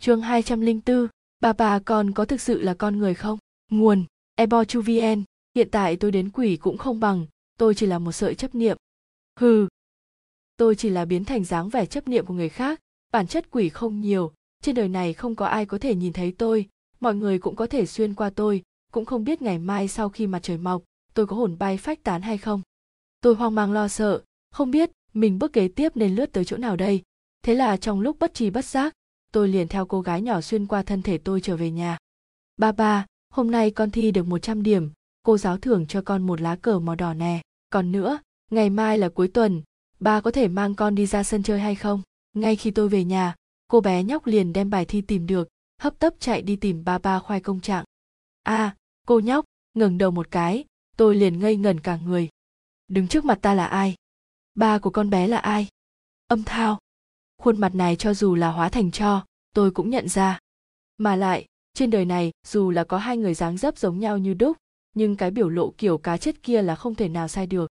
Chương 204, bà còn có thực sự là con người không? Nguồn, ebochuvn, hiện tại tôi đến quỷ cũng không bằng, tôi chỉ là một sợi chấp niệm. Hừ, tôi chỉ là biến thành dáng vẻ chấp niệm của người khác, bản chất quỷ không nhiều, trên đời này không có ai có thể nhìn thấy tôi, mọi người cũng có thể xuyên qua tôi, cũng không biết ngày mai sau khi mặt trời mọc, tôi có hồn bay phách tán hay không. Tôi hoang mang lo sợ, không biết mình bước kế tiếp nên lướt tới chỗ nào đây. Thế là trong lúc bất tri bất giác, tôi liền theo cô gái nhỏ xuyên qua thân thể tôi trở về nhà. Ba, hôm nay con thi được 100 điểm, cô giáo thưởng cho con một lá cờ màu đỏ nè. Còn nữa, ngày mai là cuối tuần, ba có thể mang con đi ra sân chơi hay không? Ngay khi tôi về nhà, cô bé nhóc liền đem bài thi tìm được, hấp tấp chạy đi tìm ba khoai công trạng. À, cô nhóc, ngẩng đầu một cái, tôi liền ngây ngẩn cả người. Đứng trước mặt ta là ai? Ba của con bé là ai? Âm Thao. Khuôn mặt này cho dù là hóa thành tro, tôi cũng nhận ra. Mà lại, trên đời này dù là có hai người dáng dấp giống nhau như đúc, nhưng cái biểu lộ kiểu cá chết kia là không thể nào sai được.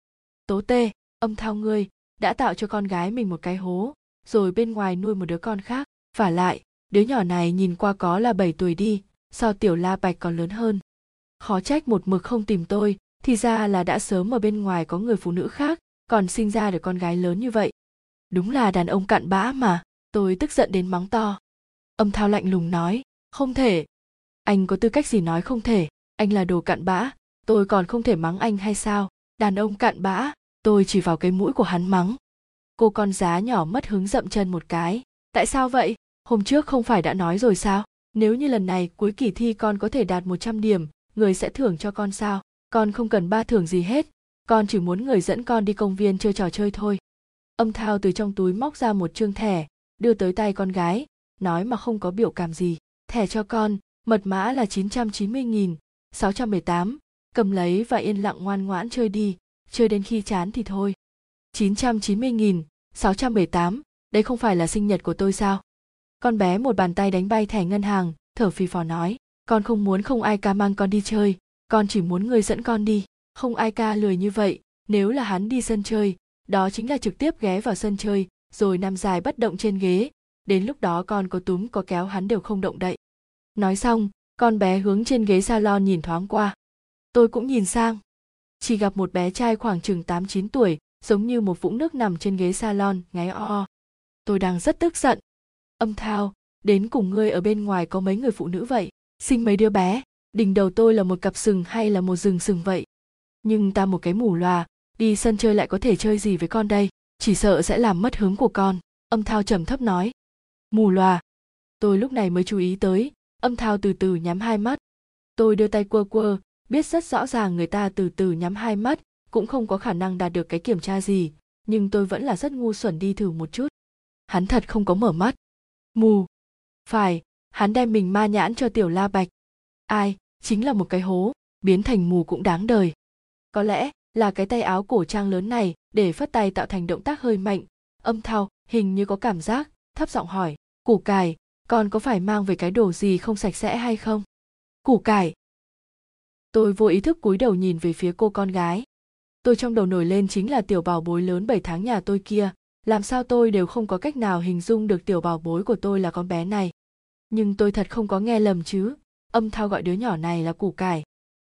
Tố Tê, Âm Thao ngươi đã tạo cho con gái mình một cái hố, rồi bên ngoài nuôi một đứa con khác. Vả lại, đứa nhỏ này nhìn qua có là 7 tuổi đi, so Tiểu La Bạch còn lớn hơn. Khó trách một mực không tìm tôi, thì ra là đã sớm ở bên ngoài có người phụ nữ khác, còn sinh ra được con gái lớn như vậy. Đúng là đàn ông cặn bã mà, tôi tức giận đến mắng to. Âm Thao lạnh lùng nói, không thể. Anh có tư cách gì nói không thể, anh là đồ cặn bã, tôi còn không thể mắng anh hay sao? Đàn ông cặn bã, tôi chỉ vào cái mũi của hắn mắng. Cô con giá nhỏ mất hứng dậm chân một cái. Tại sao vậy? Hôm trước không phải đã nói rồi sao? Nếu như lần này cuối kỳ thi con có thể đạt 100 điểm, người sẽ thưởng cho con sao? Con không cần ba thưởng gì hết, con chỉ muốn người dẫn con đi công viên chơi trò chơi thôi. Âm Thao từ trong túi móc ra một chương thẻ, đưa tới tay con gái, nói mà không có biểu cảm gì. Thẻ cho con, mật mã là 990.618, cầm lấy và yên lặng ngoan ngoãn chơi đi, chơi đến khi chán thì thôi. 990.618, đấy không phải là sinh nhật của tôi sao? Con bé một bàn tay đánh bay thẻ ngân hàng, thở phì phò nói, con không muốn Không Ai Ca mang con đi chơi, con chỉ muốn người dẫn con đi. Không Ai Ca lười như vậy, nếu là hắn đi sân chơi, đó chính là trực tiếp ghé vào sân chơi, rồi nằm dài bất động trên ghế, đến lúc đó con có túm có kéo hắn đều không động đậy. Nói xong, con bé hướng trên ghế salon nhìn thoáng qua. Tôi cũng nhìn sang, chỉ gặp một bé trai khoảng chừng 8-9 tuổi, giống như một vũng nước nằm trên ghế salon, ngáy o o. Tôi đang rất tức giận. Âm Thao, đến cùng ngươi ở bên ngoài có mấy người phụ nữ vậy? Sinh mấy đứa bé, đỉnh đầu tôi là một cặp sừng hay là một rừng sừng vậy? Nhưng ta một cái mù loà, đi sân chơi lại có thể chơi gì với con đây? Chỉ sợ sẽ làm mất hứng của con. Âm Thao trầm thấp nói. Mù loà? Tôi lúc này mới chú ý tới. Âm Thao từ từ nhắm hai mắt. Tôi đưa tay quơ, biết rất rõ ràng người ta từ từ nhắm hai mắt cũng không có khả năng đạt được cái kiểm tra gì, nhưng tôi vẫn là rất ngu xuẩn đi thử một chút. Hắn thật không có mở mắt. Mù. Phải, hắn đem mình ma nhãn cho Tiểu La Bạch. Ai, chính là một cái hố, biến thành mù cũng đáng đời. Có lẽ là cái tay áo cổ trang lớn này để phất tay tạo thành động tác hơi mạnh. Âm Thao hình như có cảm giác, thấp giọng hỏi, củ cải, con có phải mang về cái đồ gì không sạch sẽ hay không? Củ cải. Tôi vô ý thức cúi đầu nhìn về phía cô con gái. Tôi trong đầu nổi lên chính là tiểu bảo bối lớn 7 tháng nhà tôi kia, làm sao tôi đều không có cách nào hình dung được tiểu bảo bối của tôi là con bé này. Nhưng tôi thật không có nghe lầm chứ, Âm Thao gọi đứa nhỏ này là củ cải.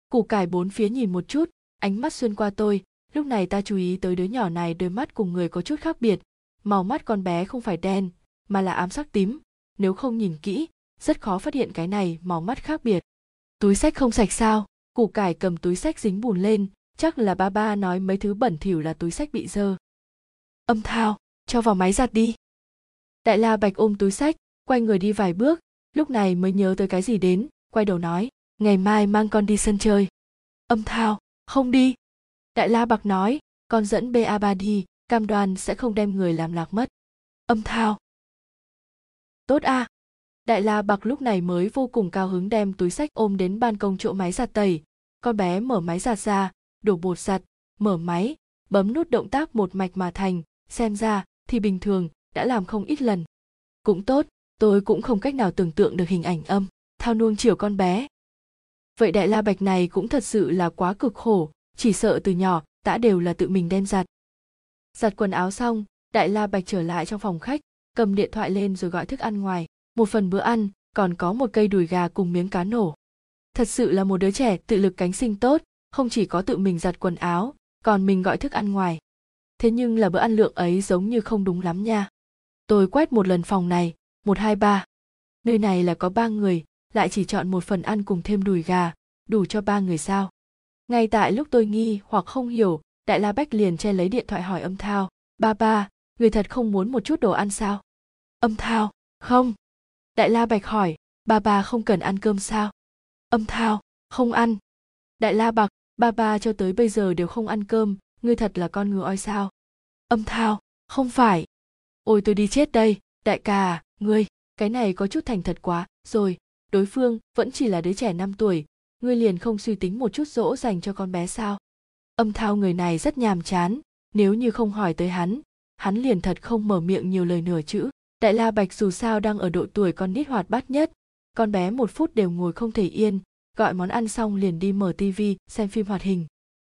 Củ cải bốn phía nhìn một chút, ánh mắt xuyên qua tôi, lúc này ta chú ý tới đứa nhỏ này đôi mắt cùng người có chút khác biệt, màu mắt con bé không phải đen, mà là ám sắc tím, nếu không nhìn kỹ, rất khó phát hiện cái này màu mắt khác biệt. Túi xách không sạch sao? Củ cải cầm túi xách dính bùn lên, chắc là ba nói mấy thứ bẩn thỉu là túi xách bị dơ. Âm Thao, cho vào máy giặt đi. Đại La Bạch ôm túi xách, quay người đi vài bước, lúc này mới nhớ tới cái gì đến, quay đầu nói, ngày mai mang con đi sân chơi. Âm Thao, không đi. Đại La Bạch nói, con dẫn ba đi, cam đoan sẽ không đem người làm lạc mất. Âm Thao. Tốt à. Đại La Bạch lúc này mới vô cùng cao hứng đem túi xách ôm đến ban công chỗ máy giặt tẩy. Con bé mở máy giặt ra, đổ bột giặt, mở máy, bấm nút động tác một mạch mà thành, xem ra thì bình thường đã làm không ít lần. Cũng tốt, tôi cũng không cách nào tưởng tượng được hình ảnh Âm Thao nuông chiều con bé. Vậy Đại La Bạch này cũng thật sự là quá cực khổ, chỉ sợ từ nhỏ đã đều là tự mình đem giặt. Giặt quần áo xong, Đại La Bạch trở lại trong phòng khách, cầm điện thoại lên rồi gọi thức ăn ngoài. Một phần bữa ăn, còn có một cây đùi gà cùng miếng cá nổ. Thật sự là một đứa trẻ tự lực cánh sinh tốt, không chỉ có tự mình giặt quần áo, còn mình gọi thức ăn ngoài. Thế nhưng là bữa ăn lượng ấy giống như không đúng lắm nha. Tôi quét một lần phòng này, 1, 2, 3. Nơi này là có 3 người, lại chỉ chọn một phần ăn cùng thêm đùi gà, đủ cho 3 người sao? Ngay tại lúc tôi nghi hoặc không hiểu, Đại La Bách liền che lấy điện thoại hỏi Âm Thao. Ba, người thật không muốn một chút đồ ăn sao? Âm Thao, không. Đại La Bạch hỏi, ba không cần ăn cơm sao? Âm Thao, không ăn. Đại La Bạch, ba cho tới bây giờ đều không ăn cơm, ngươi thật là con ngựa oi sao? Âm Thao, không phải. Ôi tôi đi chết đây, đại ca, ngươi, cái này có chút thành thật quá, rồi, đối phương vẫn chỉ là đứa trẻ 5 tuổi, ngươi liền không suy tính một chút dỗ dành cho con bé sao? Âm Thao người này rất nhàm chán, nếu như không hỏi tới hắn liền thật không mở miệng nhiều lời nửa chữ. Đại La Bạch dù sao đang ở độ tuổi con nít hoạt bát nhất, con bé 1 phút đều ngồi không thể yên, gọi món ăn xong liền đi mở tivi xem phim hoạt hình.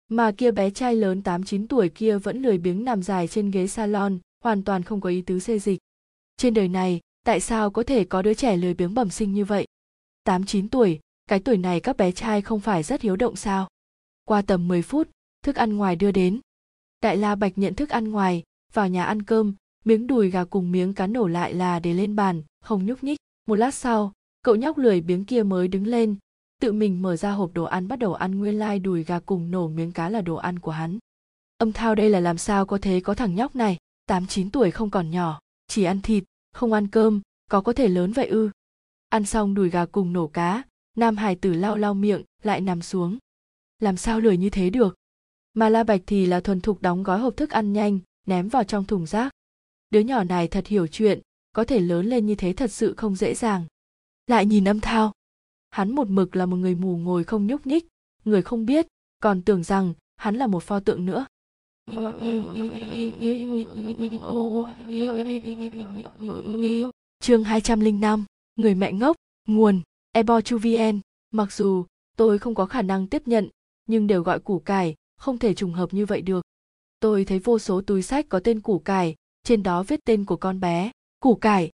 Mà kia bé trai lớn 8-9 tuổi kia vẫn lười biếng nằm dài trên ghế salon, hoàn toàn không có ý tứ xê dịch. Trên đời này, tại sao có thể có đứa trẻ lười biếng bẩm sinh như vậy? 8-9 tuổi, cái tuổi này các bé trai không phải rất hiếu động sao? Qua tầm 10 phút, thức ăn ngoài đưa đến. Đại La Bạch nhận thức ăn ngoài, vào nhà ăn cơm, miếng đùi gà cùng miếng cá nổ lại là để lên bàn, không nhúc nhích. Một lát sau, cậu nhóc lười biếng kia mới đứng lên, tự mình mở ra hộp đồ ăn bắt đầu ăn. Nguyên lai đùi gà cùng nổ miếng cá là đồ ăn của hắn. Âm Thao đây là làm sao có thế có thằng nhóc này, 8-9 tuổi không còn nhỏ, chỉ ăn thịt, không ăn cơm, có thể lớn vậy ư? Ăn xong đùi gà cùng nổ cá, nam hài tử lau lau miệng, lại nằm xuống. Làm sao lười như thế được? Mà La Bạch thì là thuần thục đóng gói hộp thức ăn nhanh, ném vào trong thùng rác. Đứa nhỏ này thật hiểu chuyện, có thể lớn lên như thế thật sự không dễ dàng. Lại nhìn Âm Thao. Hắn một mực là một người mù ngồi không nhúc nhích, người không biết, còn tưởng rằng hắn là một pho tượng nữa. Chương 205, người mẹ ngốc, nguồn, ebochuvn. Mặc dù tôi không có khả năng tiếp nhận, nhưng đều gọi củ cải, không thể trùng hợp như vậy được. Tôi thấy vô số túi sách có tên củ cải, trên đó viết tên của con bé, củ cải.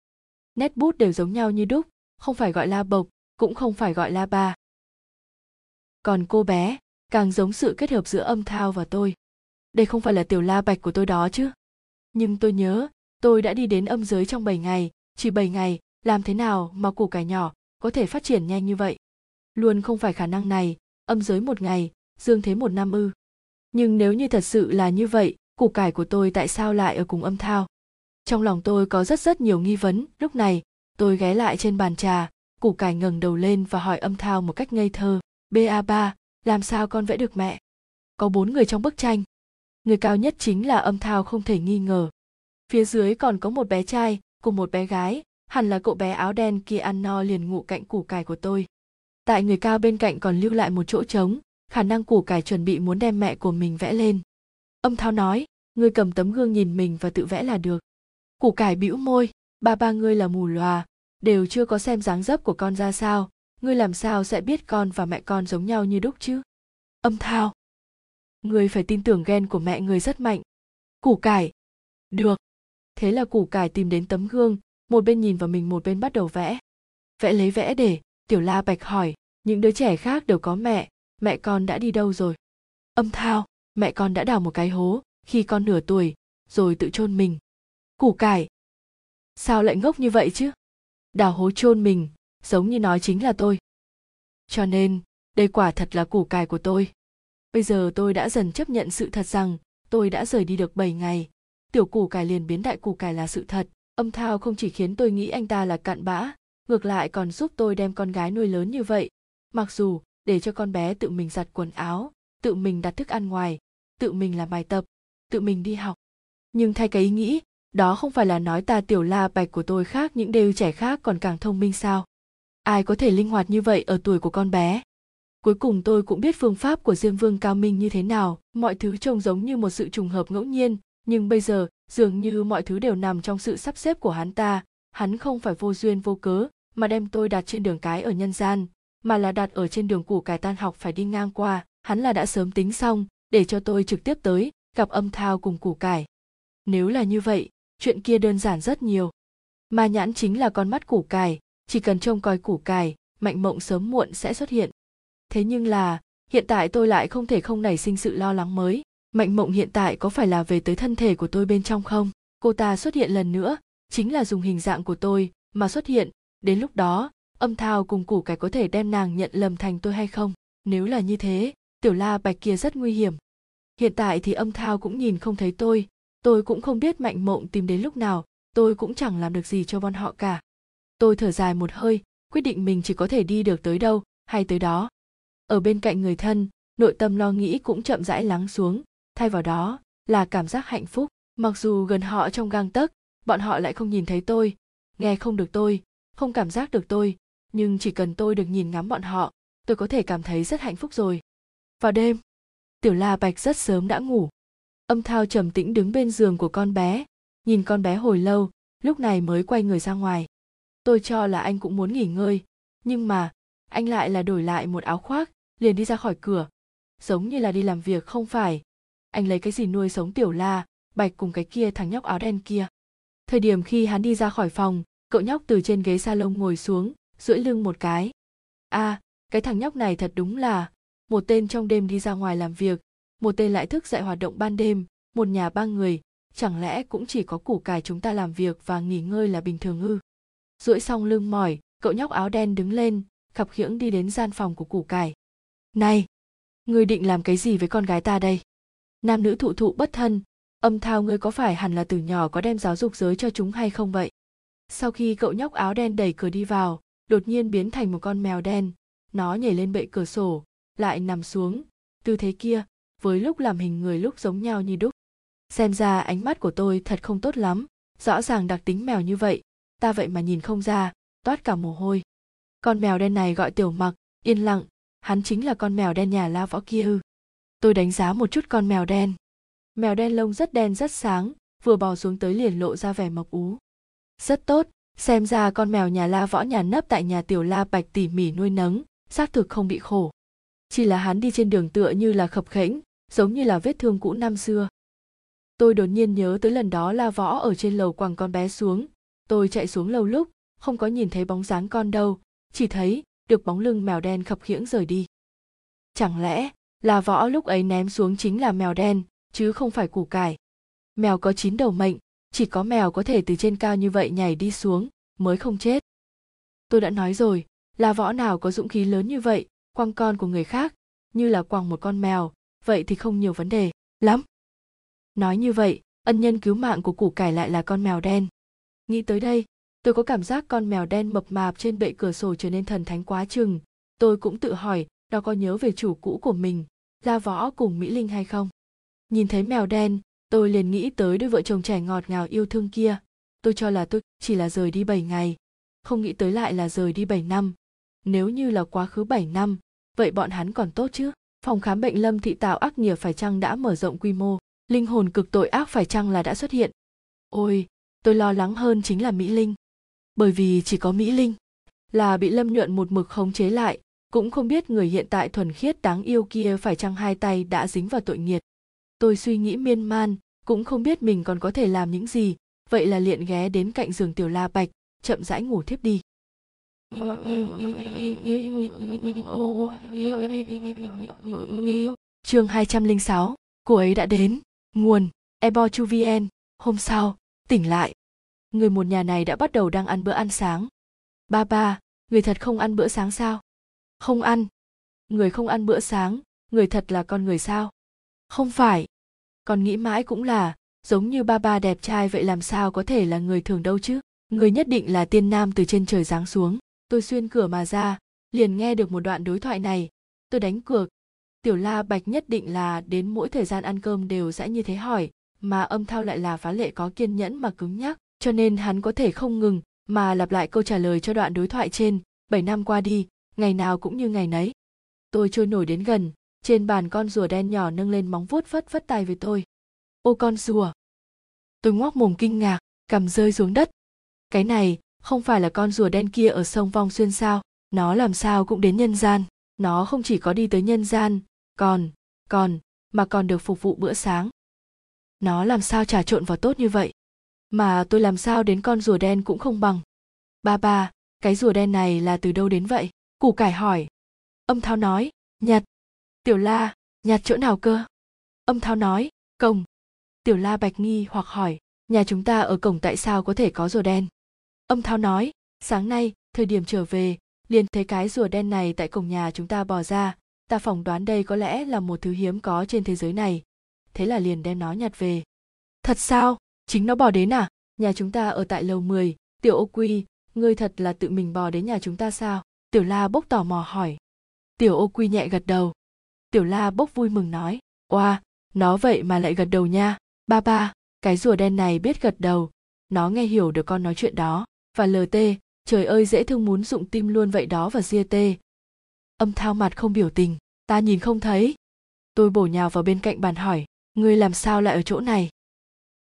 Nét bút đều giống nhau như đúc, không phải gọi La Bộc, cũng không phải gọi La Ba. Còn cô bé, càng giống sự kết hợp giữa Âm Thao và tôi. Đây không phải là Tiểu La Bạch của tôi đó chứ? Nhưng tôi nhớ, tôi đã đi đến âm giới trong 7 ngày, chỉ 7 ngày, làm thế nào mà củ cải nhỏ có thể phát triển nhanh như vậy? Luôn không phải khả năng này, âm giới 1 ngày, dương thế 1 năm ư. Nhưng nếu như thật sự là như vậy, củ cải của tôi tại sao lại ở cùng Âm Thao? Trong lòng tôi có rất nhiều nghi vấn. Lúc này, tôi ghé lại trên bàn trà, củ cải ngẩng đầu lên và hỏi Âm Thao một cách ngây thơ. Ba, làm sao con vẽ được mẹ? Có 4 người trong bức tranh. Người cao nhất chính là Âm Thao không thể nghi ngờ. Phía dưới còn có một bé trai cùng một bé gái, hẳn là cậu bé áo đen kia ăn no liền ngủ cạnh củ cải của tôi. Tại người cao bên cạnh còn lưu lại một chỗ trống, khả năng củ cải chuẩn bị muốn đem mẹ của mình vẽ lên. Âm Thao nói, ngươi cầm tấm gương nhìn mình và tự vẽ là được. Củ cải bĩu môi, ba ngươi là mù lòa, đều chưa có xem dáng dấp của con ra sao, ngươi làm sao sẽ biết con và mẹ con giống nhau như đúc chứ? Âm Thao, ngươi phải tin tưởng ghen của mẹ ngươi rất mạnh. Củ cải, được. Thế là củ cải tìm đến tấm gương, một bên nhìn vào mình một bên bắt đầu vẽ. Vẽ lấy vẽ để, Tiểu La Bạch hỏi, những đứa trẻ khác đều có mẹ, mẹ con đã đi đâu rồi? Âm Thao, mẹ con đã đào một cái hố, khi con nửa tuổi, rồi tự chôn mình. Củ cải, sao lại ngốc như vậy chứ? Đào hố chôn mình, giống như nói chính là tôi. Cho nên, đây quả thật là củ cải của tôi. Bây giờ tôi đã dần chấp nhận sự thật rằng, tôi đã rời đi được 7 ngày. Tiểu củ cải liền biến đại củ cải là sự thật. Âm Thao không chỉ khiến tôi nghĩ anh ta là cặn bã, ngược lại còn giúp tôi đem con gái nuôi lớn như vậy. Mặc dù, để cho con bé tự mình giặt quần áo, tự mình đặt thức ăn ngoài, tự mình làm bài tập, tự mình đi học. Nhưng thay cái ý nghĩ, đó không phải là nói ta Tiểu La Bạch của tôi khác những đứa trẻ khác còn càng thông minh sao? Ai có thể linh hoạt như vậy ở tuổi của con bé? Cuối cùng tôi cũng biết phương pháp của Diêm Vương cao minh như thế nào, mọi thứ trông giống như một sự trùng hợp ngẫu nhiên, nhưng bây giờ dường như mọi thứ đều nằm trong sự sắp xếp của hắn ta. Hắn không phải vô duyên vô cớ mà đem tôi đặt trên đường cái ở nhân gian, mà là đặt ở trên đường củ cải tan học phải đi ngang qua. Hắn là đã sớm tính xong để cho tôi trực tiếp tới gặp Âm Thao cùng củ cải. Nếu là như vậy, chuyện kia đơn giản rất nhiều. Ma nhãn chính là con mắt củ cải, chỉ cần trông coi củ cải, Mạnh Mộng sớm muộn sẽ xuất hiện. Thế nhưng là, hiện tại tôi lại không thể không nảy sinh sự lo lắng mới. Mạnh Mộng hiện tại có phải là về tới thân thể của tôi bên trong không? Cô ta xuất hiện lần nữa, chính là dùng hình dạng của tôi mà xuất hiện. Đến lúc đó, Âm Thao cùng củ cải có thể đem nàng nhận lầm thành tôi hay không? Nếu là như thế, Tiểu La Bạch kia rất nguy hiểm. Hiện tại thì Âm Thao cũng nhìn không thấy tôi cũng không biết Mạnh Mộng tìm đến lúc nào, tôi cũng chẳng làm được gì cho bọn họ cả. Tôi thở dài một hơi, quyết định mình chỉ có thể đi được tới đâu, hay tới đó. Ở bên cạnh người thân, nội tâm lo nghĩ cũng chậm rãi lắng xuống, thay vào đó là cảm giác hạnh phúc. Mặc dù gần họ trong gang tấc, bọn họ lại không nhìn thấy tôi, nghe không được tôi, không cảm giác được tôi, nhưng chỉ cần tôi được nhìn ngắm bọn họ, tôi có thể cảm thấy rất hạnh phúc rồi. Vào đêm, Tiểu La Bạch rất sớm đã ngủ. Âm Thao trầm tĩnh đứng bên giường của con bé, nhìn con bé hồi lâu, lúc này mới quay người ra ngoài. Tôi cho là anh cũng muốn nghỉ ngơi, nhưng mà anh lại là đổi lại một áo khoác, liền đi ra khỏi cửa, giống như là đi làm việc không phải. Anh lấy cái gì nuôi sống Tiểu La Bạch cùng cái kia thằng nhóc áo đen kia? Thời điểm khi hắn đi ra khỏi phòng, cậu nhóc từ trên ghế salon ngồi xuống, duỗi lưng một cái. Cái thằng nhóc này thật đúng là, một tên trong đêm đi ra ngoài làm việc, một tên lại thức dậy hoạt động ban đêm, một nhà ba người, chẳng lẽ cũng chỉ có củ cải chúng ta làm việc và nghỉ ngơi là bình thường ư? Duỗi xong lưng mỏi, cậu nhóc áo đen đứng lên, khập khiễng đi đến gian phòng của củ cải. Này, ngươi định làm cái gì với con gái ta đây? Nam nữ thụ thụ bất thân, Âm Thao ngươi có phải hẳn là từ nhỏ có đem giáo dục giới cho chúng hay không vậy? Sau khi cậu nhóc áo đen đẩy cửa đi vào, đột nhiên biến thành một con mèo đen, nó nhảy lên bệ cửa sổ, lại nằm xuống, tư thế kia, với lúc làm hình người lúc giống nhau như đúc. Xem ra ánh mắt của tôi thật không tốt lắm, rõ ràng đặc tính mèo như vậy, ta vậy mà nhìn không ra, toát cả mồ hôi. Con mèo đen này gọi Tiểu Mặc, yên lặng, hắn chính là con mèo đen nhà La Võ kia ư? Tôi đánh giá một chút con mèo đen. Mèo đen lông rất đen rất sáng, vừa bò xuống tới liền lộ ra vẻ mộc ú. Rất tốt, xem ra con mèo nhà La Võ nhà nấp tại nhà Tiểu La Bạch tỉ mỉ nuôi nấng, xác thực không bị khổ. Chỉ là hắn đi trên đường tựa như là khập khễng, giống như là vết thương cũ năm xưa. Tôi đột nhiên nhớ tới lần đó La Võ ở trên lầu quẳng con bé xuống, tôi chạy xuống lâu lúc, không có nhìn thấy bóng dáng con đâu, chỉ thấy được bóng lưng mèo đen khập khiễng rời đi. Chẳng lẽ La Võ lúc ấy ném xuống chính là mèo đen, chứ không phải củ cải? Mèo có 9 đầu mệnh, chỉ có mèo có thể từ trên cao như vậy nhảy đi xuống, mới không chết. Tôi đã nói rồi, La Võ nào có dũng khí lớn như vậy, quăng con của người khác, như là quăng một con mèo, vậy thì không nhiều vấn đề lắm. Nói như vậy, ân nhân cứu mạng của củ cải lại là con mèo đen. Nghĩ tới đây, tôi có cảm giác con mèo đen mập mạp trên bệ cửa sổ trở nên thần thánh quá chừng. Tôi cũng tự hỏi, đó có nhớ về chủ cũ của mình, La Võ cùng Mỹ Linh hay không? Nhìn thấy mèo đen, tôi liền nghĩ tới đôi vợ chồng trẻ ngọt ngào yêu thương kia. Tôi cho là tôi chỉ là rời đi 7 ngày, không nghĩ tới lại là rời đi 7 năm. Nếu như là quá khứ 7 năm, vậy bọn hắn còn tốt chứ? Phòng khám bệnh Lâm Thị tạo ác nghiệp phải chăng đã mở rộng quy mô? Linh hồn cực tội ác phải chăng là đã xuất hiện? Ôi, tôi lo lắng hơn chính là Mỹ Linh. Bởi vì chỉ có Mỹ Linh là bị Lâm Nhuận một mực khống chế lại, cũng không biết người hiện tại thuần khiết đáng yêu kia phải chăng hai tay đã dính vào tội nghiệt. Tôi suy nghĩ miên man, cũng không biết mình còn có thể làm những gì, vậy là liền ghé đến cạnh giường Tiểu La Bạch, chậm rãi ngủ thiếp đi. Chương 206, cô ấy đã đến, nguồn, ebochuvn. Hôm sau, tỉnh lại, người một nhà này đã bắt đầu đang ăn bữa ăn sáng. Ba ba, người thật không ăn bữa sáng sao? Không ăn. Người không ăn bữa sáng, người thật là con người sao? Không phải. Con nghĩ mãi cũng là, giống như ba ba đẹp trai vậy làm sao có thể là người thường đâu chứ? Người nhất định là tiên nam từ trên trời giáng xuống. Tôi xuyên cửa mà ra, liền nghe được một đoạn đối thoại này. Tôi đánh cược, Tiểu La Bạch nhất định là đến mỗi thời gian ăn cơm đều sẽ như thế hỏi, mà Âm Thao lại là phá lệ có kiên nhẫn mà cứng nhắc, cho nên hắn có thể không ngừng mà lặp lại câu trả lời cho đoạn đối thoại trên. 7 năm qua đi, ngày nào cũng như ngày nấy. Tôi trôi nổi đến gần, trên bàn con rùa đen nhỏ nâng lên móng vuốt phất phất tay với tôi. Ô con rùa! Tôi ngoác mồm kinh ngạc, cằm rơi xuống đất. Cái này không phải là con rùa đen kia ở sông Vong Xuyên sao? Nó làm sao cũng đến nhân gian. Nó không chỉ có đi tới nhân gian, còn mà còn được phục vụ bữa sáng. Nó làm sao trà trộn vào tốt như vậy? Mà tôi làm sao đến con rùa đen cũng không bằng. Ba, cái rùa đen này là từ đâu đến vậy? Củ Cải hỏi. Âm Thao nói, nhặt. Tiểu La, nhặt chỗ nào cơ? Âm Thao nói, cổng. Tiểu La Bạch nghi hoặc hỏi, nhà chúng ta ở cổng tại sao có thể có rùa đen? Âm Thao nói, sáng nay, thời điểm trở về, liền thấy cái rùa đen này tại cổng nhà chúng ta bò ra. Ta phỏng đoán đây có lẽ là một thứ hiếm có trên thế giới này. Thế là liền đem nó nhặt về. Thật sao? Chính nó bò đến à? Nhà chúng ta ở tại lầu 10, Tiểu Ô Quy, ngươi thật là tự mình bò đến nhà chúng ta sao? Tiểu La Bốc tò mò hỏi. Tiểu Ô Quy nhẹ gật đầu. Tiểu La Bốc vui mừng nói, oa, nó vậy mà lại gật đầu nha. Ba, cái rùa đen này biết gật đầu, nó nghe hiểu được con nói chuyện đó. Và LT, trời ơi dễ thương muốn rụng tim luôn vậy đó. Và GT. Âm Thao mặt không biểu tình, ta nhìn không thấy. Tôi bổ nhào vào bên cạnh bàn hỏi, ngươi làm sao lại ở chỗ này?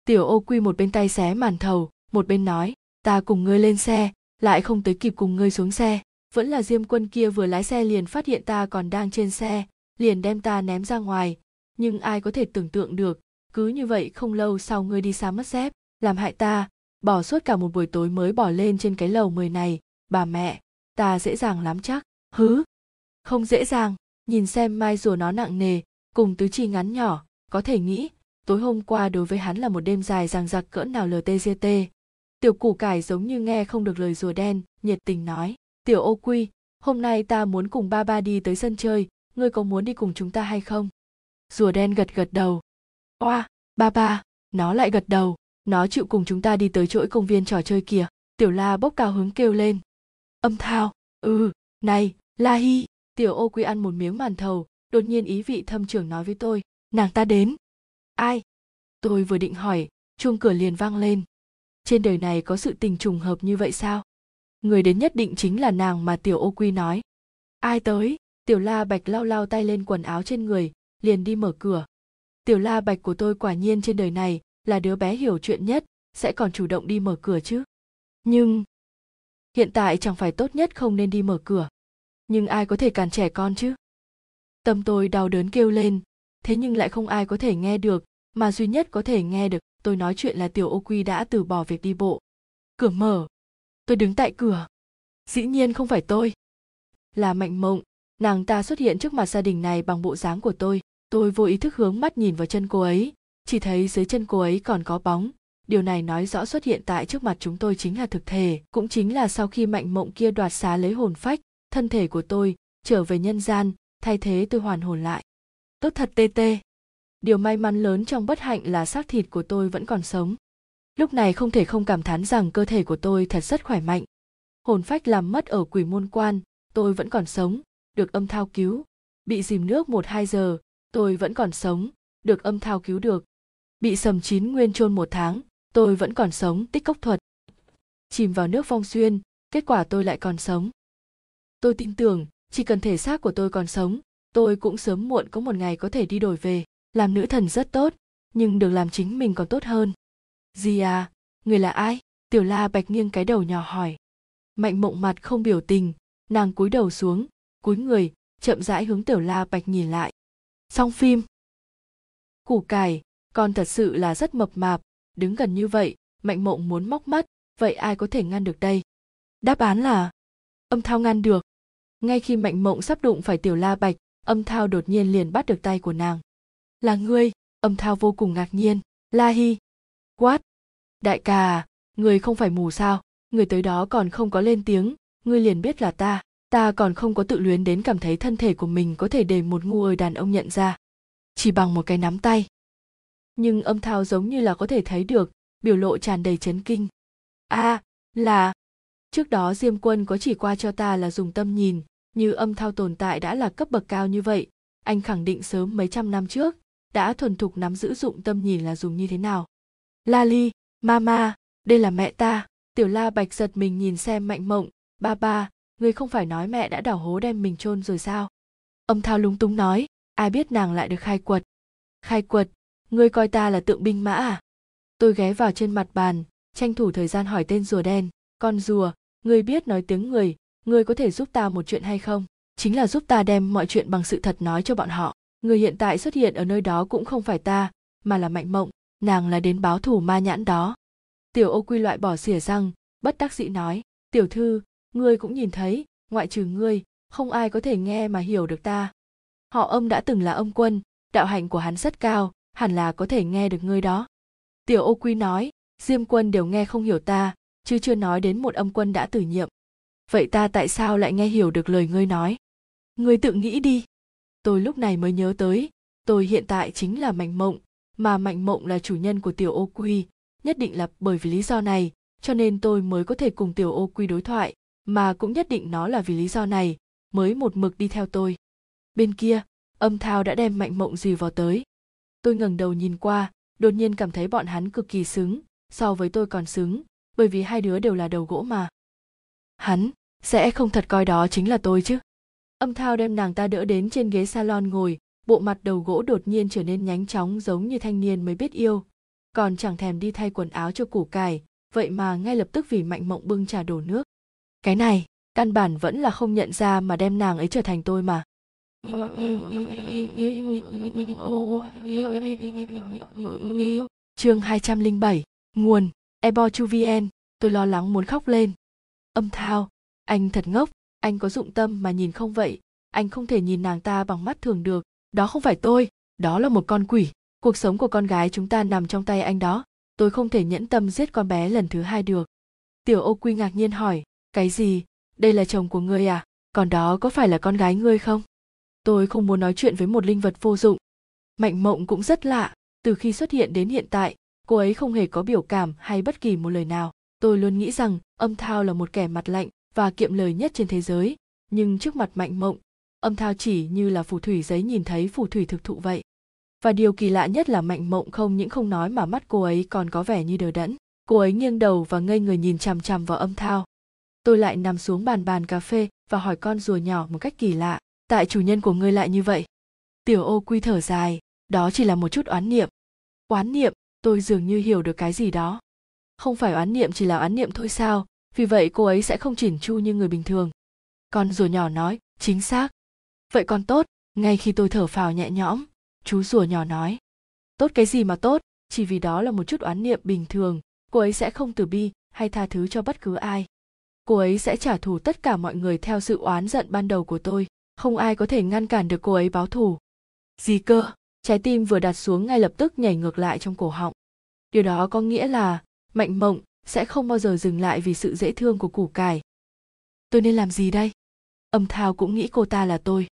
Tiểu Ô Quy một bên tay xé màn thầu, một bên nói, ta cùng ngươi lên xe, lại không tới kịp cùng ngươi xuống xe. Vẫn là Diêm Quân kia vừa lái xe liền phát hiện ta còn đang trên xe, liền đem ta ném ra ngoài. Nhưng ai có thể tưởng tượng được, cứ như vậy không lâu sau ngươi đi xa mất dép, làm hại ta bỏ suốt cả một buổi tối mới bỏ lên trên cái lầu 10 này. Bà mẹ, ta dễ dàng lắm chắc. Hứ, không dễ dàng, nhìn xem mai rùa nó nặng nề, cùng tứ chi ngắn nhỏ, có thể nghĩ tối hôm qua đối với hắn là một đêm dài dằng dặc cỡ nào. LTGT. Tiểu Củ Cải giống như nghe không được lời rùa đen, nhiệt tình nói, Tiểu Ô Quy, hôm nay ta muốn cùng ba đi tới sân chơi, ngươi có muốn đi cùng chúng ta hay không? Rùa đen gật gật đầu. Oa, ba, nó lại gật đầu, nó chịu cùng chúng ta đi tới chỗ công viên trò chơi kìa. Tiểu La Bốc cao hứng kêu lên. Âm Thao, này, La Hi. Tiểu Ô Quy ăn một miếng màn thầu, đột nhiên ý vị thâm trưởng nói với tôi, nàng ta đến. Ai? Tôi vừa định hỏi, chuông cửa liền vang lên. Trên đời này có sự tình trùng hợp như vậy sao? Người đến nhất định chính là nàng mà Tiểu Ô Quy nói. Ai tới? Tiểu La Bạch lau tay lên quần áo trên người, liền đi mở cửa. Tiểu La Bạch của tôi quả nhiên trên đời này là đứa bé hiểu chuyện nhất, sẽ còn chủ động đi mở cửa chứ. Nhưng hiện tại chẳng phải tốt nhất không nên đi mở cửa. Nhưng ai có thể cản trẻ con chứ? Tâm tôi đau đớn kêu lên, thế nhưng lại không ai có thể nghe được, mà duy nhất có thể nghe được tôi nói chuyện là Tiểu Ô Quy đã từ bỏ việc đi bộ. Cửa mở. Tôi đứng tại cửa. Dĩ nhiên không phải tôi, là Mạnh Mộng. Nàng ta xuất hiện trước mặt gia đình này bằng bộ dáng của tôi. Tôi vô ý thức hướng mắt nhìn vào chân cô ấy, chỉ thấy dưới chân cô ấy còn có bóng. Điều này nói rõ xuất hiện tại trước mặt chúng tôi chính là thực thể, cũng chính là sau khi Mạnh Mộng kia đoạt xá lấy hồn phách, thân thể của tôi trở về nhân gian, thay thế tôi hoàn hồn lại. Tốt thật tê. Điều may mắn lớn trong bất hạnh là xác thịt của tôi vẫn còn sống. Lúc này không thể không cảm thán rằng cơ thể của tôi thật rất khỏe mạnh. Hồn phách làm mất ở Quỷ Môn Quan, tôi vẫn còn sống, được Âm Thao cứu. Bị dìm nước 1-2 giờ, tôi vẫn còn sống, được Âm Thao cứu được. Bị Sầm Chí Nguyên chôn 1 tháng, tôi vẫn còn sống. Tích cốc thuật. Chìm vào nước Phong Xuyên, kết quả tôi lại còn sống. Tôi tin tưởng, chỉ cần thể xác của tôi còn sống, tôi cũng sớm muộn có một ngày có thể đi đổi về. Làm nữ thần rất tốt, nhưng được làm chính mình còn tốt hơn. Gì à, người là ai? Tiểu La Bạch nghiêng cái đầu nhỏ hỏi. Mạnh Mộng mặt không biểu tình, nàng cúi đầu xuống, cúi người, chậm rãi hướng Tiểu La Bạch nhìn lại. Xong phim. Củ Cải, con thật sự là rất mập mạp, đứng gần như vậy, Mạnh Mộng muốn móc mắt, vậy ai có thể ngăn được đây? Đáp án là Âm Thao ngăn được. Ngay khi Mạnh Mộng sắp đụng phải Tiểu La Bạch, Âm Thao đột nhiên liền bắt được tay của nàng. Là ngươi? Âm Thao vô cùng ngạc nhiên. La Hi. Quát. Đại ca, ngươi không phải mù sao? Ngươi tới đó còn không có lên tiếng, ngươi liền biết là ta. Ta còn không có tự luyến đến cảm thấy thân thể của mình có thể để một ngu ơi đàn ông nhận ra. Chỉ bằng một cái nắm tay. Nhưng Âm Thao giống như là có thể thấy được, biểu lộ tràn đầy chấn kinh. Là... Trước đó Diêm Quân có chỉ qua cho ta là dùng tâm nhìn, như Âm Thao tồn tại đã là cấp bậc cao như vậy. Anh khẳng định sớm mấy trăm năm trước, đã thuần thục nắm giữ dụng tâm nhìn là dùng như thế nào. La Hi, mama, đây là mẹ ta. Tiểu La Bạch giật mình nhìn xem Mạnh Mộng. Ba, ngươi không phải nói mẹ đã đào hố đem mình chôn rồi sao? Âm Thao lúng túng nói, ai biết nàng lại được khai quật. Khai quật, ngươi coi ta là tượng binh mã à? Tôi ghé vào trên mặt bàn, tranh thủ thời gian hỏi tên rùa đen. Con rùa, ngươi biết nói tiếng người, ngươi có thể giúp ta một chuyện hay không? Chính là giúp ta đem mọi chuyện bằng sự thật nói cho bọn họ. Người hiện tại xuất hiện ở nơi đó cũng không phải ta, mà là Mạnh Mộng. nàng là đến báo thù ma nhãn đó. Tiểu Ô Quy loại bỏ xỉa răng, bất đắc dĩ nói, tiểu thư, ngươi cũng nhìn thấy, ngoại trừ ngươi, không ai có thể nghe mà hiểu được ta. Họ Âm đã từng là Âm quân, đạo hạnh của hắn rất cao, hẳn là có thể nghe được ngươi đó. Tiểu Ô Quy nói, Diêm quân đều nghe không hiểu ta, chứ chưa nói đến một Âm quân đã tử nhiệm. Vậy ta tại sao lại nghe hiểu được lời ngươi nói? Ngươi tự nghĩ đi. Tôi lúc này mới nhớ tới, tôi hiện tại chính là Mạnh Mộng, mà Mạnh Mộng là chủ nhân của Tiểu Ô Quy. Nhất định là bởi vì lý do này, cho nên tôi mới có thể cùng Tiểu Ô Quy đối thoại, mà cũng nhất định nó là vì lý do này, mới một mực đi theo tôi. Bên kia, Âm Thao đã đem Mạnh Mộng dìu vào tới. Tôi ngẩng đầu nhìn qua, đột nhiên cảm thấy bọn hắn cực kỳ xứng, so với tôi còn xứng, bởi vì hai đứa đều là đầu gỗ mà. Hắn sẽ không thật coi đó chính là tôi chứ? Âm Thao đem nàng ta đỡ đến trên ghế salon ngồi, bộ mặt đầu gỗ đột nhiên trở nên nhánh chóng giống như thanh niên mới biết yêu, còn chẳng thèm đi thay quần áo cho củ cải, vậy mà ngay lập tức vì Mạnh Mộng bưng trà đổ nước. Cái này, căn bản vẫn là không nhận ra mà đem nàng ấy trở thành tôi mà. Chương 207, nguồn, ebochuvn, tôi lo lắng muốn khóc lên. Âm Thao, anh thật ngốc, anh có dụng tâm mà nhìn không vậy, anh không thể nhìn nàng ta bằng mắt thường được, đó không phải tôi, đó là một con quỷ. Cuộc sống của con gái chúng ta nằm trong tay anh đó, tôi không thể nhẫn tâm giết con bé lần thứ hai được. Tiểu Ô Quy ngạc nhiên hỏi, cái gì, đây là chồng của ngươi à, còn đó có phải là con gái ngươi không? Tôi không muốn nói chuyện với một linh vật vô dụng. Mạnh Mộng cũng rất lạ, từ khi xuất hiện đến hiện tại, cô ấy không hề có biểu cảm hay bất kỳ một lời nào. Tôi luôn nghĩ rằng Âm Thao là một kẻ mặt lạnh và kiệm lời nhất trên thế giới, nhưng trước mặt Mạnh Mộng, Âm Thao chỉ như là phù thủy giấy nhìn thấy phù thủy thực thụ vậy. Và điều kỳ lạ nhất là Mạnh Mộng không những không nói mà mắt cô ấy còn có vẻ như đờ đẫn. Cô ấy nghiêng đầu và ngây người nhìn chằm chằm vào Âm Thao. Tôi lại nằm xuống bàn cà phê và hỏi con rùa nhỏ một cách kỳ lạ, tại chủ nhân của ngươi lại như vậy? Tiểu Ô Quy thở dài, đó chỉ là một chút oán niệm. Oán niệm, tôi dường như hiểu được cái gì đó. Không phải oán niệm chỉ là oán niệm thôi sao, vì vậy cô ấy sẽ không chỉn chu như người bình thường. Con rùa nhỏ nói, chính xác. Vậy còn tốt, ngay khi tôi thở phào nhẹ nhõm, chú rùa nhỏ nói, tốt cái gì mà tốt, chỉ vì đó là một chút oán niệm bình thường, cô ấy sẽ không từ bi hay tha thứ cho bất cứ ai. Cô ấy sẽ trả thù tất cả mọi người theo sự oán giận ban đầu của tôi, không ai có thể ngăn cản được cô ấy báo thù. Gì cơ? Trái tim vừa đặt xuống ngay lập tức nhảy ngược lại trong cổ họng. Điều đó có nghĩa là Mạnh Mộng sẽ không bao giờ dừng lại vì sự dễ thương của củ cải. Tôi nên làm gì đây? Âm Thao cũng nghĩ cô ta là tôi.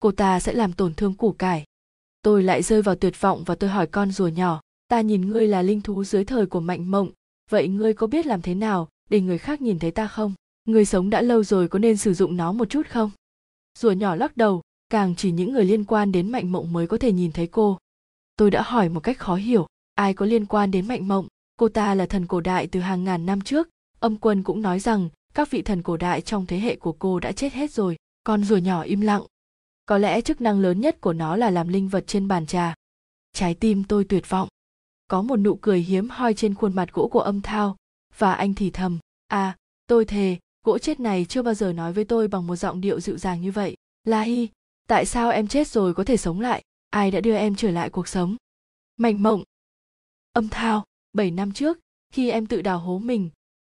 Cô ta sẽ làm tổn thương củ cải. Tôi lại rơi vào tuyệt vọng và tôi hỏi con rùa nhỏ, ta nhìn ngươi là linh thú dưới thời của Mạnh Mộng, vậy ngươi có biết làm thế nào để người khác nhìn thấy ta không? Ngươi sống đã lâu rồi, có nên sử dụng nó một chút không? Rùa nhỏ lắc đầu, càng chỉ những người liên quan đến Mạnh Mộng mới có thể nhìn thấy cô. Tôi đã hỏi một cách khó hiểu, ai có liên quan đến Mạnh Mộng? Cô ta là thần cổ đại từ hàng ngàn năm trước, Âm Quân cũng nói rằng các vị thần cổ đại trong thế hệ của cô đã chết hết rồi. Con rùa nhỏ im lặng. Có lẽ chức năng lớn nhất của nó là làm linh vật trên bàn trà. Trái tim tôi tuyệt vọng. Có một nụ cười hiếm hoi trên khuôn mặt gỗ của Âm Thao, và anh thì thầm, à, tôi thề, gỗ chết này chưa bao giờ nói với tôi bằng một giọng điệu dịu dàng như vậy. La Hi, tại sao em chết rồi có thể sống lại? Ai đã đưa em trở lại cuộc sống? Mạnh Mộng. Âm Thao, 7 năm trước, khi em tự đào hố mình,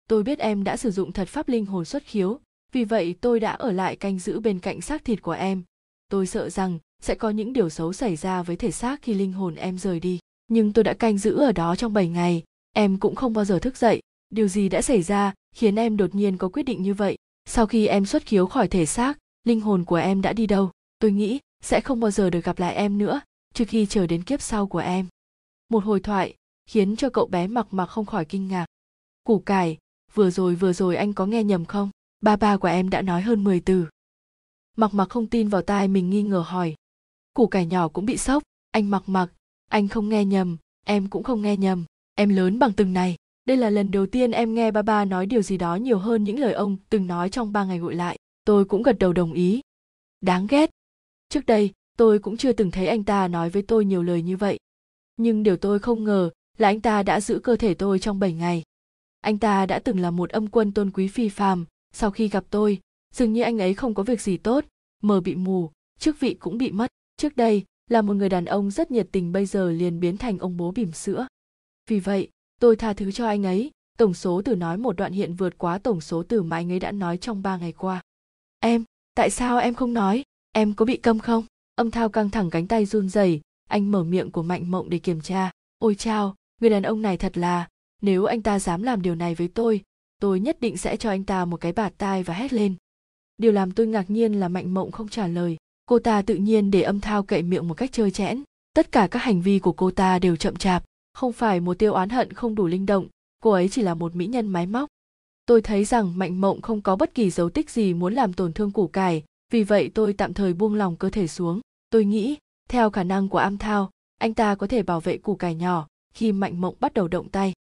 tôi biết em đã sử dụng thật pháp linh hồn xuất khiếu, vì vậy tôi đã ở lại canh giữ bên cạnh xác thịt của em. Tôi sợ rằng sẽ có những điều xấu xảy ra với thể xác khi linh hồn em rời đi. Nhưng tôi đã canh giữ ở đó trong 7 ngày, em cũng không bao giờ thức dậy. Điều gì đã xảy ra khiến em đột nhiên có quyết định như vậy? Sau khi em xuất khiếu khỏi thể xác, linh hồn của em đã đi đâu? Tôi nghĩ sẽ không bao giờ được gặp lại em nữa, trừ khi chờ đến kiếp sau của em. Một hồi thoại khiến cho cậu bé Mặc không khỏi kinh ngạc. Củ cải, vừa rồi anh có nghe nhầm không? Ba của em đã nói hơn 10 từ. Mặc không tin vào tai mình, nghi ngờ hỏi. Củ cải nhỏ cũng bị sốc, anh Mặc, anh không nghe nhầm, em cũng không nghe nhầm, em lớn bằng từng này. Đây là lần đầu tiên em nghe ba nói điều gì đó nhiều hơn những lời ông từng nói trong 3 ngày gội lại. Tôi cũng gật đầu đồng ý. Đáng ghét. Trước đây, tôi cũng chưa từng thấy anh ta nói với tôi nhiều lời như vậy. Nhưng điều tôi không ngờ là anh ta đã giữ cơ thể tôi trong 7 ngày. Anh ta đã từng là một Âm Quân tôn quý phi phàm, sau khi gặp tôi, dường như anh ấy không có việc gì tốt, mờ bị mù, chức vị cũng bị mất. Trước đây, là một người đàn ông rất nhiệt tình, bây giờ liền biến thành ông bố bỉm sữa. Vì vậy, tôi tha thứ cho anh ấy, tổng số từ nói một đoạn hiện vượt quá tổng số từ mà anh ấy đã nói trong 3 ngày qua. Em, tại sao em không nói? Em có bị câm không? Âm Thao căng thẳng cánh tay run rẩy, anh mở miệng của Mạnh Mộng để kiểm tra. Ôi chao, người đàn ông này thật là, nếu anh ta dám làm điều này với tôi nhất định sẽ cho anh ta một cái bạt tai và hét lên. Điều làm tôi ngạc nhiên là Mạnh Mộng không trả lời, cô ta tự nhiên để Âm Thao cậy miệng một cách trơ trẽn. Tất cả các hành vi của cô ta đều chậm chạp, không phải một tiêu oán hận không đủ linh động, cô ấy chỉ là một mỹ nhân máy móc. Tôi thấy rằng Mạnh Mộng không có bất kỳ dấu tích gì muốn làm tổn thương củ cải, vì vậy tôi tạm thời buông lòng cơ thể xuống. Tôi nghĩ, theo khả năng của Âm Thao, anh ta có thể bảo vệ củ cải nhỏ khi Mạnh Mộng bắt đầu động tay.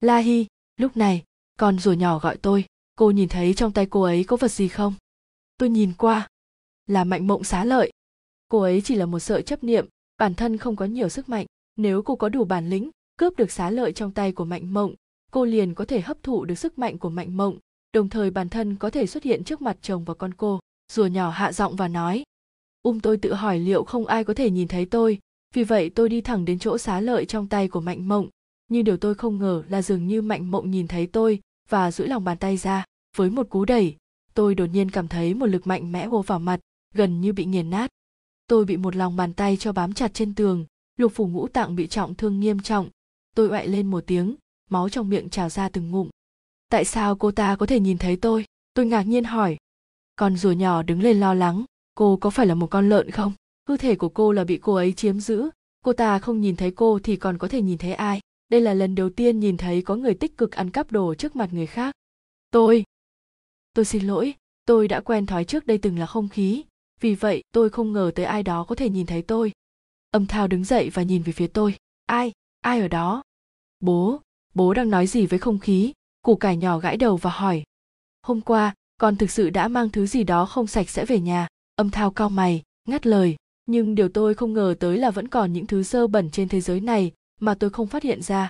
La Hi, lúc này, con rùa nhỏ gọi tôi, cô nhìn thấy trong tay cô ấy có vật gì không? Tôi nhìn qua, là Mạnh Mộng xá lợi. Cô ấy chỉ là một sợi chấp niệm, bản thân không có nhiều sức mạnh, nếu cô có đủ bản lĩnh, cướp được xá lợi trong tay của Mạnh Mộng, cô liền có thể hấp thụ được sức mạnh của Mạnh Mộng, đồng thời bản thân có thể xuất hiện trước mặt chồng và con cô. Rùa nhỏ hạ giọng và nói, tôi tự hỏi liệu không ai có thể nhìn thấy tôi, vì vậy tôi đi thẳng đến chỗ xá lợi trong tay của Mạnh Mộng, nhưng điều tôi không ngờ là dường như Mạnh Mộng nhìn thấy tôi và duỗi lòng bàn tay ra, với một cú đẩy, tôi đột nhiên cảm thấy một lực mạnh mẽ vô vào mặt, gần như bị nghiền nát. Tôi bị một lòng bàn tay cho bám chặt trên tường, lục phủ ngũ tạng bị trọng thương nghiêm trọng, tôi oại lên một tiếng, máu trong miệng trào ra từng ngụm. Tại sao cô ta có thể nhìn thấy tôi ngạc nhiên hỏi. Con rùa nhỏ đứng lên lo lắng, cô có phải là một con lợn không? Hư thể của cô là bị cô ấy chiếm giữ, cô ta không nhìn thấy cô thì còn có thể nhìn thấy ai? Đây là lần đầu tiên nhìn thấy có người tích cực ăn cắp đồ trước mặt người khác. Tôi xin lỗi, tôi đã quen thói trước đây từng là không khí, vì vậy tôi không ngờ tới ai đó có thể nhìn thấy tôi. Âm Thao đứng dậy và nhìn về phía tôi. Ai ở đó? Bố đang nói gì với không khí? Củ cải nhỏ gãi đầu và hỏi. Hôm qua, con thực sự đã mang thứ gì đó không sạch sẽ về nhà. Âm Thao cau mày, ngắt lời. Nhưng điều tôi không ngờ tới là vẫn còn những thứ dơ bẩn trên thế giới này mà tôi không phát hiện ra.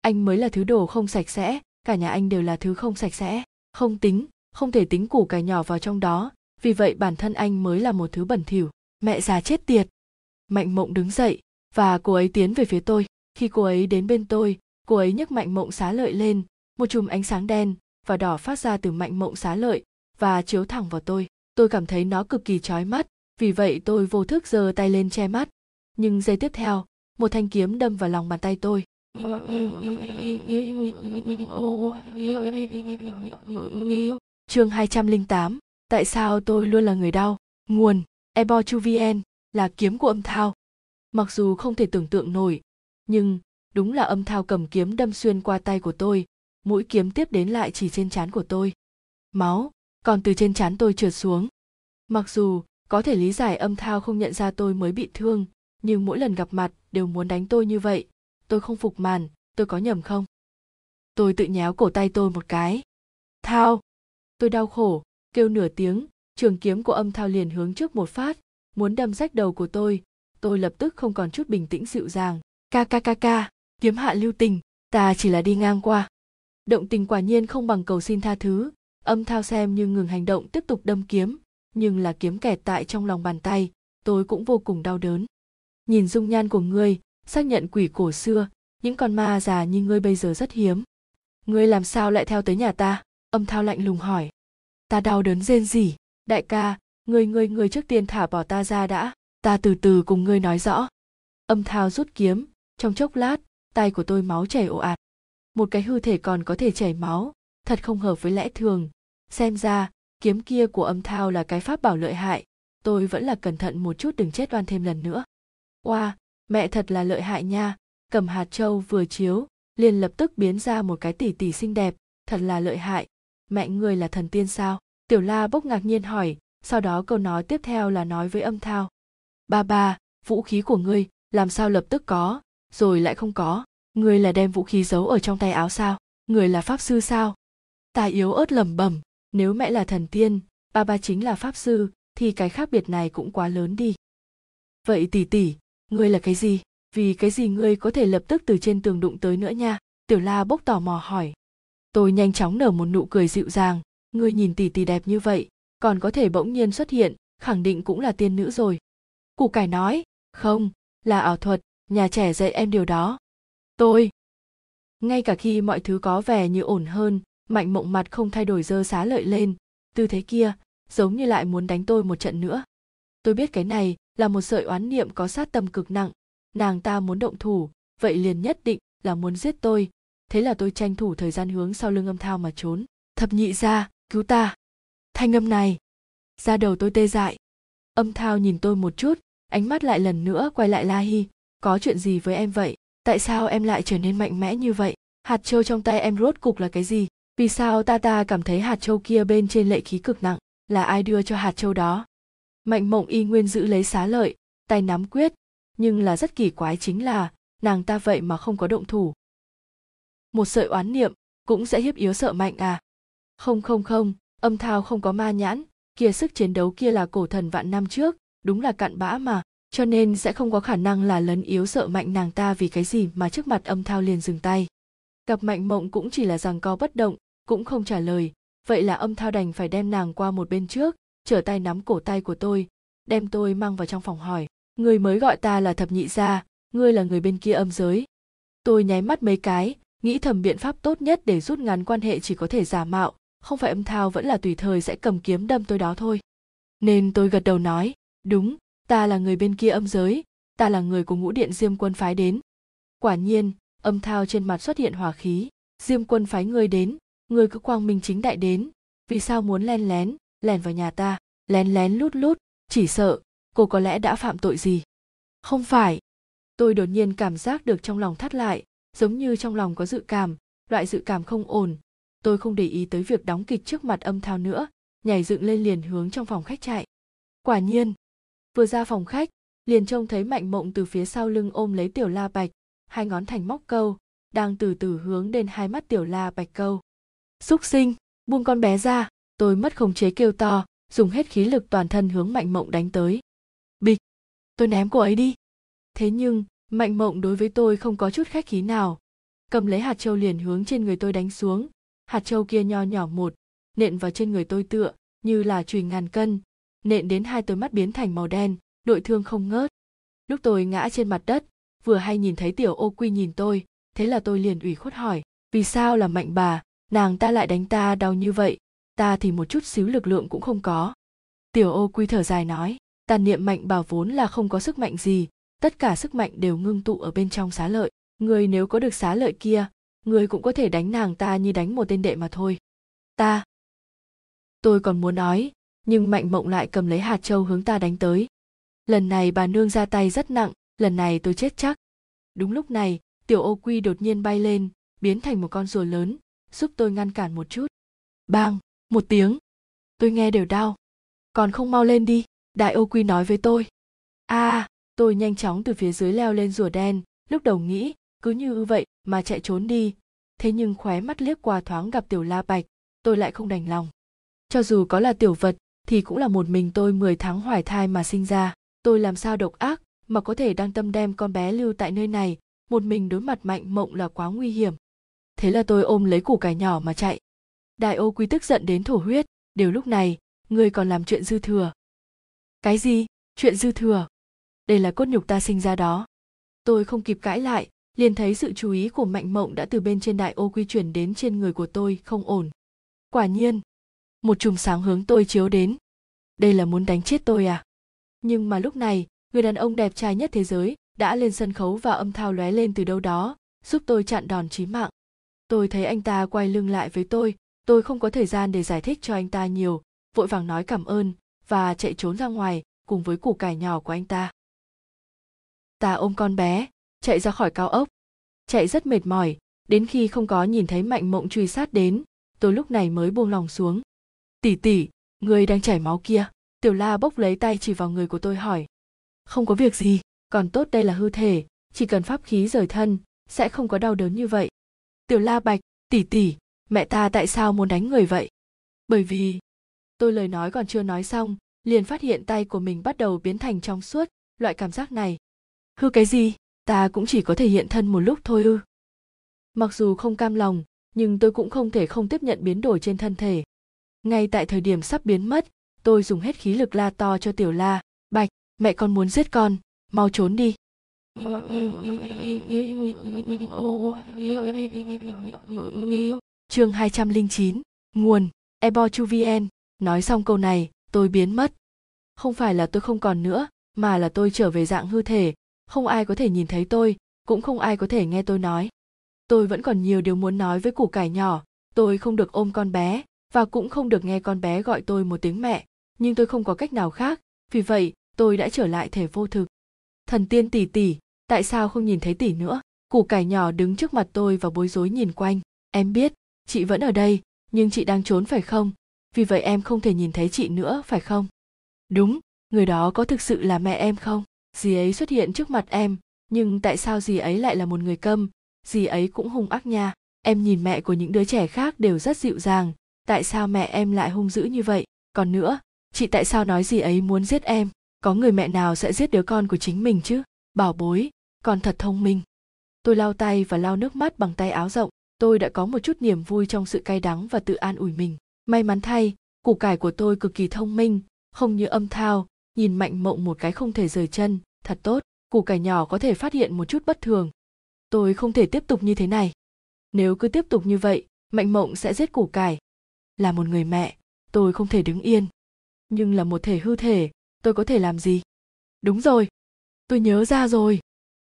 Anh mới là thứ đồ không sạch sẽ, cả nhà anh đều là thứ không sạch sẽ. Không thể tính củ cải nhỏ vào trong đó, vì vậy bản thân anh mới là một thứ bẩn thỉu. Mẹ già chết tiệt. Mạnh Mộng đứng dậy, và cô ấy tiến về phía tôi. Khi cô ấy đến bên tôi, cô ấy nhấc Mạnh Mộng xá lợi lên, một chùm ánh sáng đen và đỏ phát ra từ Mạnh Mộng xá lợi và chiếu thẳng vào tôi. Tôi cảm thấy nó cực kỳ chói mắt, vì vậy tôi vô thức giơ tay lên che mắt. Nhưng giây tiếp theo, một thanh kiếm đâm vào lòng bàn tay tôi. Chương 208, tại sao tôi luôn là người đau? Nguồn, ebochuvn, là kiếm của Âm Thao. Mặc dù không thể tưởng tượng nổi, nhưng đúng là Âm Thao cầm kiếm đâm xuyên qua tay của tôi, mũi kiếm tiếp đến lại chỉ trên trán của tôi. Máu còn từ trên trán tôi trượt xuống. Mặc dù có thể lý giải Âm Thao không nhận ra tôi mới bị thương, nhưng mỗi lần gặp mặt đều muốn đánh tôi như vậy, tôi không phục màn. Tôi có nhầm không? Tôi tự nhéo cổ tay tôi một cái. Thao! Tôi đau khổ kêu nửa tiếng, trường kiếm của Âm Thao liền hướng trước một phát, muốn đâm rách đầu của tôi. Tôi lập tức không còn chút bình tĩnh dịu dàng. Ca, kiếm hạ lưu tình, ta chỉ là đi ngang qua. Động tình quả nhiên không bằng cầu xin tha thứ. Âm Thao xem như ngừng hành động, tiếp tục đâm kiếm, nhưng là kiếm kẹt tại trong lòng bàn tay, tôi cũng vô cùng đau đớn. Nhìn dung nhan của ngươi, xác nhận quỷ cổ xưa, những con ma già như ngươi bây giờ rất hiếm. Ngươi làm sao lại theo tới nhà ta? Âm Thao lạnh lùng hỏi. Ta đau đớn rên rỉ. Đại ca, ngươi trước tiên thả bỏ ta ra đã, ta từ từ cùng ngươi nói rõ. Âm Thao rút kiếm, trong chốc lát, tay của tôi máu chảy ồ ạt. Một cái hư thể còn có thể chảy máu, thật không hợp với lẽ thường. Xem ra, kiếm kia của Âm Thao là cái pháp bảo lợi hại, tôi vẫn là cẩn thận một chút đừng chết oan thêm lần nữa. Oa, mẹ thật là lợi hại nha, cầm hạt châu vừa chiếu, liền lập tức biến ra một cái tỷ tỷ xinh đẹp, thật là lợi hại. Mẹ ngươi là thần tiên sao? Tiểu La Bốc ngạc nhiên hỏi, sau đó câu nói tiếp theo là nói với Âm Thao. Ba, vũ khí của ngươi, làm sao lập tức có, rồi lại không có, ngươi là đem vũ khí giấu ở trong tay áo sao, ngươi là pháp sư sao? Ta yếu ớt lẩm bẩm, nếu mẹ là thần tiên, ba chính là pháp sư, thì cái khác biệt này cũng quá lớn đi. Vậy tỷ, ngươi là cái gì? Vì cái gì ngươi có thể lập tức từ trên tường đụng tới nữa nha? Tiểu La Bốc tò mò hỏi. Tôi nhanh chóng nở một nụ cười dịu dàng, ngươi nhìn tỷ đẹp như vậy, còn có thể bỗng nhiên xuất hiện, khẳng định cũng là tiên nữ rồi. Củ cải nói, không, là ảo thuật, nhà trẻ dạy em điều đó. Tôi Ngay cả khi mọi thứ có vẻ như ổn hơn, Mạnh Mộng mặt không thay đổi giơ xá lợi lên, tư thế kia giống như lại muốn đánh tôi một trận nữa. Tôi biết cái này là một sợi oán niệm có sát tâm cực nặng, nàng ta muốn động thủ, vậy liền nhất định là muốn giết tôi, thế là tôi tranh thủ thời gian hướng sau lưng Âm Thao mà trốn. Thập nhị gia, cứu ta! Thanh âm này, da đầu tôi tê dại. Âm Thao nhìn tôi một chút, ánh mắt lại lần nữa quay lại La Hi, có chuyện gì với em vậy? Tại sao em lại trở nên mạnh mẽ như vậy? Hạt châu trong tay em rốt cục là cái gì? Vì sao ta cảm thấy hạt châu kia bên trên lệ khí cực nặng? Là ai đưa cho hạt châu đó? Mạnh Mộng y nguyên giữ lấy xá lợi, tay nắm quyết, nhưng là rất kỳ quái chính là nàng ta vậy mà không có động thủ. Một sợi oán niệm cũng sẽ hiếp yếu sợ mạnh à? Không, Âm Thao không có ma nhãn, kia sức chiến đấu kia là cổ thần vạn năm trước, đúng là cặn bã mà, cho nên sẽ không có khả năng là lấn yếu sợ mạnh nàng ta. Vì cái gì mà trước mặt Âm Thao liền dừng tay? Gặp Mạnh Mộng cũng chỉ là giằng co bất động, cũng không trả lời, vậy là Âm Thao đành phải đem nàng qua một bên trước, trở tay nắm cổ tay của tôi, đem tôi mang vào trong phòng hỏi: Người mới gọi ta là thập nhị gia, ngươi là người bên kia âm giới? Tôi nháy mắt mấy cái, nghĩ thầm biện pháp tốt nhất để rút ngắn quan hệ chỉ có thể giả mạo, không phải Âm Thao vẫn là tùy thời sẽ cầm kiếm đâm tôi đó thôi. Nên tôi gật đầu nói: Đúng, ta là người bên kia âm giới, ta là người của ngũ điện Diêm Quân phái đến. Quả nhiên, Âm Thao trên mặt xuất hiện hỏa khí: Diêm Quân phái ngươi đến, ngươi cứ quang minh chính đại đến, vì sao muốn len lén, lẻn vào nhà ta, lén lén lút lút, chỉ sợ cô có lẽ đã phạm tội gì? Không phải. Tôi đột nhiên cảm giác được trong lòng thắt lại, giống như trong lòng có dự cảm, loại dự cảm không ổn. Tôi không để ý tới việc đóng kịch trước mặt Âm Thao nữa, nhảy dựng lên liền hướng trong phòng khách chạy. Quả nhiên, vừa ra phòng khách, liền trông thấy Mạnh Mộng từ phía sau lưng ôm lấy Tiểu La Bạch, hai ngón thành móc câu, đang từ từ hướng đến hai mắt Tiểu La Bạch câu. Súc sinh, buông con bé ra! Tôi mất khống chế kêu to, dùng hết khí lực toàn thân hướng Mạnh Mộng đánh tới. Bịch! Tôi ném cô ấy đi. Thế nhưng, Mạnh Mộng đối với tôi không có chút khách khí nào, cầm lấy hạt châu liền hướng trên người tôi đánh xuống. Hạt châu kia nho nhỏ một, nện vào trên người tôi tựa như là chùy ngàn cân, nện đến hai đôi mắt biến thành màu đen, nội thương không ngớt. Lúc tôi ngã trên mặt đất, vừa hay nhìn thấy Tiểu Ô Quy nhìn tôi, thế là tôi liền ủy khuất hỏi: Vì sao là Mạnh bà, nàng ta lại đánh ta đau như vậy, ta thì một chút xíu lực lượng cũng không có. Tiểu Ô Quy thở dài nói: Tàn niệm Mạnh bà vốn là không có sức mạnh gì, tất cả sức mạnh đều ngưng tụ ở bên trong xá lợi. Người nếu có được xá lợi kia, người cũng có thể đánh nàng ta như đánh một tên đệ mà thôi. Tôi còn muốn nói, nhưng Mạnh Mộng lại cầm lấy hạt châu hướng ta đánh tới. Lần này bà nương ra tay rất nặng, lần này tôi chết chắc. Đúng lúc này, Tiểu Ô Quy đột nhiên bay lên, biến thành một con rùa lớn, giúp tôi ngăn cản một chút. Bang! Một tiếng. Tôi nghe đều đau. Còn không mau lên đi, Đại Ô Quy nói với tôi. Tôi nhanh chóng từ phía dưới leo lên rùa đen, lúc đầu nghĩ cứ như vậy mà chạy trốn đi, thế nhưng khóe mắt liếc qua thoáng gặp Tiểu La Bạch, tôi lại không đành lòng. Cho dù có là tiểu vật thì cũng là một mình tôi 10 tháng hoài thai mà sinh ra, tôi làm sao độc ác mà có thể đang tâm đem con bé lưu tại nơi này, một mình đối mặt Mạnh Mộng là quá nguy hiểm. Thế là tôi ôm lấy củ cải nhỏ mà chạy. Đại Ô Quy tức giận đến thổ huyết: Đều lúc này, ngươi còn làm chuyện dư thừa. Cái gì? Chuyện dư thừa? Đây là cốt nhục ta sinh ra đó. Tôi không kịp cãi lại, liền thấy sự chú ý của Mạnh Mộng đã từ bên trên Đại Ô Quy chuyển đến trên người của tôi, không ổn. Quả nhiên, một chùm sáng hướng tôi chiếu đến. Đây là muốn đánh chết tôi à? Nhưng mà lúc này, người đàn ông đẹp trai nhất thế giới đã lên sân khấu và Âm Thao lóe lên từ đâu đó, giúp tôi chặn đòn chí mạng. Tôi thấy anh ta quay lưng lại với tôi không có thời gian để giải thích cho anh ta nhiều, vội vàng nói cảm ơn và chạy trốn ra ngoài cùng với củ cải nhỏ của anh ta. Ta ôm con bé, chạy ra khỏi cao ốc. Chạy rất mệt mỏi, đến khi không có nhìn thấy Mạnh Mộng truy sát đến, tôi lúc này mới buông lòng xuống. Tỷ tỷ, người đang chảy máu kia. Tiểu La bốc lấy tay chỉ vào người của tôi hỏi. Không có việc gì, còn tốt đây là hư thể, chỉ cần pháp khí rời thân, sẽ không có đau đớn như vậy. Tiểu La Bạch, tỷ tỷ, mẹ ta tại sao muốn đánh người vậy? Bởi vì... Tôi lời nói còn chưa nói xong, liền phát hiện tay của mình bắt đầu biến thành trong suốt, loại cảm giác này. Hư cái gì? Ta cũng chỉ có thể hiện thân một lúc thôi ư? Mặc dù không cam lòng, nhưng tôi cũng không thể không tiếp nhận biến đổi trên thân thể. Ngay tại thời điểm sắp biến mất, tôi dùng hết khí lực la to cho Tiểu La Bạch, mẹ con muốn giết con, mau trốn đi. Chương 209. Nguồn ebochuvn. Nói xong câu này, tôi biến mất. Không phải là tôi không còn nữa, mà là tôi trở về dạng hư thể, không ai có thể nhìn thấy tôi, cũng không ai có thể nghe tôi nói. Tôi vẫn còn nhiều điều muốn nói với củ cải nhỏ, tôi không được ôm con bé, và cũng không được nghe con bé gọi tôi một tiếng mẹ, nhưng tôi không có cách nào khác, vì vậy tôi đã trở lại thể vô thực. Thần tiên tỷ tỷ, tại sao không nhìn thấy tỷ nữa? Củ cải nhỏ đứng trước mặt tôi và bối rối nhìn quanh. Em biết, chị vẫn ở đây, nhưng chị đang trốn phải không? Vì vậy em không thể nhìn thấy chị nữa phải không? Đúng, người đó có thực sự là mẹ em không? Dì ấy xuất hiện trước mặt em, nhưng tại sao dì ấy lại là một người câm? Dì ấy cũng hung ác nha. Em nhìn mẹ của những đứa trẻ khác đều rất dịu dàng, tại sao mẹ em lại hung dữ như vậy? Còn nữa, chị tại sao nói dì ấy muốn giết em? Có người mẹ nào sẽ giết đứa con của chính mình chứ? Bảo bối, con thật thông minh. Tôi lau tay và lau nước mắt bằng tay áo rộng. Tôi đã có một chút niềm vui trong sự cay đắng và tự an ủi mình. May mắn thay, củ cải của tôi cực kỳ thông minh, không như Âm Thao, nhìn Mạnh Mộng một cái không thể rời chân. Thật tốt, củ cải nhỏ có thể phát hiện một chút bất thường. Tôi không thể tiếp tục như thế này. Nếu cứ tiếp tục như vậy, Mạnh Mộng sẽ giết củ cải. Là một người mẹ, tôi không thể đứng yên. Nhưng là một thể hư thể, tôi có thể làm gì? Đúng rồi, tôi nhớ ra rồi.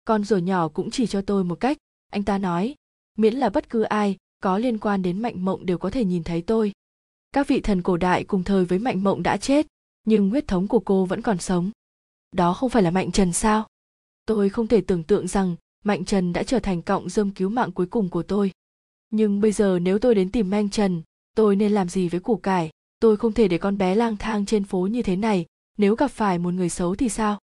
Con rùa nhỏ cũng chỉ cho tôi một cách. Anh ta nói, miễn là bất cứ ai có liên quan đến Mạnh Mộng đều có thể nhìn thấy tôi. Các vị thần cổ đại cùng thời với Mạnh Mộng đã chết, nhưng huyết thống của cô vẫn còn sống. Đó không phải là Mạnh Trần sao? Tôi không thể tưởng tượng rằng Mạnh Trần đã trở thành cọng rơm cứu mạng cuối cùng của tôi. Nhưng bây giờ nếu tôi đến tìm Mạnh Trần, tôi nên làm gì với củ cải? Tôi không thể để con bé lang thang trên phố như thế này, nếu gặp phải một người xấu thì sao?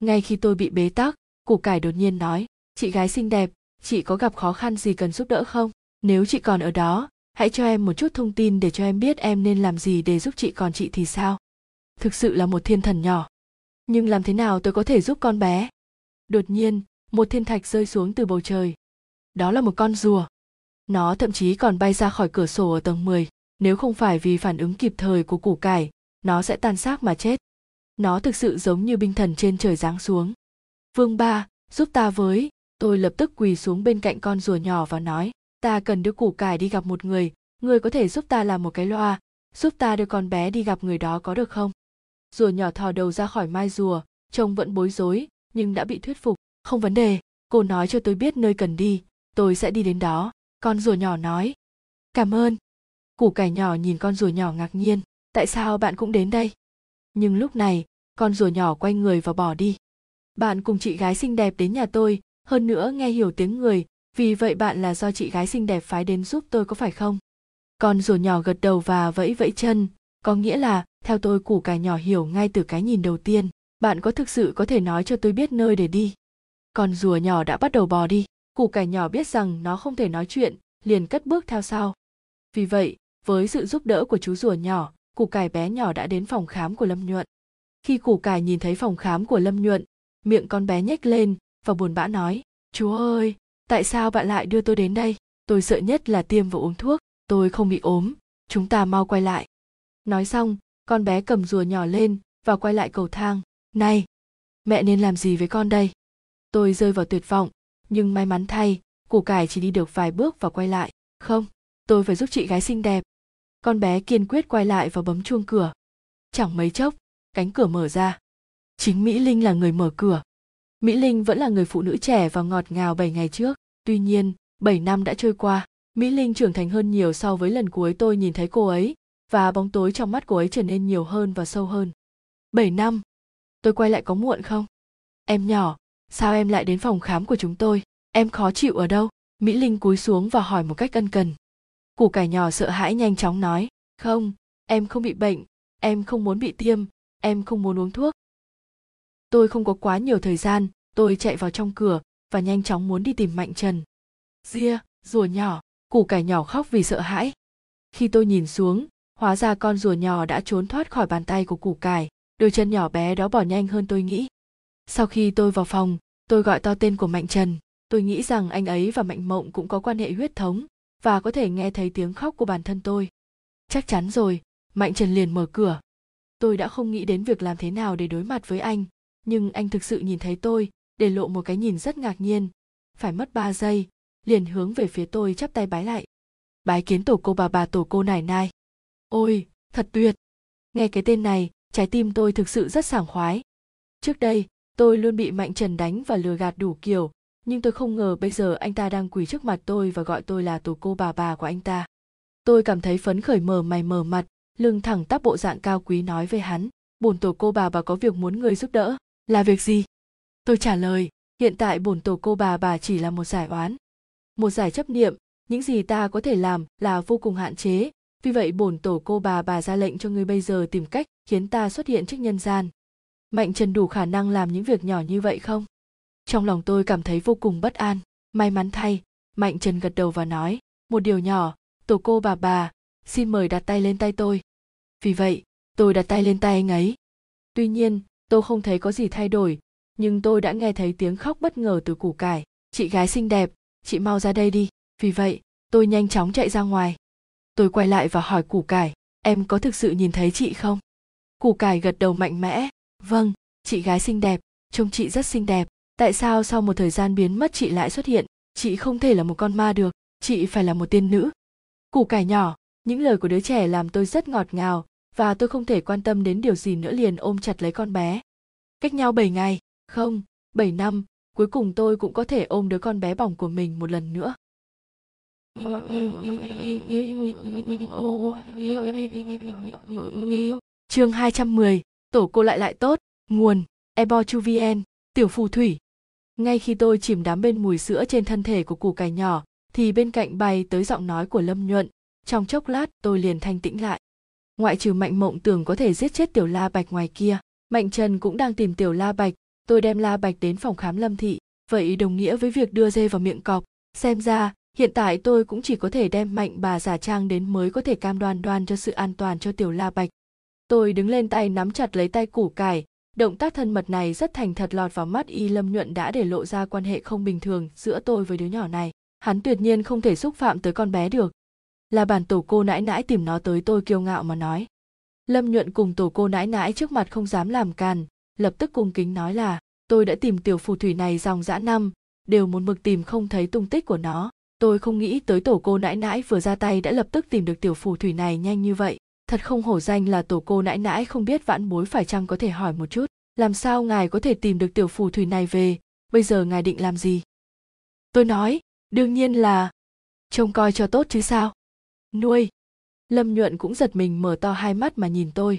Ngay khi tôi bị bế tắc, củ cải đột nhiên nói, chị gái xinh đẹp, chị có gặp khó khăn gì cần giúp đỡ không? Nếu chị còn ở đó, hãy cho em một chút thông tin để cho em biết em nên làm gì để giúp chị, còn chị thì sao? Thực sự là một thiên thần nhỏ. Nhưng làm thế nào tôi có thể giúp con bé? Đột nhiên, một thiên thạch rơi xuống từ bầu trời. Đó là một con rùa. Nó thậm chí còn bay ra khỏi cửa sổ ở tầng 10. Nếu không phải vì phản ứng kịp thời của củ cải, nó sẽ tan xác mà chết. Nó thực sự giống như binh thần trên trời giáng xuống. Vương ba, giúp ta với. Tôi lập tức quỳ xuống bên cạnh con rùa nhỏ và nói, ta cần đưa củ cải đi gặp một người, người có thể giúp ta làm một cái loa, giúp ta đưa con bé đi gặp người đó có được không? Rùa nhỏ thò đầu ra khỏi mai rùa, trông vẫn bối rối, nhưng đã bị thuyết phục. Không vấn đề, cô nói cho tôi biết nơi cần đi, tôi sẽ đi đến đó. Con rùa nhỏ nói. Cảm ơn. Củ cải nhỏ nhìn con rùa nhỏ ngạc nhiên, tại sao bạn cũng đến đây? Nhưng lúc này, con rùa nhỏ quay người và bỏ đi. Bạn cùng chị gái xinh đẹp đến nhà tôi, hơn nữa nghe hiểu tiếng người, vì vậy bạn là do chị gái xinh đẹp phái đến giúp tôi có phải không? Con rùa nhỏ gật đầu và vẫy vẫy chân, có nghĩa là, theo tôi củ cải nhỏ hiểu ngay từ cái nhìn đầu tiên, bạn có thực sự có thể nói cho tôi biết nơi để đi? Con rùa nhỏ đã bắt đầu bò đi, củ cải nhỏ biết rằng nó không thể nói chuyện, liền cất bước theo sau. Vì vậy, với sự giúp đỡ của chú rùa nhỏ, củ cải bé nhỏ đã đến phòng khám của Lâm Nhuận. Khi củ cải nhìn thấy phòng khám của Lâm Nhuận, miệng con bé nhếch lên và buồn bã nói, chú ơi, tại sao bạn lại đưa tôi đến đây? Tôi sợ nhất là tiêm và uống thuốc, tôi không bị ốm, chúng ta mau quay lại. Nói xong, con bé cầm rùa nhỏ lên và quay lại cầu thang. Này, mẹ nên làm gì với con đây? Tôi rơi vào tuyệt vọng, nhưng may mắn thay, củ cải chỉ đi được vài bước và quay lại. Không, tôi phải giúp chị gái xinh đẹp. Con bé kiên quyết quay lại và bấm chuông cửa. Chẳng mấy chốc, cánh cửa mở ra. Chính Mỹ Linh là người mở cửa. Mỹ Linh vẫn là người phụ nữ trẻ và ngọt ngào 7 ngày trước. Tuy nhiên, 7 năm đã trôi qua. Mỹ Linh trưởng thành hơn nhiều so với lần cuối tôi nhìn thấy cô ấy, và bóng tối trong mắt cô ấy trở nên nhiều hơn và sâu hơn. 7 năm. Tôi quay lại có muộn không? Em nhỏ, sao em lại đến phòng khám của chúng tôi? Em khó chịu ở đâu? Mỹ Linh cúi xuống và hỏi một cách ân cần. Củ cải nhỏ sợ hãi nhanh chóng nói, không, em không bị bệnh, em không muốn bị tiêm, em không muốn uống thuốc. Tôi không có quá nhiều thời gian, tôi chạy vào trong cửa và nhanh chóng muốn đi tìm Mạnh Trần. Ria, rùa nhỏ, củ cải nhỏ khóc vì sợ hãi. Khi tôi nhìn xuống, hóa ra con rùa nhỏ đã trốn thoát khỏi bàn tay của củ cải, đôi chân nhỏ bé đó bỏ nhanh hơn tôi nghĩ. Sau khi tôi vào phòng, tôi gọi to tên của Mạnh Trần, tôi nghĩ rằng anh ấy và Mạnh Mộng cũng có quan hệ huyết thống và có thể nghe thấy tiếng khóc của bản thân tôi. Chắc chắn rồi, Mạnh Trần liền mở cửa. Tôi đã không nghĩ đến việc làm thế nào để đối mặt với anh, nhưng anh thực sự nhìn thấy tôi để lộ một cái nhìn rất ngạc nhiên, phải mất 3 giây, liền hướng về phía tôi chắp tay bái lại. Bái kiến tổ cô bà tổ cô nải nai. Ôi, thật tuyệt. Nghe cái tên này, trái tim tôi thực sự rất sảng khoái. Trước đây, tôi luôn bị Mạnh Trần đánh và lừa gạt đủ kiểu, nhưng tôi không ngờ bây giờ anh ta đang quỳ trước mặt tôi và gọi tôi là tổ cô bà của anh ta. Tôi cảm thấy phấn khởi mở mày mở mặt, lưng thẳng tắp bộ dạng cao quý nói với hắn. Bổn tổ cô bà có việc muốn người giúp đỡ, là việc gì? Tôi trả lời, hiện tại bổn tổ cô bà chỉ là một giải oán, một giải chấp niệm, những gì ta có thể làm là vô cùng hạn chế, vì vậy bổn tổ cô bà ra lệnh cho ngươi bây giờ tìm cách khiến ta xuất hiện trước nhân gian. Mạnh Trần đủ khả năng làm những việc nhỏ như vậy không? Trong lòng tôi cảm thấy vô cùng bất an, may mắn thay, Mạnh Trần gật đầu và nói, một điều nhỏ, tổ cô bà, xin mời đặt tay lên tay tôi. Vì vậy, tôi đặt tay lên tay anh ấy. Tuy nhiên, tôi không thấy có gì thay đổi, nhưng tôi đã nghe thấy tiếng khóc bất ngờ từ củ cải. Chị gái xinh đẹp, chị mau ra đây đi. Vì vậy, tôi nhanh chóng chạy ra ngoài. Tôi quay lại và hỏi củ cải, em có thực sự nhìn thấy chị không? Củ cải gật đầu mạnh mẽ, vâng, chị gái xinh đẹp, trông chị rất xinh đẹp. Tại sao sau một thời gian biến mất chị lại xuất hiện? Chị không thể là một con ma được, chị phải là một tiên nữ. Củ cải nhỏ, những lời của đứa trẻ làm tôi rất ngọt ngào, và tôi không thể quan tâm đến điều gì nữa liền ôm chặt lấy con bé. Cách nhau 7 ngày, không, 7 năm, cuối cùng tôi cũng có thể ôm đứa con bé bỏng của mình một lần nữa. Chương 210, tổ cô lại tốt, nguồn, ebochuvn, tiểu phù thủy. Ngay khi tôi chìm đắm bên mùi sữa trên thân thể của củ cải nhỏ, thì bên cạnh bay tới giọng nói của Lâm Nhuận, trong chốc lát tôi liền thanh tĩnh lại. Ngoại trừ Mạnh Mộng tưởng có thể giết chết Tiểu La Bạch ngoài kia, Mạnh Trần cũng đang tìm Tiểu La Bạch, tôi đem La Bạch đến phòng khám Lâm Thị, vậy đồng nghĩa với việc đưa dê vào miệng cọp, xem ra hiện tại tôi cũng chỉ có thể đem Mạnh bà giả trang đến mới có thể cam đoan cho sự an toàn cho Tiểu La Bạch. Tôi đứng lên tay nắm chặt lấy tay củ cải, động tác thân mật này rất thành thật lọt vào mắt y Lâm Nhuận đã để lộ ra quan hệ không bình thường giữa tôi với đứa nhỏ này, hắn tuyệt nhiên không thể xúc phạm tới con bé được. Là bản tổ cô nãi nãi tìm nó tới, tôi kiêu ngạo mà nói. Lâm Nhuận cùng tổ cô nãi nãi trước mặt không dám làm càn, lập tức cung kính nói là tôi đã tìm tiểu phù thủy này dòng dã 5, đều một mực tìm không thấy tung tích của nó. Tôi không nghĩ tới tổ cô nãi nãi vừa ra tay đã lập tức tìm được tiểu phù thủy này nhanh như vậy. Thật không hổ danh là tổ cô nãi nãi, không biết vãn bối phải chăng có thể hỏi một chút, làm sao ngài có thể tìm được tiểu phù thủy này về, bây giờ ngài định làm gì? Tôi nói, đương nhiên là trông coi cho tốt chứ sao. Nuôi. Lâm Nhuận cũng giật mình mở to hai mắt mà nhìn tôi.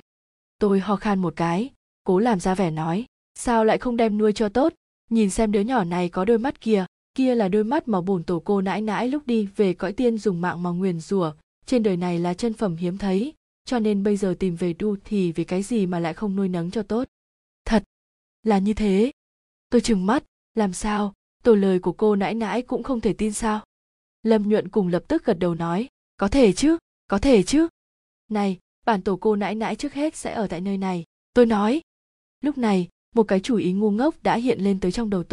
Tôi ho khan một cái, cố làm ra vẻ nói, sao lại không đem nuôi cho tốt, nhìn xem đứa nhỏ này có đôi mắt kìa, kia là đôi mắt mà bổn tổ cô nãi nãi lúc đi về cõi tiên dùng mạng mà nguyền rủa, trên đời này là chân phẩm hiếm thấy, cho nên bây giờ tìm về đu thì vì cái gì mà lại không nuôi nấng cho tốt. Thật là như thế. Tôi trừng mắt, làm sao, tổ lời của cô nãi nãi cũng không thể tin sao? Lâm Nhuận cùng lập tức gật đầu nói, có thể chứ, có thể chứ. Này, bản tổ cô nãi nãi trước hết sẽ ở tại nơi này, tôi nói. Lúc này, một cái chủ ý ngu ngốc đã hiện lên tới trong đầu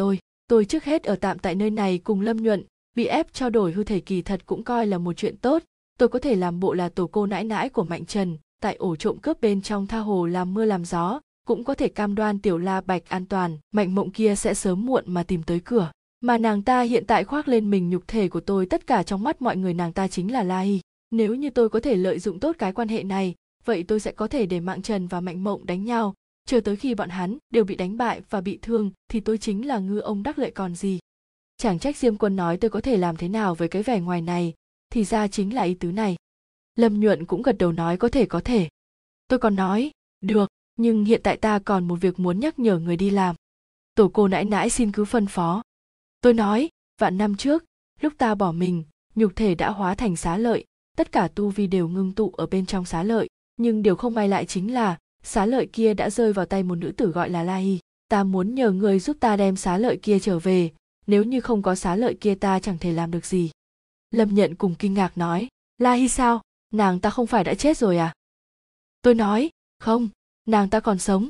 tôi trước hết ở tạm tại nơi này cùng Lâm Nhuận, bị ép trao đổi hư thể kỳ thật cũng coi là một chuyện tốt, tôi có thể làm bộ là tổ cô nãi nãi của Mạnh Trần, tại ổ trộm cướp bên trong tha hồ làm mưa làm gió, cũng có thể cam đoan Tiểu La Bạch an toàn, Mạnh Mộng kia sẽ sớm muộn mà tìm tới cửa. Mà nàng ta hiện tại khoác lên mình nhục thể của tôi, tất cả trong mắt mọi người nàng ta chính là La Hi. Nếu như tôi có thể lợi dụng tốt cái quan hệ này, vậy tôi sẽ có thể để Mạnh Trần và Mạnh Mộng đánh nhau, chờ tới khi bọn hắn đều bị đánh bại và bị thương thì tôi chính là ngư ông đắc lợi còn gì. Chẳng trách Diêm Quân nói tôi có thể làm thế nào với cái vẻ ngoài này, thì ra chính là ý tứ này. Lâm Nhuận cũng gật đầu nói có thể có thể. Tôi còn nói, được, nhưng hiện tại ta còn một việc muốn nhắc nhở người đi làm. Tổ cô nãi nãi xin cứ phân phó. Tôi nói, vạn năm trước, lúc ta bỏ mình, nhục thể đã hóa thành xá lợi, tất cả tu vi đều ngưng tụ ở bên trong xá lợi, nhưng điều không may lại chính là xá lợi kia đã rơi vào tay một nữ tử gọi là La Hi. Ta muốn nhờ người giúp ta đem xá lợi kia trở về, nếu như không có xá lợi kia ta chẳng thể làm được gì. Lâm Nhận cùng kinh ngạc nói, La Hi sao, nàng ta không phải đã chết rồi à? Tôi nói, không, nàng ta còn sống.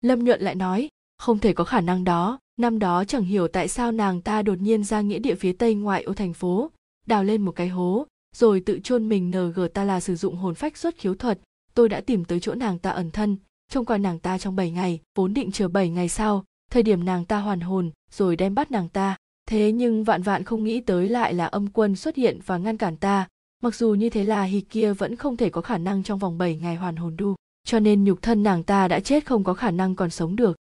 Lâm Nhuận lại nói, không thể có khả năng đó. Năm đó chẳng hiểu tại sao nàng ta đột nhiên ra nghĩa địa phía tây ngoại ô thành phố, đào lên một cái hố, rồi tự chôn mình. Ng ta là sử dụng hồn phách xuất khiếu thuật, tôi đã tìm tới chỗ nàng ta ẩn thân, trông coi nàng ta trong 7 ngày, vốn định chờ 7 ngày sau, thời điểm nàng ta hoàn hồn, rồi đem bắt nàng ta. Thế nhưng vạn vạn không nghĩ tới lại là Âm Quân xuất hiện và ngăn cản ta. Mặc dù như thế, là Hi kia vẫn không thể có khả năng trong vòng 7 ngày hoàn hồn đu, cho nên nhục thân nàng ta đã chết, không có khả năng còn sống được.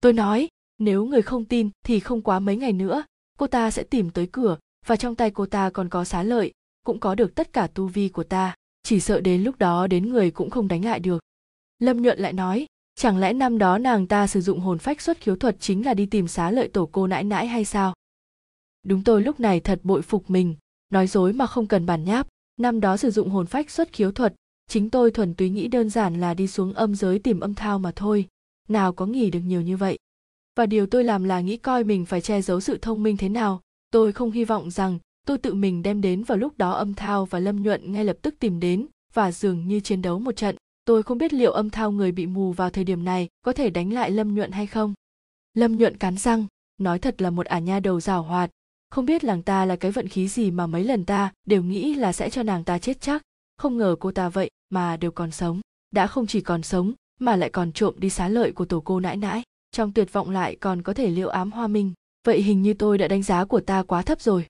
Tôi nói, nếu người không tin thì không quá mấy ngày nữa, cô ta sẽ tìm tới cửa, và trong tay cô ta còn có xá lợi, cũng có được tất cả tu vi của ta, chỉ sợ đến lúc đó đến người cũng không đánh lại được. Lâm Nhuận lại nói, chẳng lẽ năm đó nàng ta sử dụng hồn phách xuất khiếu thuật chính là đi tìm xá lợi tổ cô nãi nãi hay sao? Đúng, tôi lúc này thật bội phục mình, nói dối mà không cần bản nháp. Năm đó sử dụng hồn phách xuất khiếu thuật, chính tôi thuần túy nghĩ đơn giản là đi xuống âm giới tìm Âm Thao mà thôi, nào có nghĩ được nhiều như vậy. Và điều tôi làm là nghĩ coi mình phải che giấu sự thông minh thế nào, tôi không hy vọng rằng tôi tự mình đem đến vào lúc đó Âm Thao và Lâm Nhuận ngay lập tức tìm đến và dường như chiến đấu một trận. Tôi không biết liệu Âm Thao người bị mù vào thời điểm này có thể đánh lại Lâm Nhuận hay không. Lâm Nhuận cắn răng, nói thật là một ả nha đầu giảo hoạt, không biết nàng ta là cái vận khí gì mà mấy lần ta đều nghĩ là sẽ cho nàng ta chết chắc, không ngờ cô ta vậy mà đều còn sống, đã không chỉ còn sống mà lại còn trộm đi xá lợi của tổ cô nãi nãi, trong tuyệt vọng lại còn có thể liệu ám hoa minh, vậy hình như tôi đã đánh giá của ta quá thấp rồi.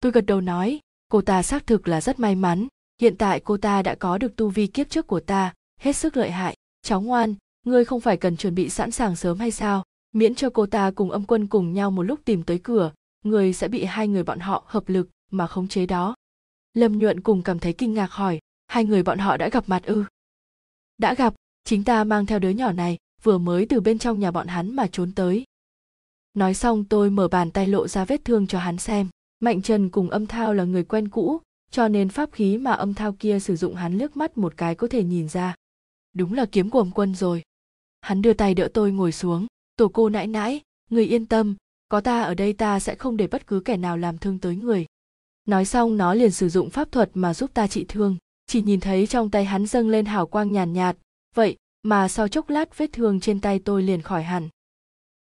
Tôi gật đầu nói, cô ta xác thực là rất may mắn, hiện tại cô ta đã có được tu vi kiếp trước của ta, hết sức lợi hại. Cháu ngoan, ngươi không phải cần chuẩn bị sẵn sàng sớm hay sao, miễn cho cô ta cùng Âm Quân cùng nhau một lúc tìm tới cửa, người sẽ bị hai người bọn họ hợp lực mà khống chế đó. Lâm Nhuận cùng cảm thấy kinh ngạc hỏi, hai người bọn họ đã gặp mặt ư? Đã gặp, chính ta mang theo đứa nhỏ này, vừa mới từ bên trong nhà bọn hắn mà trốn tới. Nói xong tôi mở bàn tay lộ ra vết thương cho hắn xem. Mạnh Trần cùng Âm Thao là người quen cũ, cho nên pháp khí mà Âm Thao kia sử dụng hắn liếc mắt một cái có thể nhìn ra. Đúng là kiếm của Âm Quân rồi. Hắn đưa tay đỡ tôi ngồi xuống, tổ cô nãi nãi, người yên tâm. Có ta ở đây ta sẽ không để bất cứ kẻ nào làm thương tới người. Nói xong nó liền sử dụng pháp thuật mà giúp ta trị thương. Chỉ nhìn thấy trong tay hắn dâng lên hào quang nhàn nhạt, vậy mà sau chốc lát vết thương trên tay tôi liền khỏi hẳn.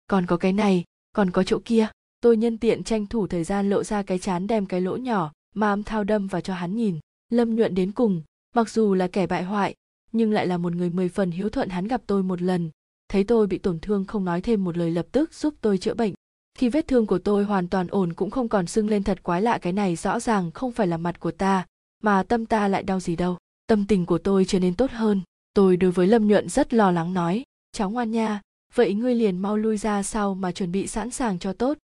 Còn có cái này, còn có chỗ kia. Tôi nhân tiện tranh thủ thời gian lộ ra cái trán đem cái lỗ nhỏ mà Âm Thao đâm vào cho hắn nhìn. Lâm Nhuận đến cùng, mặc dù là kẻ bại hoại, nhưng lại là một người 10 phần hiếu thuận. Hắn gặp tôi một lần, thấy tôi bị tổn thương không nói thêm một lời, lập tức giúp tôi chữa bệnh. Khi vết thương của tôi hoàn toàn ổn cũng không còn sưng lên, thật quái lạ, cái này rõ ràng không phải là mặt của ta, mà tâm ta lại đau gì đâu. Tâm tình của tôi trở nên tốt hơn. Tôi đối với Lâm Nhuận rất lo lắng nói, cháu ngoan nha, vậy ngươi liền mau lui ra sau mà chuẩn bị sẵn sàng cho tốt.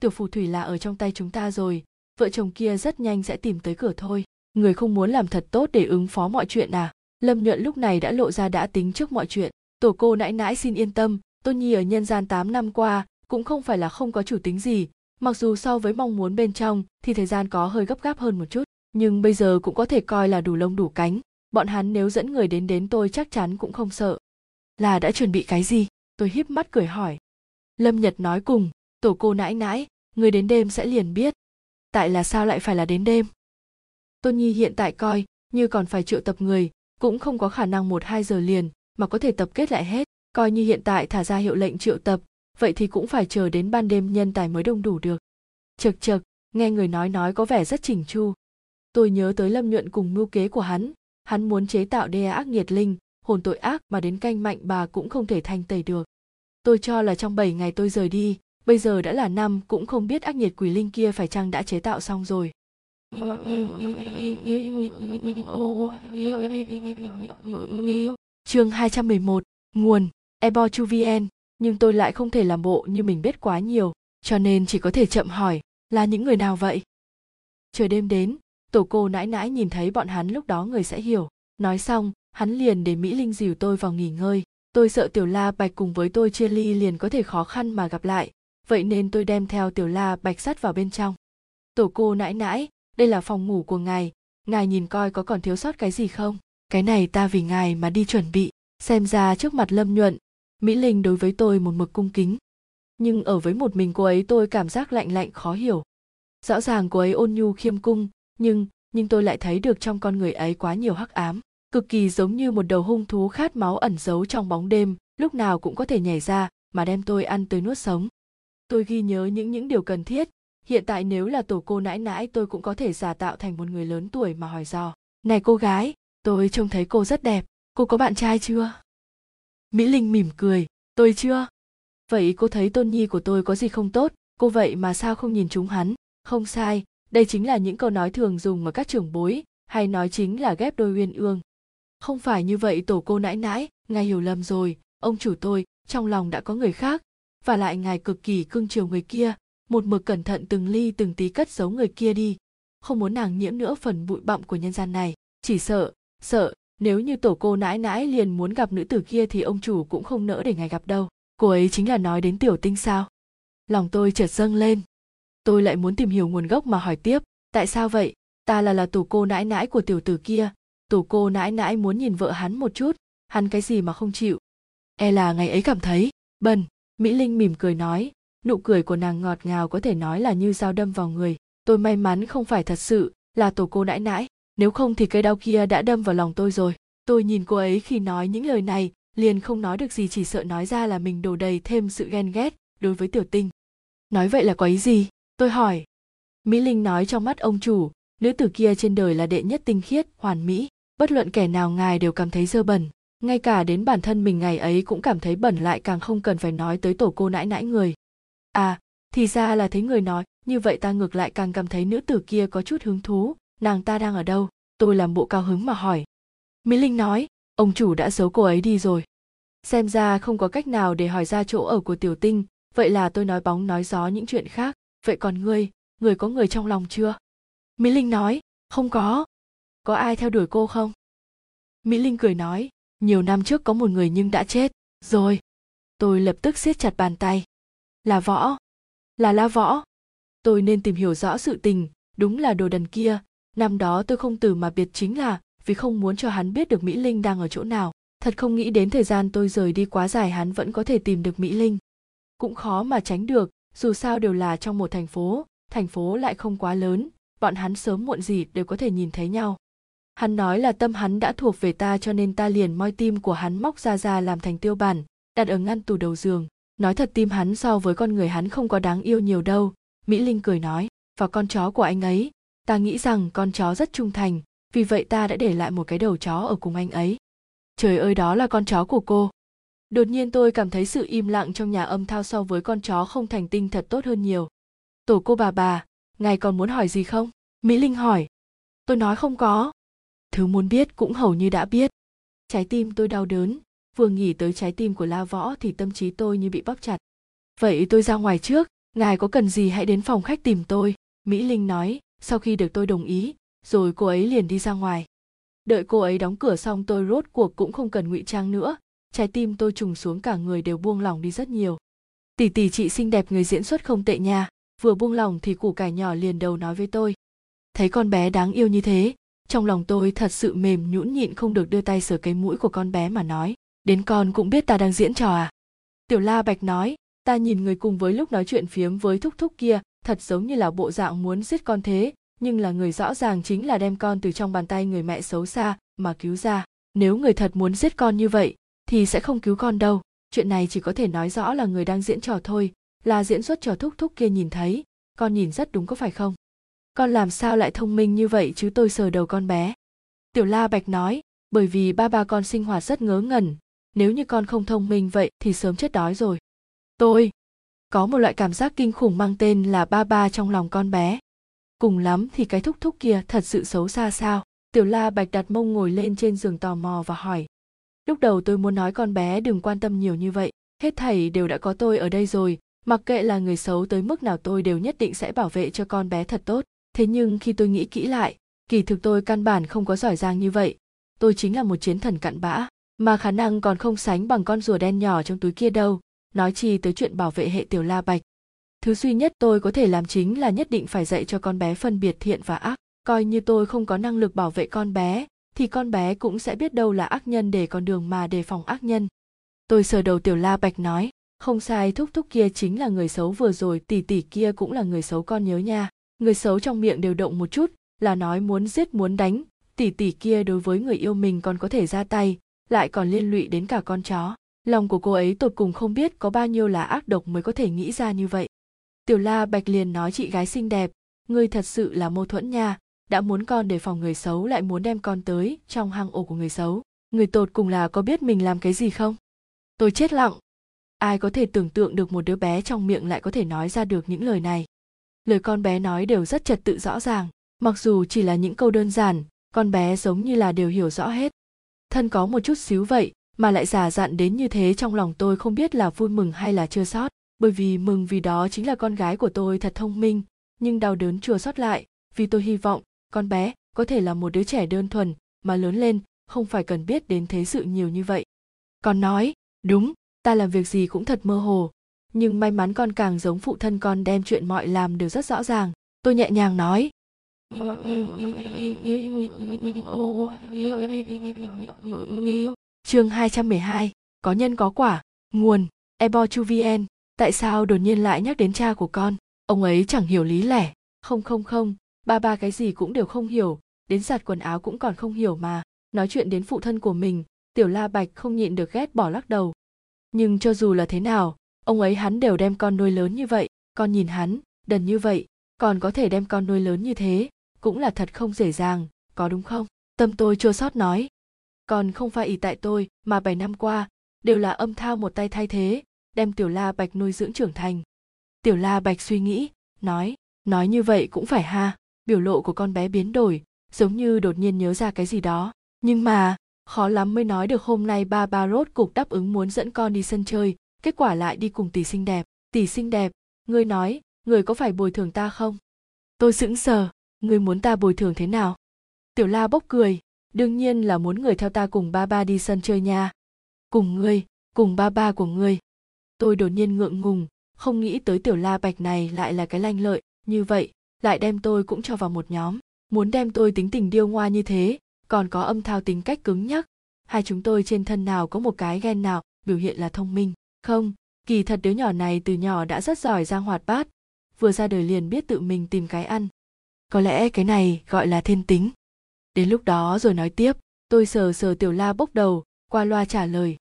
Tiểu phù thủy là ở trong tay chúng ta rồi, vợ chồng kia rất nhanh sẽ tìm tới cửa thôi. Người không muốn làm thật tốt để ứng phó mọi chuyện à? Lâm Nhuận lúc này đã lộ ra đã tính trước mọi chuyện. Tổ cô nãi nãi xin yên tâm, tôi nhi ở nhân gian 8 năm qua, cũng không phải là không có chủ tính gì, mặc dù so với mong muốn bên trong thì thời gian có hơi gấp gáp hơn một chút, nhưng bây giờ cũng có thể coi là đủ lông đủ cánh, bọn hắn nếu dẫn người đến tôi chắc chắn cũng không sợ. Là đã chuẩn bị cái gì? Tôi híp mắt cười hỏi. Lâm Nhật nói cùng, tổ cô nãi nãi, người đến đêm sẽ liền biết. Tại là sao lại phải là đến đêm? Tôn Nhi hiện tại coi như còn phải triệu tập người, cũng không có khả năng 1-2 giờ liền mà có thể tập kết lại hết, coi như hiện tại thả ra hiệu lệnh triệu tập, vậy thì cũng phải chờ đến ban đêm nhân tài mới đông đủ được. Chật, nghe người nói có vẻ rất chỉnh chu. Tôi nhớ tới Lâm Nhuận cùng mưu kế của hắn, hắn muốn chế tạo đe ác nghiệt linh, hồn tội ác mà đến canh mạnh bà cũng không thể thanh tẩy được. Tôi cho là trong 7 ngày tôi rời đi, bây giờ đã là 5, cũng không biết ác nghiệt quỷ linh kia phải chăng đã chế tạo xong rồi. Chương 211, nguồn ebochuvn. Nhưng tôi lại không thể làm bộ như mình biết quá nhiều, cho nên chỉ có thể chậm hỏi, là những người nào vậy? Trời đêm đến, tổ cô nãi nãi nhìn thấy bọn hắn lúc đó người sẽ hiểu. Nói xong, hắn liền để Mỹ Linh dìu tôi vào nghỉ ngơi. Tôi sợ Tiểu La Bạch cùng với tôi chia ly liền có thể khó khăn mà gặp lại, vậy nên tôi đem theo Tiểu La Bạch sát vào bên trong. Tổ cô nãi nãi, đây là phòng ngủ của ngài nhìn coi có còn thiếu sót cái gì không? Cái này ta vì ngài mà đi chuẩn bị. Xem ra trước mặt Lâm Nhuận, Mỹ Linh đối với tôi một mực cung kính, nhưng ở với một mình cô ấy tôi cảm giác lạnh khó hiểu. Rõ ràng cô ấy ôn nhu khiêm cung, nhưng tôi lại thấy được trong con người ấy quá nhiều hắc ám, cực kỳ giống như một đầu hung thú khát máu ẩn giấu trong bóng đêm, lúc nào cũng có thể nhảy ra mà đem tôi ăn tới nuốt sống. Tôi ghi nhớ những điều cần thiết, hiện tại nếu là tổ cô nãi nãi tôi cũng có thể giả tạo thành một người lớn tuổi mà hỏi dò. Này cô gái, tôi trông thấy cô rất đẹp, cô có bạn trai chưa? Mỹ Linh mỉm cười, tôi chưa. Vậy cô thấy tôn nhi của tôi có gì không tốt, cô vậy mà sao không nhìn chúng hắn? Không sai, đây chính là những câu nói thường dùng mà các trưởng bối, hay nói chính là ghép đôi uyên ương. Không phải như vậy tổ cô nãi nãi, ngài hiểu lầm rồi, ông chủ tôi, trong lòng đã có người khác. Và lại ngài cực kỳ cưng chiều người kia, một mực cẩn thận từng ly từng tí cất giấu người kia đi. Không muốn nàng nhiễm nữa phần bụi bặm của nhân gian này, chỉ sợ, nếu như tổ cô nãi nãi liền muốn gặp nữ tử kia thì ông chủ cũng không nỡ để ngài gặp đâu. Cô ấy chính là nói đến Tiểu Tinh sao? Lòng tôi chợt dâng lên. Tôi lại muốn tìm hiểu nguồn gốc mà hỏi tiếp, tại sao vậy? Ta là tổ cô nãi nãi của tiểu tử kia, tổ cô nãi nãi muốn nhìn vợ hắn một chút, hắn cái gì mà không chịu? E là ngày ấy cảm thấy bần. Mỹ Linh mỉm cười nói, nụ cười của nàng ngọt ngào có thể nói là như dao đâm vào người. Tôi may mắn không phải thật sự là tổ cô nãi nãi, nếu không thì cây đau kia đã đâm vào lòng tôi rồi. Tôi nhìn cô ấy khi nói những lời này, liền không nói được gì, chỉ sợ nói ra là mình đổ đầy thêm sự ghen ghét đối với Tiểu Tinh. Nói vậy là có ý gì? Tôi hỏi. Mỹ Linh nói, trong mắt ông chủ, nữ tử kia trên đời là đệ nhất tinh khiết, hoàn mỹ, bất luận kẻ nào ngài đều cảm thấy dơ bẩn, ngay cả đến bản thân mình ngày ấy cũng cảm thấy bẩn, lại càng không cần phải nói tới tổ cô nãi nãi người. À, thì ra là thấy người nói như vậy, ta ngược lại càng cảm thấy nữ tử kia có chút hứng thú, nàng ta đang ở đâu? Tôi làm bộ cao hứng mà hỏi. Mỹ Linh nói, ông chủ đã giấu cô ấy đi rồi. Xem ra không có cách nào để hỏi ra chỗ ở của Tiểu Tinh, vậy là tôi nói bóng nói gió những chuyện khác. Vậy còn ngươi, người có người trong lòng chưa? Mỹ Linh nói, không có. Có ai theo đuổi cô không? Mỹ Linh cười nói, nhiều năm trước có một người nhưng đã chết rồi. Tôi lập tức siết chặt bàn tay. Là Võ, là La Võ. Tôi nên tìm hiểu rõ sự tình, đúng là đồ đần kia. Năm đó tôi không từ mà biệt chính là vì không muốn cho hắn biết được Mỹ Linh đang ở chỗ nào. Thật không nghĩ đến thời gian tôi rời đi quá dài, hắn vẫn có thể tìm được Mỹ Linh. Cũng khó mà tránh được, dù sao đều là trong một thành phố lại không quá lớn, bọn hắn sớm muộn gì đều có thể nhìn thấy nhau. Hắn nói là tâm hắn đã thuộc về ta, cho nên ta liền moi tim của hắn móc ra làm thành tiêu bản, đặt ở ngăn tủ đầu giường. Nói thật, tim hắn so với con người hắn không có đáng yêu nhiều đâu. Mỹ Linh cười nói, và con chó của anh ấy, ta nghĩ rằng con chó rất trung thành, vì vậy ta đã để lại một cái đầu chó ở cùng anh ấy. Trời ơi, đó là con chó của cô. Đột nhiên tôi cảm thấy sự im lặng trong nhà Âm Thao so với con chó không thành tinh thật tốt hơn nhiều. Tổ cô bà, ngài còn muốn hỏi gì không? Mỹ Linh hỏi. Tôi nói không có. Thứ muốn biết cũng hầu như đã biết. Trái tim tôi đau đớn, vừa nghĩ tới trái tim của La Võ thì tâm trí tôi như bị bóp chặt. Vậy tôi ra ngoài trước, ngài có cần gì hãy đến phòng khách tìm tôi. Mỹ Linh nói, sau khi được tôi đồng ý, rồi cô ấy liền đi ra ngoài. Đợi cô ấy đóng cửa xong, tôi rốt cuộc cũng không cần ngụy trang nữa. Trái tim tôi trùng xuống, cả người đều buông lỏng đi rất nhiều. Tỷ tỷ chị xinh đẹp, người diễn xuất không tệ nha. Vừa buông lỏng thì củ cải nhỏ liền đầu nói với tôi. Thấy con bé đáng yêu như thế, trong lòng tôi thật sự mềm nhũn, nhịn không được đưa tay sờ cái mũi của con bé mà nói. Đến con cũng biết ta đang diễn trò à? Tiểu La Bạch nói, ta nhìn người cùng với lúc nói chuyện phiếm với thúc thúc kia, thật giống như là bộ dạng muốn giết con thế, nhưng là người rõ ràng chính là đem con từ trong bàn tay người mẹ xấu xa mà cứu ra. Nếu người thật muốn giết con như vậy thì sẽ không cứu con đâu. Chuyện này chỉ có thể nói rõ là người đang diễn trò thôi, là diễn xuất trò thúc thúc kia nhìn thấy. Con nhìn rất đúng có phải không? Con làm sao lại thông minh như vậy chứ? Tôi sờ đầu con bé. Tiểu La Bạch nói, bởi vì ba ba con sinh hoạt rất ngớ ngẩn, nếu như con không thông minh vậy thì sớm chết đói rồi. Tôi có một loại cảm giác kinh khủng mang tên là ba ba trong lòng con bé. Cùng lắm thì cái thúc thúc kia thật sự xấu xa sao? Tiểu La Bạch đặt mông ngồi lên trên giường tò mò và hỏi. Lúc đầu tôi muốn nói con bé đừng quan tâm nhiều như vậy, hết thảy đều đã có tôi ở đây rồi, mặc kệ là người xấu tới mức nào tôi đều nhất định sẽ bảo vệ cho con bé thật tốt. Thế nhưng khi tôi nghĩ kỹ lại, kỳ thực tôi căn bản không có giỏi giang như vậy, tôi chính là một chiến thần cặn bã, mà khả năng còn không sánh bằng con rùa đen nhỏ trong túi kia đâu, nói chi tới chuyện bảo vệ hệ Tiểu La Bạch. Thứ duy nhất tôi có thể làm chính là nhất định phải dạy cho con bé phân biệt thiện và ác, coi như tôi không có năng lực bảo vệ con bé, thì con bé cũng sẽ biết đâu là ác nhân để con đường mà đề phòng ác nhân. Tôi sờ đầu Tiểu La Bạch nói, không sai, thúc thúc kia chính là người xấu, vừa rồi tỷ tỷ kia cũng là người xấu, con nhớ nha. Người xấu trong miệng đều động một chút, là nói muốn giết muốn đánh, tỷ tỷ kia đối với người yêu mình còn có thể ra tay, lại còn liên lụy đến cả con chó. Lòng của cô ấy tột cùng không biết có bao nhiêu là ác độc mới có thể nghĩ ra như vậy. Tiểu La Bạch liền nói, chị gái xinh đẹp, ngươi thật sự là mâu thuẫn nha, đã muốn con đề phòng người xấu lại muốn đem con tới trong hang ổ của người xấu. Người tột cùng là có biết mình làm cái gì không? Tôi chết lặng. Ai có thể tưởng tượng được một đứa bé trong miệng lại có thể nói ra được những lời này. Lời con bé nói đều rất trật tự rõ ràng, mặc dù chỉ là những câu đơn giản, con bé giống như là đều hiểu rõ hết. Thân có một chút xíu vậy mà lại già dặn đến như thế, trong lòng tôi không biết là vui mừng hay là chua xót, bởi vì mừng vì đó chính là con gái của tôi thật thông minh, nhưng đau đớn chua xót lại vì tôi hy vọng con bé có thể là một đứa trẻ đơn thuần mà lớn lên không phải cần biết đến thế sự nhiều như vậy. Con nói, đúng, ta làm việc gì cũng thật mơ hồ, nhưng may mắn con càng giống phụ thân con, đem chuyện mọi làm đều rất rõ ràng. Tôi nhẹ nhàng nói. Chương 212, có nhân có quả, nguồn, ebochuvn. Tại sao đột nhiên lại nhắc đến cha của con? Ông ấy chẳng hiểu lý lẽ. Không, ba ba cái gì cũng đều không hiểu, đến giặt quần áo cũng còn không hiểu mà. Nói chuyện đến phụ thân của mình, Tiểu La Bạch không nhịn được ghét bỏ lắc đầu. Nhưng cho dù là thế nào, ông ấy hắn đều đem con nuôi lớn như vậy, con nhìn hắn, đần như vậy, còn có thể đem con nuôi lớn như thế, cũng là thật không dễ dàng, có đúng không? Tâm tôi chua xót nói. Còn không phải ỷ tại tôi mà 7 năm qua, đều là Âm Thao một tay thay thế, đem Tiểu La Bạch nuôi dưỡng trưởng thành. Tiểu La Bạch suy nghĩ, nói như vậy cũng phải ha, biểu lộ của con bé biến đổi, giống như đột nhiên nhớ ra cái gì đó. Nhưng mà, khó lắm mới nói được hôm nay ba ba rốt cục đáp ứng muốn dẫn con đi sân chơi, kết quả lại đi cùng tỷ xinh đẹp. Tỷ xinh đẹp, ngươi nói, ngươi có phải bồi thường ta không? Tôi sững sờ, ngươi muốn ta bồi thường thế nào? Tiểu La bốc cười, đương nhiên là muốn người theo ta cùng ba ba đi sân chơi nha. Cùng ngươi, cùng ba ba của ngươi. Tôi đột nhiên ngượng ngùng, không nghĩ tới Tiểu La Bạch này lại là cái lanh lợi, như vậy, lại đem tôi cũng cho vào một nhóm, muốn đem tôi tính tình điêu ngoa như thế. Còn có Âm Thao tính cách cứng nhắc, hai chúng tôi trên thân nào có một cái gen nào biểu hiện là thông minh. Không, kỳ thật đứa nhỏ này từ nhỏ đã rất giỏi giang hoạt bát, vừa ra đời liền biết tự mình tìm cái ăn. Có lẽ cái này gọi là thiên tính. Đến lúc đó rồi nói tiếp, tôi sờ Tiểu La bốc đầu, qua loa trả lời.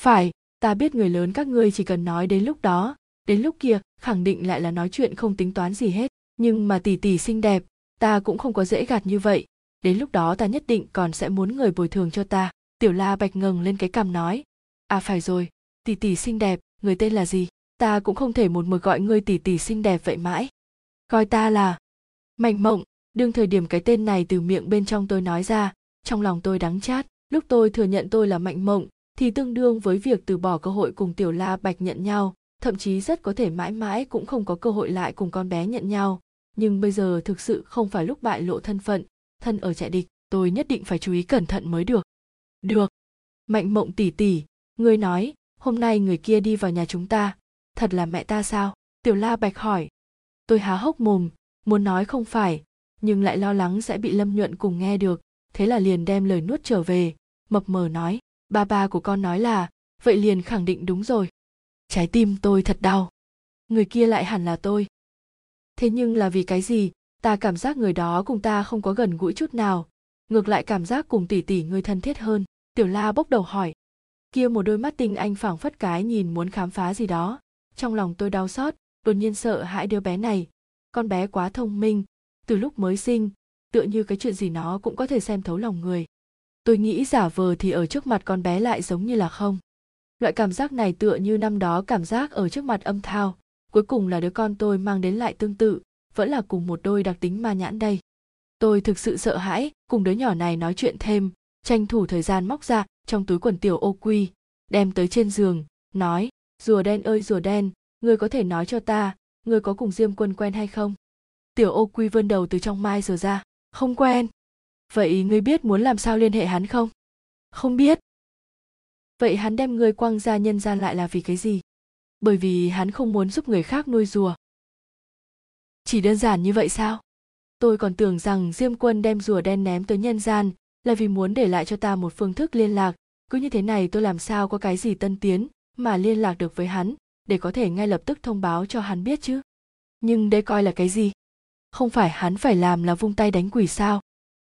Phải, ta biết người lớn các ngươi chỉ cần nói đến lúc đó, đến lúc kia khẳng định lại là nói chuyện không tính toán gì hết. Nhưng mà tỷ tỷ xinh đẹp, ta cũng không có dễ gạt như vậy. Đến lúc đó ta nhất định còn sẽ muốn người bồi thường cho ta. Tiểu La Bạch ngẩng lên cái cằm nói. À phải rồi, tỷ tỷ xinh đẹp, người tên là gì? Ta cũng không thể một mực gọi ngươi tỷ tỷ xinh đẹp vậy mãi. Coi ta là Mạnh Mộng. Đương thời điểm cái tên này từ miệng bên trong tôi nói ra, trong lòng tôi đắng chát. Lúc tôi thừa nhận tôi là Mạnh Mộng thì tương đương với việc từ bỏ cơ hội cùng Tiểu La Bạch nhận nhau, thậm chí rất có thể mãi mãi cũng không có cơ hội lại cùng con bé nhận nhau. Nhưng bây giờ thực sự không phải lúc bại lộ thân phận, thân ở trại địch, tôi nhất định phải chú ý cẩn thận mới được. Được. Mạnh Mộng tỷ tỷ, ngươi nói, hôm nay người kia đi vào nhà chúng ta, thật là mẹ ta sao? Tiểu La Bạch hỏi. Tôi há hốc mồm, muốn nói không phải, nhưng lại lo lắng sẽ bị Lâm Nhuận cùng nghe được, thế là liền đem lời nuốt trở về, mập mờ nói, ba ba của con nói là, vậy liền khẳng định đúng rồi. Trái tim tôi thật đau. Người kia lại hẳn là tôi. Thế nhưng là vì cái gì? Ta cảm giác người đó cùng ta không có gần gũi chút nào, ngược lại cảm giác cùng tỷ tỷ người thân thiết hơn. Tiểu La bốc đầu hỏi. Kia một đôi mắt tinh anh phảng phất cái nhìn muốn khám phá gì đó. Trong lòng tôi đau xót, đột nhiên sợ hãi đứa bé này. Con bé quá thông minh, từ lúc mới sinh, tựa như cái chuyện gì nó cũng có thể xem thấu lòng người. Tôi nghĩ giả vờ thì ở trước mặt con bé lại giống như là không. Loại cảm giác này tựa như năm đó cảm giác ở trước mặt Âm Thao, cuối cùng là đứa con tôi mang đến lại tương tự. Vẫn là cùng một đôi đặc tính ma nhãn đây. Tôi thực sự sợ hãi, cùng đứa nhỏ này nói chuyện thêm, tranh thủ thời gian móc ra trong túi quần Tiểu Ô Quy, đem tới trên giường, nói, rùa đen ơi rùa đen, ngươi có thể nói cho ta, ngươi có cùng Diêm Quân quen hay không? Tiểu Ô Quy vươn đầu từ trong mai rùa ra, không quen. Vậy ngươi biết muốn làm sao liên hệ hắn không? Không biết. Vậy hắn đem ngươi quăng ra nhân gian lại là vì cái gì? Bởi vì hắn không muốn giúp người khác nuôi rùa. Chỉ đơn giản như vậy sao? Tôi còn tưởng rằng Diêm Quân đem rùa đen ném tới nhân gian là vì muốn để lại cho ta một phương thức liên lạc. Cứ như thế này tôi làm sao có cái gì tân tiến mà liên lạc được với hắn để có thể ngay lập tức thông báo cho hắn biết chứ. Nhưng đây coi là cái gì? Không phải hắn phải làm là vung tay đánh quỷ sao?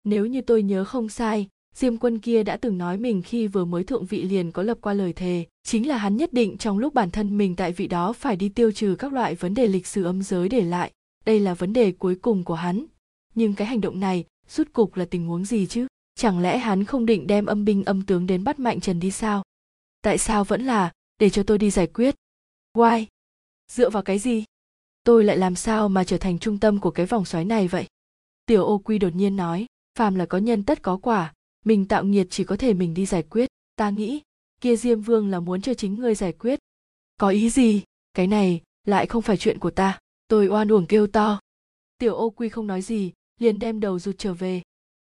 Nếu như tôi nhớ không sai, Diêm Quân kia đã từng nói mình khi vừa mới thượng vị liền có lập qua lời thề, chính là hắn nhất định trong lúc bản thân mình tại vị đó phải đi tiêu trừ các loại vấn đề lịch sử âm giới để lại. Đây là vấn đề cuối cùng của hắn. Nhưng cái hành động này, rốt cục là tình huống gì chứ? Chẳng lẽ hắn không định đem âm binh âm tướng đến bắt Mạnh Trần đi sao? Tại sao vẫn là để cho tôi đi giải quyết. Why? Dựa vào cái gì? Tôi lại làm sao mà trở thành trung tâm của cái vòng xoáy này vậy? Tiểu Ô Quy đột nhiên nói, phàm là có nhân tất có quả, mình tạo nghiệt chỉ có thể mình đi giải quyết. Ta nghĩ, kia Diêm Vương là muốn cho chính ngươi giải quyết. Có ý gì? Cái này lại không phải chuyện của ta. Tôi oan uổng kêu to. Tiểu Ô Quy không nói gì, liền đem đầu rụt trở về.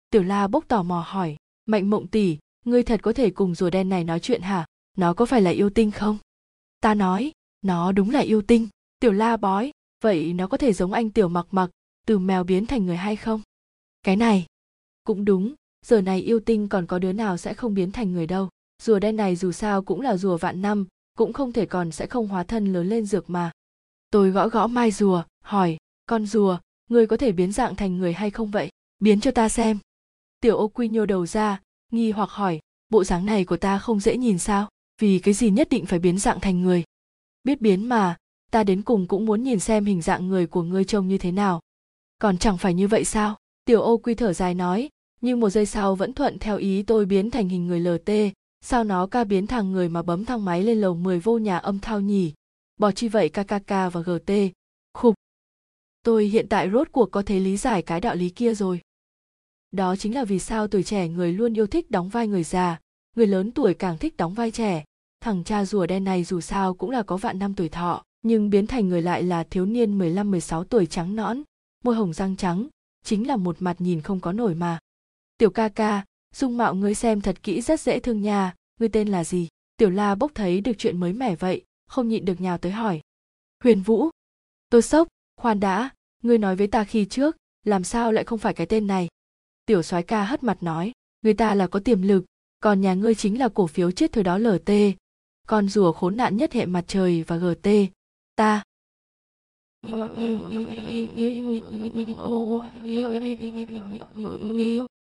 Tiểu La Bốc tò mò hỏi, Mạnh Mộng tỷ, ngươi thật có thể cùng rùa đen này nói chuyện hả? Nó có phải là yêu tinh không? Ta nói, nó đúng là yêu tinh. Tiểu La Bói, vậy nó có thể giống anh Tiểu Mặc Mặc, từ mèo biến thành người hay không? Cái này, cũng đúng, giờ này yêu tinh còn có đứa nào sẽ không biến thành người đâu. Rùa đen này dù sao cũng là rùa vạn năm, cũng không thể còn sẽ không hóa thân lớn lên dược mà. Tôi gõ gõ mai rùa, hỏi, con rùa, ngươi có thể biến dạng thành người hay không vậy? Biến cho ta xem. Tiểu Ô Quy nhô đầu ra, nghi hoặc hỏi, bộ dáng này của ta không dễ nhìn sao? Vì cái gì nhất định phải biến dạng thành người? Biết biến mà, ta đến cùng cũng muốn nhìn xem hình dạng người của ngươi trông như thế nào. Còn chẳng phải như vậy sao? Tiểu Ô Quy thở dài nói, nhưng một giây sau vẫn thuận theo ý tôi biến thành hình người LT, sao nó ca biến thằng người mà bấm thang máy lên lầu 10 vô nhà Âm Thao nhỉ? Bỏ chi vậy KKK và GT. Khục. Tôi hiện tại rốt cuộc có thể lý giải cái đạo lý kia rồi. Đó chính là vì sao tuổi trẻ người luôn yêu thích đóng vai người già, người lớn tuổi càng thích đóng vai trẻ. Thằng cha rùa đen này dù sao cũng là có vạn năm tuổi thọ, nhưng biến thành người lại là thiếu niên 15-16 tuổi trắng nõn, môi hồng răng trắng, chính là một mặt nhìn không có nổi mà. Tiểu ca ca, dung mạo ngươi xem thật kỹ rất dễ thương nha, ngươi tên là gì? Tiểu La Bốc thấy được chuyện mới mẻ vậy, không nhịn được nhào tới hỏi. Huyền Vũ. Tôi sốc, khoan đã, ngươi nói với ta khi trước, làm sao lại không phải cái tên này? Tiểu soái ca hất mặt nói, người ta là có tiềm lực, còn nhà ngươi chính là cổ phiếu chết thời đó LT, con rùa khốn nạn nhất hệ mặt trời và GT, ta.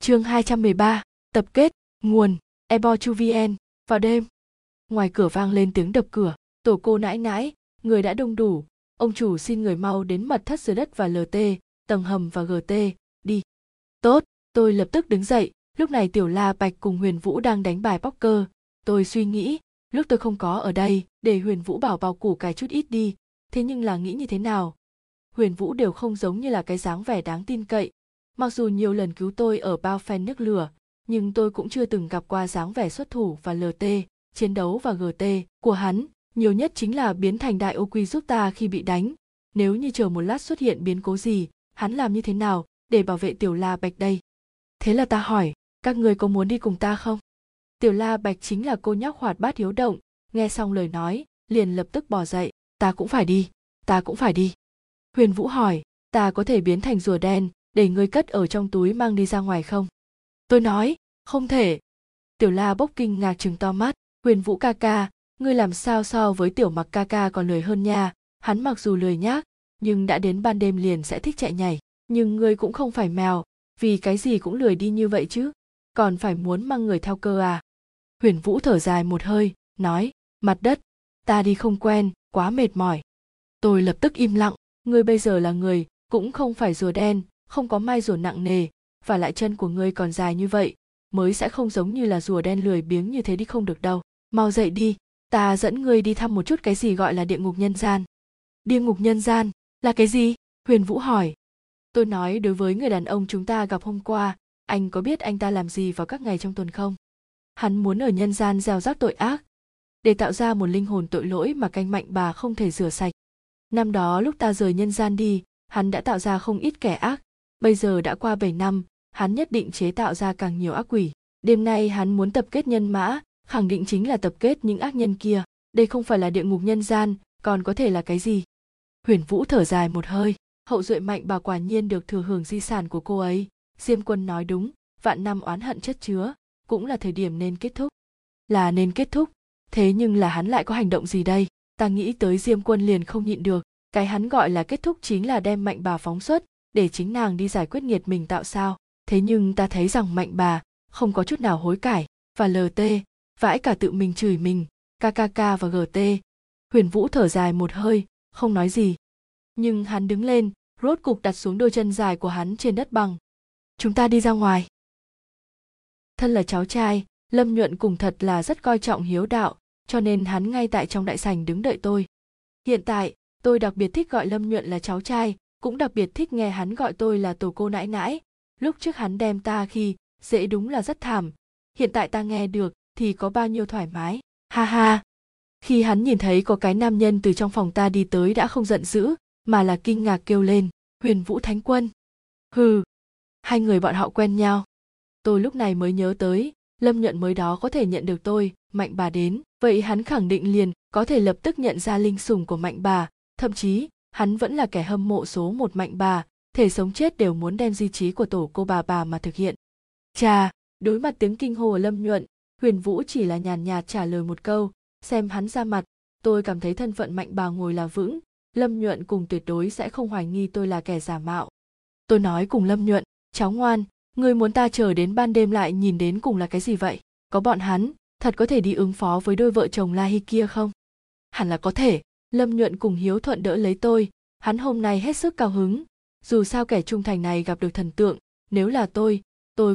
Chương 213, tập kết, nguồn, ebochuvn, vào đêm. Ngoài cửa vang lên tiếng đập cửa, tổ cô nãi nãi, người đã đông đủ, ông chủ xin người mau đến mật thất dưới đất và LT, tầng hầm và GT, đi. Tốt, tôi lập tức đứng dậy, lúc này Tiểu La Bạch cùng Huyền Vũ đang đánh bài poker, tôi suy nghĩ, lúc tôi không có ở đây, để Huyền Vũ bảo bào củ cải chút ít đi, thế nhưng là nghĩ như thế nào? Huyền Vũ đều không giống như là cái dáng vẻ đáng tin cậy, mặc dù nhiều lần cứu tôi ở bao phen nước lửa, nhưng tôi cũng chưa từng gặp qua dáng vẻ xuất thủ và LT, chiến đấu và GT của hắn, nhiều nhất chính là biến thành đại ô quy giúp ta khi bị đánh, nếu như chờ một lát xuất hiện biến cố gì, hắn làm như thế nào để bảo vệ Tiểu La Bạch đây? Thế là ta hỏi, các người có muốn đi cùng ta không? Tiểu La Bạch chính là cô nhóc hoạt bát hiếu động, nghe xong lời nói, liền lập tức bò dậy, ta cũng phải đi, ta cũng phải đi. Huyền Vũ hỏi, ta có thể biến thành rùa đen, để ngươi cất ở trong túi mang đi ra ngoài không? Tôi nói, không thể. Tiểu La Bốc kinh ngạc trừng to mắt, Huyền Vũ ca ca, ngươi làm sao so với Tiểu Mặc ca ca còn lười hơn nha, hắn mặc dù lười nhác, nhưng đã đến ban đêm liền sẽ thích chạy nhảy. Nhưng ngươi cũng không phải mèo, vì cái gì cũng lười đi như vậy chứ, còn phải muốn mang người theo cơ à? Huyền Vũ thở dài một hơi, nói, mặt đất, ta đi không quen, quá mệt mỏi. Tôi lập tức im lặng, ngươi bây giờ là người, cũng không phải rùa đen, không có mai rùa nặng nề, và lại chân của ngươi còn dài như vậy, mới sẽ không giống như là rùa đen lười biếng như thế đi không được đâu. Mau dậy đi, ta dẫn ngươi đi thăm một chút cái gì gọi là địa ngục nhân gian. Địa ngục nhân gian, là cái gì? Huyền Vũ hỏi. Tôi nói đối với người đàn ông chúng ta gặp hôm qua, anh có biết anh ta làm gì vào các ngày trong tuần không? Hắn muốn ở nhân gian gieo rắc tội ác, để tạo ra một linh hồn tội lỗi mà canh mạnh bà không thể rửa sạch. Năm đó lúc ta rời nhân gian đi, hắn đã tạo ra không ít kẻ ác, bây giờ đã qua 7 năm, hắn nhất định chế tạo ra càng nhiều ác quỷ. Đêm nay hắn muốn tập kết nhân mã, khẳng định chính là tập kết những ác nhân kia, đây không phải là địa ngục nhân gian, còn có thể là cái gì? Huyền Vũ thở dài một hơi. Hậu duệ Mạnh bà quả nhiên được thừa hưởng di sản của cô ấy. Diêm Quân nói đúng, vạn năm oán hận chất chứa, cũng là thời điểm nên kết thúc. Là nên kết thúc, thế nhưng là hắn lại có hành động gì đây? Ta nghĩ tới Diêm Quân liền không nhịn được, cái hắn gọi là kết thúc chính là đem Mạnh bà phóng xuất, để chính nàng đi giải quyết nghiệt mình tạo sao. Thế nhưng ta thấy rằng Mạnh bà không có chút nào hối cải, và LT, vãi cả tự mình chửi mình, KKK và GT. Huyền Vũ thở dài một hơi, không nói gì. Nhưng hắn đứng lên, rốt cục đặt xuống đôi chân dài của hắn trên đất bằng. Chúng ta đi ra ngoài. Thân là cháu trai, Lâm Nhuận cùng thật là rất coi trọng hiếu đạo, cho nên hắn ngay tại trong đại sảnh đứng đợi tôi. Hiện tại, tôi đặc biệt thích gọi Lâm Nhuận là cháu trai, cũng đặc biệt thích nghe hắn gọi tôi là tổ cô nãi nãi. Lúc trước hắn đem ta khi, dễ đúng là rất thảm. Hiện tại ta nghe được thì có bao nhiêu thoải mái. Ha ha. Khi hắn nhìn thấy có cái nam nhân từ trong phòng ta đi tới đã không giận dữ, mà là kinh ngạc kêu lên, Huyền Vũ Thánh Quân. Hừ, hai người bọn họ quen nhau. Tôi lúc này mới nhớ tới, Lâm Nhuận mới đó có thể nhận được tôi, Mạnh bà đến. Vậy hắn khẳng định liền có thể lập tức nhận ra linh sủng của Mạnh bà. Thậm chí, hắn vẫn là kẻ hâm mộ số một Mạnh bà, thể sống chết đều muốn đem di chí của tổ cô bà mà thực hiện. Chà, đối mặt tiếng kinh hô của Lâm Nhuận, Huyền Vũ chỉ là nhàn nhạt trả lời một câu. Xem hắn ra mặt, tôi cảm thấy thân phận Mạnh bà ngồi là vững. Lâm Nhuận cùng tuyệt đối sẽ không hoài nghi tôi là kẻ giả mạo. Tôi nói cùng Lâm Nhuận, cháu ngoan, ngươi muốn ta chờ đến ban đêm lại nhìn đến cùng là cái gì vậy? Có bọn hắn, thật có thể đi ứng phó với đôi vợ chồng La Hi kia không? Hẳn là có thể. Lâm Nhuận cùng hiếu thuận đỡ lấy tôi, hắn hôm nay hết sức cao hứng. Dù sao kẻ trung thành này gặp được thần tượng, nếu là tôi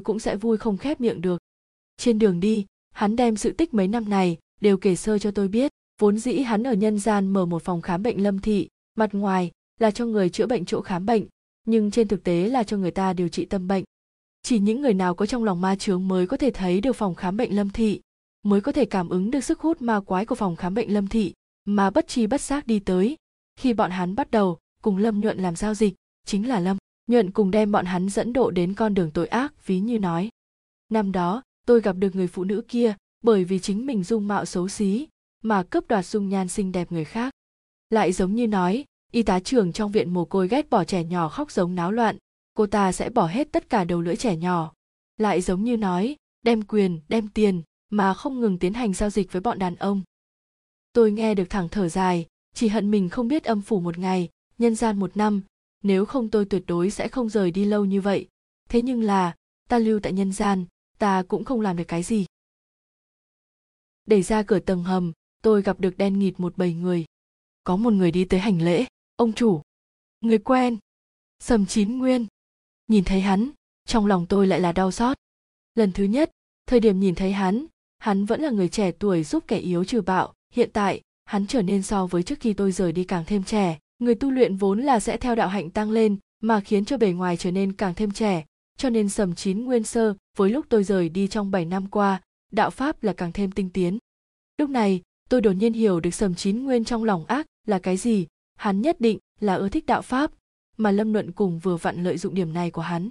cũng sẽ vui không khép miệng được. Trên đường đi, hắn đem sự tích mấy năm này đều kể sơ cho tôi biết. Vốn dĩ hắn ở nhân gian mở một phòng khám bệnh Lâm Thị, mặt ngoài là cho người chữa bệnh chỗ khám bệnh, nhưng trên thực tế là cho người ta điều trị tâm bệnh. Chỉ những người nào có trong lòng ma chướng mới có thể thấy được phòng khám bệnh Lâm Thị, mới có thể cảm ứng được sức hút ma quái của phòng khám bệnh Lâm Thị, mà bất tri bất giác đi tới. Khi bọn hắn bắt đầu cùng Lâm Nhuận làm giao dịch, chính là Lâm Nhuận cùng đem bọn hắn dẫn độ đến con đường tội ác, ví như nói. Năm đó, tôi gặp được người phụ nữ kia, bởi vì chính mình dung mạo xấu xí, mà cướp đoạt dung nhan xinh đẹp người khác. Lại giống như nói, y tá trưởng trong viện mồ côi ghét bỏ trẻ nhỏ khóc giống náo loạn, cô ta sẽ bỏ hết tất cả đầu lưỡi trẻ nhỏ. Lại giống như nói, đem quyền, đem tiền, mà không ngừng tiến hành giao dịch với bọn đàn ông. Tôi nghe được thẳng thở dài, chỉ hận mình không biết âm phủ một ngày, nhân gian một năm, nếu không tôi tuyệt đối sẽ không rời đi lâu như vậy. Thế nhưng là, ta lưu tại nhân gian, ta cũng không làm được cái gì. Đẩy ra cửa tầng hầm, tôi gặp được đen nghịt một bầy người. Có một người đi tới hành lễ, ông chủ. Người quen, Sầm Chí Nguyên. Nhìn thấy hắn, trong lòng tôi lại là đau xót. Lần thứ nhất, thời điểm nhìn thấy hắn vẫn là người trẻ tuổi giúp kẻ yếu trừ bạo. Hiện tại, hắn trở nên so với trước khi tôi rời đi càng thêm trẻ. Người tu luyện vốn là sẽ theo đạo hạnh tăng lên mà khiến cho bề ngoài trở nên càng thêm trẻ. Cho nên Sầm Chí Nguyên sơ, với lúc tôi rời đi trong 7 năm qua, đạo pháp là càng thêm tinh tiến. Lúc này, tôi đột nhiên hiểu được Sầm Chí Nguyên trong lòng ác là cái gì. Hắn nhất định là ưa thích đạo pháp, mà Lâm Nhuận cùng vừa vặn lợi dụng điểm này của hắn.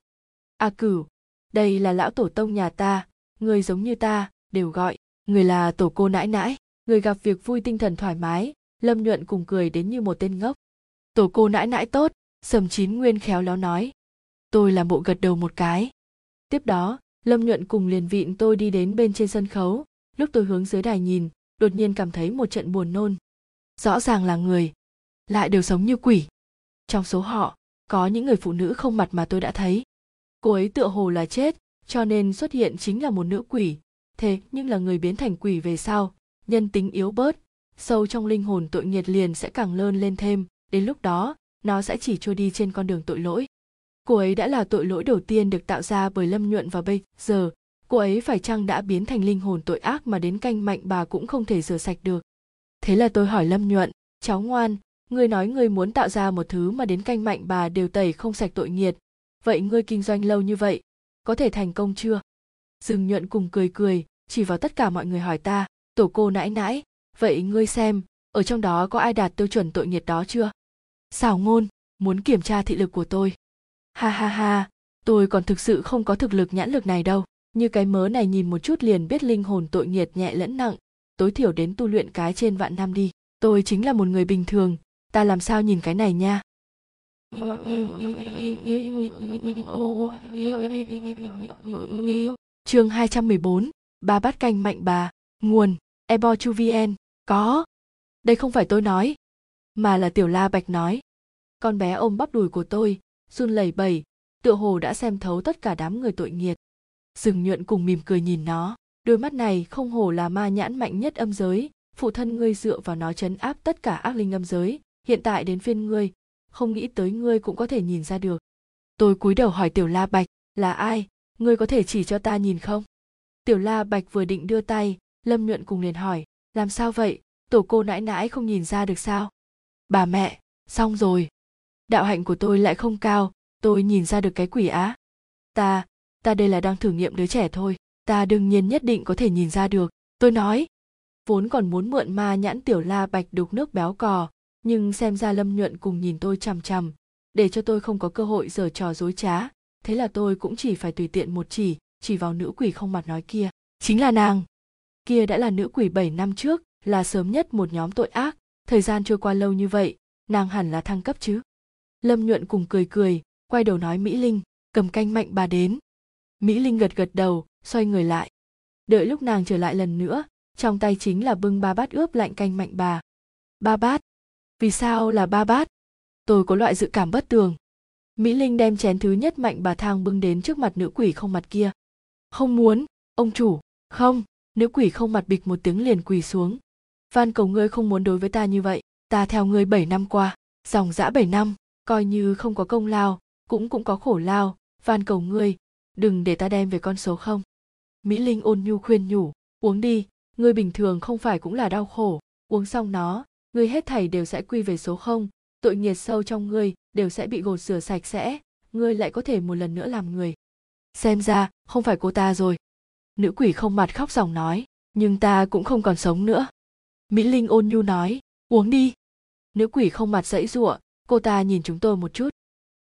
A Cửu, đây là lão tổ tông nhà ta, người giống như ta, đều gọi, người là tổ cô nãi nãi. Người gặp việc vui tinh thần thoải mái, Lâm Nhuận cùng cười đến như một tên ngốc. Tổ cô nãi nãi tốt, Sầm Chí Nguyên khéo léo nói. Tôi làm bộ gật đầu một cái. Tiếp đó, Lâm Nhuận cùng liền vịn tôi đi đến bên trên sân khấu. Lúc tôi hướng dưới đài nhìn, đột nhiên cảm thấy một trận buồn nôn. Rõ ràng là người, lại đều sống như quỷ. Trong số họ, có những người phụ nữ không mặt mà tôi đã thấy. Cô ấy tựa hồ là chết, cho nên xuất hiện chính là một nữ quỷ. Thế nhưng là người biến thành quỷ về sau, nhân tính yếu bớt, sâu trong linh hồn tội nghiệt liền sẽ càng lớn lên thêm, đến lúc đó, nó sẽ chỉ trôi đi trên con đường tội lỗi. Cô ấy đã là tội lỗi đầu tiên được tạo ra bởi Lâm Nhuận, và bây giờ, cô ấy phải chăng đã biến thành linh hồn tội ác mà đến canh Mạnh bà cũng không thể rửa sạch được. Thế là tôi hỏi Lâm Nhuận, cháu ngoan, ngươi nói ngươi muốn tạo ra một thứ mà đến canh Mạnh bà đều tẩy không sạch tội nghiệt. Vậy ngươi kinh doanh lâu như vậy, có thể thành công chưa? Dương Nhuận cùng cười cười, chỉ vào tất cả mọi người hỏi ta. Tổ cô nãi nãi, vậy ngươi xem, ở trong đó có ai đạt tiêu chuẩn tội nghiệt đó chưa? Xảo ngôn, muốn kiểm tra thị lực của tôi. Ha ha ha, tôi còn thực sự không có thực lực nhãn lực này đâu. Như cái mớ này nhìn một chút liền biết linh hồn tội nghiệt nhẹ lẫn nặng, tối thiểu đến tu luyện cái trên vạn năm đi. Tôi chính là một người bình thường, ta làm sao nhìn cái này nha. Chương 214, ba bát canh Mạnh bà, nguồn. ebochuvn, có. Đây không phải tôi nói, mà là Tiểu La Bạch nói. Con bé ôm bắp đùi của tôi, run lẩy bẩy, tựa hồ đã xem thấu tất cả đám người tội nghiệt. Dương Nhuận cùng mỉm cười nhìn nó, đôi mắt này không hổ là ma nhãn mạnh nhất âm giới, phụ thân ngươi dựa vào nó trấn áp tất cả ác linh âm giới, hiện tại đến phiên ngươi, không nghĩ tới ngươi cũng có thể nhìn ra được. Tôi cúi đầu hỏi Tiểu La Bạch, là ai, ngươi có thể chỉ cho ta nhìn không? Tiểu La Bạch vừa định đưa tay, Lâm Nhuận cùng liền hỏi, Làm sao vậy, tổ cô nãi nãi không nhìn ra được sao? Bà mẹ, xong rồi. Đạo hạnh của tôi lại không cao, tôi nhìn ra được cái quỷ á. Ta đây là đang thử nghiệm đứa trẻ thôi, ta đương nhiên nhất định có thể nhìn ra được, tôi nói. Vốn còn muốn mượn ma nhãn Tiểu La Bạch đục nước béo cò, nhưng xem ra Lâm Nhuận cùng nhìn tôi chằm chằm, để cho tôi không có cơ hội giở trò dối trá, thế là tôi cũng chỉ phải tùy tiện một chỉ vào nữ quỷ không mặt nói kia. Chính là nàng. Kia đã là nữ quỷ 7 năm trước, là sớm nhất một nhóm tội ác, thời gian trôi qua lâu như vậy, nàng hẳn là thăng cấp chứ. Lâm Nhuận cùng cười, quay đầu nói Mỹ Linh, cầm canh mạnh bà đến. Mỹ Linh gật gật đầu, xoay người lại. Đợi lúc nàng trở lại lần nữa, trong tay chính là bưng 3 bát ướp lạnh canh mạnh bà. 3 bát? Vì sao là 3 bát? Tôi có loại dự cảm bất tường. Mỹ Linh đem chén thứ nhất mạnh bà thang bưng đến trước mặt nữ quỷ không mặt kia. Không muốn, ông chủ, không. Nữ quỷ không mặt bịch một tiếng liền quỳ xuống. Van cầu ngươi không muốn đối với ta như vậy, ta theo ngươi 7 năm qua, dòng dã 7 năm, coi như không có công lao, cũng có khổ lao, van cầu ngươi, đừng để ta đem về con số không. Mỹ Linh ôn nhu khuyên nhủ, uống đi, ngươi bình thường không phải cũng là đau khổ, uống xong nó, ngươi hết thảy đều sẽ quy về số không, tội nghiệp sâu trong ngươi đều sẽ bị gột rửa sạch sẽ, ngươi lại có thể một lần nữa làm người. Xem ra, không phải cô ta rồi. Nữ quỷ không mặt khóc ròng nói, nhưng ta cũng không còn sống nữa. Mỹ Linh ôn nhu nói, uống đi. Nữ quỷ không mặt giãy giụa, cô ta nhìn chúng tôi một chút.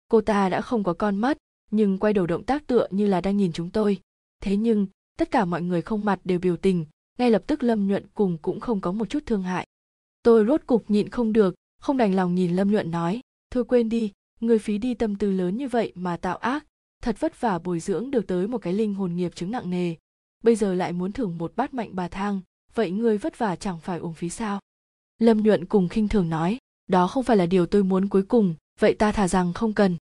Cô ta đã không có con mắt, nhưng quay đầu động tác tựa như là đang nhìn chúng tôi. Thế nhưng, tất cả mọi người không mặt đều biểu tình, ngay lập tức Lâm Nhuận cùng cũng không có một chút thương hại. Tôi rốt cục nhịn không được, không đành lòng nhìn Lâm Nhuận nói, thôi quên đi, người phí đi tâm tư lớn như vậy mà tạo ác, thật vất vả bồi dưỡng được tới một cái linh hồn nghiệp chứng nặng nề. Bây giờ lại muốn thưởng một bát mạnh bà thang, vậy ngươi vất vả chẳng phải uổng phí sao? Lâm Nhuận cùng khinh thường nói, đó không phải là điều tôi muốn cuối cùng, vậy ta thà rằng không cần.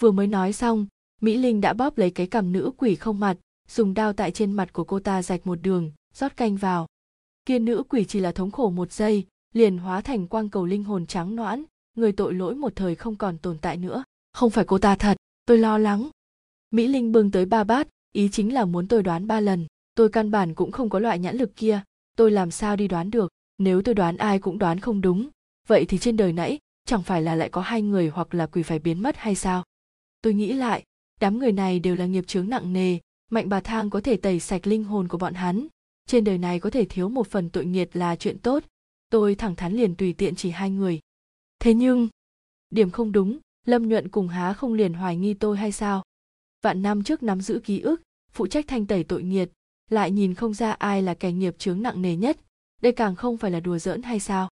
Vừa mới nói xong, Mỹ Linh đã bóp lấy cái cằm nữ quỷ không mặt, dùng đao tại trên mặt của cô ta rạch một đường, rót canh vào. Kia nữ quỷ chỉ là thống khổ 1 giây, liền hóa thành quang cầu linh hồn trắng noãn, người tội lỗi một thời không còn tồn tại nữa. Không phải cô ta thật, tôi lo lắng. Mỹ Linh bưng tới 3 bát, ý chính là muốn tôi đoán 3 lần. Tôi căn bản cũng không có loại nhãn lực kia, tôi làm sao đi đoán được, nếu tôi đoán ai cũng đoán không đúng, vậy thì trên đời nãy chẳng phải là lại có 2 người hoặc là quỷ phải biến mất hay sao? Tôi nghĩ lại, đám người này đều là nghiệp chướng nặng nề, mạnh bà thang có thể tẩy sạch linh hồn của bọn hắn, trên đời này có thể thiếu một phần tội nghiệt là chuyện tốt, tôi thẳng thắn liền tùy tiện chỉ 2 người. Thế nhưng, điểm không đúng, Lâm Nhuận cùng há không liền hoài nghi tôi hay sao? Vạn năm trước nắm giữ ký ức, phụ trách thanh tẩy tội nghiệt, lại nhìn không ra ai là kẻ nghiệp chướng nặng nề nhất, đây càng không phải là đùa giỡn hay sao?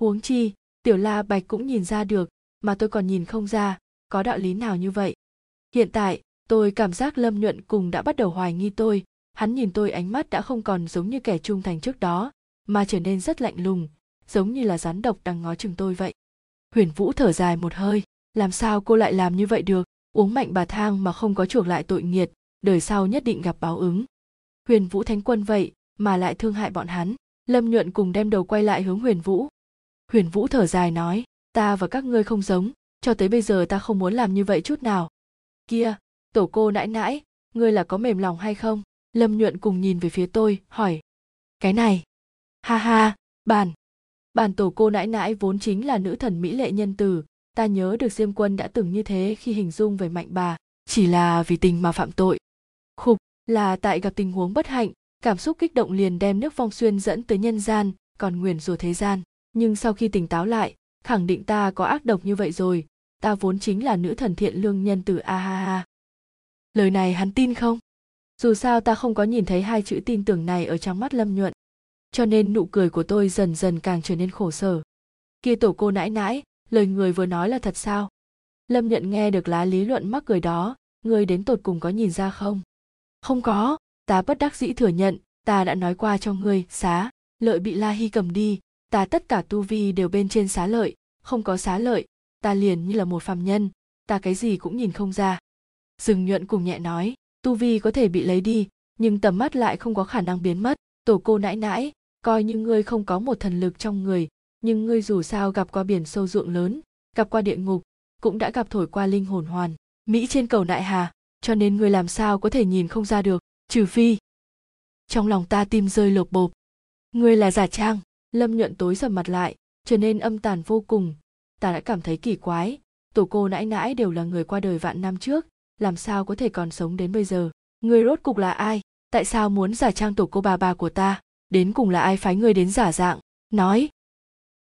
Huống chi, Tiểu La Bạch cũng nhìn ra được, mà tôi còn nhìn không ra, có đạo lý nào như vậy? Hiện tại, tôi cảm giác Lâm Nhuận cùng đã bắt đầu hoài nghi tôi, hắn nhìn tôi ánh mắt đã không còn giống như kẻ trung thành trước đó, mà trở nên rất lạnh lùng, giống như là rắn độc đang ngó chừng tôi vậy. Huyền Vũ thở dài một hơi, làm sao cô lại làm như vậy được? Uống mạnh bà thang mà không có chuộc lại tội nghiệt, đời sau nhất định gặp báo ứng. Huyền Vũ Thánh Quân vậy mà lại thương hại bọn hắn. Lâm Nhuận cùng đem đầu quay lại hướng Huyền Vũ. Huyền Vũ thở dài nói, ta và các ngươi không giống, cho tới bây giờ ta không muốn làm như vậy chút nào. Kia, tổ cô nãi nãi, ngươi là có mềm lòng hay không? Lâm Nhuận cùng nhìn về phía tôi, hỏi. Cái này, ha ha, bản tổ cô nãi nãi vốn chính là nữ thần mỹ lệ nhân từ. Ta nhớ được Diêm Quân đã từng như thế khi hình dung về mạnh bà, chỉ là vì tình mà phạm tội. Khục, là tại gặp tình huống bất hạnh, cảm xúc kích động liền đem nước vong xuyên dẫn tới nhân gian, còn nguyền rủa thế gian. Nhưng sau khi tỉnh táo lại, khẳng định ta có ác độc như vậy rồi, ta vốn chính là nữ thần thiện lương nhân từ a ha ha. Lời này hắn tin không? Dù sao ta không có nhìn thấy 2 chữ tin tưởng này ở trong mắt Lâm Nhuận, cho nên nụ cười của tôi dần dần càng trở nên khổ sở. Kia tổ cô nãi nãi, lời người vừa nói là thật sao? Lâm Nhuận nghe được lá lý luận mắc cười đó, người đến tột cùng có nhìn ra không? Không có, ta bất đắc dĩ thừa nhận, ta đã nói qua cho ngươi, xá lợi bị La Hi cầm đi, ta tất cả tu vi đều bên trên xá lợi, không có xá lợi, ta liền như là một phàm nhân, ta cái gì cũng nhìn không ra. Dương Nhuận cùng nhẹ nói, tu vi có thể bị lấy đi, nhưng tầm mắt lại không có khả năng biến mất, tổ cô nãi nãi, coi như ngươi không có một thần lực trong người, nhưng ngươi dù sao gặp qua biển sâu ruộng lớn, gặp qua địa ngục, cũng đã gặp thổi qua linh hồn hoàn, Mỹ trên cầu đại hà, cho nên ngươi làm sao có thể nhìn không ra được, trừ phi. Trong lòng ta tim rơi lột bột. Ngươi là giả trang. Lâm Nhuận tối sầm mặt lại, trở nên âm tàn vô cùng. Ta đã cảm thấy kỳ quái, tổ cô nãi nãi đều là người qua đời vạn năm trước, làm sao có thể còn sống đến bây giờ? Ngươi rốt cục là ai? Tại sao muốn giả trang tổ cô bà của ta? Đến cùng là ai phái ngươi đến giả dạng? Nói.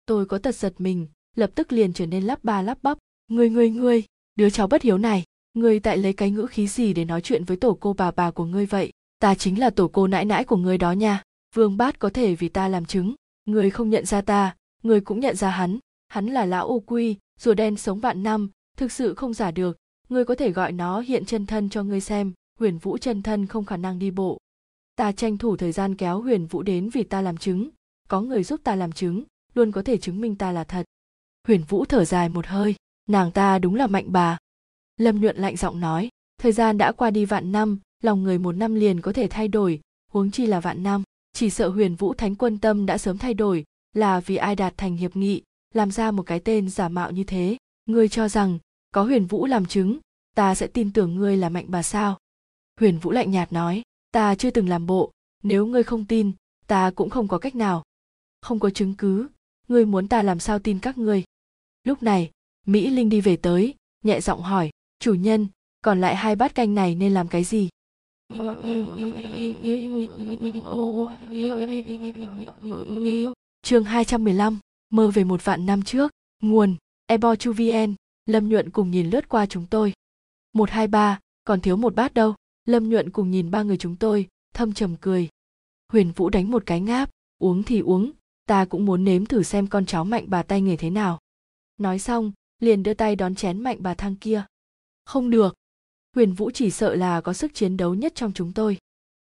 Tôi có tật giật mình, lập tức liền trở nên lắp ba lắp bắp. Ngươi, đứa cháu bất hiếu này, ngươi tại lấy cái ngữ khí gì để nói chuyện với tổ cô bà của ngươi vậy? Ta chính là tổ cô nãi nãi của ngươi đó nha. Vương Bát có thể vì ta làm chứng. Ngươi không nhận ra ta, ngươi cũng nhận ra hắn. Hắn là lão Ô Quy, rùa đen sống vạn năm, thực sự không giả được. Ngươi có thể gọi nó hiện chân thân cho ngươi xem. Huyền Vũ chân thân không khả năng đi bộ. Ta tranh thủ thời gian kéo Huyền Vũ đến vì ta làm chứng. Có người giúp ta làm chứng, luôn có thể chứng minh ta là thật. Huyền Vũ thở dài một hơi. Nàng ta đúng là mạnh bà. Lâm Nhuận lạnh giọng nói. Thời gian đã qua đi vạn năm, lòng người một năm liền có thể thay đổi, huống chi là vạn năm. Chỉ sợ Huyền Vũ Thánh Quân tâm đã sớm thay đổi, là vì ai đạt thành hiệp nghị, làm ra một cái tên giả mạo như thế. Ngươi cho rằng, có Huyền Vũ làm chứng, ta sẽ tin tưởng ngươi là mạnh bà sao? Huyền Vũ lạnh nhạt nói, ta chưa từng làm bộ, nếu ngươi không tin, ta cũng không có cách nào. Không có chứng cứ, ngươi muốn ta làm sao tin các ngươi? Lúc này, Mỹ Linh đi về tới, nhẹ giọng hỏi, chủ nhân, còn lại 2 bát canh này nên làm cái gì? Chương 215, mơ về một vạn năm trước, nguồn, ebochuvn. Lâm Nhuận cùng nhìn lướt qua chúng tôi. 1, 2, 3, còn thiếu 1 bát đâu. Lâm Nhuận cùng nhìn 3 người chúng tôi, thâm trầm cười. Huyền Vũ đánh một cái ngáp, uống thì uống, ta cũng muốn nếm thử xem con cháu mạnh bà tay nghề thế nào. Nói xong, liền đưa tay đón chén mạnh bà thang kia. Không được. Huyền Vũ chỉ sợ là có sức chiến đấu nhất trong chúng tôi.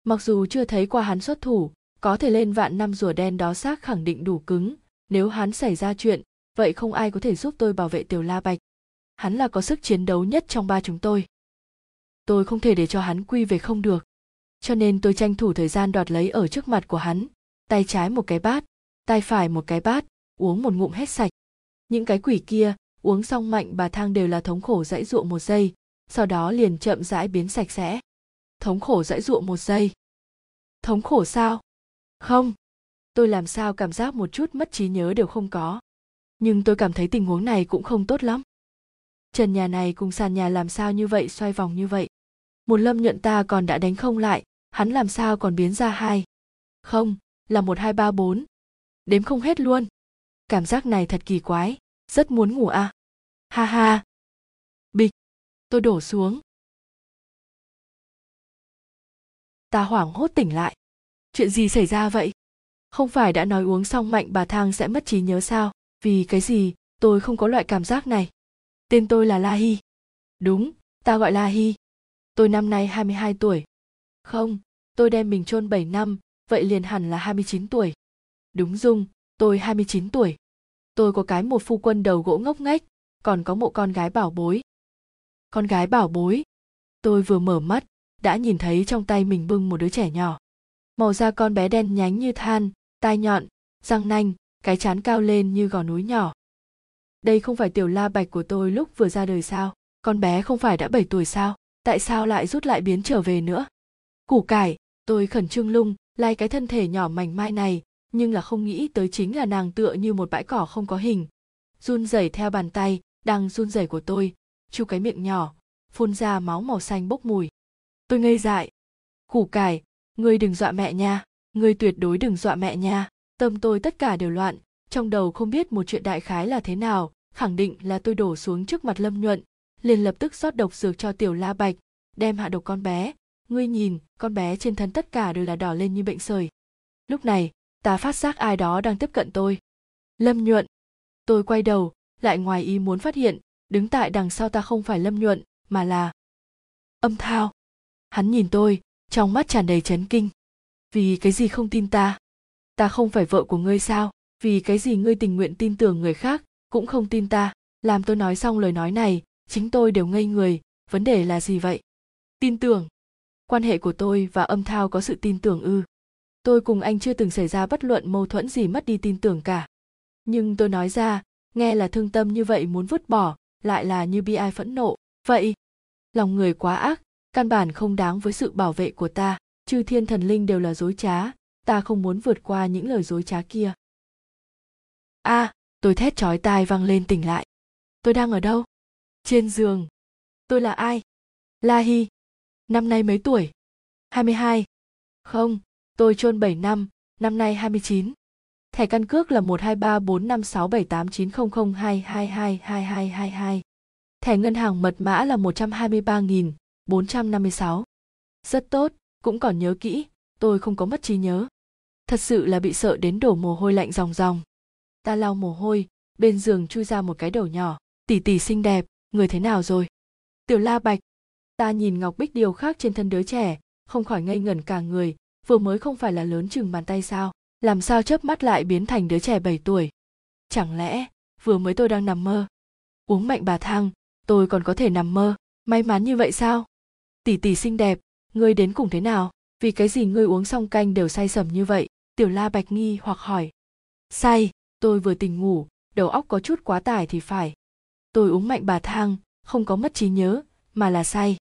Mặc dù chưa thấy qua hắn xuất thủ, có thể lên vạn năm rùa đen đó xác khẳng định đủ cứng. Nếu hắn xảy ra chuyện, vậy không ai có thể giúp tôi bảo vệ Tiểu La Bạch. Hắn là có sức chiến đấu nhất trong 3 chúng tôi. Tôi không thể để cho hắn quy về không được. Cho nên tôi tranh thủ thời gian đoạt lấy ở trước mặt của hắn. Tay trái một cái bát, tay phải một cái bát, uống một ngụm hết sạch. Những cái quỷ kia, uống xong mạnh bà thang đều là thống khổ giãy giụa 1 giây. Sau đó liền chậm rãi biến sạch sẽ. Thống khổ giãy giụa 1 giây. Thống khổ sao? Không. Tôi làm sao cảm giác một chút mất trí nhớ đều không có. Nhưng tôi cảm thấy tình huống này cũng không tốt lắm. Trần nhà này cùng sàn nhà làm sao như vậy, xoay vòng như vậy. Một Lâm Nhuận ta còn đã đánh không lại, hắn làm sao còn biến ra 2. Không, là 1, 2, 3, 4. Đếm không hết luôn. Cảm giác này thật kỳ quái, rất muốn ngủ à. Ha ha. Bịch. Tôi đổ xuống. Ta hoảng hốt tỉnh lại. Chuyện gì xảy ra vậy? Không phải đã nói uống xong mạnh bà thang sẽ mất trí nhớ sao? Vì cái gì, tôi không có loại cảm giác này. Tên tôi là La Hi. Đúng, ta gọi La Hi. Tôi năm nay 22 tuổi. Không, tôi đem mình chôn 7 năm, vậy liền hẳn là 29 tuổi. Đúng dung, tôi 29 tuổi. Tôi có cái một phu quân đầu gỗ ngốc nghếch, còn có một con gái bảo bối. Con gái bảo bối. Tôi vừa mở mắt, đã nhìn thấy trong tay mình bưng một đứa trẻ nhỏ. Màu da con bé đen nhánh như than, tai nhọn, răng nanh, cái trán cao lên như gò núi nhỏ. Đây không phải Tiểu La Bạch của tôi lúc vừa ra đời sao? Con bé không phải đã 7 tuổi sao? Tại sao lại rút lại biến trở về nữa? Củ cải, tôi khẩn trương lung, lay cái thân thể nhỏ mảnh mai này, nhưng là không nghĩ tới chính là nàng tựa như một bãi cỏ không có hình. Run rẩy theo bàn tay, đang run rẩy của tôi, chu cái miệng nhỏ, phun ra máu màu xanh bốc mùi. Tôi ngây dại. Củ cải, ngươi đừng dọa mẹ nha, ngươi tuyệt đối đừng dọa mẹ nha. Tâm tôi tất cả đều loạn, trong đầu không biết một chuyện đại khái là thế nào, khẳng định là tôi đổ xuống trước mặt Lâm Nhuận, liền lập tức rót độc dược cho Tiểu La Bạch, đem hạ độc con bé. Ngươi nhìn, con bé trên thân tất cả đều là đỏ lên như bệnh sởi. Lúc này, ta phát giác ai đó đang tiếp cận tôi. Lâm Nhuận. Tôi quay đầu, lại ngoài ý muốn phát hiện, đứng tại đằng sau ta không phải Lâm Nhuận, mà là Âm Thao. Hắn nhìn tôi, trong mắt tràn đầy chấn kinh. Vì cái gì không tin ta? Ta không phải vợ của ngươi sao? Vì cái gì ngươi tình nguyện tin tưởng người khác, cũng không tin ta? Làm tôi nói xong lời nói này, chính tôi đều ngây người, vấn đề là gì vậy? Tin tưởng. Quan hệ của tôi và Âm Thao có sự tin tưởng ư? Tôi cùng anh chưa từng xảy ra bất luận mâu thuẫn gì mất đi tin tưởng cả. Nhưng tôi nói ra, nghe là thương tâm như vậy muốn vứt bỏ, lại là như bi ai phẫn nộ. Vậy, lòng người quá ác, căn bản không đáng với sự bảo vệ của ta, chư thiên thần linh đều là dối trá, ta không muốn vượt qua những lời dối trá kia. À, tôi thét chói tai vang lên tỉnh lại. Tôi đang ở đâu? Trên giường. Tôi là ai? La Hi. Năm nay mấy tuổi? 22. Không, tôi chôn 7 năm, năm nay 29. Thẻ căn cước là 1234567890022222222. Thẻ ngân hàng mật mã là 123.456. Rất tốt, cũng còn nhớ kỹ, tôi không có mất trí nhớ. Thật sự là bị sợ đến đổ mồ hôi lạnh ròng ròng. Ta lau mồ hôi, bên giường chui ra một cái đầu nhỏ. Tỷ tỷ xinh đẹp, người thế nào rồi? Tiểu La Bạch. Ta nhìn ngọc bích điều khác trên thân đứa trẻ, không khỏi ngây ngẩn cả người, vừa mới không phải là lớn chừng bàn tay sao? Làm sao chớp mắt lại biến thành đứa trẻ 7 tuổi? Chẳng lẽ, vừa mới tôi đang nằm mơ? Uống mạnh bà thang, tôi còn có thể nằm mơ, may mắn như vậy sao? Tỷ tỷ xinh đẹp, ngươi đến cùng thế nào? Vì cái gì ngươi uống xong canh đều say sẩm như vậy? Tiểu La Bạch nghi hoặc hỏi. Say, tôi vừa tỉnh ngủ, đầu óc có chút quá tải thì phải. Tôi uống mạnh bà thang, không có mất trí nhớ, mà là say.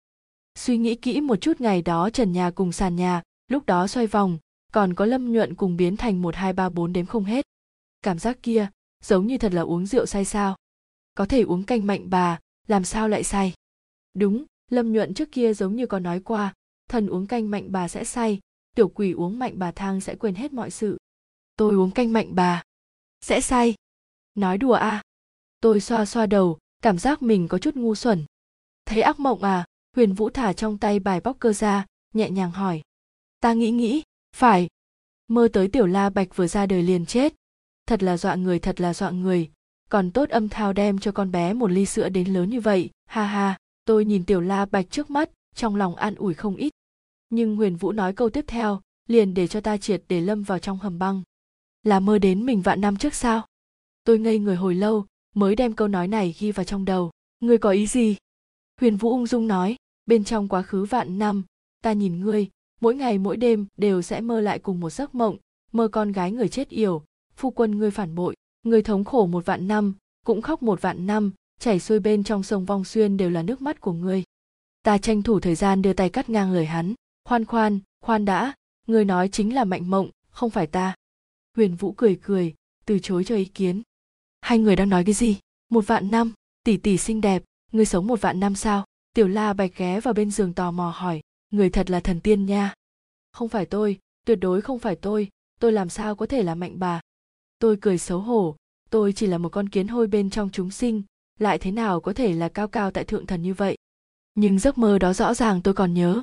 Suy nghĩ kỹ một chút ngày đó trần nhà cùng sàn nhà, lúc đó xoay vòng, còn có Lâm Nhuận cùng biến thành 1, 2, 3, 4 đếm không hết. Cảm giác kia, giống như thật là uống rượu say sao. Có thể uống canh mạnh bà, làm sao lại say? Đúng, Lâm Nhuận trước kia giống như có nói qua, thần uống canh mạnh bà sẽ say, tiểu quỷ uống mạnh bà thang sẽ quên hết mọi sự. Tôi uống canh mạnh bà, sẽ say. Nói đùa à? Tôi xoa xoa đầu, cảm giác mình có chút ngu xuẩn. Thấy ác mộng à? Huyền Vũ thả trong tay bài poker ra, nhẹ nhàng hỏi. Ta nghĩ, phải. Mơ tới Tiểu La Bạch vừa ra đời liền chết. Thật là dọa người, thật là dọa người. Còn tốt Âm Thao đem cho con bé một ly sữa đến lớn như vậy, ha ha. Tôi nhìn Tiểu La Bạch trước mắt, trong lòng an ủi không ít. Nhưng Huyền Vũ nói câu tiếp theo, liền để cho ta triệt để lâm vào trong hầm băng. Là mơ đến mình vạn năm trước sao? Tôi ngây người hồi lâu, mới đem câu nói này ghi vào trong đầu. Ngươi có ý gì? Huyền Vũ ung dung nói, bên trong quá khứ vạn năm, ta nhìn ngươi, mỗi ngày mỗi đêm đều sẽ mơ lại cùng một giấc mộng, mơ con gái người chết yểu, phu quân ngươi phản bội, ngươi thống khổ 1 vạn năm, cũng khóc 1 vạn năm, chảy xuôi bên trong sông Vong Xuyên đều là nước mắt của ngươi. Ta tranh thủ thời gian đưa tay cắt ngang lời hắn, khoan đã, ngươi nói chính là Mạnh Mộng, không phải ta. Huyền Vũ cười, từ chối cho ý kiến. Hai người đang nói cái gì? 1 vạn năm, tỷ tỷ xinh đẹp. Ngươi sống 1 vạn năm sao? Tiểu La Bạch ghé vào bên giường tò mò hỏi. Người thật là thần tiên nha. Không phải tôi, tuyệt đối không phải tôi làm sao có thể là mạnh bà. Tôi cười xấu hổ, tôi chỉ là một con kiến hôi bên trong chúng sinh, lại thế nào có thể là cao cao tại thượng thần như vậy. Nhưng giấc mơ đó rõ ràng tôi còn nhớ.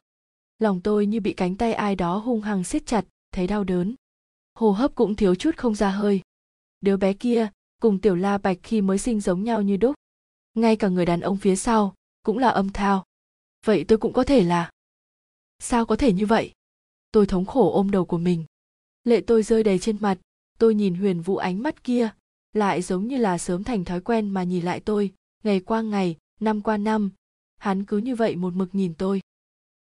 Lòng tôi như bị cánh tay ai đó hung hăng siết chặt, thấy đau đớn. Hô hấp cũng thiếu chút không ra hơi. Đứa bé kia, cùng Tiểu La Bạch khi mới sinh giống nhau như đúc. Ngay cả người đàn ông phía sau, cũng là Âm Thao. Vậy tôi cũng có thể là... Sao có thể như vậy? Tôi thống khổ ôm đầu của mình. Lệ tôi rơi đầy trên mặt, tôi nhìn Huyền Vũ ánh mắt kia, lại giống như là sớm thành thói quen mà nhìn lại tôi, ngày qua ngày, năm qua năm. Hắn cứ như vậy một mực nhìn tôi.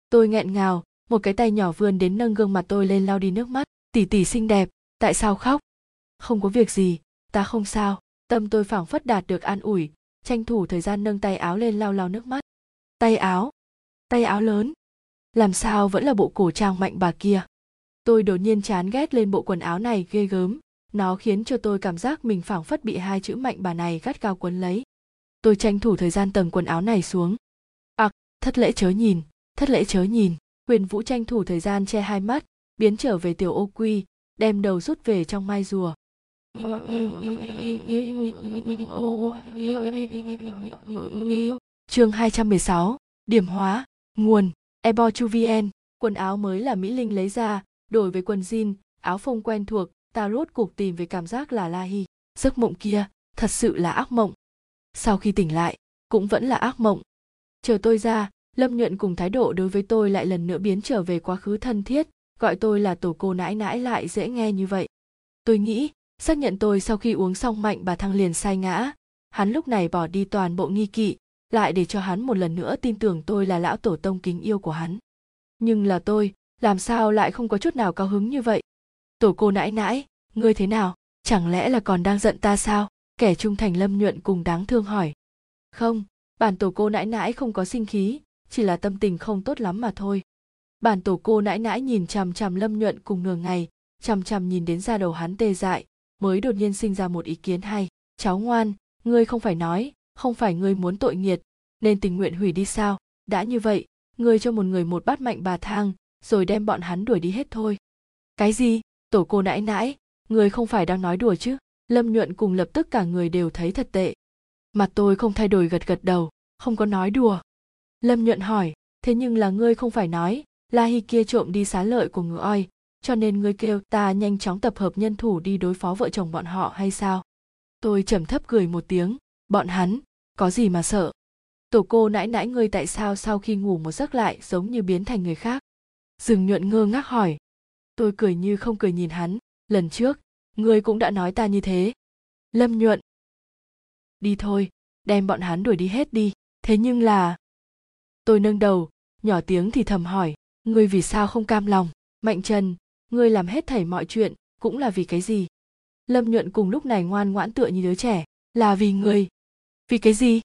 Tôi nghẹn ngào, một cái tay nhỏ vươn đến nâng gương mặt tôi lên lau đi nước mắt. Tỷ tỷ xinh đẹp, tại sao khóc? Không có việc gì, ta không sao. Tâm tôi phảng phất đạt được an ủi. Tranh thủ thời gian nâng tay áo lên lau nước mắt. Tay áo lớn. Làm sao vẫn là bộ cổ trang mạnh bà kia. Tôi đột nhiên chán ghét lên bộ quần áo này ghê gớm. Nó khiến cho tôi cảm giác mình phảng phất bị hai chữ mạnh bà này gắt gao quấn lấy. Tôi tranh thủ thời gian tầng quần áo này xuống. Ặc, thất lễ chớ nhìn, thất lễ chớ nhìn. Huyền Vũ tranh thủ thời gian che hai mắt, biến trở về Tiểu Ô Quy, đem đầu rút về trong mai rùa. Chương 216, điểm hóa, nguồn, ebochuvn. Quần áo mới là Mỹ Linh lấy ra, đổi với quần jean, áo phông quen thuộc, ta rốt cuộc tìm về cảm giác là La Hi. Giấc mộng kia, thật sự là ác mộng. Sau khi tỉnh lại, cũng vẫn là ác mộng. Chờ tôi ra, Lâm Nhuận cùng thái độ đối với tôi lại lần nữa biến trở về quá khứ thân thiết, gọi tôi là tổ cô nãi nãi lại dễ nghe như vậy. Tôi nghĩ, xác nhận tôi sau khi uống xong mạnh bà thăng liền say ngã. Hắn lúc này bỏ đi toàn bộ nghi kỵ, lại để cho hắn một lần nữa tin tưởng tôi là lão tổ tông kính yêu của hắn. Nhưng là tôi, làm sao lại không có chút nào cao hứng như vậy? Tổ cô nãi nãi, ngươi thế nào? Chẳng lẽ là còn đang giận ta sao? Kẻ trung thành Lâm Nhuận cùng đáng thương hỏi. Không, bản tổ cô nãi nãi không có sinh khí, chỉ là tâm tình không tốt lắm mà thôi. Bản tổ cô nãi nãi nhìn chằm chằm Lâm Nhuận cùng nửa ngày, chằm chằm nhìn đến da đầu hắn tê dại, mới đột nhiên sinh ra một ý kiến hay. Cháu ngoan, ngươi không phải nói, không phải ngươi muốn tội nghiệt, nên tình nguyện hủy đi sao? Đã như vậy, ngươi cho một người một bát mạnh bà thang, rồi đem bọn hắn đuổi đi hết thôi. Cái gì? Tổ cô nãi nãi, ngươi không phải đang nói đùa chứ? Lâm Nhuận cùng lập tức cả người đều thấy thật tệ. Mặt tôi không thay đổi gật gật đầu, không có nói đùa. Lâm Nhuận hỏi, thế nhưng là ngươi không phải nói, La Hi kia trộm đi xá lợi của ngựa oi, cho nên ngươi kêu ta nhanh chóng tập hợp nhân thủ đi đối phó vợ chồng bọn họ hay sao? Tôi trầm thấp cười một tiếng, bọn hắn, có gì mà sợ? Tổ cô nãi nãi ngươi tại sao sau khi ngủ một giấc lại giống như biến thành người khác? Dương Nhuận ngơ ngác hỏi. Tôi cười như không cười nhìn hắn, lần trước, ngươi cũng đã nói ta như thế. Lâm Nhuận. Đi thôi, đem bọn hắn đuổi đi hết đi, thế nhưng là... Tôi nâng đầu, nhỏ tiếng thì thầm hỏi, ngươi vì sao không cam lòng? Mạnh Trần, ngươi làm hết thảy mọi chuyện, cũng là vì cái gì? Lâm Nhuận cùng lúc này ngoan ngoãn tựa như đứa trẻ, là vì ngươi. Vì cái gì?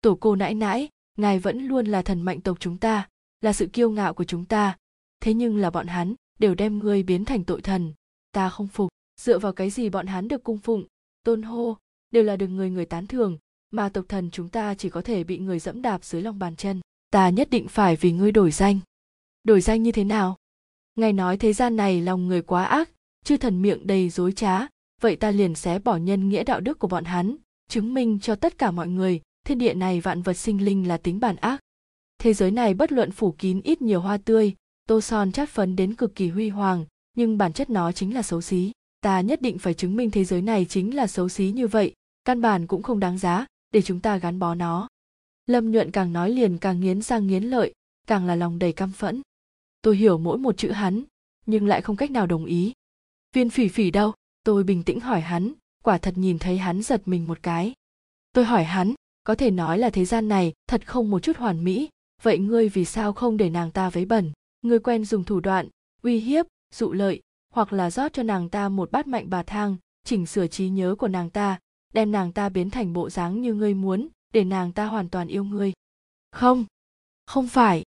Tổ cô nãi nãi, ngài vẫn luôn là thần mạnh tộc chúng ta, là sự kiêu ngạo của chúng ta. Thế nhưng là bọn hắn đều đem ngươi biến thành tội thần. Ta không phục, dựa vào cái gì bọn hắn được cung phụng, tôn hô, đều là được người người tán thưởng, mà tộc thần chúng ta chỉ có thể bị người dẫm đạp dưới lòng bàn chân. Ta nhất định phải vì ngươi đổi danh. Đổi danh như thế nào? Ngài nói thế gian này lòng người quá ác, chư thần miệng đầy dối trá, vậy ta liền xé bỏ nhân nghĩa đạo đức của bọn hắn, chứng minh cho tất cả mọi người, thiên địa này vạn vật sinh linh là tính bản ác. Thế giới này bất luận phủ kín ít nhiều hoa tươi, tô son chát phấn đến cực kỳ huy hoàng, nhưng bản chất nó chính là xấu xí. Ta nhất định phải chứng minh thế giới này chính là xấu xí như vậy, căn bản cũng không đáng giá để chúng ta gắn bó nó. Lâm Nhuận càng nói liền càng nghiến răng nghiến lợi, càng là lòng đầy căm phẫn. Tôi hiểu mỗi một chữ hắn, nhưng lại không cách nào đồng ý. Viên Phỉ Phỉ đâu? Tôi bình tĩnh hỏi hắn, quả thật nhìn thấy hắn giật mình một cái. Tôi hỏi hắn, có thể nói là thế gian này thật không một chút hoàn mỹ, vậy ngươi vì sao không để nàng ta vấy bẩn? Ngươi quen dùng thủ đoạn, uy hiếp, dụ lợi, hoặc là rót cho nàng ta một bát mạnh bà thang, chỉnh sửa trí nhớ của nàng ta, đem nàng ta biến thành bộ dáng như ngươi muốn, để nàng ta hoàn toàn yêu ngươi. Không, không phải.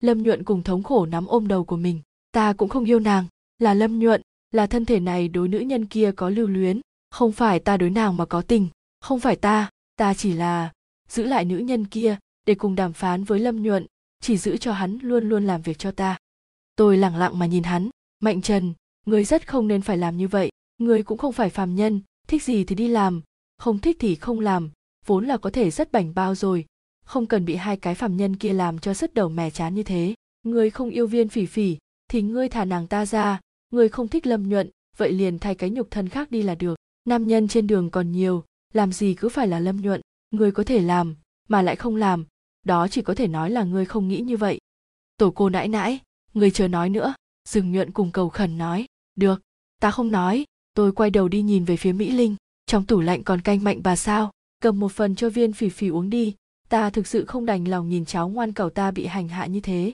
Lâm Nhuận cùng thống khổ nắm ôm đầu của mình. Ta cũng không yêu nàng, là Lâm Nhuận, là thân thể này đối nữ nhân kia có lưu luyến, không phải ta đối nàng mà có tình, không phải ta chỉ là giữ lại nữ nhân kia để cùng đàm phán với Lâm Nhuận, chỉ giữ cho hắn luôn luôn làm việc cho ta. Tôi lẳng lặng mà nhìn hắn. Mạnh Trần, ngươi rất không nên phải làm như vậy, ngươi cũng không phải phàm nhân, thích gì thì đi làm, không thích thì không làm, vốn là có thể rất bảnh bao rồi, không cần bị hai cái phàm nhân kia làm cho sứt đầu mẻ chán như thế. Ngươi không yêu Viên Phỉ Phỉ thì ngươi thả nàng ta ra, ngươi không thích Lâm Nhuận, vậy liền thay cái nhục thân khác đi là được. Nam nhân trên đường còn nhiều, làm gì cứ phải là Lâm Nhuận, ngươi có thể làm mà lại không làm, đó chỉ có thể nói là ngươi không nghĩ như vậy. Tổ cô nãi nãi, ngươi chớ nói nữa. Dương Nhuận cùng cầu khẩn nói. Được, ta không nói. Tôi quay đầu đi nhìn về phía Mỹ Linh, trong tủ lạnh còn canh mạnh bà sao, cầm một phần cho Viên Phỉ Phỉ uống đi, ta thực sự không đành lòng nhìn cháu ngoan cẩu ta bị hành hạ như thế.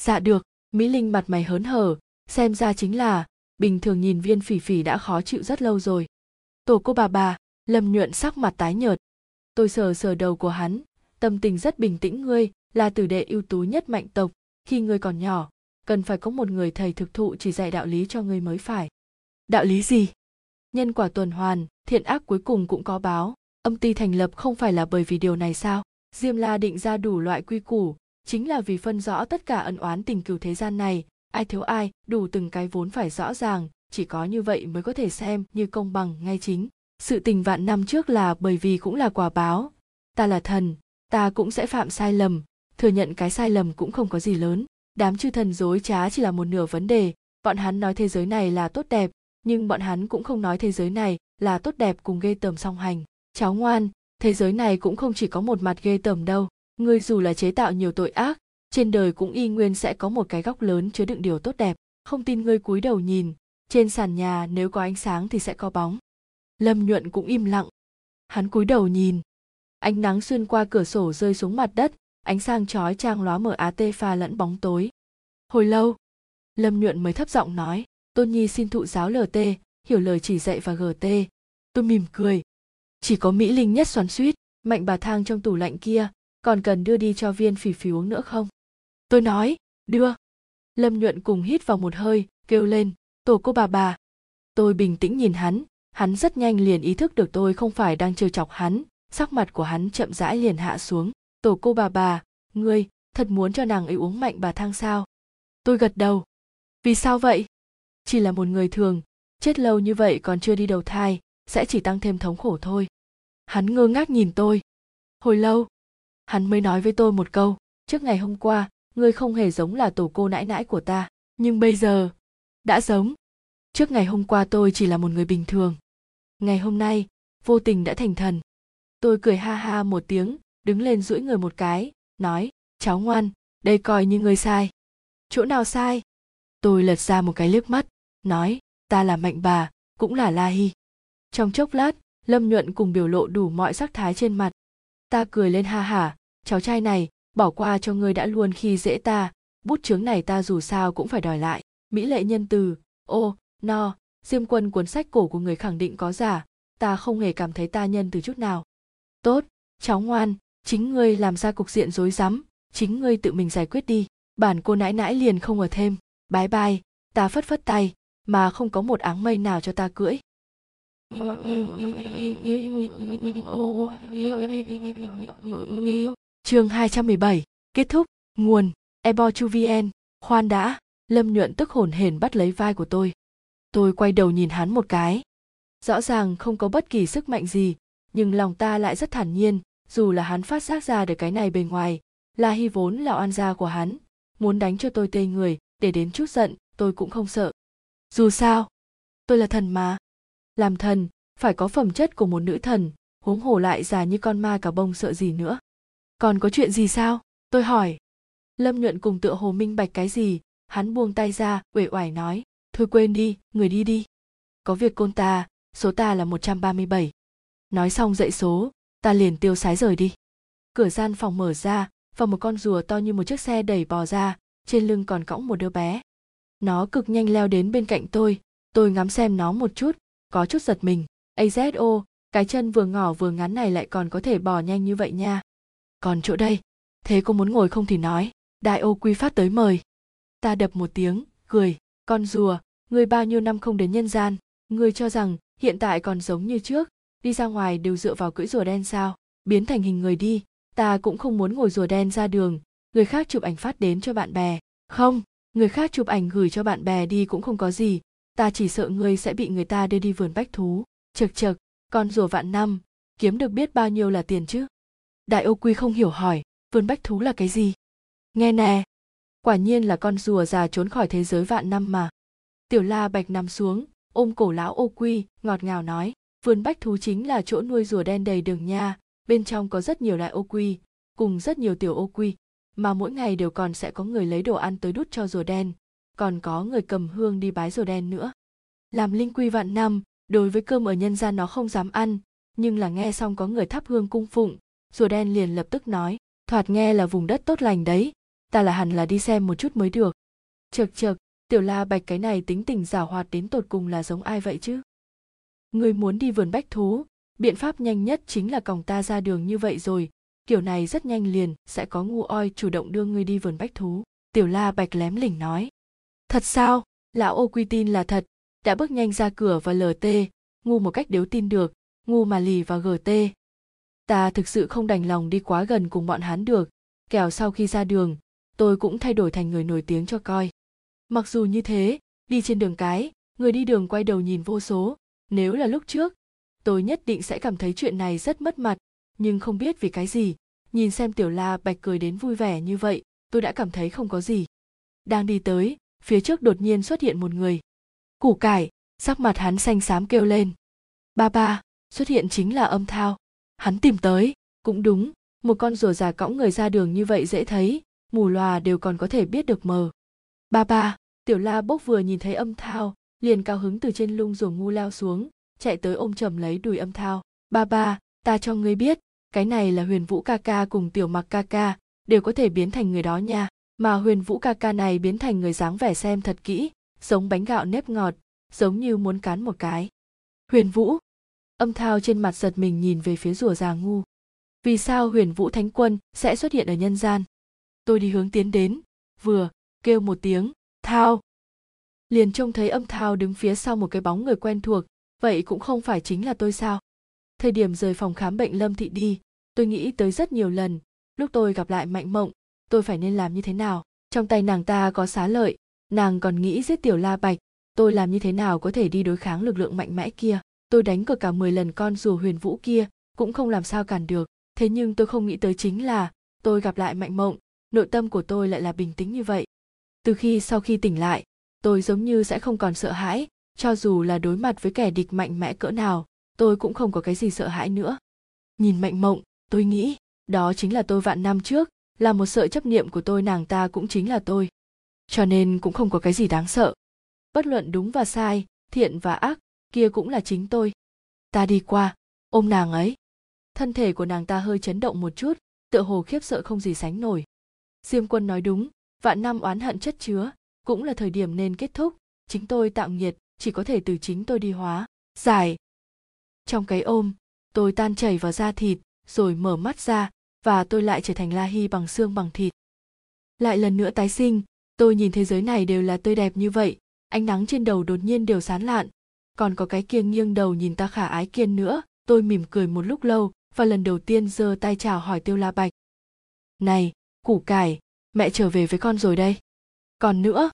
Dạ được. Mỹ Linh mặt mày hớn hở, xem ra chính là bình thường nhìn Viên Phỉ Phỉ đã khó chịu rất lâu rồi. Tổ cô bà. Lâm Nhuận sắc mặt tái nhợt. Tôi sờ sờ đầu của hắn, tâm tình rất bình tĩnh. Ngươi là tử đệ ưu tú nhất mạnh tộc, khi ngươi còn nhỏ cần phải có một người thầy thực thụ chỉ dạy đạo lý cho ngươi mới phải. Đạo lý gì? Nhân quả tuần hoàn, thiện ác cuối cùng cũng có báo. Âm ty thành lập không phải là bởi vì điều này sao? Diêm La định ra đủ loại quy củ, chính là vì phân rõ tất cả ân oán tình cừu thế gian này, ai thiếu ai, đủ từng cái vốn phải rõ ràng, chỉ có như vậy mới có thể xem như công bằng ngay chính. Sự tình vạn năm trước là bởi vì cũng là quả báo. Ta là thần, ta cũng sẽ phạm sai lầm, thừa nhận cái sai lầm cũng không có gì lớn. Đám chư thần dối trá chỉ là một nửa vấn đề, bọn hắn nói thế giới này là tốt đẹp, nhưng bọn hắn cũng không nói thế giới này là tốt đẹp cùng ghê tởm song hành. Cháu ngoan, thế giới này cũng không chỉ có một mặt ghê tởm đâu, ngươi dù là chế tạo nhiều tội ác, trên đời cũng y nguyên sẽ có một cái góc lớn chứa đựng điều tốt đẹp. Không tin ngươi cúi đầu nhìn, trên sàn nhà nếu có ánh sáng thì sẽ có bóng. Lâm Nhuận cũng im lặng. Hắn cúi đầu nhìn, ánh nắng xuyên qua cửa sổ rơi xuống mặt đất, ánh sáng chói chang lóa mờ á tê pha lẫn bóng tối. Hồi lâu, Lâm Nhuận mới thấp giọng nói, Tôn Nhi xin thụ giáo LT, hiểu lời chỉ dạy và GT. Tôi mỉm cười. Chỉ có Mỹ Linh nhất xoắn xuýt, mạnh bà thang trong tủ lạnh kia, còn cần đưa đi cho Viên Phỉ Phỉ uống nữa không? Tôi nói, đưa. Lâm Nhuận cùng hít vào một hơi, kêu lên, Tổ cô bà. Tôi bình tĩnh nhìn hắn, hắn rất nhanh liền ý thức được tôi không phải đang trêu chọc hắn, sắc mặt của hắn chậm rãi liền hạ xuống. Tổ cô bà, ngươi thật muốn cho nàng ấy uống mạnh bà thang sao? Tôi gật đầu. Vì sao vậy? Chỉ là một người thường, chết lâu như vậy còn chưa đi đầu thai, sẽ chỉ tăng thêm thống khổ thôi. Hắn ngơ ngác nhìn tôi. Hồi lâu, hắn mới nói với tôi một câu, trước ngày hôm qua, ngươi không hề giống là tổ cô nãi nãi của ta, nhưng bây giờ, đã giống. Trước ngày hôm qua tôi chỉ là một người bình thường. Ngày hôm nay, vô tình đã thành thần. Tôi cười ha ha một tiếng, đứng lên duỗi người một cái, nói, cháu ngoan, đây coi như ngươi sai. Chỗ nào sai? Tôi lật ra một cái liếc mắt, nói, ta là Mạnh bà, cũng là La Hi. Trong chốc lát, Lâm Nhuận cùng biểu lộ đủ mọi sắc thái trên mặt. Ta cười lên ha hả, cháu trai này, bỏ qua cho ngươi đã luôn khi dễ ta, bút chướng này ta dù sao cũng phải đòi lại. Mỹ lệ nhân từ, Diêm Quân cuốn sách cổ của người khẳng định có giả, ta không hề cảm thấy ta nhân từ chút nào. Tốt, cháu ngoan, chính ngươi làm ra cục diện rối rắm, chính ngươi tự mình giải quyết đi. Bản cô nãi nãi liền không ở thêm, bái bai, ta phất tay, mà không có một áng mây nào cho ta cưỡi. Chương 217, kết thúc, nguồn, ebochuvn, khoan đã, Lâm Nhuận tức hổn hển bắt lấy vai của tôi. Tôi quay đầu nhìn hắn một cái. Rõ ràng không có bất kỳ sức mạnh gì, nhưng lòng ta lại rất thản nhiên, dù là hắn phát giác ra được cái này bề ngoài. La Hi vốn là oan gia của hắn, muốn đánh cho tôi tê người, để đến chút giận, tôi cũng không sợ. Dù sao, tôi là thần mà. Làm thần, phải có phẩm chất của một nữ thần, huống hồ lại già như con ma cả bông sợ gì nữa. Còn có chuyện gì sao? Tôi hỏi. Lâm Nhuận cùng tựa hồ minh bạch cái gì, hắn buông tay ra, uể oải nói, thôi quên đi, người đi đi. Có việc côn ta, số ta là 137. Nói xong dãy số, ta liền tiêu sái rời đi. Cửa gian phòng mở ra, và một con rùa to như một chiếc xe đẩy bò ra, trên lưng còn cõng một đứa bé. Nó cực nhanh leo đến bên cạnh tôi ngắm xem nó một chút, có chút giật mình. Azo, cái chân vừa ngỏ vừa ngắn này lại còn có thể bò nhanh như vậy nha. Còn chỗ đây, thế cô muốn ngồi không thì nói, Đại Ô Quy phát tới mời. Ta đập một tiếng, cười, con rùa, ngươi bao nhiêu năm không đến nhân gian, ngươi cho rằng hiện tại còn giống như trước, đi ra ngoài đều dựa vào cưỡi rùa đen sao, biến thành hình người đi. Ta cũng không muốn ngồi rùa đen ra đường, người khác chụp ảnh phát đến cho bạn bè. Không, người khác chụp ảnh gửi cho bạn bè đi cũng không có gì, ta chỉ sợ ngươi sẽ bị người ta đưa đi vườn bách thú. Chực, con rùa vạn năm, kiếm được biết bao nhiêu là tiền chứ. Đại Ô Quy không hiểu hỏi, vườn bách thú là cái gì? Nghe nè, quả nhiên là con rùa già trốn khỏi thế giới vạn năm mà. Tiểu La Bạch nằm xuống, ôm cổ lão Ô Quy, ngọt ngào nói, vườn bách thú chính là chỗ nuôi rùa đen đầy đường nha. Bên trong có rất nhiều Đại Ô Quy, cùng rất nhiều Tiểu Ô Quy, mà mỗi ngày đều còn sẽ có người lấy đồ ăn tới đút cho rùa đen, còn có người cầm hương đi bái rùa đen nữa. Làm linh quy vạn năm, đối với cơm ở nhân gian nó không dám ăn, nhưng là nghe xong có người thắp hương cung phụng, rùa đen liền lập tức nói, thoạt nghe là vùng đất tốt lành đấy, ta là hẳn là đi xem một chút mới được. Chực, Tiểu La Bạch cái này tính tình giảo hoạt đến tột cùng là giống ai vậy chứ? Người muốn đi vườn bách thú, biện pháp nhanh nhất chính là còng ta ra đường như vậy rồi, kiểu này rất nhanh liền sẽ có ngu oi chủ động đưa ngươi đi vườn bách thú. Tiểu La Bạch lém lỉnh nói. Thật sao? Lão Ô Quy tin là thật, đã bước nhanh ra cửa và LT, ngu một cách đếu tin được, ngu mà lì và GT. Ta thực sự không đành lòng đi quá gần cùng bọn hắn được, kẻo sau khi ra đường, tôi cũng thay đổi thành người nổi tiếng cho coi. Mặc dù như thế, đi trên đường cái, người đi đường quay đầu nhìn vô số, nếu là lúc trước, tôi nhất định sẽ cảm thấy chuyện này rất mất mặt, nhưng không biết vì cái gì, nhìn xem Tiểu La Bạch cười đến vui vẻ như vậy, tôi đã cảm thấy không có gì. Đang đi tới, phía trước đột nhiên xuất hiện một người. Củ cải, sắc mặt hắn xanh xám kêu lên. Ba, xuất hiện chính là Âm Thao. Hắn tìm tới, cũng đúng, một con rùa già cõng người ra đường như vậy dễ thấy, mù lòa đều còn có thể biết được mờ. Ba, Tiểu La Bốc vừa nhìn thấy Âm Thao, liền cao hứng từ trên lưng rùa ngu leo xuống, chạy tới ôm chầm lấy đùi Âm Thao. Ba, ta cho ngươi biết, cái này là Huyền Vũ ca ca cùng Tiểu Mặc ca ca, đều có thể biến thành người đó nha. Mà Huyền Vũ ca ca này biến thành người dáng vẻ xem thật kỹ, giống bánh gạo nếp ngọt, giống như muốn cắn một cái. Huyền Vũ. Âm Thao trên mặt giật mình nhìn về phía rùa già ngu. Vì sao Huyền Vũ Thánh Quân sẽ xuất hiện ở nhân gian? Tôi đi hướng tiến đến, vừa kêu một tiếng, Thao. liền trông thấy Âm Thao đứng phía sau một cái bóng người quen thuộc, vậy cũng không phải chính là tôi sao? Thời điểm rời phòng khám bệnh Lâm Thị đi, tôi nghĩ tới rất nhiều lần, lúc tôi gặp lại Mạnh Mộng, tôi phải nên làm như thế nào? Trong tay nàng ta có xá lợi, nàng còn nghĩ giết Tiểu La Bạch, tôi làm như thế nào có thể đi đối kháng lực lượng mạnh mẽ kia? Tôi đánh cược cả 10 lần con rùa Huyền Vũ kia, cũng không làm sao cản được. Thế nhưng tôi không nghĩ tới chính là, tôi gặp lại Mạnh Mộng, nội tâm của tôi lại là bình tĩnh như vậy. Từ khi sau khi tỉnh lại, tôi giống như sẽ không còn sợ hãi, cho dù là đối mặt với kẻ địch mạnh mẽ cỡ nào, tôi cũng không có cái gì sợ hãi nữa. Nhìn Mạnh Mộng, tôi nghĩ, đó chính là tôi vạn năm trước, là một sợi chấp niệm của tôi, nàng ta cũng chính là tôi. Cho nên cũng không có cái gì đáng sợ. Bất luận đúng và sai, thiện và ác, kia cũng là chính tôi. Ta đi qua, ôm nàng ấy. Thân thể của nàng ta hơi chấn động một chút, tựa hồ khiếp sợ không gì sánh nổi. Diêm Quân nói đúng, vạn năm oán hận chất chứa, cũng là thời điểm nên kết thúc, chính tôi tạo nghiệt, chỉ có thể từ chính tôi đi hóa giải. Trong cái ôm, tôi tan chảy vào da thịt, rồi mở mắt ra, và tôi lại trở thành La Hi bằng xương bằng thịt. Lại lần nữa tái sinh, tôi nhìn thế giới này đều là tươi đẹp như vậy, ánh nắng trên đầu đột nhiên đều sáng lạn, còn có cái kia nghiêng đầu nhìn ta khả ái kiên nữa. Tôi mỉm cười một lúc lâu và lần đầu tiên giơ tay chào hỏi Tiêu La Bạch. Này, củ cải, mẹ trở về với con rồi đây. Còn nữa.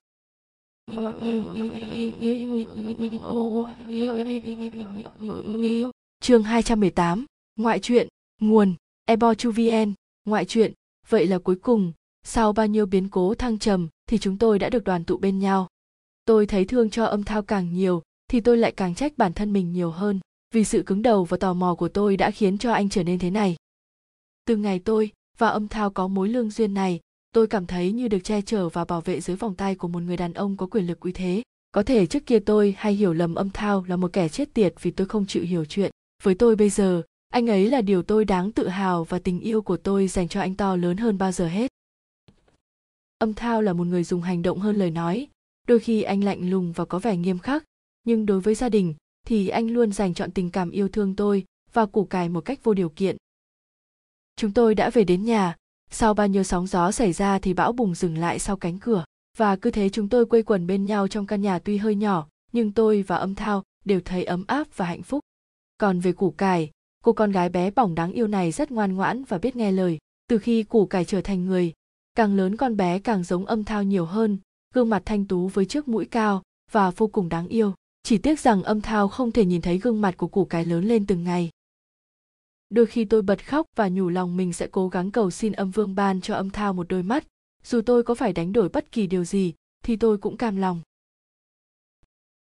Chương 218, ngoại truyện, nguồn, ebochuvn, ngoại truyện, vậy là cuối cùng, sau bao nhiêu biến cố thăng trầm thì chúng tôi đã được đoàn tụ bên nhau. Tôi thấy thương cho Âm Thao càng nhiều thì tôi lại càng trách bản thân mình nhiều hơn. Vì sự cứng đầu và tò mò của tôi đã khiến cho anh trở nên thế này. Từ ngày tôi và Âm Thao có mối lương duyên này, tôi cảm thấy như được che chở và bảo vệ dưới vòng tay của một người đàn ông có quyền lực uy thế. Có thể trước kia tôi hay hiểu lầm Âm Thao là một kẻ chết tiệt vì tôi không chịu hiểu chuyện. Với tôi bây giờ, anh ấy là điều tôi đáng tự hào và tình yêu của tôi dành cho anh to lớn hơn bao giờ hết. Âm Thao là một người dùng hành động hơn lời nói. Đôi khi anh lạnh lùng và có vẻ nghiêm khắc, nhưng đối với gia đình thì anh luôn dành trọn tình cảm yêu thương tôi và củ cải một cách vô điều kiện. Chúng tôi đã về đến nhà, sau bao nhiêu sóng gió xảy ra thì bão bùng dừng lại sau cánh cửa, và cứ thế chúng tôi quây quần bên nhau trong căn nhà tuy hơi nhỏ, nhưng tôi và Âm Thao đều thấy ấm áp và hạnh phúc. Còn về củ cải, cô con gái bé bỏng đáng yêu này rất ngoan ngoãn và biết nghe lời. Từ khi củ cải trở thành người, càng lớn con bé càng giống Âm Thao nhiều hơn, gương mặt thanh tú với chiếc mũi cao và vô cùng đáng yêu. Chỉ tiếc rằng Âm Thao không thể nhìn thấy gương mặt của củ cải lớn lên từng ngày. Đôi khi tôi bật khóc và nhủ lòng mình sẽ cố gắng cầu xin Âm Vương ban cho Âm Thao một đôi mắt. Dù tôi có phải đánh đổi bất kỳ điều gì thì tôi cũng cam lòng.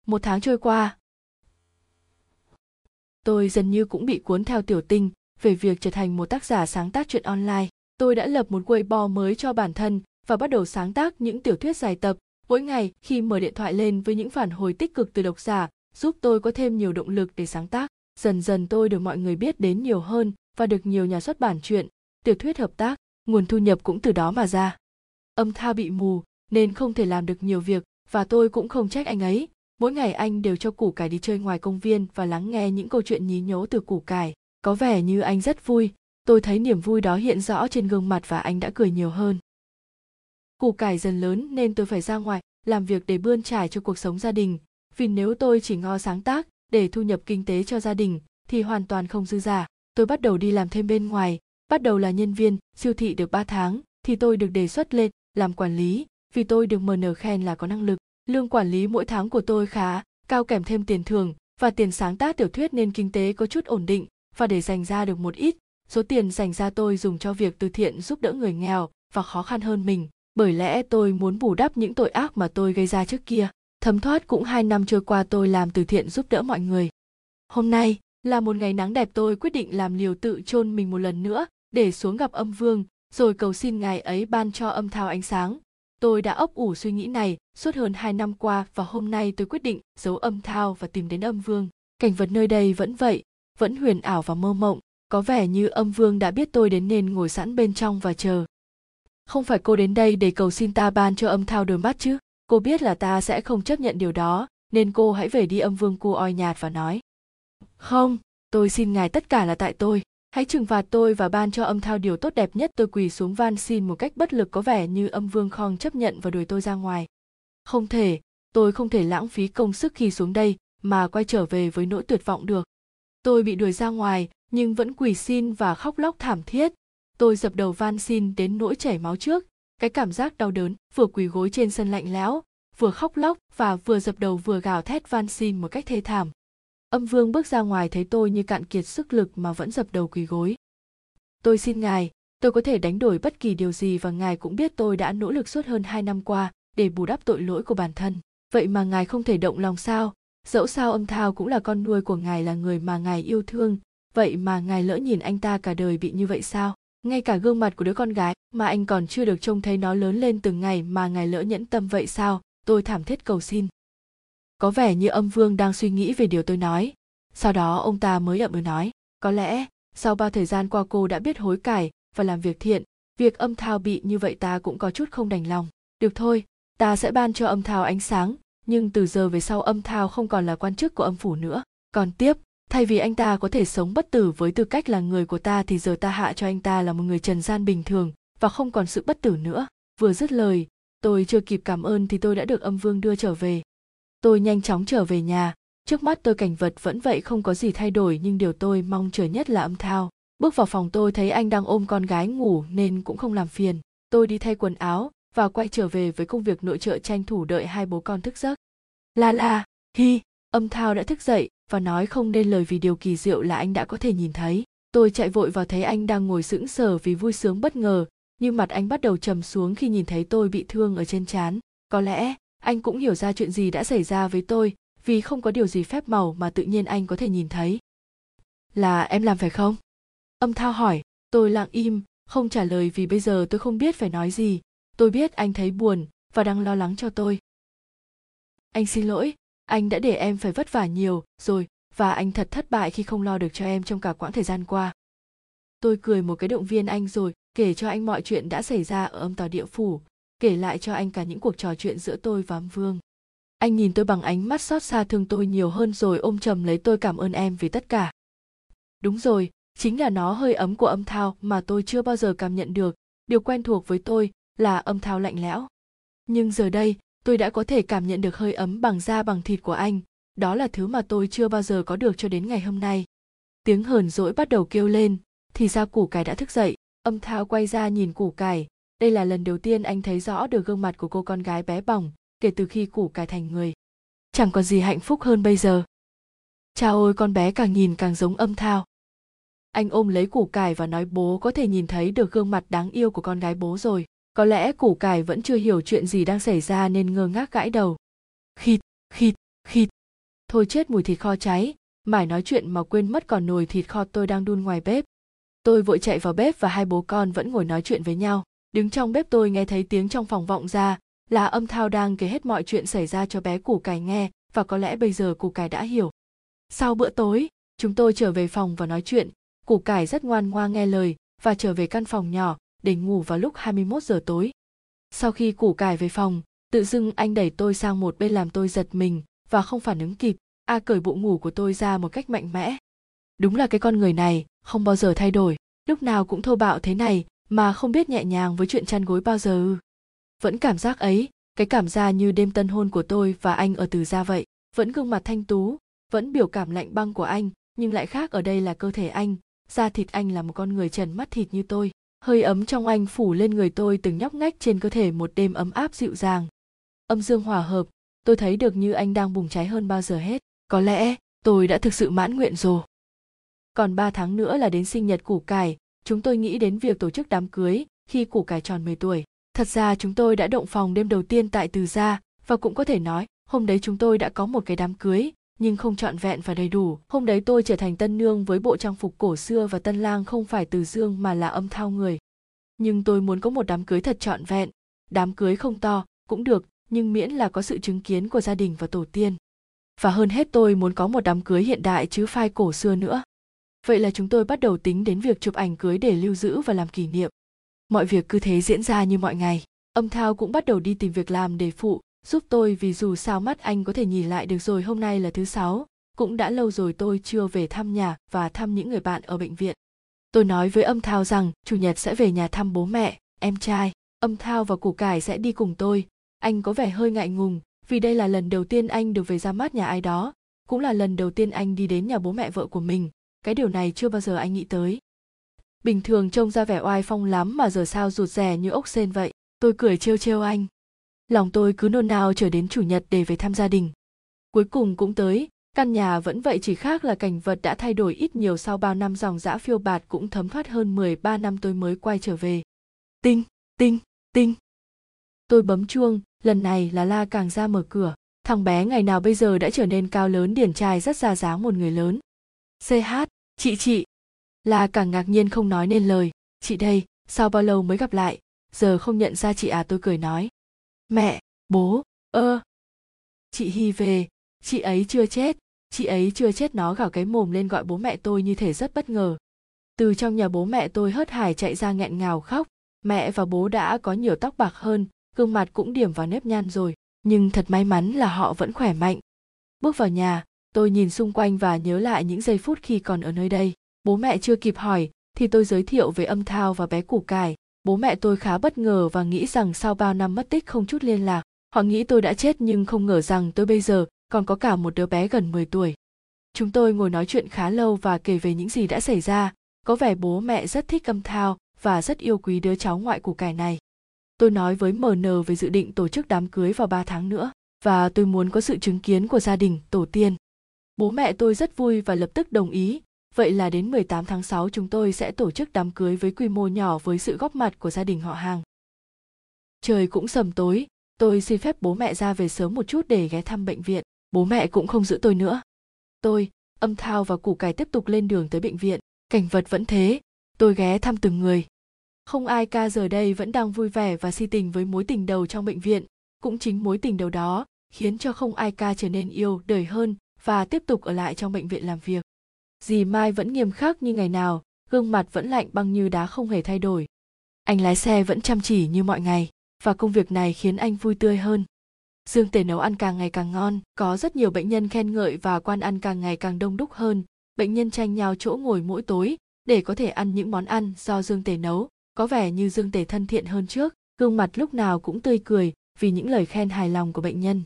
Một tháng trôi qua, tôi dần như cũng bị cuốn theo tiểu tình về việc trở thành một tác giả sáng tác truyện online. Tôi đã lập một Weibo mới cho bản thân và bắt đầu sáng tác những tiểu thuyết dài tập. Mỗi ngày khi mở điện thoại lên với những phản hồi tích cực từ độc giả giúp tôi có thêm nhiều động lực để sáng tác. Dần dần tôi được mọi người biết đến nhiều hơn và được nhiều nhà xuất bản truyện, tiểu thuyết hợp tác, nguồn thu nhập cũng từ đó mà ra. Âm Thao bị mù nên không thể làm được nhiều việc và tôi cũng không trách anh ấy. Mỗi ngày anh đều cho củ cải đi chơi ngoài công viên và lắng nghe những câu chuyện nhí nhố từ củ cải. Có vẻ như anh rất vui, tôi thấy niềm vui đó hiện rõ trên gương mặt và anh đã cười nhiều hơn. Củ cải dần lớn nên tôi phải ra ngoài làm việc để bươn trải cho cuộc sống gia đình, vì nếu tôi chỉ ngó sáng tác để thu nhập kinh tế cho gia đình thì hoàn toàn không dư giả. Tôi bắt đầu đi làm thêm bên ngoài, bắt đầu là nhân viên siêu thị được 3 tháng thì tôi được đề xuất lên làm quản lý, vì tôi được MN khen là có năng lực. Lương quản lý mỗi tháng của tôi khá cao kèm thêm tiền thưởng và tiền sáng tác tiểu thuyết nên kinh tế có chút ổn định, và để dành ra được một ít, số tiền dành ra tôi dùng cho việc từ thiện giúp đỡ người nghèo và khó khăn hơn mình. Bởi lẽ tôi muốn bù đắp những tội ác mà tôi gây ra trước kia. Thấm thoát cũng 2 năm trôi qua tôi làm từ thiện giúp đỡ mọi người. Hôm nay là một ngày nắng đẹp, tôi quyết định làm liều tự chôn mình một lần nữa để xuống gặp Âm Vương, rồi cầu xin ngài ấy ban cho Âm Thao ánh sáng. Tôi đã ấp ủ suy nghĩ này suốt hơn 2 năm qua và hôm nay tôi quyết định giấu Âm Thao và tìm đến Âm Vương. Cảnh vật nơi đây vẫn vậy, vẫn huyền ảo và mơ mộng. Có vẻ như Âm Vương đã biết tôi đến nên ngồi sẵn bên trong và chờ. Không phải cô đến đây để cầu xin ta ban cho Âm Thao đôi mắt chứ? Cô biết là ta sẽ không chấp nhận điều đó, nên cô hãy về đi. Âm Vương cô oi nhạt và nói. Không, tôi xin ngài, tất cả là tại tôi. Hãy trừng phạt tôi và ban cho Âm Thao điều tốt đẹp nhất. Tôi quỳ xuống van xin một cách bất lực, có vẻ như Âm Vương không chấp nhận và đuổi tôi ra ngoài. Không thể, tôi không thể lãng phí công sức khi xuống đây mà quay trở về với nỗi tuyệt vọng được. Tôi bị đuổi ra ngoài nhưng vẫn quỳ xin và khóc lóc thảm thiết. Tôi dập đầu van xin đến nỗi chảy máu trước. Cái cảm giác đau đớn, vừa quỳ gối trên sân lạnh lẽo, vừa khóc lóc và vừa dập đầu vừa gào thét van xin một cách thê thảm. Âm Vương bước ra ngoài thấy tôi như cạn kiệt sức lực mà vẫn dập đầu quỳ gối. Tôi xin ngài, tôi có thể đánh đổi bất kỳ điều gì và ngài cũng biết tôi đã nỗ lực suốt hơn 2 năm qua để bù đắp tội lỗi của bản thân. Vậy mà ngài không thể động lòng sao? Dẫu sao Âm Thao cũng là con nuôi của ngài, là người mà ngài yêu thương. Vậy mà ngài lỡ nhìn anh ta cả đời bị như vậy sao? Ngay cả gương mặt của đứa con gái mà anh còn chưa được trông thấy nó lớn lên từng ngày mà ngài lỡ nhẫn tâm vậy sao? Tôi thảm thiết cầu xin. Có vẻ như Âm Vương đang suy nghĩ về điều tôi nói. Sau đó ông ta mới ậm ừ nói. Có lẽ, sau bao thời gian qua cô đã biết hối cải và làm việc thiện. Việc Âm Thao bị như vậy ta cũng có chút không đành lòng. Được thôi, ta sẽ ban cho Âm Thao ánh sáng. Nhưng từ giờ về sau Âm Thao không còn là quan chức của âm phủ nữa. Còn tiếp, thay vì anh ta có thể sống bất tử với tư cách là người của ta thì giờ ta hạ cho anh ta là một người trần gian bình thường và không còn sự bất tử nữa. Vừa dứt lời, tôi chưa kịp cảm ơn thì tôi đã được Âm Vương đưa trở về. Tôi nhanh chóng trở về nhà, trước mắt tôi cảnh vật vẫn vậy không có gì thay đổi nhưng điều tôi mong chờ nhất là Âm Thao. Bước vào phòng tôi thấy anh đang ôm con gái ngủ nên cũng không làm phiền. Tôi đi thay quần áo và quay trở về với công việc nội trợ tranh thủ đợi hai bố con thức giấc. La Hi, Âm Thao đã thức dậy và nói không nên lời vì điều kỳ diệu là anh đã có thể nhìn thấy. Tôi chạy vội vào thấy anh đang ngồi sững sờ vì vui sướng bất ngờ, nhưng mặt anh bắt đầu trầm xuống khi nhìn thấy tôi bị thương ở trên trán. Có lẽ anh cũng hiểu ra chuyện gì đã xảy ra với tôi vì không có điều gì phép màu mà tự nhiên anh có thể nhìn thấy. Là em làm phải không? Âm Thao hỏi. Tôi lặng im, không trả lời vì bây giờ tôi không biết phải nói gì. Tôi biết anh thấy buồn và đang lo lắng cho tôi. Anh xin lỗi, anh đã để em phải vất vả nhiều rồi và anh thật thất bại khi không lo được cho em trong cả quãng thời gian qua. Tôi cười một cái động viên anh rồi kể cho anh mọi chuyện đã xảy ra ở Âm Tòa Địa Phủ, kể lại cho anh cả những cuộc trò chuyện giữa tôi và Âm Vương. Anh nhìn tôi bằng ánh mắt xót xa thương tôi nhiều hơn rồi ôm chầm lấy tôi cảm ơn em vì tất cả. Đúng rồi, chính là nó hơi ấm của Âm Thao mà tôi chưa bao giờ cảm nhận được, điều quen thuộc với tôi là Âm Thao lạnh lẽo. Nhưng giờ đây, tôi đã có thể cảm nhận được hơi ấm bằng da bằng thịt của anh, đó là thứ mà tôi chưa bao giờ có được cho đến ngày hôm nay. Tiếng hờn dỗi bắt đầu kêu lên, thì ra củ cải đã thức dậy. Âm Thao quay ra nhìn củ cải, đây là lần đầu tiên anh thấy rõ được gương mặt của cô con gái bé bỏng kể từ khi củ cải thành người. Chẳng còn gì hạnh phúc hơn bây giờ. Cha ôi, con bé càng nhìn càng giống Âm Thao. Anh ôm lấy củ cải và nói bố có thể nhìn thấy được gương mặt đáng yêu của con gái bố rồi. Có lẽ củ cải vẫn chưa hiểu chuyện gì đang xảy ra nên ngơ ngác gãi đầu. Khịt, khịt, khịt. Thôi chết mùi thịt kho cháy, mải nói chuyện mà quên mất còn nồi thịt kho tôi đang đun ngoài bếp. Tôi vội chạy vào bếp và hai bố con vẫn ngồi nói chuyện với nhau. Đứng trong bếp tôi nghe thấy tiếng trong phòng vọng ra là Âm Thao đang kể hết mọi chuyện xảy ra cho bé củ cải nghe và có lẽ bây giờ củ cải đã hiểu. Sau bữa tối, chúng tôi trở về phòng và nói chuyện, củ cải rất ngoan ngoãn nghe lời và trở về căn phòng nhỏ để ngủ vào lúc 21 giờ tối. Sau khi củ cải về phòng, tự dưng anh đẩy tôi sang một bên làm tôi giật mình và không phản ứng kịp, cởi bộ ngủ của tôi ra một cách mạnh mẽ. Đúng là cái con người này, không bao giờ thay đổi, lúc nào cũng thô bạo thế này mà không biết nhẹ nhàng với chuyện chăn gối bao giờ. Vẫn cảm giác ấy, cái cảm giác như đêm tân hôn của tôi và anh ở Từ Gia vậy, vẫn gương mặt thanh tú, vẫn biểu cảm lạnh băng của anh, nhưng lại khác ở đây là cơ thể anh, da thịt anh là một con người trần mắt thịt như tôi. Hơi ấm trong anh phủ lên người tôi từng nhóc ngách trên cơ thể một đêm ấm áp dịu dàng. Âm dương hòa hợp, tôi thấy được như anh đang bùng cháy hơn bao giờ hết. Có lẽ tôi đã thực sự mãn nguyện rồi. Còn 3 tháng nữa là đến sinh nhật củ cải, chúng tôi nghĩ đến việc tổ chức đám cưới khi củ cải tròn 10 tuổi. Thật ra chúng tôi đã động phòng đêm đầu tiên tại Từ Gia và cũng có thể nói hôm đấy chúng tôi đã có một cái đám cưới nhưng không trọn vẹn và đầy đủ. Hôm đấy tôi trở thành tân nương với bộ trang phục cổ xưa và tân lang không phải Từ Dương mà là Âm Thao người. Nhưng tôi muốn có một đám cưới thật trọn vẹn, đám cưới không to cũng được nhưng miễn là có sự chứng kiến của gia đình và tổ tiên. Và hơn hết tôi muốn có một đám cưới hiện đại chứ phai cổ xưa nữa. Vậy là chúng tôi bắt đầu tính đến việc chụp ảnh cưới để lưu giữ và làm kỷ niệm. Mọi việc cứ thế diễn ra như mọi ngày. Âm Thao cũng bắt đầu đi tìm việc làm để phụ giúp tôi vì dù sao mắt anh có thể nhìn lại được rồi. Hôm nay là thứ 6, cũng đã lâu rồi tôi chưa về thăm nhà và thăm những người bạn ở bệnh viện. Tôi nói với Âm Thao rằng chủ nhật sẽ về nhà thăm bố mẹ, em trai. Âm Thao và củ cải sẽ đi cùng tôi. Anh có vẻ hơi ngại ngùng vì đây là lần đầu tiên anh được về ra mắt nhà ai đó, cũng là lần đầu tiên anh đi đến nhà bố mẹ vợ của mình, cái điều này chưa bao giờ anh nghĩ tới. Bình thường trông ra vẻ oai phong lắm mà giờ sao rụt rè như ốc sên vậy, tôi cười trêu trêu anh. Lòng tôi cứ nôn nao chờ đến chủ nhật để về thăm gia đình. Cuối cùng cũng tới, căn nhà vẫn vậy chỉ khác là cảnh vật đã thay đổi ít nhiều sau bao năm dòng dã phiêu bạt cũng thấm thoát hơn 13 năm tôi mới quay trở về. Tinh, tinh, tinh. Tôi bấm chuông, lần này là La Càng ra mở cửa, thằng bé ngày nào bây giờ đã trở nên cao lớn điển trai rất ra dáng một người lớn. CH, chị. La Càng ngạc nhiên không nói nên lời, chị đây, sao bao lâu mới gặp lại, giờ không nhận ra chị à, tôi cười nói. Mẹ, bố, chị Hi về, chị ấy chưa chết, nó gào cái mồm lên gọi bố mẹ tôi như thể rất bất ngờ. Từ trong nhà bố mẹ tôi hớt hải chạy ra nghẹn ngào khóc, mẹ và bố đã có nhiều tóc bạc hơn, gương mặt cũng điểm vào nếp nhăn rồi, nhưng thật may mắn là họ vẫn khỏe mạnh. Bước vào nhà, tôi nhìn xung quanh và nhớ lại những giây phút khi còn ở nơi đây. Bố mẹ chưa kịp hỏi thì tôi giới thiệu về Âm Thao và bé củ cải. Bố mẹ tôi khá bất ngờ và nghĩ rằng sau bao năm mất tích không chút liên lạc, họ nghĩ tôi đã chết nhưng không ngờ rằng tôi bây giờ còn có cả một đứa bé gần 10 tuổi. Chúng tôi ngồi nói chuyện khá lâu và kể về những gì đã xảy ra, có vẻ bố mẹ rất thích Âm Thao và rất yêu quý đứa cháu ngoại củ cải này. Tôi nói với MN về dự định tổ chức đám cưới vào 3 tháng nữa và tôi muốn có sự chứng kiến của gia đình, tổ tiên. Bố mẹ tôi rất vui và lập tức đồng ý. Vậy là đến 18 tháng 6 chúng tôi sẽ tổ chức đám cưới với quy mô nhỏ với sự góp mặt của gia đình họ hàng. Trời cũng sầm tối, tôi xin phép bố mẹ ra về sớm một chút để ghé thăm bệnh viện. Bố mẹ cũng không giữ tôi nữa. Tôi, Âm Thao và củ cải tiếp tục lên đường tới bệnh viện. Cảnh vật vẫn thế, tôi ghé thăm từng người. Không Ai Ca giờ đây vẫn đang vui vẻ và si tình với mối tình đầu trong bệnh viện. Cũng chính mối tình đầu đó khiến cho Không Ai Ca trở nên yêu đời hơn và tiếp tục ở lại trong bệnh viện làm việc. Dì Mai vẫn nghiêm khắc như ngày nào, gương mặt vẫn lạnh băng như đá không hề thay đổi. Anh lái xe vẫn chăm chỉ như mọi ngày, và công việc này khiến anh vui tươi hơn. Dương Tề nấu ăn càng ngày càng ngon, có rất nhiều bệnh nhân khen ngợi và quan ăn càng ngày càng đông đúc hơn. Bệnh nhân tranh nhau chỗ ngồi mỗi tối để có thể ăn những món ăn do Dương Tề nấu, có vẻ như Dương Tề thân thiện hơn trước, gương mặt lúc nào cũng tươi cười vì những lời khen hài lòng của bệnh nhân.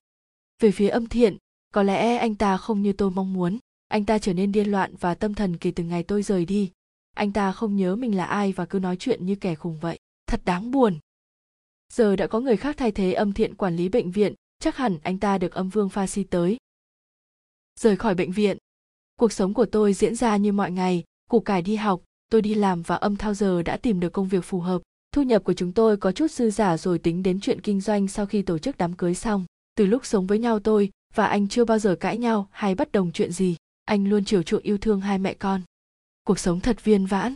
Về phía Âm Thiện, có lẽ anh ta không như tôi mong muốn. Anh ta trở nên điên loạn và tâm thần kể từ ngày tôi rời đi. Anh ta không nhớ mình là ai và cứ nói chuyện như kẻ khùng vậy. Thật đáng buồn. Giờ đã có người khác thay thế Âm Thiện quản lý bệnh viện, chắc hẳn anh ta được Âm Vương pha si tới. Rời khỏi bệnh viện. Cuộc sống của tôi diễn ra như mọi ngày, củ cải đi học, tôi đi làm và Âm Thao giờ đã tìm được công việc phù hợp. Thu nhập của chúng tôi có chút dư giả rồi tính đến chuyện kinh doanh sau khi tổ chức đám cưới xong. Từ lúc sống với nhau tôi và anh chưa bao giờ cãi nhau hay bất đồng chuyện gì. Anh luôn chiều chuộng yêu thương hai mẹ con. Cuộc sống thật viên vãn.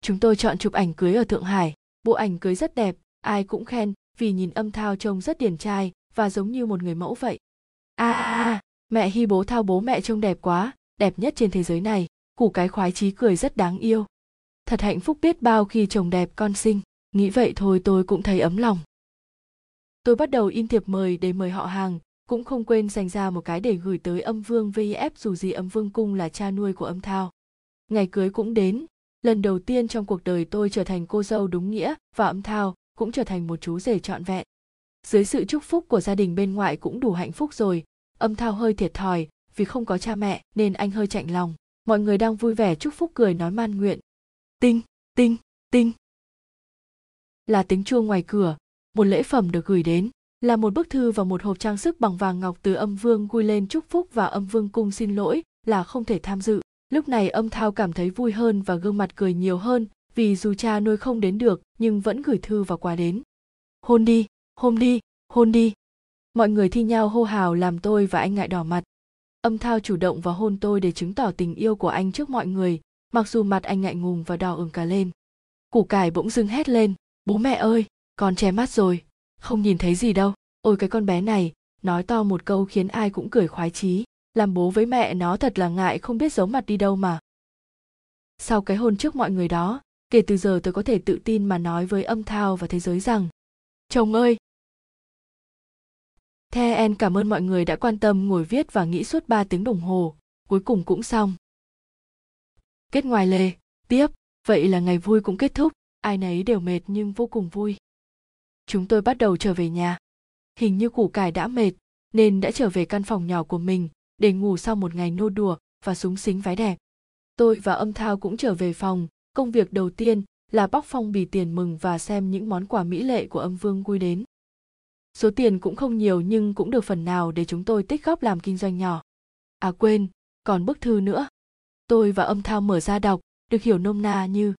Chúng tôi chọn chụp ảnh cưới ở Thượng Hải. Bộ ảnh cưới rất đẹp, ai cũng khen vì nhìn Âm Thao trông rất điển trai và giống như một người mẫu vậy. Mẹ Hi, bố Thao bố mẹ trông đẹp quá, đẹp nhất trên thế giới này. Củ cái khoái chí cười rất đáng yêu. Thật hạnh phúc biết bao khi chồng đẹp con xinh. Nghĩ vậy thôi tôi cũng thấy ấm lòng. Tôi bắt đầu in thiệp mời để mời họ hàng. Cũng không quên dành ra một cái để gửi tới Âm Vương VIF dù gì Âm Vương Cung là cha nuôi của Âm Thao. Ngày cưới cũng đến, lần đầu tiên trong cuộc đời tôi trở thành cô dâu đúng nghĩa và Âm Thao cũng trở thành một chú rể trọn vẹn. Dưới sự chúc phúc của gia đình bên ngoại cũng đủ hạnh phúc rồi, Âm Thao hơi thiệt thòi vì không có cha mẹ nên anh hơi chạnh lòng. Mọi người đang vui vẻ chúc phúc cười nói man nguyện. Tinh, tinh, tinh. Là tiếng chuông ngoài cửa, một lễ phẩm được gửi đến. Là một bức thư và một hộp trang sức bằng vàng ngọc từ Âm Vương gửi lên chúc phúc và Âm Vương Cung xin lỗi là không thể tham dự. Lúc này Âm Thao cảm thấy vui hơn và gương mặt cười nhiều hơn vì dù cha nuôi không đến được nhưng vẫn gửi thư và quà đến. Hôn đi, hôn đi, hôn đi. Mọi người thi nhau hô hào làm tôi và anh ngại đỏ mặt. Âm Thao chủ động và hôn tôi để chứng tỏ tình yêu của anh trước mọi người, mặc dù mặt anh ngại ngùng và đỏ ửng cả lên. Củ cải bỗng dưng hét lên, bố mẹ ơi, con che mắt rồi. Không nhìn thấy gì đâu, ôi cái con bé này, nói to một câu khiến ai cũng cười khoái chí, làm bố với mẹ nó thật là ngại không biết giấu mặt đi đâu mà. Sau cái hôn trước mọi người đó, kể từ giờ tôi có thể tự tin mà nói với Âm Thao và thế giới rằng, chồng ơi! The end, cảm ơn mọi người đã quan tâm ngồi viết và nghĩ suốt 3 tiếng đồng hồ, cuối cùng cũng xong. Kết ngoài lề, tiếp, vậy là ngày vui cũng kết thúc, ai nấy đều mệt nhưng vô cùng vui. Chúng tôi bắt đầu trở về nhà. hình như củ cải đã mệt nên đã trở về căn phòng nhỏ của mình để ngủ sau một ngày nô đùa và súng xính váy đẹp. Tôi và Âm Thao cũng trở về phòng, công việc đầu tiên là bóc phong bì tiền mừng và xem những món quà mỹ lệ của Âm Vương gửi đến. Số tiền cũng không nhiều nhưng cũng được phần nào để chúng tôi tích góp làm kinh doanh nhỏ. À quên, còn bức thư nữa. Tôi và Âm Thao mở ra đọc, được hiểu nôm na như: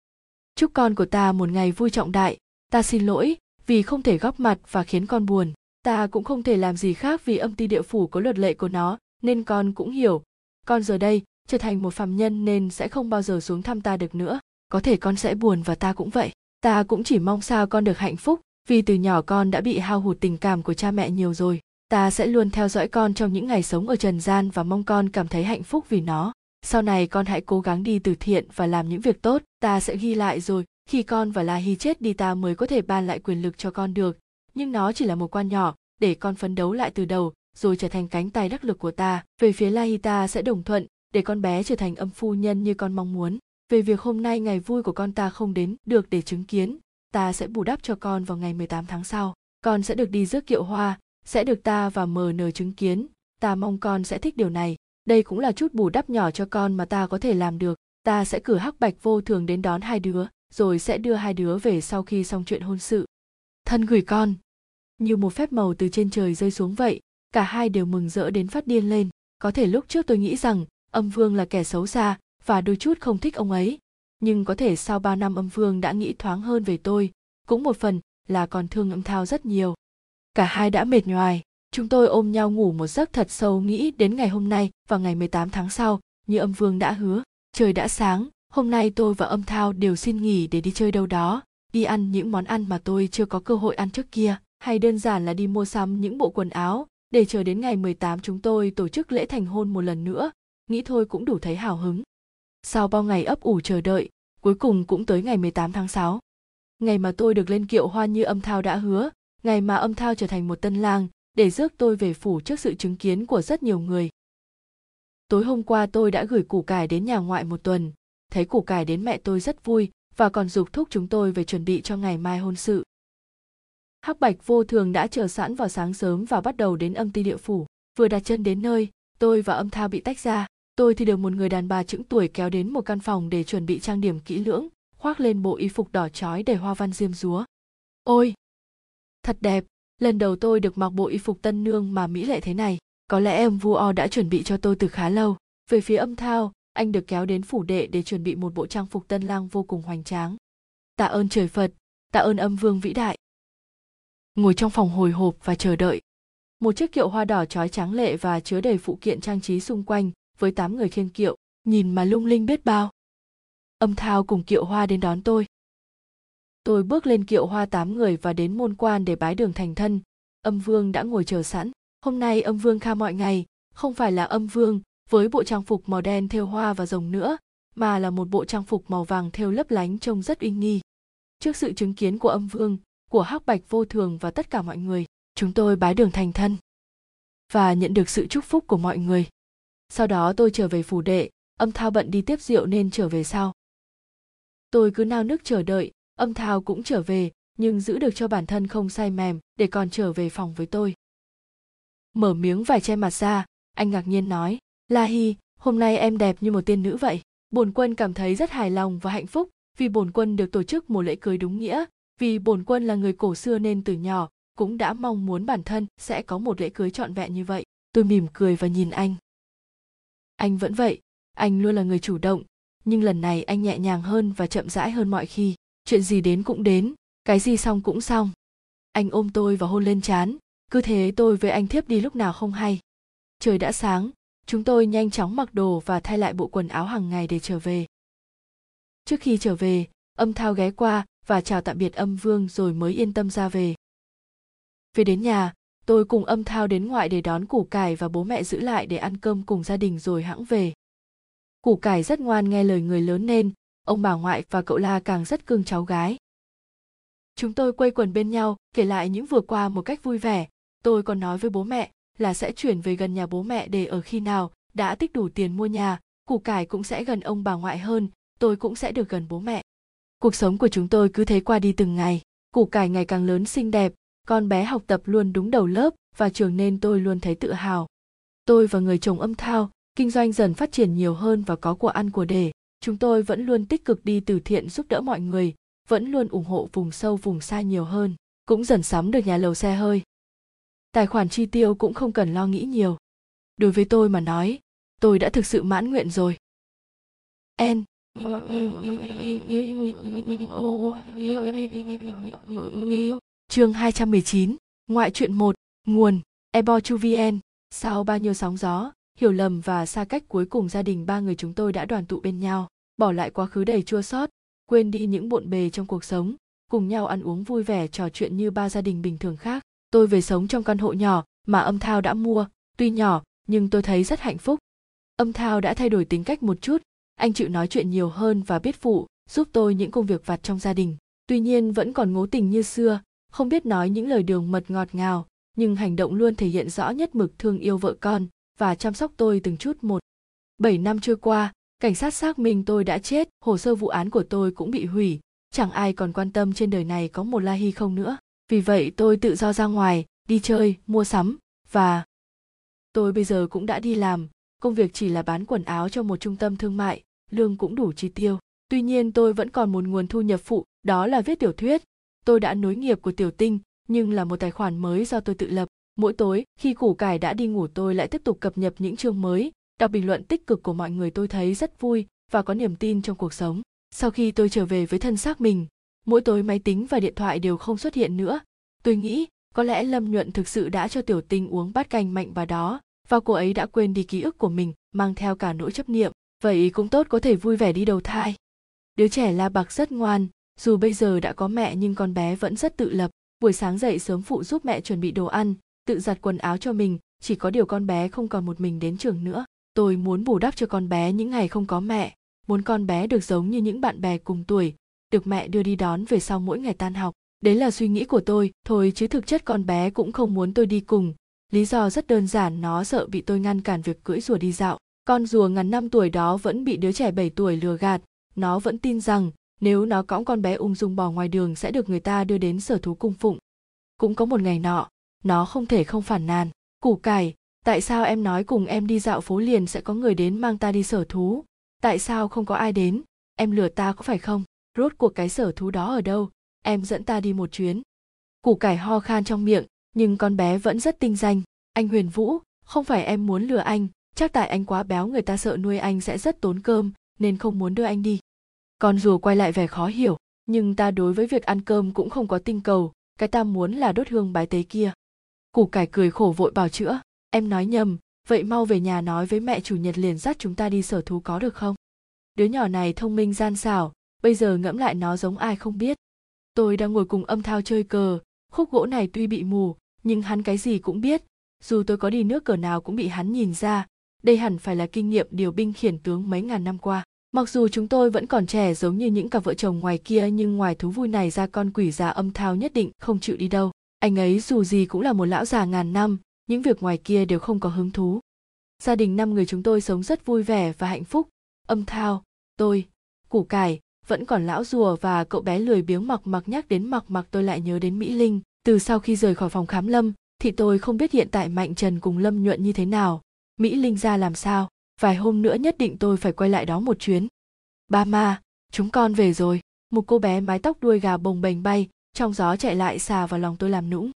chúc con của ta một ngày vui trọng đại, ta xin lỗi vì không thể góp mặt và khiến con buồn. Ta cũng không thể làm gì khác vì Âm Ty địa phủ có luật lệ của nó, nên con cũng hiểu. Con giờ đây trở thành một phàm nhân nên sẽ không bao giờ xuống thăm ta được nữa. Có thể con sẽ buồn và ta cũng vậy. Ta cũng chỉ mong sao con được hạnh phúc, vì từ nhỏ con đã bị hao hụt tình cảm của cha mẹ nhiều rồi. Ta sẽ luôn theo dõi con trong những ngày sống ở trần gian và mong con cảm thấy hạnh phúc vì nó. Sau này con hãy cố gắng đi từ thiện và làm những việc tốt. Ta sẽ ghi lại rồi, khi con và La Hi chết đi ta mới có thể ban lại quyền lực cho con được. Nhưng nó chỉ là một quan nhỏ, để con phấn đấu lại từ đầu, rồi trở thành cánh tay đắc lực của ta. Về phía La Hi ta sẽ đồng thuận, để con bé trở thành âm phu nhân như con mong muốn. Về việc hôm nay ngày vui của con ta không đến được để chứng kiến, ta sẽ bù đắp cho con vào ngày 18 tháng sau. Con sẽ được đi rước kiệu hoa, sẽ được ta và MN chứng kiến. Ta mong con sẽ thích điều này. Đây cũng là chút bù đắp nhỏ cho con mà ta có thể làm được. Ta sẽ cử Hắc Bạch Vô Thường đến đón hai đứa, rồi sẽ đưa hai đứa về sau khi xong chuyện hôn sự. Thân gửi con. Như một phép màu từ trên trời rơi xuống vậy, cả hai đều mừng rỡ đến phát điên lên. Có thể lúc trước tôi nghĩ rằng Âm Vương là kẻ xấu xa và đôi chút không thích ông ấy. Nhưng có thể sau 3 năm Âm Vương đã nghĩ thoáng hơn về tôi, cũng một phần là còn thương Âm Thao rất nhiều. Cả hai đã mệt nhoài, chúng tôi ôm nhau ngủ một giấc thật sâu nghĩ đến ngày hôm nay và ngày 18 tháng sau, như Âm Vương đã hứa. Trời đã sáng, hôm nay tôi và Âm Thao đều xin nghỉ để đi chơi đâu đó, đi ăn những món ăn mà tôi chưa có cơ hội ăn trước kia, hay đơn giản là đi mua sắm những bộ quần áo, để chờ đến ngày 18 chúng tôi tổ chức lễ thành hôn một lần nữa, nghĩ thôi cũng đủ thấy hào hứng. Sau bao ngày ấp ủ chờ đợi, cuối cùng cũng tới ngày 18 tháng 6. Ngày mà tôi được lên kiệu hoa như Âm Thao đã hứa, ngày mà Âm Thao trở thành một tân lang để rước tôi về phủ trước sự chứng kiến của rất nhiều người. Tối hôm qua tôi đã gửi củ cải đến nhà ngoại một tuần, thấy củ cải đến mẹ tôi rất vui và còn giục thúc chúng tôi về chuẩn bị cho ngày mai hôn sự. Hắc Bạch Vô Thường đã chờ sẵn vào sáng sớm và bắt đầu đến Âm Ty địa phủ. Vừa đặt chân đến nơi, tôi và Âm Thao bị tách ra. Tôi thì được một người đàn bà chững tuổi kéo đến một căn phòng để chuẩn bị trang điểm kỹ lưỡng, khoác lên bộ y phục đỏ chói đầy hoa văn diêm dúa. Ôi! Thật đẹp! Lần đầu tôi được mặc bộ y phục tân nương mà mỹ lệ thế này. Có lẽ Âm Vua đã chuẩn bị cho tôi từ khá lâu. Về phía Âm Thao, anh được kéo đến phủ đệ để chuẩn bị một bộ trang phục tân lang vô cùng hoành tráng. Tạ ơn trời Phật! Tạ ơn Âm Vương vĩ đại! Ngồi trong phòng hồi hộp và chờ đợi. Một chiếc kiệu hoa đỏ chói tráng lệ và chứa đầy phụ kiện trang trí xung quanh, với 8 người khiêng kiệu, nhìn mà lung linh biết bao. Âm Thao cùng kiệu hoa đến đón tôi. Tôi bước lên kiệu hoa 8 người và đến môn quan để bái đường thành thân. Âm Vương đã ngồi chờ sẵn. Hôm nay Âm Vương khác mọi ngày, không phải là Âm Vương với bộ trang phục màu đen thêu hoa và rồng nữa, mà là một bộ trang phục màu vàng thêu lấp lánh trông rất uy nghi. Trước sự chứng kiến của Âm Vương, của Hắc Bạch Vô Thường và tất cả mọi người, chúng tôi bái đường thành thân và nhận được sự chúc phúc của mọi người. Sau đó tôi trở về phủ đệ, Âm Thao bận đi tiếp rượu nên trở về sau. Tôi cứ nao nức chờ đợi, Âm Thao cũng trở về, nhưng giữ được cho bản thân không say mềm để còn trở về phòng với tôi. Mở miếng vải che mặt ra, anh ngạc nhiên nói, La Hi, hôm nay em đẹp như một tiên nữ vậy. Bổn quân cảm thấy rất hài lòng và hạnh phúc vì bổn quân được tổ chức một lễ cưới đúng nghĩa, vì bổn quân là người cổ xưa nên từ nhỏ cũng đã mong muốn bản thân sẽ có một lễ cưới trọn vẹn như vậy. Tôi mỉm cười và nhìn anh. Anh vẫn vậy, anh luôn là người chủ động, nhưng lần này anh nhẹ nhàng hơn và chậm rãi hơn mọi khi. Chuyện gì đến cũng đến, cái gì xong cũng xong. Anh ôm tôi và hôn lên trán, cứ thế tôi với anh thiếp đi lúc nào không hay. Trời đã sáng, chúng tôi nhanh chóng mặc đồ và thay lại bộ quần áo hàng ngày để trở về. Trước khi trở về, Âm Thao ghé qua và chào tạm biệt Âm Vương rồi mới yên tâm ra về. Về đến nhà, tôi cùng Âm Thao đến ngoại để đón củ cải và bố mẹ giữ lại để ăn cơm cùng gia đình rồi hãng về. Củ cải rất ngoan nghe lời người lớn nên, ông bà ngoại và cậu La càng rất cưng cháu gái. Chúng tôi quây quần bên nhau, kể lại những vừa qua một cách vui vẻ. Tôi còn nói với bố mẹ là sẽ chuyển về gần nhà bố mẹ để ở khi nào đã tích đủ tiền mua nhà, củ cải cũng sẽ gần ông bà ngoại hơn, tôi cũng sẽ được gần bố mẹ. Cuộc sống của chúng tôi cứ thế qua đi từng ngày, củ cải ngày càng lớn xinh đẹp, Con bé học tập luôn đúng đầu lớp và trường nên tôi luôn thấy tự hào. Tôi và người chồng Âm Thao, kinh doanh dần phát triển nhiều hơn và có của ăn của để. Chúng tôi vẫn luôn tích cực đi từ thiện giúp đỡ mọi người, vẫn luôn ủng hộ vùng sâu vùng xa nhiều hơn, cũng dần sắm được nhà lầu xe hơi. Tài khoản chi tiêu cũng không cần lo nghĩ nhiều. Đối với tôi mà nói, tôi đã thực sự mãn nguyện rồi. En. Chương 219, Ngoại truyện 1, nguồn ebochuvn. Sau bao nhiêu sóng gió, hiểu lầm và xa cách, cuối cùng gia đình ba người chúng tôi đã đoàn tụ bên nhau, bỏ lại quá khứ đầy chua xót, quên đi những bộn bề trong cuộc sống, cùng nhau ăn uống vui vẻ trò chuyện như ba gia đình bình thường khác. Tôi về sống trong căn hộ nhỏ mà Âm Thao đã mua, tuy nhỏ nhưng tôi thấy rất hạnh phúc. Âm Thao đã thay đổi tính cách một chút, anh chịu nói chuyện nhiều hơn và biết phụ giúp tôi những công việc vặt trong gia đình. Tuy nhiên vẫn còn ngố tình như xưa, không biết nói những lời đường mật ngọt ngào, nhưng hành động luôn thể hiện rõ nhất mực thương yêu vợ con và chăm sóc tôi từng chút một. 7 năm trôi qua, cảnh sát xác minh tôi đã chết, hồ sơ vụ án của tôi cũng bị hủy, chẳng ai còn quan tâm trên đời này có một La Hi không nữa. Vì vậy tôi tự do ra ngoài, đi chơi, mua sắm và... Tôi bây giờ cũng đã đi làm, công việc chỉ là bán quần áo cho một trung tâm thương mại, lương cũng đủ chi tiêu. Tuy nhiên tôi vẫn còn một nguồn thu nhập phụ, đó là viết tiểu thuyết. Tôi đã nối nghiệp của Tiểu Tinh, nhưng là một tài khoản mới do tôi tự lập. Mỗi tối, khi củ cải đã đi ngủ tôi lại tiếp tục cập nhật những chương mới, đọc bình luận tích cực của mọi người tôi thấy rất vui và có niềm tin trong cuộc sống. Sau khi tôi trở về với thân xác mình, mỗi tối máy tính và điện thoại đều không xuất hiện nữa. Tôi nghĩ có lẽ Lâm Nhuận thực sự đã cho Tiểu Tinh uống bát canh mạnh vào đó, và cô ấy đã quên đi ký ức của mình, mang theo cả nỗi chấp niệm. Vậy cũng tốt, có thể vui vẻ đi đầu thai. Đứa trẻ La Bạc rất ngoan, dù bây giờ đã có mẹ nhưng con bé vẫn rất tự lập. Buổi sáng dậy sớm phụ giúp mẹ chuẩn bị đồ ăn, tự giặt quần áo cho mình, chỉ có điều con bé không còn một mình đến trường nữa. Tôi muốn bù đắp cho con bé những ngày không có mẹ, muốn con bé được giống như những bạn bè cùng tuổi, được mẹ đưa đi đón về sau mỗi ngày tan học. Đấy là suy nghĩ của tôi thôi, chứ thực chất con bé cũng không muốn tôi đi cùng. Lý do rất đơn giản, nó sợ bị tôi ngăn cản việc cưỡi rùa đi dạo. Con rùa ngắn 5 tuổi đó vẫn bị đứa trẻ 7 tuổi lừa gạt, nó vẫn tin rằng nếu nó cõng con bé ung dung bò ngoài đường sẽ được người ta đưa đến sở thú cung phụng. Cũng có một ngày nọ, nó không thể không phản nàn. Củ cải, tại sao em nói cùng em đi dạo phố liền sẽ có người đến mang ta đi sở thú? Tại sao không có ai đến? Em lừa ta có phải không? Rốt cuộc cái sở thú đó ở đâu? Em dẫn ta đi một chuyến. Củ cải ho khan trong miệng, nhưng con bé vẫn rất tinh danh. Anh Huyền Vũ, không phải em muốn lừa anh, chắc tại anh quá béo, người ta sợ nuôi anh sẽ rất tốn cơm nên không muốn đưa anh đi. Con rùa quay lại vẻ khó hiểu, nhưng ta đối với việc ăn cơm cũng không có tinh cầu, cái ta muốn là đốt hương bái tế kia. Củ cải cười khổ vội bào chữa, em nói nhầm, vậy mau về nhà nói với mẹ, chủ nhật liền dắt chúng ta đi sở thú có được không? Đứa nhỏ này thông minh gian xảo, bây giờ ngẫm lại nó giống ai không biết. Tôi đang ngồi cùng Âm Thao chơi cờ, khúc gỗ này tuy bị mù, nhưng hắn cái gì cũng biết, dù tôi có đi nước cờ nào cũng bị hắn nhìn ra, đây hẳn phải là kinh nghiệm điều binh khiển tướng mấy ngàn năm qua. Mặc dù chúng tôi vẫn còn trẻ giống như những cặp vợ chồng ngoài kia, nhưng ngoài thú vui này ra, con quỷ già Âm Thao nhất định không chịu đi đâu. Anh ấy dù gì cũng là một lão già ngàn năm, những việc ngoài kia đều không có hứng thú. Gia đình 5 người chúng tôi sống rất vui vẻ và hạnh phúc. Âm Thao, tôi, củ cải, vẫn còn lão rùa và cậu bé lười biếng Mặc Mặc. Nhắc đến Mặc Mặc tôi lại nhớ đến Mỹ Linh. Từ sau khi rời khỏi phòng khám Lâm thì tôi không biết hiện tại Mạnh Trần cùng Lâm Nhuận như thế nào, Mỹ Linh ra làm sao. Vài hôm nữa nhất định tôi phải quay lại đó một chuyến. Ba ma, chúng con về rồi. Một cô bé mái tóc đuôi gà bồng bềnh bay, trong gió chạy lại xà vào lòng tôi làm nũng.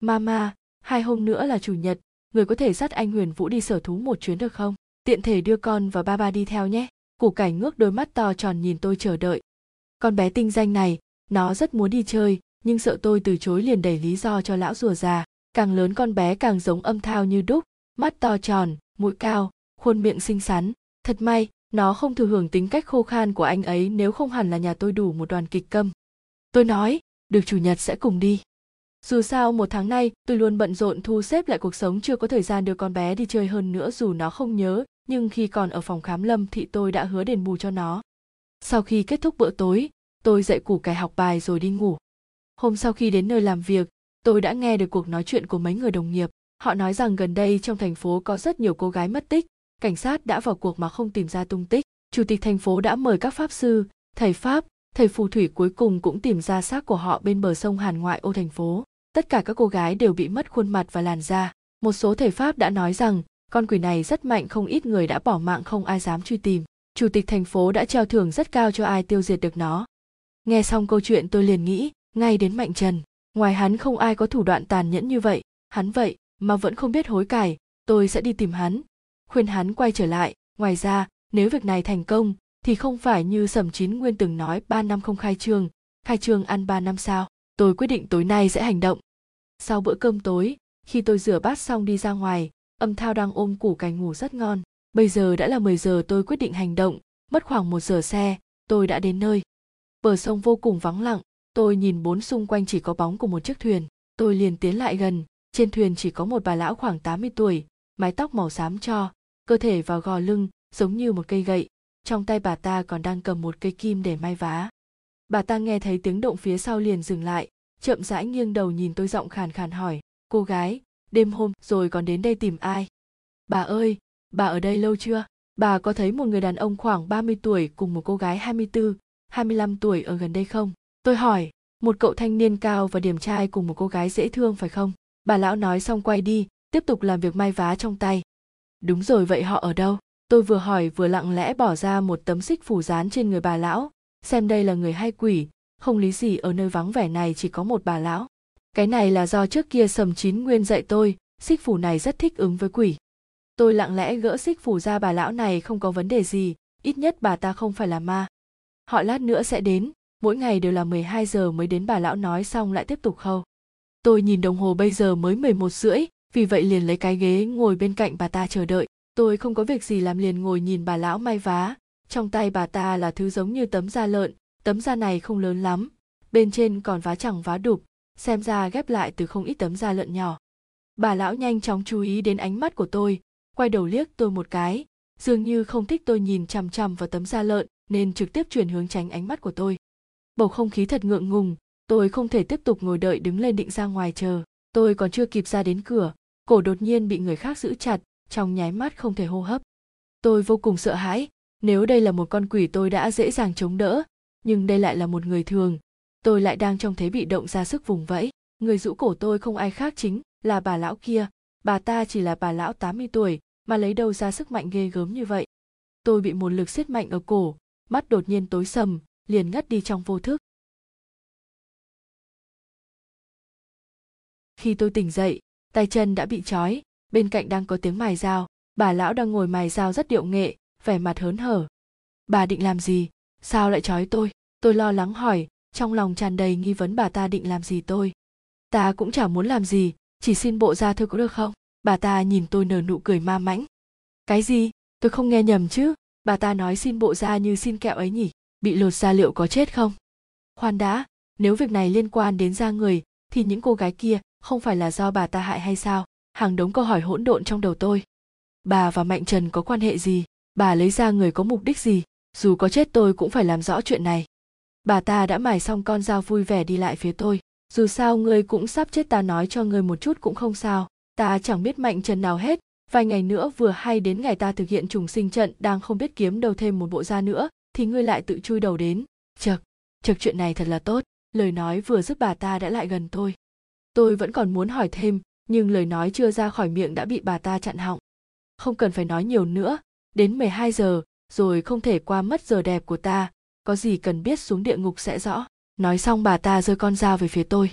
Mama, 2 hôm nữa là chủ nhật, người có thể dắt anh Huyền Vũ đi sở thú một chuyến được không? Tiện thể đưa con và ba ba đi theo nhé. Củ cải ngước đôi mắt to tròn nhìn tôi chờ đợi. Con bé tinh danh này, nó rất muốn đi chơi, nhưng sợ tôi từ chối liền đẩy lý do cho lão rùa già. Càng lớn con bé càng giống Âm Thao như đúc, mắt to tròn, mũi cao, khuôn miệng xinh xắn. Thật may, nó không thừa hưởng tính cách khô khan của anh ấy, nếu không hẳn là nhà tôi đủ một đoàn kịch câm. Tôi nói, được, chủ nhật sẽ cùng đi. Dù sao 1 tháng nay, tôi luôn bận rộn thu xếp lại cuộc sống, chưa có thời gian đưa con bé đi chơi. Hơn nữa dù nó không nhớ, nhưng khi còn ở phòng khám Lâm thì tôi đã hứa đền bù cho nó. Sau khi kết thúc bữa tối, tôi dạy củ cải học bài rồi đi ngủ. Hôm sau khi đến nơi làm việc, tôi đã nghe được cuộc nói chuyện của mấy người đồng nghiệp. Họ nói rằng gần đây trong thành phố có rất nhiều cô gái mất tích. Cảnh sát đã vào cuộc mà không tìm ra tung tích. Chủ tịch thành phố đã mời các pháp sư, thầy Pháp, thầy phù thủy, cuối cùng cũng tìm ra xác của họ bên bờ sông Hàn ngoại ô thành phố. tất cả các cô gái đều bị mất khuôn mặt và làn da. Một số thầy Pháp đã nói rằng con quỷ này rất mạnh, không ít người đã bỏ mạng không ai dám truy tìm. Chủ tịch thành phố đã treo thưởng rất cao cho ai tiêu diệt được nó. Nghe xong câu chuyện tôi liền nghĩ ngay đến Mạnh Trần. Ngoài hắn không ai có thủ đoạn tàn nhẫn như vậy, hắn vậy mà vẫn không biết hối cải. Tôi sẽ đi tìm hắn, khuyên hắn quay trở lại. Ngoài ra, nếu việc này thành công thì không phải như Sầm Chí Nguyên từng nói 3 năm không khai trương, khai trương ăn 3 năm sao. Tôi quyết định tối nay sẽ hành động. Sau bữa cơm tối, khi tôi rửa bát xong đi ra ngoài, Âm Thao đang ôm củ cải ngủ rất ngon. Bây giờ đã là 10 giờ, tôi quyết định hành động. Mất khoảng 1 giờ xe, tôi đã đến nơi. Bờ sông vô cùng vắng lặng, tôi nhìn bốn xung quanh chỉ có bóng của một chiếc thuyền. Tôi liền tiến lại gần, trên thuyền chỉ có một bà lão khoảng 80 tuổi, mái tóc màu xám tro, cơ thể vào gò lưng, giống như một cây gậy. Trong tay bà ta còn đang cầm một cây kim để may vá. Bà ta nghe thấy tiếng động phía sau liền dừng lại, chậm rãi nghiêng đầu nhìn tôi, giọng khàn khàn hỏi: "Cô gái, đêm hôm rồi còn đến đây tìm ai?" "Bà ơi, bà ở đây lâu chưa? Bà có thấy một người đàn ông khoảng 30 tuổi cùng một cô gái 24, 25 tuổi ở gần đây không?" Tôi hỏi. "Một cậu thanh niên cao và điềm trai cùng một cô gái dễ thương phải không?" Bà lão nói xong quay đi, tiếp tục làm việc may vá trong tay. "Đúng rồi, vậy họ ở đâu?" Tôi vừa hỏi vừa lặng lẽ bỏ ra một tấm xích phủ dán trên người bà lão. Xem đây là người hay quỷ, không lý gì ở nơi vắng vẻ này chỉ có một bà lão. Cái này là do trước kia Sầm Chí Nguyên dạy tôi, xích phủ này rất thích ứng với quỷ. Tôi lặng lẽ gỡ xích phủ ra, bà lão này không có vấn đề gì, ít nhất bà ta không phải là ma. Họ lát nữa sẽ đến, mỗi ngày đều là 12 giờ mới đến, bà lão nói xong lại tiếp tục khâu. Tôi nhìn đồng hồ bây giờ mới 11 rưỡi, vì vậy liền lấy cái ghế ngồi bên cạnh bà ta chờ đợi. Tôi không có việc gì làm liền ngồi nhìn bà lão may vá. Trong tay bà ta là thứ giống như tấm da lợn, tấm da này không lớn lắm, bên trên còn vá chẳng vá đục, xem ra ghép lại từ không ít tấm da lợn nhỏ. Bà lão nhanh chóng chú ý đến ánh mắt của tôi, quay đầu liếc tôi một cái, dường như không thích tôi nhìn chằm chằm vào tấm da lợn nên trực tiếp chuyển hướng tránh ánh mắt của tôi. Bầu không khí thật ngượng ngùng, tôi không thể tiếp tục ngồi đợi, đứng lên định ra ngoài chờ. Tôi còn chưa kịp ra đến cửa, cổ đột nhiên bị người khác giữ chặt, trong nháy mắt không thể hô hấp. Tôi vô cùng sợ hãi. Nếu đây là một con quỷ tôi đã dễ dàng chống đỡ, nhưng đây lại là một người thường. Tôi lại đang trong thế bị động, ra sức vùng vẫy. Người rũ cổ tôi không ai khác chính là bà lão kia. Bà ta chỉ là bà lão 80 tuổi, mà lấy đâu ra sức mạnh ghê gớm như vậy. Tôi bị một lực siết mạnh ở cổ, mắt đột nhiên tối sầm, liền ngất đi trong vô thức. Khi tôi tỉnh dậy, tay chân đã bị trói, bên cạnh đang có tiếng mài dao. Bà lão đang ngồi mài dao rất điệu nghệ, vẻ mặt hớn hở. "Bà định làm gì? Sao lại trói tôi?" Tôi lo lắng hỏi, trong lòng tràn đầy nghi vấn. Bà ta định làm gì tôi? "Ta cũng chả muốn làm gì, chỉ xin bộ ra thôi có được không?" Bà ta nhìn tôi nở nụ cười ma mãnh. "Cái gì? Tôi không nghe nhầm chứ?" Bà ta nói xin bộ ra như xin kẹo ấy nhỉ? Bị lột da liệu có chết không? Khoan đã, nếu việc này liên quan đến da người thì những cô gái kia không phải là do bà ta hại hay sao? Hàng đống câu hỏi hỗn độn trong đầu tôi. Bà và Mạnh Trần có quan hệ gì? Bà lấy ra người có mục đích gì? Dù có chết tôi cũng phải làm rõ chuyện này. Bà ta đã mài xong con dao, vui vẻ đi lại phía tôi. "Dù sao ngươi cũng sắp chết, ta nói cho ngươi một chút cũng không sao. Ta chẳng biết Mạnh Trần nào hết. Vài ngày nữa vừa hay đến ngày ta thực hiện trùng sinh trận, đang không biết kiếm đâu thêm một bộ da nữa thì ngươi lại tự chui đầu đến. Chậc chuyện này thật là tốt." Lời nói vừa dứt bà ta đã lại gần tôi. Tôi vẫn còn muốn hỏi thêm, nhưng lời nói chưa ra khỏi miệng đã bị bà ta chặn họng. "Không cần phải nói nhiều nữa. Đến 12 giờ, rồi không thể qua mất giờ đẹp của ta, có gì cần biết xuống địa ngục sẽ rõ." Nói xong bà ta giơ con dao về phía tôi.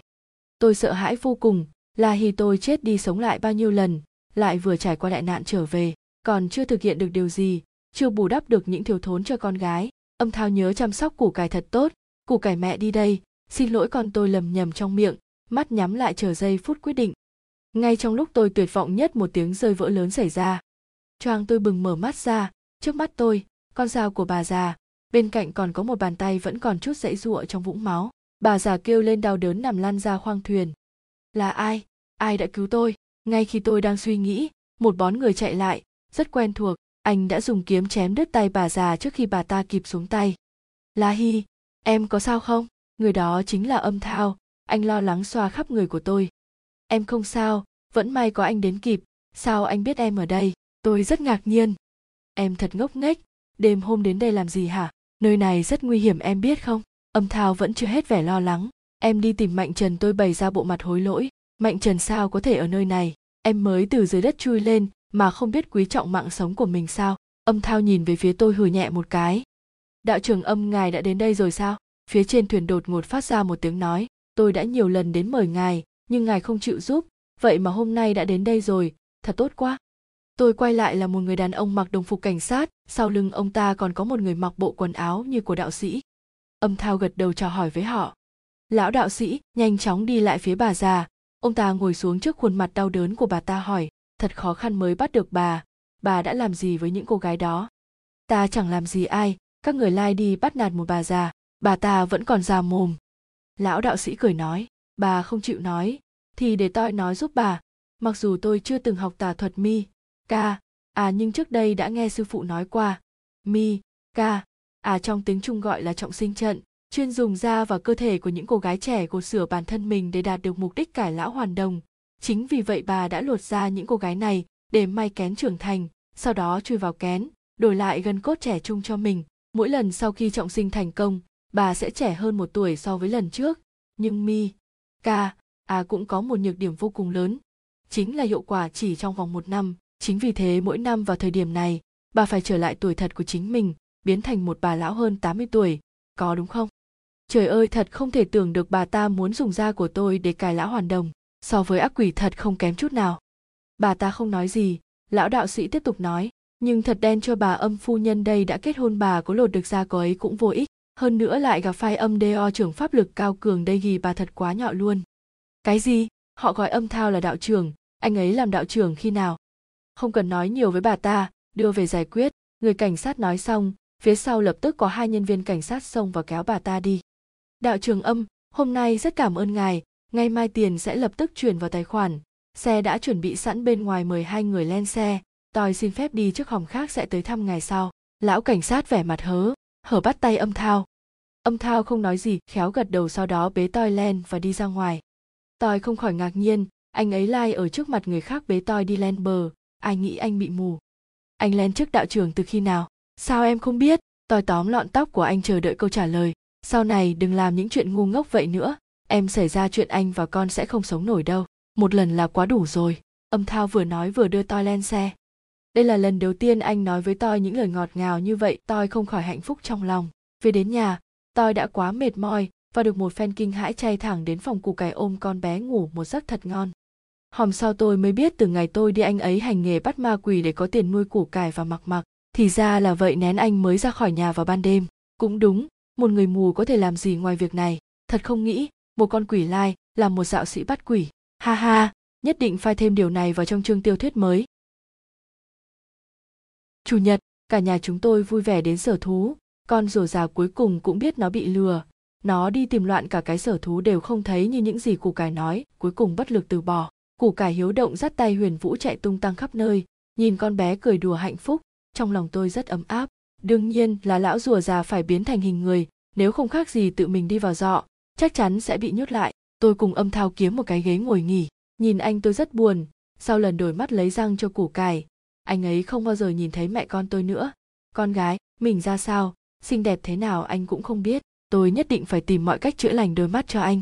Tôi sợ hãi vô cùng, La Hi tôi chết đi sống lại bao nhiêu lần, lại vừa trải qua đại nạn trở về, còn chưa thực hiện được điều gì, chưa bù đắp được những thiếu thốn cho con gái. Âm Thao nhớ chăm sóc củ cải thật tốt, "Củ cải mẹ đi đây, xin lỗi con", tôi lầm nhầm trong miệng, mắt nhắm lại chờ giây phút quyết định. Ngay trong lúc tôi tuyệt vọng nhất, một tiếng rơi vỡ lớn xảy ra. Choang tôi bừng mở mắt ra, trước mắt tôi, con dao của bà già, bên cạnh còn có một bàn tay vẫn còn chút giãy giụa trong vũng máu. Bà già kêu lên đau đớn, nằm lăn ra khoang thuyền. Là ai? Ai đã cứu tôi? Ngay khi tôi đang suy nghĩ, một bóng người chạy lại, rất quen thuộc, anh đã dùng kiếm chém đứt tay bà già trước khi bà ta kịp xuống tay. "La Hi, em có sao không?" Người đó chính là Âm Thao, anh lo lắng xoa khắp người của tôi. "Em không sao, vẫn may có anh đến kịp, sao anh biết em ở đây?" Tôi rất ngạc nhiên. "Em thật ngốc nghếch, đêm hôm đến đây làm gì hả? Nơi này rất nguy hiểm em biết không?" Âm Thao vẫn chưa hết vẻ lo lắng. Em đi tìm Mạnh Trần, tôi bày ra bộ mặt hối lỗi. Mạnh Trần sao có thể ở nơi này? Em mới từ dưới đất chui lên mà không biết quý trọng mạng sống của mình sao? Âm Thao nhìn về phía tôi hừ nhẹ một cái. Đạo trưởng Âm, ngài đã đến đây rồi sao? Phía trên thuyền đột ngột phát ra một tiếng nói. Tôi đã nhiều lần đến mời ngài, nhưng ngài không chịu giúp. Vậy mà hôm nay đã đến đây rồi, thật tốt quá. Tôi quay lại là một người đàn ông mặc đồng phục cảnh sát, sau lưng ông ta còn có một người mặc bộ quần áo như của đạo sĩ. Âm Thao gật đầu chào hỏi với họ. Lão đạo sĩ nhanh chóng đi lại phía bà già, ông ta ngồi xuống trước khuôn mặt đau đớn của bà ta hỏi, thật khó khăn mới bắt được bà đã làm gì với những cô gái đó? Ta chẳng làm gì ai, các người lai đi bắt nạt một bà già, bà ta vẫn còn già mồm. Lão đạo sĩ cười nói, bà không chịu nói, thì để tôi nói giúp bà, mặc dù tôi chưa từng học tà thuật mi, ca, nhưng trước đây đã nghe sư phụ nói qua, mi, ca, trong tiếng Trung gọi là trọng sinh trận, chuyên dùng da và cơ thể của những cô gái trẻ cột sửa bản thân mình để đạt được mục đích cải lão hoàn đồng. Chính vì vậy bà đã lột ra những cô gái này để may kén trưởng thành, sau đó chui vào kén, đổi lại gân cốt trẻ trung cho mình. Mỗi lần sau khi trọng sinh thành công, bà sẽ trẻ hơn một tuổi so với lần trước. Nhưng mi, ca, cũng có một nhược điểm vô cùng lớn, chính là hiệu quả chỉ trong vòng một năm. Chính vì thế mỗi năm vào thời điểm này, bà phải trở lại tuổi thật của chính mình, biến thành một bà lão hơn 80 tuổi, có đúng không? Trời ơi, thật không thể tưởng được bà ta muốn dùng da của tôi để cải lão hoàn đồng, so với ác quỷ thật không kém chút nào. Bà ta không nói gì, lão đạo sĩ tiếp tục nói, nhưng thật đen cho bà Âm phu nhân đây đã kết hôn, bà có lột được da cô ấy cũng vô ích, hơn nữa lại gặp phai Âm đeo trưởng pháp lực cao cường đây, ghi bà thật quá nhọ luôn. Cái gì? Họ gọi Âm Thao là đạo trưởng, anh ấy làm đạo trưởng khi nào? Không cần nói nhiều với bà ta, đưa về giải quyết, người cảnh sát nói xong, phía sau lập tức có hai nhân viên cảnh sát xông vào kéo bà ta đi. Đạo trưởng Âm, hôm nay rất cảm ơn ngài, ngay mai tiền sẽ lập tức chuyển vào tài khoản. Xe đã chuẩn bị sẵn bên ngoài, mời hai người lên xe, tôi xin phép đi trước, hòm khác sẽ tới thăm ngài sau. Lão cảnh sát vẻ mặt hở bắt tay Âm Thao. Âm Thao không nói gì, khéo gật đầu sau đó bế tôi lên và đi ra ngoài. Tôi không khỏi ngạc nhiên, anh ấy lai ở trước mặt người khác bế tôi đi lên bờ, ai nghĩ anh bị mù. Anh lên trước đạo trưởng từ khi nào? Sao em không biết? Tôi tóm lọn tóc của anh chờ đợi câu trả lời. Sau này đừng làm những chuyện ngu ngốc vậy nữa, em xảy ra chuyện anh và con sẽ không sống nổi đâu. Một lần là quá đủ rồi. Âm Thao vừa nói vừa đưa tôi lên xe. Đây là lần đầu tiên anh nói với tôi những lời ngọt ngào như vậy, tôi không khỏi hạnh phúc trong lòng. Về đến nhà, tôi đã quá mệt mỏi và được một phen kinh hãi chay thẳng đến phòng củ cải ôm con bé ngủ một giấc thật ngon. Hôm sau tôi mới biết từ ngày tôi đi anh ấy hành nghề bắt ma quỷ để có tiền nuôi củ cải và Mặc. Thì ra là vậy, nén anh mới ra khỏi nhà vào ban đêm. Cũng đúng, một người mù có thể làm gì ngoài việc này. Thật không nghĩ, một con quỷ lai là một đạo sĩ bắt quỷ. Ha ha, nhất định phải thêm điều này vào trong chương tiểu thuyết mới. Chủ nhật, cả nhà chúng tôi vui vẻ đến sở thú. Con rùa già cuối cùng cũng biết nó bị lừa. Nó đi tìm loạn cả cái sở thú đều không thấy như những gì củ cải nói, cuối cùng bất lực từ bỏ. Củ cải hiếu động dắt tay Huyền Vũ chạy tung tăng khắp nơi, nhìn con bé cười đùa hạnh phúc, trong lòng tôi rất ấm áp. Đương nhiên là lão rùa già phải biến thành hình người, nếu không khác gì tự mình đi vào dọ, chắc chắn sẽ bị nhốt lại. Tôi cùng Âm Thao kiếm một cái ghế ngồi nghỉ, nhìn anh tôi rất buồn, sau lần đổi mắt lấy răng cho củ cải, anh ấy không bao giờ nhìn thấy mẹ con tôi nữa. Con gái mình ra sao, xinh đẹp thế nào anh cũng không biết, tôi nhất định phải tìm mọi cách chữa lành đôi mắt cho anh.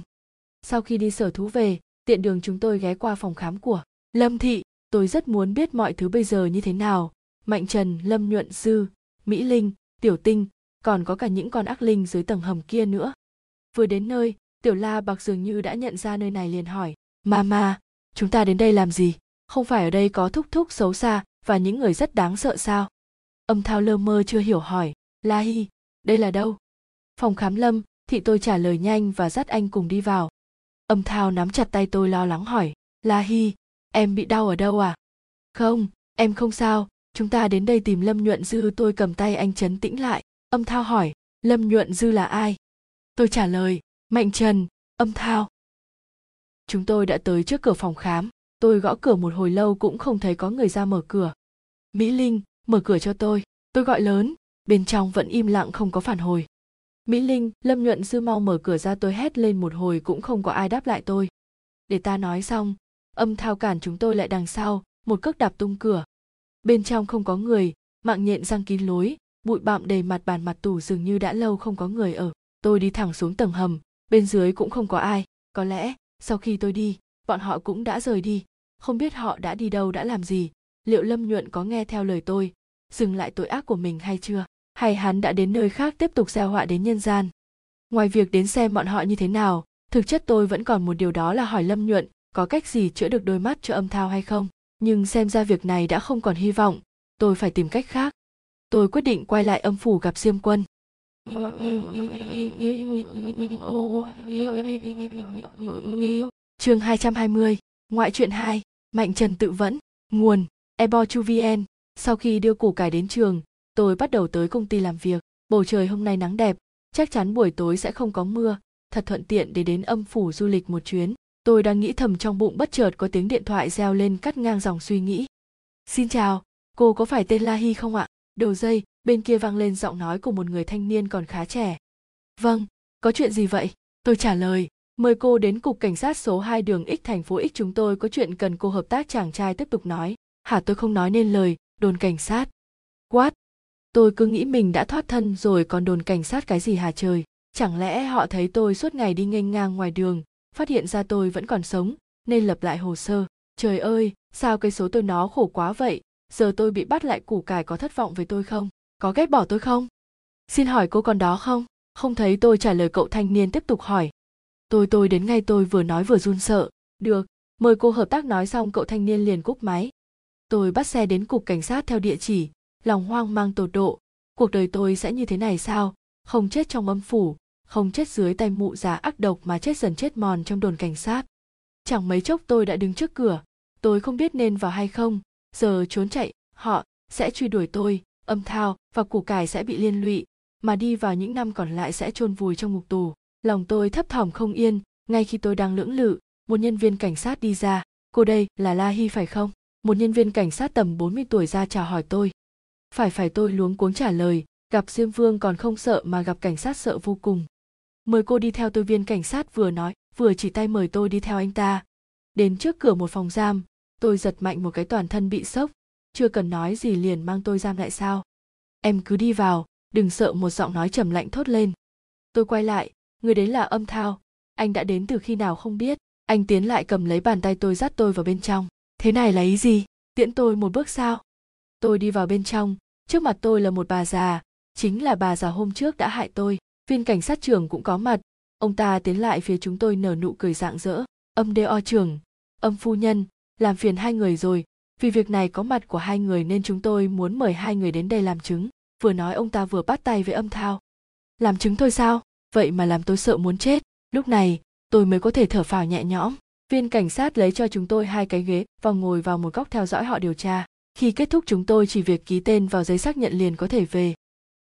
Sau khi đi sở thú về, tiện đường chúng tôi ghé qua phòng khám của Lâm Thị, tôi rất muốn biết mọi thứ bây giờ như thế nào. Mạnh Trần, Lâm Nhuận Sư, Mỹ Linh, Tiểu Tinh, còn có cả những con ác linh dưới tầng hầm kia nữa. Vừa đến nơi, Tiểu La Bạch dường như đã nhận ra nơi này liền hỏi, Mama, chúng ta đến đây làm gì? Không phải ở đây có thúc thúc xấu xa và những người rất đáng sợ sao? Âm Thao lơ mơ chưa hiểu hỏi, La Hi, đây là đâu? Phòng khám Lâm Thị, tôi trả lời nhanh và dắt anh cùng đi vào. Âm Thao nắm chặt tay tôi lo lắng hỏi, La Hi, em bị đau ở đâu à? Không, em không sao, chúng ta đến đây tìm Lâm Nhuận Dư. Tôi cầm tay anh trấn tĩnh lại. Âm Thao hỏi, Lâm Nhuận Dư là ai? Tôi trả lời, Mạnh Trần, Âm Thao. Chúng tôi đã tới trước cửa phòng khám, tôi gõ cửa một hồi lâu cũng không thấy có người ra mở cửa. Mỹ Linh, mở cửa cho tôi gọi lớn, bên trong vẫn im lặng không có phản hồi. Mỹ Linh, Lâm Nhuận Dư mau mở cửa ra, tôi hét lên một hồi cũng không có ai đáp lại tôi. Để ta nói xong, Âm Thao cản chúng tôi lại đằng sau, một cước đạp tung cửa. Bên trong không có người, mạng nhện răng kín lối, bụi bặm đầy mặt bàn, mặt tủ dường như đã lâu không có người ở. Tôi đi thẳng xuống tầng hầm, bên dưới cũng không có ai. Có lẽ sau khi tôi đi, bọn họ cũng đã rời đi, không biết họ đã đi đâu, đã làm gì, liệu Lâm Nhuận có nghe theo lời tôi, dừng lại tội ác của mình hay chưa, hay hắn đã đến nơi khác tiếp tục gieo họa đến nhân gian. Ngoài việc đến xem bọn họ như thế nào, thực chất tôi vẫn còn một điều, đó là hỏi Lâm Nhuận có cách gì chữa được đôi mắt cho Âm Thao hay không, nhưng xem ra việc này đã không còn hy vọng, tôi phải tìm cách khác. Tôi quyết định quay lại âm phủ gặp Diêm Quân. Chương 220, Ngoại truyện 2, Mạnh Trần tự vẫn, nguồn, ebochuvn. Sau khi đưa củ cải đến trường, tôi bắt đầu tới công ty làm việc. Bầu trời hôm nay nắng đẹp, chắc chắn buổi tối sẽ không có mưa, thật thuận tiện để đến âm phủ du lịch một chuyến. Tôi đang nghĩ thầm trong bụng, bất chợt có tiếng điện thoại reo lên cắt ngang dòng suy nghĩ. Xin chào, cô có phải tên La Hi không ạ? Đầu dây, bên kia vang lên giọng nói của một người thanh niên còn khá trẻ. Vâng, có chuyện gì vậy? Tôi trả lời, mời cô đến cục cảnh sát số 2 đường X thành phố X, chúng tôi có chuyện cần cô hợp tác. Chàng trai tiếp tục nói. Hả? Tôi không nói nên lời. Đồn cảnh sát? What? Tôi cứ nghĩ mình đã thoát thân rồi, còn đồn cảnh sát cái gì hả trời? Chẳng lẽ họ thấy tôi suốt ngày đi nghênh ngang ngoài đường, phát hiện ra tôi vẫn còn sống, nên lập lại hồ sơ. Trời ơi, sao cái số tôi nó khổ quá vậy? Giờ tôi bị bắt lại củ cải, có thất vọng về tôi không? Có ghét bỏ tôi không? Xin hỏi cô còn đó không? Không thấy tôi trả lời, cậu thanh niên tiếp tục hỏi. Tôi đến ngay, tôi vừa nói vừa run sợ. Được, mời cô hợp tác. Nói xong cậu thanh niên liền cúp máy. Tôi bắt xe đến cục cảnh sát theo địa chỉ, lòng hoang mang tột độ. Cuộc đời tôi sẽ như thế này sao? Không chết trong âm phủ, không chết dưới tay mụ già ác độc, mà chết dần chết mòn trong đồn cảnh sát. Chẳng mấy chốc tôi đã đứng trước cửa, tôi không biết nên vào hay không. Giờ trốn chạy, họ sẽ truy đuổi tôi, Âm Thao và củ cải sẽ bị liên lụy, mà đi vào những năm còn lại sẽ chôn vùi trong ngục tù. Lòng tôi thấp thỏm không yên. Ngay khi tôi đang lưỡng lự, một nhân viên cảnh sát đi ra. Cô đây là La Hi phải không? Một nhân viên cảnh sát tầm 40 tuổi ra chào hỏi tôi. Phải, tôi luống cuống trả lời. Gặp Diêm Vương còn không sợ mà gặp cảnh sát sợ vô cùng. Mời cô đi theo tôi, viên cảnh sát vừa nói vừa chỉ tay mời tôi đi theo anh ta. Đến trước cửa một phòng giam, tôi giật mạnh một cái, toàn thân bị sốc. Chưa cần nói gì liền mang tôi giam lại sao? Em cứ đi vào, đừng sợ, một giọng nói trầm lạnh thốt lên. Tôi quay lại, người đấy là Âm Thao. Anh đã đến từ khi nào không biết. Anh tiến lại cầm lấy bàn tay tôi, dắt tôi vào bên trong. Thế này là ý gì? Tiễn tôi một bước sao? Tôi đi vào bên trong, trước mặt tôi là một bà già, chính là bà già hôm trước đã hại tôi. Viên cảnh sát trưởng cũng có mặt, ông ta tiến lại phía chúng tôi nở nụ cười rạng rỡ. Âm đô trưởng, Âm phu nhân, làm phiền hai người rồi, vì việc này có mặt của hai người nên chúng tôi muốn mời hai người đến đây làm chứng. Vừa nói ông ta vừa bắt tay với Âm Thao. Làm chứng thôi sao? Vậy mà làm tôi sợ muốn chết. Lúc này tôi mới có thể thở phào nhẹ nhõm. Viên cảnh sát lấy cho chúng tôi hai cái ghế và ngồi vào một góc theo dõi họ điều tra. Khi kết thúc chúng tôi chỉ việc ký tên vào giấy xác nhận liền có thể về.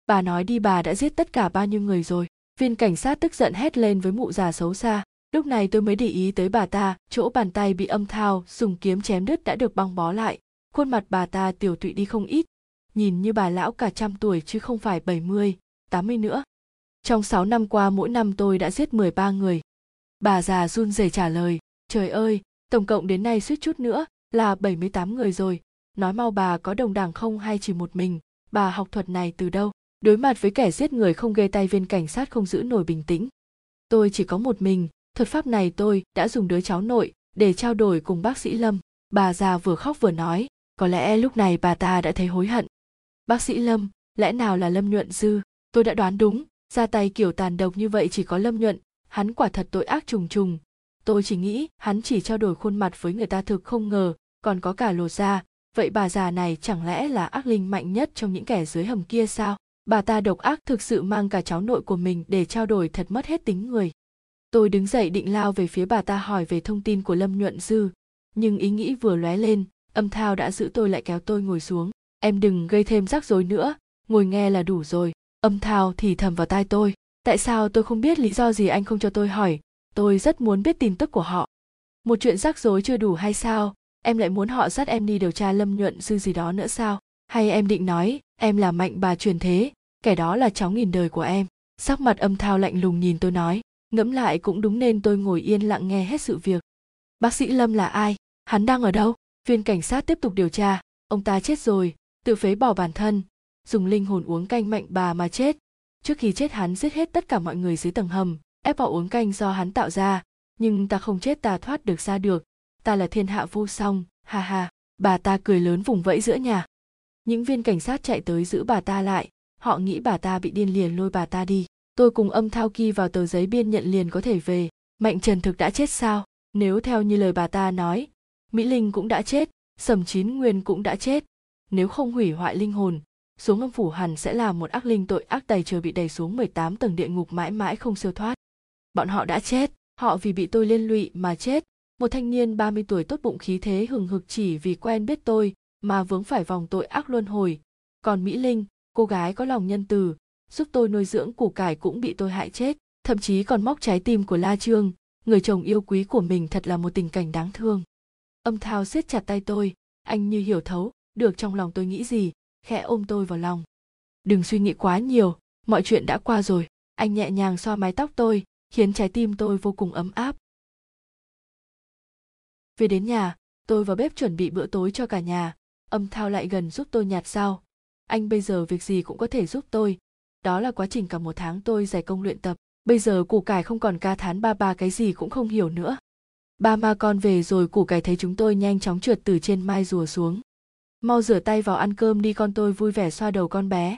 Bà nói đi, bà đã giết tất cả bao nhiêu người rồi? Viên cảnh sát tức giận hét lên với mụ già xấu xa. Lúc này tôi mới để ý tới bà ta, chỗ bàn tay bị Âm Thao dùng kiếm chém đứt đã được băng bó lại. Khuôn mặt bà ta tiều tụy đi không ít, nhìn như bà lão cả trăm tuổi chứ không phải 70, 80 nữa. Trong 6 năm qua mỗi năm tôi đã giết 13 người. Bà già run rẩy trả lời, trời ơi, tổng cộng đến nay suýt chút nữa là 78 người rồi. Nói mau, bà có đồng đảng không hay chỉ một mình? Bà học thuật này từ đâu? Đối mặt với kẻ giết người không ghê tay, viên cảnh sát không giữ nổi bình tĩnh. Tôi chỉ có một mình. Thuật pháp này tôi đã dùng đứa cháu nội để trao đổi cùng bác sĩ Lâm. Bà già vừa khóc vừa nói, có lẽ lúc này bà ta đã thấy hối hận. Bác sĩ Lâm, lẽ nào là Lâm Nhuận Dư? Tôi đã đoán đúng, ra tay kiểu tàn độc như vậy chỉ có Lâm Nhuận, hắn quả thật tội ác trùng trùng. Tôi chỉ nghĩ hắn chỉ trao đổi khuôn mặt với người ta, thực không ngờ còn có cả lột da. Vậy bà già này chẳng lẽ là ác linh mạnh nhất trong những kẻ dưới hầm kia sao? Bà ta độc ác thực sự, mang cả cháu nội của mình để trao đổi, thật mất hết tính người. Tôi đứng dậy định lao về phía bà ta hỏi về thông tin của Lâm Nhuận Dư. Nhưng ý nghĩ vừa lóe lên, Âm Thao đã giữ tôi lại kéo tôi ngồi xuống. Em đừng gây thêm rắc rối nữa, ngồi nghe là đủ rồi. Âm Thao thì thầm vào tai tôi. Tại sao tôi không biết, lý do gì anh không cho tôi hỏi? Tôi rất muốn biết tin tức của họ. Một chuyện rắc rối chưa đủ hay sao? Em lại muốn họ dắt em đi điều tra Lâm Nhuận Dư gì đó nữa sao? Hay em định nói em là mạnh bà truyền thế, kẻ đó là cháu nghìn đời của em? Sắc mặt Âm Thao lạnh lùng nhìn tôi nói. Ngẫm lại cũng đúng nên tôi ngồi yên lặng nghe hết sự việc. Bác sĩ Lâm là ai? Hắn đang ở đâu? Viên cảnh sát tiếp tục điều tra. Ông ta chết rồi, tự phế bỏ bản thân, dùng linh hồn uống canh mạnh bà mà chết. Trước khi chết hắn giết hết tất cả mọi người dưới tầng hầm, ép vào uống canh do hắn tạo ra, nhưng ta không chết, ta thoát được ra được, ta là thiên hạ vô song, ha ha. Bà ta cười lớn vùng vẫy giữa nhà. Những viên cảnh sát chạy tới giữ bà ta lại, họ nghĩ bà ta bị điên liền lôi bà ta đi. Tôi cùng Âm Thao ký vào tờ giấy biên nhận liền có thể về. Mạnh Trần thực đã chết sao? Nếu theo như lời bà ta nói, Mỹ Linh cũng đã chết, Sầm Chí Nguyên cũng đã chết. Nếu không hủy hoại linh hồn, xuống âm phủ hẳn sẽ là một ác linh tội ác tày trời bị đẩy xuống 18 tầng địa ngục mãi mãi không siêu thoát. Bọn họ đã chết, họ vì bị tôi liên lụy mà chết. Một thanh niên 30 tuổi tốt bụng khí thế hừng hực chỉ vì quen biết tôi mà vướng phải vòng tội ác luân hồi. Còn Mỹ Linh, cô gái có lòng nhân từ, giúp tôi nuôi dưỡng củ cải cũng bị tôi hại chết, thậm chí còn móc trái tim của La Trương, người chồng yêu quý của mình, thật là một tình cảnh đáng thương. Âm Thao siết chặt tay tôi, anh như hiểu thấu được trong lòng tôi nghĩ gì, khẽ ôm tôi vào lòng. Đừng suy nghĩ quá nhiều, mọi chuyện đã qua rồi. Anh nhẹ nhàng xoa mái tóc tôi, khiến trái tim tôi vô cùng ấm áp. Về đến nhà, tôi vào bếp chuẩn bị bữa tối cho cả nhà. Âm Thao lại gần giúp tôi nhặt rau. Anh bây giờ việc gì cũng có thể giúp tôi. Đó là quá trình cả một tháng tôi dày công luyện tập. Bây giờ củ cải không còn ca thán ba ba cái gì cũng không hiểu nữa. Ba ma con về rồi, củ cải thấy chúng tôi nhanh chóng trượt từ trên mai rùa xuống. Mau rửa tay vào ăn cơm đi con, tôi vui vẻ xoa đầu con bé.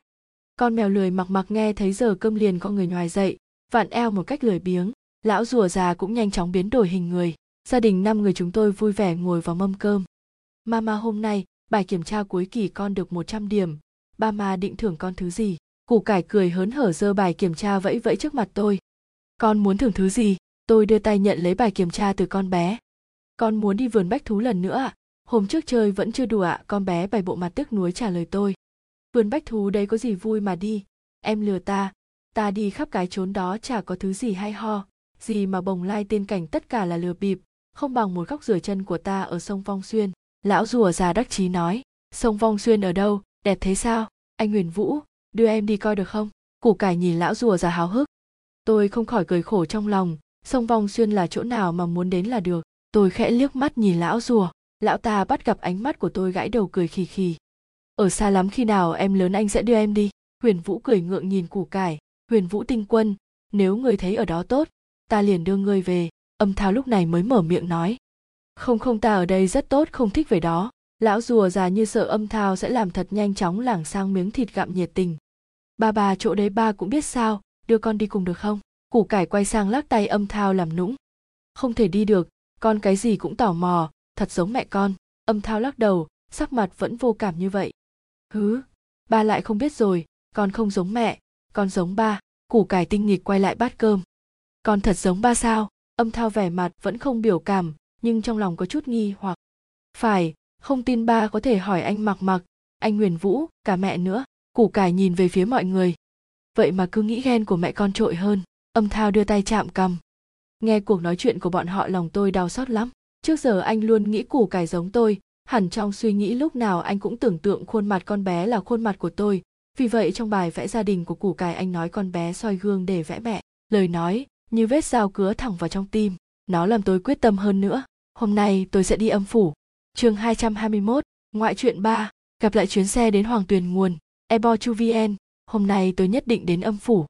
Con mèo lười Mặc Mặc nghe thấy giờ cơm liền con người nhoài dậy, vặn eo một cách lười biếng. Lão rùa già cũng nhanh chóng biến đổi hình người. Gia đình 5 người chúng tôi vui vẻ ngồi vào mâm cơm. Mama, hôm nay bài kiểm tra cuối kỳ con được 100 điểm. Ba ma định thưởng con thứ gì? Củ cải cười hớn hở giơ bài kiểm tra vẫy vẫy trước mặt tôi. Con muốn thưởng thứ gì? Tôi đưa tay nhận lấy bài kiểm tra từ con bé. Con muốn đi vườn bách thú lần nữa ạ. Hôm trước chơi vẫn chưa đủ ạ, con bé bày bộ mặt tiếc nuối trả lời tôi. Vườn bách thú đấy có gì vui mà đi. Em lừa ta đi khắp cái chốn đó chả có thứ gì hay ho. Gì mà bồng lai tiên cảnh, tất cả là lừa bịp, không bằng một góc rửa chân của ta ở sông Vong Xuyên. Lão rùa già đắc chí nói. Sông Vong Xuyên ở đâu, đẹp thế sao? Anh Huyền Vũ, đưa em đi coi được không? Củ cải nhìn lão rùa già háo hức. Tôi không khỏi cười khổ trong lòng, sông Vong Xuyên là chỗ nào mà muốn đến là được. Tôi khẽ liếc mắt nhìn lão rùa, lão ta bắt gặp ánh mắt của tôi gãi đầu cười khì khì. Ở xa lắm, khi nào em lớn anh sẽ đưa em đi. Huyền Vũ cười ngượng nhìn củ cải. Huyền Vũ tinh quân, nếu người thấy ở đó tốt, ta liền đưa ngươi về. Âm Thao lúc này mới mở miệng nói. Không, ta ở đây rất tốt, không thích về đó. Lão rùa già như sợ Âm Thao sẽ làm, thật nhanh chóng lảng sang miếng thịt gặm nhiệt tình. Ba chỗ đấy ba cũng biết sao, đưa con đi cùng được không? Củ cải quay sang lắc tay Âm Thao làm nũng. Không thể đi được, con cái gì cũng tò mò, thật giống mẹ con. Âm Thao lắc đầu, sắc mặt vẫn vô cảm như vậy. Hứ, ba lại không biết rồi, con không giống mẹ, con giống ba. Củ cải tinh nghịch quay lại bát cơm. Con thật giống ba sao? Âm Thao vẻ mặt vẫn không biểu cảm, nhưng trong lòng có chút nghi hoặc. Phải, không tin ba có thể hỏi anh Mặc Mặc, anh Huyền Vũ, cả mẹ nữa. Củ cải nhìn về phía mọi người. Vậy mà cứ nghĩ ghen của mẹ con trội hơn. Âm Thao đưa tay chạm cằm. Nghe cuộc nói chuyện của bọn họ lòng tôi đau xót lắm. Trước giờ anh luôn nghĩ củ cải giống tôi, hẳn trong suy nghĩ lúc nào anh cũng tưởng tượng khuôn mặt con bé là khuôn mặt của tôi. Vì vậy trong bài vẽ gia đình của củ cải anh nói con bé soi gương để vẽ mẹ. Lời nói như vết dao cứa thẳng vào trong tim. Nó làm tôi quyết tâm hơn nữa. Hôm nay tôi sẽ đi âm phủ. Chương 221, ngoại truyện 3, gặp lại chuyến xe đến Hoàng Tuyền Nguồn, ebochuvn. Hôm nay tôi nhất định đến âm phủ.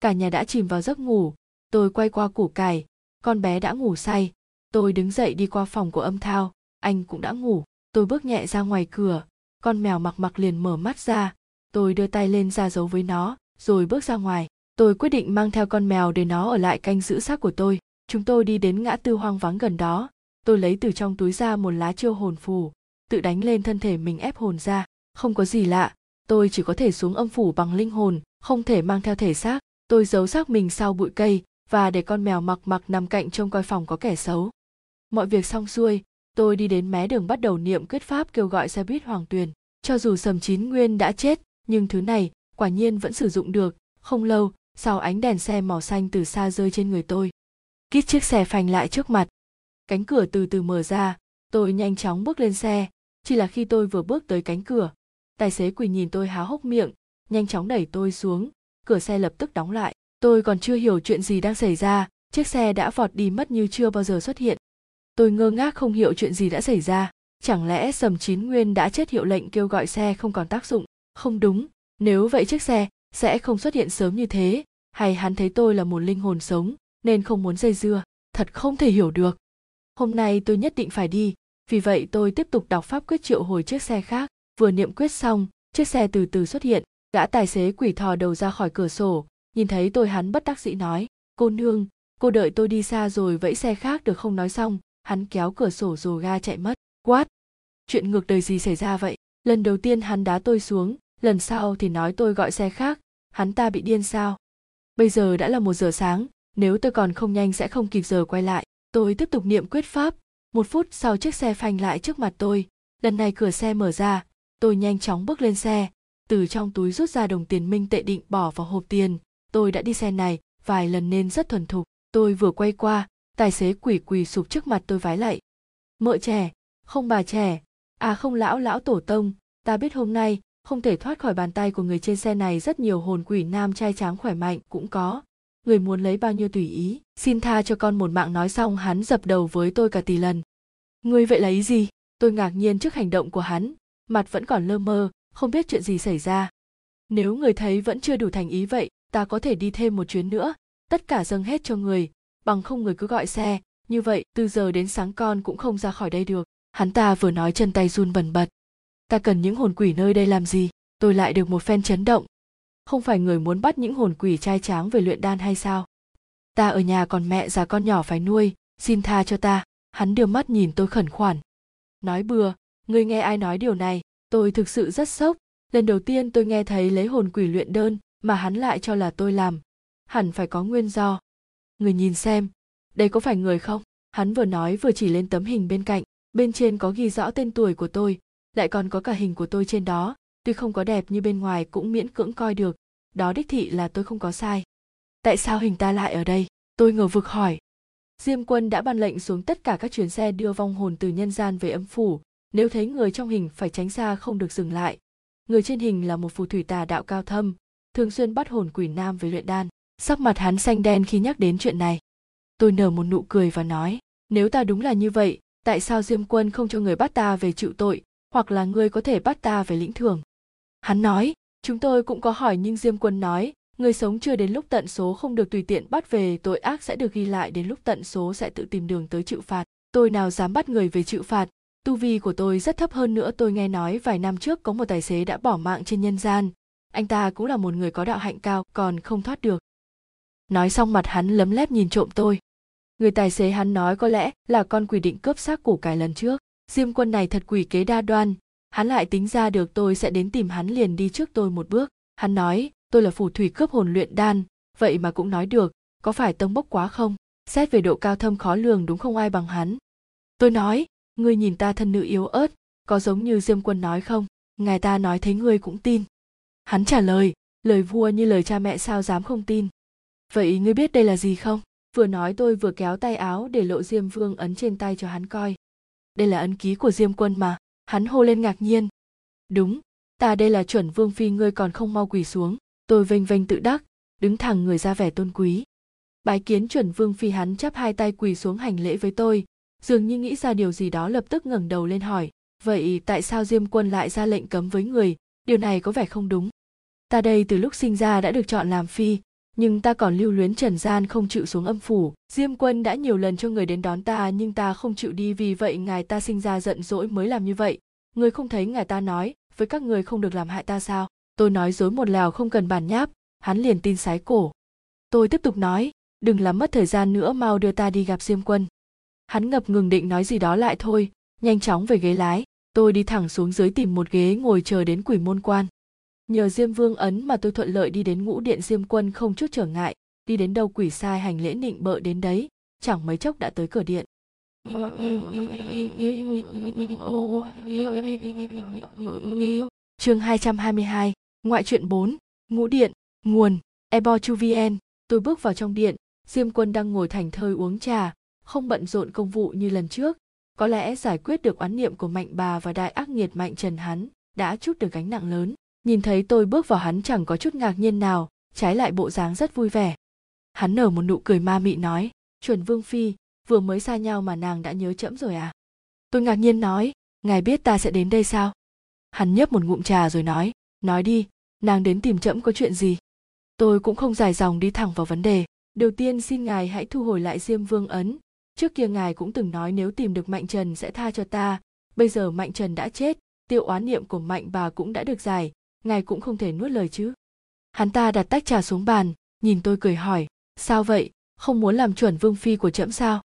Cả nhà đã chìm vào giấc ngủ, tôi quay qua củ cải, con bé đã ngủ say. Tôi đứng dậy đi qua phòng của Âm Thao, anh cũng đã ngủ. Tôi bước nhẹ ra ngoài cửa, con mèo Mặc Mặc liền mở mắt ra. Tôi đưa tay lên ra dấu với nó, rồi bước ra ngoài. Tôi quyết định mang theo con mèo để nó ở lại canh giữ xác của tôi. Chúng tôi đi đến ngã tư hoang vắng gần đó. Tôi lấy từ trong túi ra một lá chiêu hồn phù, tự đánh lên thân thể mình ép hồn ra. Không có gì lạ, tôi chỉ có thể xuống âm phủ bằng linh hồn, không thể mang theo thể xác. Tôi giấu xác mình sau bụi cây và để con mèo Mặc Mặc nằm cạnh trông coi phòng có kẻ xấu. Mọi việc xong xuôi, tôi đi đến mé đường bắt đầu niệm quyết pháp kêu gọi xe buýt Hoàng Tuyền. Cho dù Sầm Chí Nguyên đã chết, nhưng thứ này quả nhiên vẫn sử dụng được. Không lâu sau, ánh đèn xe màu xanh từ xa rơi trên người tôi. Kít chiếc xe phanh lại trước mặt. Cánh cửa từ từ mở ra, tôi nhanh chóng bước lên xe. Chỉ là khi tôi vừa bước tới cánh cửa, tài xế quỳ nhìn tôi há hốc miệng, nhanh chóng đẩy tôi xuống, cửa xe lập tức đóng lại. Tôi còn chưa hiểu chuyện gì đang xảy ra, chiếc xe đã vọt đi mất như chưa bao giờ xuất hiện. Tôi ngơ ngác không hiểu chuyện gì đã xảy ra, chẳng lẽ Sầm Chí Nguyên đã chết, hiệu lệnh kêu gọi xe không còn tác dụng? Không đúng, nếu vậy chiếc xe sẽ không xuất hiện sớm như thế, hay hắn thấy tôi là một linh hồn sống, nên không muốn dây dưa, thật không thể hiểu được. Hôm nay tôi nhất định phải đi, vì vậy tôi tiếp tục đọc pháp quyết triệu hồi chiếc xe khác. Vừa niệm quyết xong, chiếc xe từ từ xuất hiện, gã tài xế quỷ thò đầu ra khỏi cửa sổ, nhìn thấy tôi hắn bất đắc dĩ nói, cô nương, cô đợi tôi đi xa rồi vẫy xe khác được không? Nói xong, hắn kéo cửa sổ rồi ga chạy mất. Quát, chuyện ngược đời gì xảy ra vậy? Lần đầu tiên hắn đá tôi xuống, lần sau thì nói tôi gọi xe khác, hắn ta bị điên sao? Bây giờ đã là 1 giờ sáng, nếu tôi còn không nhanh sẽ không kịp giờ quay lại. Tôi tiếp tục niệm quyết pháp, 1 phút sau chiếc xe phanh lại trước mặt tôi, lần này cửa xe mở ra, tôi nhanh chóng bước lên xe, từ trong túi rút ra đồng tiền minh tệ định bỏ vào hộp tiền, tôi đã đi xe này vài lần nên rất thuần thục. Tôi vừa quay qua, tài xế quỷ quỳ sụp trước mặt tôi vái lạy. Mợ trẻ, không bà trẻ, à không lão tổ tông, ta biết hôm nay không thể thoát khỏi bàn tay của người trên xe này, rất nhiều hồn quỷ nam trai tráng khỏe mạnh cũng có. Người muốn lấy bao nhiêu tùy ý, xin tha cho con một mạng. Nói xong hắn dập đầu với tôi cả tỷ lần. Ngươi vậy là ý gì? Tôi ngạc nhiên trước hành động của hắn, mặt vẫn còn lơ mơ, không biết chuyện gì xảy ra. Nếu người thấy vẫn chưa đủ thành ý vậy, ta có thể đi thêm một chuyến nữa, tất cả dâng hết cho người, bằng không người cứ gọi xe, như vậy từ giờ đến sáng con cũng không ra khỏi đây được. Hắn ta vừa nói chân tay run bần bật. Ta cần những hồn quỷ nơi đây làm gì? Tôi lại được một phen chấn động. Không phải người muốn bắt những hồn quỷ trai tráng về luyện đan hay sao? Ta ở nhà còn mẹ già con nhỏ phải nuôi, xin tha cho ta. Hắn đưa mắt nhìn tôi khẩn khoản. Nói bừa, ngươi nghe ai nói điều này? Tôi thực sự rất sốc. Lần đầu tiên tôi nghe thấy lấy hồn quỷ luyện đơn mà hắn lại cho là tôi làm. Hẳn phải có nguyên do. Người nhìn xem, đây có phải người không? Hắn vừa nói vừa chỉ lên tấm hình bên cạnh. Bên trên có ghi rõ tên tuổi của tôi, lại còn có cả hình của tôi trên đó. Tuy không có đẹp như bên ngoài cũng miễn cưỡng coi được. Đó đích thị là tôi không có sai. Tại sao hình ta lại ở đây? Tôi ngờ vực hỏi. Diêm Quân đã ban lệnh xuống tất cả các chuyến xe đưa vong hồn từ nhân gian về âm phủ. Nếu thấy người trong hình phải tránh xa, không được dừng lại. Người trên hình là một phù thủy tà đạo cao thâm, thường xuyên bắt hồn quỷ nam về luyện đan. Sắc mặt hắn xanh đen khi nhắc đến chuyện này. Tôi nở một nụ cười và nói, nếu ta đúng là như vậy, tại sao Diêm Quân không cho người bắt ta về chịu tội, hoặc là ngươi có thể bắt ta về lĩnh thưởng? Hắn nói, chúng tôi cũng có hỏi nhưng Diêm Quân nói, người sống chưa đến lúc tận số không được tùy tiện bắt về, tội ác sẽ được ghi lại, đến lúc tận số sẽ tự tìm đường tới chịu phạt. Tôi nào dám bắt người về chịu phạt, tu vi của tôi rất thấp, hơn nữa tôi nghe nói vài năm trước có một tài xế đã bỏ mạng trên nhân gian, anh ta cũng là một người có đạo hạnh cao, còn không thoát được. Nói xong mặt hắn lấm lép nhìn trộm tôi. Người tài xế hắn nói có lẽ là con quỷ định cướp xác củ cải lần trước. Diêm Quân này thật quỷ kế đa đoan, hắn lại tính ra được tôi sẽ đến tìm hắn, liền đi trước tôi một bước. Hắn nói tôi là phù thủy cướp hồn luyện đan, vậy mà cũng nói được, có phải tông bốc quá không? Xét về độ cao thâm khó lường đúng không ai bằng hắn. Tôi nói, ngươi nhìn ta thân nữ yếu ớt, có giống như Diêm Quân nói không? Ngài ta nói thấy ngươi cũng tin. Hắn trả lời, lời vua như lời cha mẹ sao dám không tin. Vậy ngươi biết đây là gì không? Vừa nói tôi vừa kéo tay áo để lộ Diêm Vương ấn trên tay cho hắn coi. Đây là ấn ký của Diêm Quân mà. Hắn hô lên ngạc nhiên. Đúng, ta đây là chuẩn vương phi, ngươi còn không mau quỳ xuống. Tôi vênh vênh tự đắc, đứng thẳng người ra vẻ tôn quý. Bái kiến chuẩn vương phi. Hắn chắp hai tay quỳ xuống hành lễ với tôi, dường như nghĩ ra điều gì đó, lập tức ngẩng đầu lên hỏi, vậy tại sao Diêm Quân lại ra lệnh cấm với người? Điều này có vẻ không đúng. Ta đây từ lúc sinh ra đã được chọn làm phi, nhưng ta còn lưu luyến trần gian không chịu xuống âm phủ. Diêm Quân đã nhiều lần cho người đến đón ta nhưng ta không chịu đi, vì vậy ngài ta sinh ra giận dỗi mới làm như vậy. Người không thấy ngài ta nói với các người không được làm hại ta sao? Tôi nói dối một lèo không cần bàn nháp, hắn liền tin sái cổ. Tôi tiếp tục nói, đừng làm mất thời gian nữa, mau đưa ta đi gặp Diêm Quân. Hắn ngập ngừng định nói gì đó lại thôi, nhanh chóng về ghế lái. Tôi đi thẳng xuống dưới tìm một ghế ngồi chờ đến quỷ môn quan. Nhờ Diêm Vương ấn mà tôi thuận lợi đi đến ngũ điện. Diêm Quân không chút trở ngại, đi đến đâu quỷ sai hành lễ nịnh bợ đến đấy, chẳng mấy chốc đã tới cửa điện. Chương 222, ngoại truyện 4, ngũ điện, nguồn, ebochuvn. Tôi bước vào trong điện, Diêm Quân đang ngồi thảnh thơi uống trà, không bận rộn công vụ như lần trước. Có lẽ giải quyết được oán niệm của mạnh bà và đại ác nghiệt Mạnh Trần, hắn đã chút được gánh nặng lớn. Nhìn thấy tôi bước vào hắn chẳng có chút ngạc nhiên nào, trái lại bộ dáng rất vui vẻ. Hắn nở một nụ cười ma mị nói, chuẩn vương phi, vừa mới xa nhau mà nàng đã nhớ trẫm rồi à? Tôi ngạc nhiên nói, ngài biết ta sẽ đến đây sao? Hắn nhấp một ngụm trà rồi nói đi, nàng đến tìm trẫm có chuyện gì? Tôi cũng không dài dòng đi thẳng vào vấn đề, Đầu tiên xin ngài hãy thu hồi lại Diêm Vương ấn. Trước kia ngài cũng từng nói nếu tìm được Mạnh Trần sẽ tha cho ta. Bây giờ Mạnh Trần đã chết, tiêu oán niệm của Mạnh bà cũng đã được giải. Ngài cũng không thể nuốt lời chứ. Hắn ta đặt tách trà xuống bàn, nhìn tôi cười hỏi, sao vậy, không muốn làm chuẩn vương phi của trẫm sao?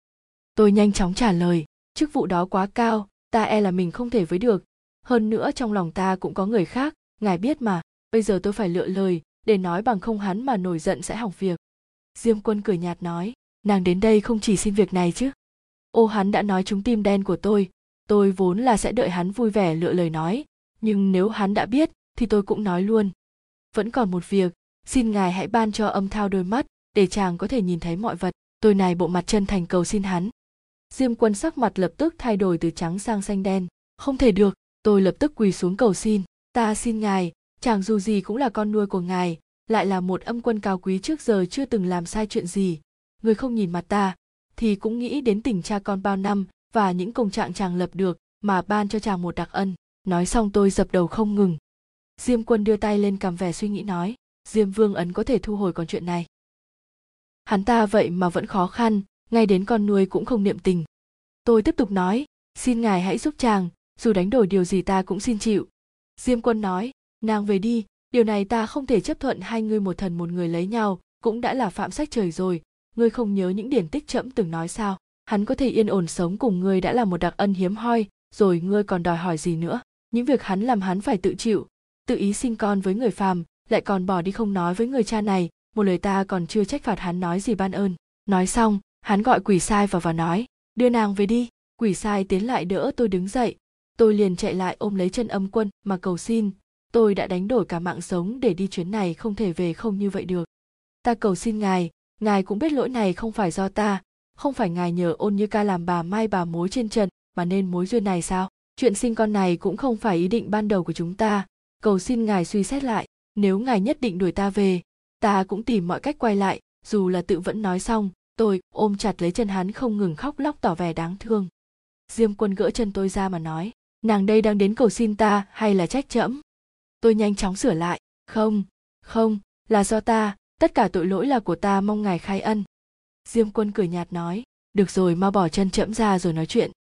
Tôi nhanh chóng trả lời, chức vụ đó quá cao, ta e là mình không thể với được. Hơn nữa trong lòng ta cũng có người khác, ngài biết mà, bây giờ tôi phải lựa lời, để nói bằng không hắn mà nổi giận sẽ hỏng việc. Diêm Quân cười nhạt nói, nàng đến đây không chỉ xin việc này chứ. Ô, hắn đã nói trúng tim đen của tôi vốn là sẽ đợi hắn vui vẻ lựa lời nói, nhưng nếu hắn đã biết thì tôi cũng nói luôn. Vẫn còn một việc, xin ngài hãy ban cho Âm Thao đôi mắt, để chàng có thể nhìn thấy mọi vật, tôi này bộ mặt chân thành cầu xin hắn. Diêm Quân sắc mặt lập tức thay đổi từ trắng sang xanh đen, không thể được, tôi lập tức quỳ xuống cầu xin, ta xin ngài, chàng dù gì cũng là con nuôi của ngài, lại là một âm quân cao quý trước giờ chưa từng làm sai chuyện gì, người không nhìn mặt ta, thì cũng nghĩ đến tình cha con bao năm và những công trạng chàng lập được mà ban cho chàng một đặc ân. Nói xong tôi dập đầu không ngừng. Diêm Quân đưa tay lên cầm vẻ suy nghĩ nói, Diêm Vương ấn có thể thu hồi còn chuyện này. Hắn ta vậy mà vẫn khó khăn, ngay đến con nuôi cũng không niệm tình. Tôi tiếp tục nói, xin ngài hãy giúp chàng, dù đánh đổi điều gì ta cũng xin chịu. Diêm Quân nói, nàng về đi, điều này ta không thể chấp thuận, hai người một thần một người lấy nhau, cũng đã là phạm sách trời rồi, ngươi không nhớ những điển tích trẫm từng nói sao, hắn có thể yên ổn sống cùng ngươi đã là một đặc ân hiếm hoi, rồi ngươi còn đòi hỏi gì nữa, những việc hắn làm hắn phải tự chịu. Tự ý sinh con với người phàm, lại còn bỏ đi không nói với người cha này, một lời ta còn chưa trách phạt hắn nói gì ban ơn. Nói xong, hắn gọi quỷ sai vào và nói, đưa nàng về đi. Quỷ sai tiến lại đỡ tôi đứng dậy, tôi liền chạy lại ôm lấy chân Âm Quân mà cầu xin, tôi đã đánh đổi cả mạng sống để đi chuyến này không thể về không như vậy được. Ta cầu xin ngài cũng biết lỗi này không phải do ta, không phải ngài nhờ Ôn Như Ca làm bà mai bà mối trên trần mà nên mối duyên này sao? Chuyện sinh con này cũng không phải ý định ban đầu của chúng ta. Cầu xin ngài suy xét lại, nếu ngài nhất định đuổi ta về, ta cũng tìm mọi cách quay lại, dù là tự vẫn. Nói xong, tôi ôm chặt lấy chân hắn không ngừng khóc lóc tỏ vẻ đáng thương. Diêm Quân gỡ chân tôi ra mà nói, nàng đây đang đến cầu xin ta hay là trách trẫm? Tôi nhanh chóng sửa lại, không, là do ta, tất cả tội lỗi là của ta, mong ngài khai ân. Diêm Quân cười nhạt nói, được rồi, mau bỏ chân trẫm ra rồi nói chuyện.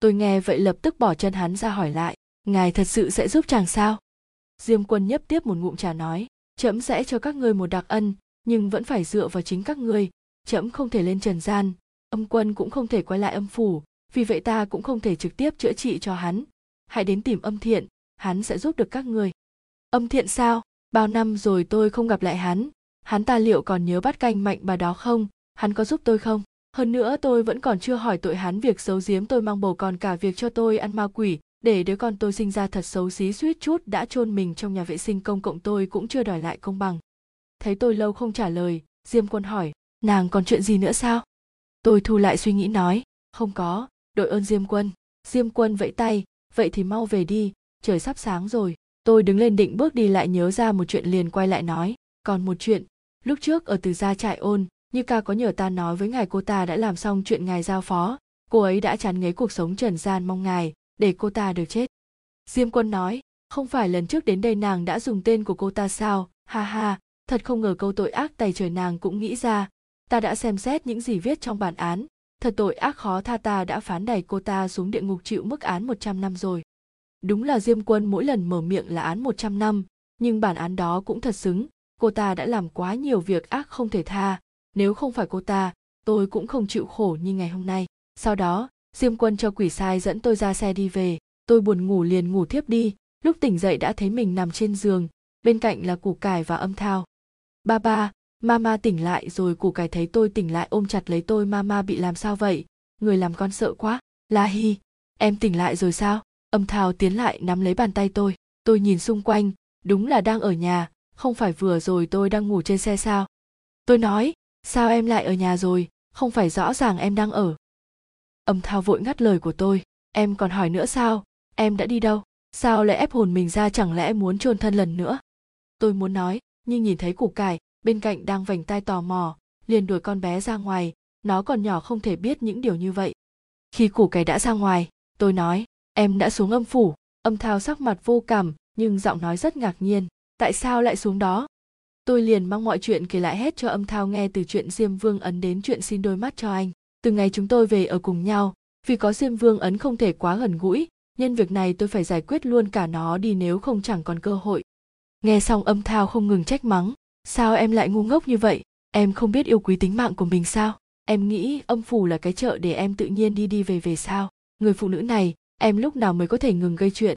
Tôi nghe vậy lập tức bỏ chân hắn ra hỏi lại, ngài thật sự sẽ giúp chàng sao? Diêm Quân nhấp tiếp một ngụm trà nói, trẫm sẽ cho các ngươi một đặc ân, nhưng vẫn phải dựa vào chính các ngươi, trẫm không thể lên trần gian, Âm Quân cũng không thể quay lại âm phủ, vì vậy ta cũng không thể trực tiếp chữa trị cho hắn. Hãy đến tìm Âm Thiện, hắn sẽ giúp được các ngươi. Âm Thiện sao? Bao năm rồi tôi không gặp lại hắn ta liệu còn nhớ bát canh mạnh bà đó không? Hắn có giúp tôi không? Hơn nữa tôi vẫn còn chưa hỏi tội hắn việc giấu giếm tôi mang bầu, còn cả việc cho tôi ăn ma quỷ, để đứa con tôi sinh ra thật xấu xí, suýt chút đã chôn mình trong nhà vệ sinh công cộng, tôi cũng chưa đòi lại công bằng. Thấy tôi lâu không trả lời, Diêm Quân hỏi, nàng còn chuyện gì nữa sao? Tôi thu lại suy nghĩ nói, không có, đội ơn Diêm Quân. Diêm Quân vẫy tay, vậy thì mau về đi, trời sắp sáng rồi. Tôi đứng lên định bước đi lại nhớ ra một chuyện liền quay lại nói, còn một chuyện, lúc trước ở Từ Gia Trại Ôn Như Ca có nhờ ta nói với ngài cô ta đã làm xong chuyện ngài giao phó, cô ấy đã chán ngấy cuộc sống trần gian, mong ngài để cô ta được chết. Diêm Quân nói, không phải lần trước đến đây nàng đã dùng tên của cô ta sao? Ha, thật không ngờ câu tội ác tày trời nàng cũng nghĩ ra. Ta đã xem xét những gì viết trong bản án, thật tội ác khó tha, ta đã phán đày cô ta xuống địa ngục chịu mức án 100 năm rồi. Đúng là Diêm Quân mỗi lần mở miệng là án 100 năm, nhưng bản án đó cũng thật xứng, cô ta đã làm quá nhiều việc ác không thể tha, nếu không phải cô ta, tôi cũng không chịu khổ như ngày hôm nay. Sau đó, Diêm Quân cho quỷ sai dẫn tôi ra xe đi về, tôi buồn ngủ liền ngủ thiếp đi, lúc tỉnh dậy đã thấy mình nằm trên giường, bên cạnh là Củ Cải và Âm Thao. Ba, mama tỉnh lại rồi. Củ Cải thấy tôi tỉnh lại ôm chặt lấy tôi, mama bị làm sao vậy? Người làm con sợ quá. La Hi, em tỉnh lại rồi sao? Âm Thao tiến lại nắm lấy bàn tay tôi nhìn xung quanh, đúng là đang ở nhà, không phải vừa rồi tôi đang ngủ trên xe sao? Tôi nói, sao em lại ở nhà rồi, không phải rõ ràng em đang ở. Âm Thao vội ngắt lời của tôi, em còn hỏi nữa sao, em đã đi đâu, sao lại ép hồn mình ra, chẳng lẽ muốn chôn thân lần nữa? Tôi muốn nói, nhưng nhìn thấy Củ Cải bên cạnh đang vành tai tò mò, liền đuổi con bé ra ngoài, nó còn nhỏ không thể biết những điều như vậy. Khi Củ Cải đã ra ngoài, tôi nói, em đã xuống âm phủ. Âm Thao sắc mặt vô cảm, nhưng giọng nói rất ngạc nhiên, tại sao lại xuống đó? Tôi liền mang mọi chuyện kể lại hết cho Âm Thao nghe, từ chuyện Diêm Vương Ấn đến chuyện xin đôi mắt cho anh. Từ ngày chúng tôi về ở cùng nhau, vì có Diêm Vương Ấn không thể quá gần gũi, nhân việc này tôi phải giải quyết luôn cả nó đi, nếu không chẳng còn cơ hội. Nghe xong Âm Thao không ngừng trách mắng. Sao em lại ngu ngốc như vậy? Em không biết yêu quý tính mạng của mình sao? Em nghĩ âm phủ là cái chợ để em tự nhiên đi về về sao? Người phụ nữ này, em lúc nào mới có thể ngừng gây chuyện?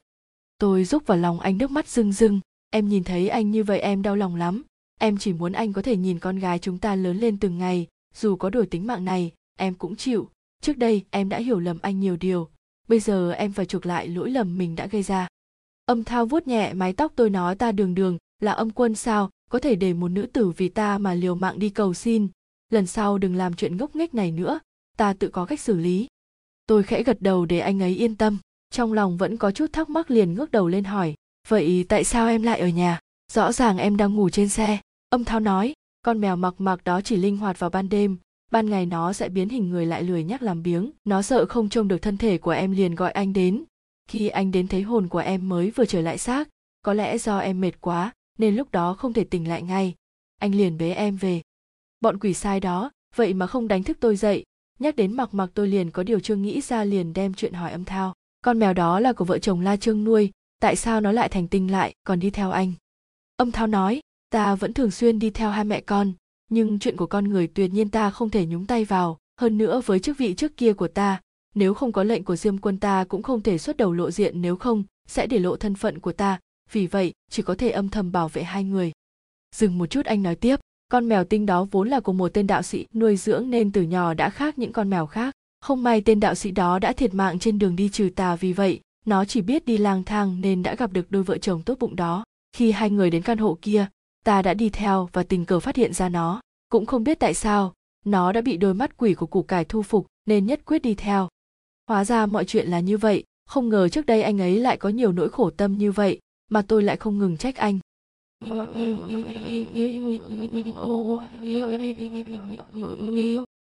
Tôi rúc vào lòng anh, nước mắt rưng rưng. Em nhìn thấy anh như vậy em đau lòng lắm. Em chỉ muốn anh có thể nhìn con gái chúng ta lớn lên từng ngày, dù có đổi tính mạng này, em cũng chịu. Trước đây em đã hiểu lầm anh nhiều điều, bây giờ em phải chuộc lại lỗi lầm mình đã gây ra. Âm Thao vuốt nhẹ mái tóc tôi, nói ta đường đường là âm quân sao, có thể để một nữ tử vì ta mà liều mạng đi cầu xin. Lần sau đừng làm chuyện ngốc nghếch này nữa, ta tự có cách xử lý. Tôi khẽ gật đầu để anh ấy yên tâm, trong lòng vẫn có chút thắc mắc liền ngước đầu lên hỏi, vậy tại sao em lại ở nhà? Rõ ràng em đang ngủ trên xe. Âm Thao nói, con mèo Mặc Mặc đó chỉ linh hoạt vào ban đêm, ban ngày nó sẽ biến hình người lại lười nhác làm biếng, nó sợ không trông được thân thể của em liền gọi anh đến. Khi anh đến thấy hồn của em mới vừa trở lại xác, có lẽ do em mệt quá nên lúc đó không thể tỉnh lại ngay, anh liền bế em về. Bọn quỷ sai đó, vậy mà không đánh thức tôi dậy. Nhắc đến Mặc Mặc tôi liền có điều chưa nghĩ ra, liền đem chuyện hỏi Âm Thao. Con mèo đó là của vợ chồng La Trương nuôi, tại sao nó lại thành tinh lại còn đi theo anh? Âm Thao nói, ta vẫn thường xuyên đi theo hai mẹ con, nhưng chuyện của con người tuyệt nhiên ta không thể nhúng tay vào. Hơn nữa với chức vị trước kia của ta, nếu không có lệnh của Diêm Quân ta cũng không thể xuất đầu lộ diện, nếu không sẽ để lộ thân phận của ta, vì vậy chỉ có thể âm thầm bảo vệ hai người. Dừng một chút anh nói tiếp, con mèo tinh đó vốn là của một tên đạo sĩ nuôi dưỡng nên từ nhỏ đã khác những con mèo khác. Không may tên đạo sĩ đó đã thiệt mạng trên đường đi trừ tà, vì vậy nó chỉ biết đi lang thang nên đã gặp được đôi vợ chồng tốt bụng đó. Khi hai người đến căn hộ kia, ta đã đi theo và tình cờ phát hiện ra nó. Cũng không biết tại sao, nó đã bị đôi mắt quỷ của củ cải thu phục nên nhất quyết đi theo. Hóa ra mọi chuyện là như vậy, không ngờ trước đây anh ấy lại có nhiều nỗi khổ tâm như vậy mà tôi lại không ngừng trách anh.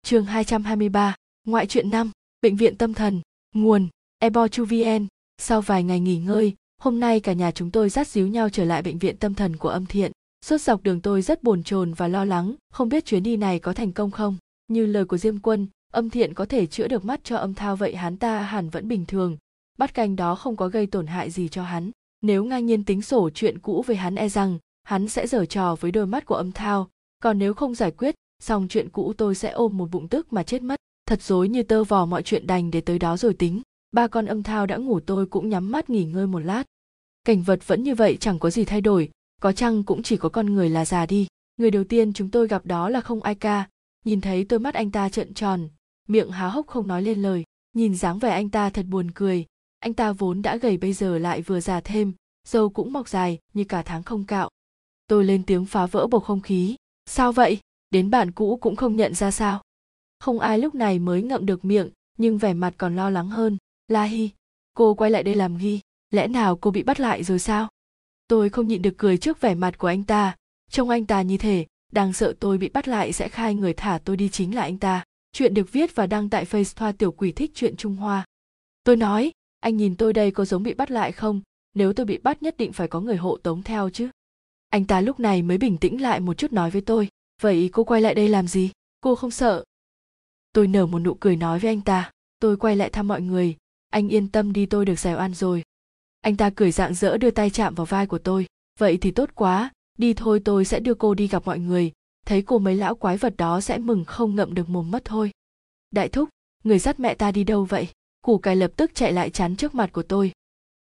Chương 223, Ngoại truyện 5, Bệnh viện tâm thần, nguồn ebochuvn. Sau vài ngày nghỉ ngơi, hôm nay cả nhà chúng tôi dắt díu nhau trở lại bệnh viện tâm thần của Âm Thiện. Suốt dọc đường tôi rất bồn chồn và lo lắng, không biết chuyến đi này có thành công không. Như lời của Diêm Quân, Âm Thiện có thể chữa được mắt cho Âm Thao, vậy hắn ta hẳn vẫn bình thường, bát canh đó không có gây tổn hại gì cho hắn. Nếu ngang nhiên tính sổ chuyện cũ với hắn, e rằng hắn sẽ giở trò với đôi mắt của Âm Thao, còn nếu không giải quyết xong chuyện cũ tôi sẽ ôm một bụng tức mà chết mất. Thật rối như tơ vò, mọi chuyện đành để tới đó rồi tính. Ba con Âm Thao đã ngủ, tôi cũng nhắm mắt nghỉ ngơi một lát. Cảnh vật vẫn như vậy, chẳng có gì thay đổi, có chăng cũng chỉ có con người là già đi. Người đầu tiên chúng tôi gặp đó là Không Ai Ca. Nhìn thấy tôi mắt anh ta trợn tròn, miệng há hốc không nói lên lời. Nhìn dáng vẻ anh ta thật buồn cười, anh ta vốn đã gầy bây giờ lại vừa già thêm, râu cũng mọc dài như cả tháng không cạo. Tôi lên tiếng phá vỡ bầu không khí, sao vậy, đến bạn cũ cũng không nhận ra sao? Không ai lúc này mới ngậm được miệng, nhưng vẻ mặt còn lo lắng hơn. La Hi, cô quay lại đây làm gì? Lẽ nào cô bị bắt lại rồi sao? Tôi không nhịn được cười trước vẻ mặt của anh ta, trông anh ta như thể đang sợ tôi bị bắt lại sẽ khai người thả tôi đi chính là anh ta. Chuyện được viết và đăng tại Face Thoa Tiểu Quỷ Thích Chuyện Trung Hoa. Tôi nói, anh nhìn tôi đây có giống bị bắt lại không? Nếu tôi bị bắt nhất định phải có người hộ tống theo chứ. Anh ta lúc này mới bình tĩnh lại một chút, nói với tôi, vậy cô quay lại đây làm gì? Cô không sợ? Tôi nở một nụ cười nói với anh ta, tôi quay lại thăm mọi người, anh yên tâm đi, tôi được giải oan rồi. Anh ta cười rạng rỡ đưa tay chạm vào vai của tôi, vậy thì tốt quá, đi thôi, tôi sẽ đưa cô đi gặp mọi người, thấy cô mấy lão quái vật đó sẽ mừng không ngậm được mồm mất thôi. Đại thúc, người dắt mẹ ta đi đâu vậy? Củ cải lập tức chạy lại chắn trước mặt của tôi.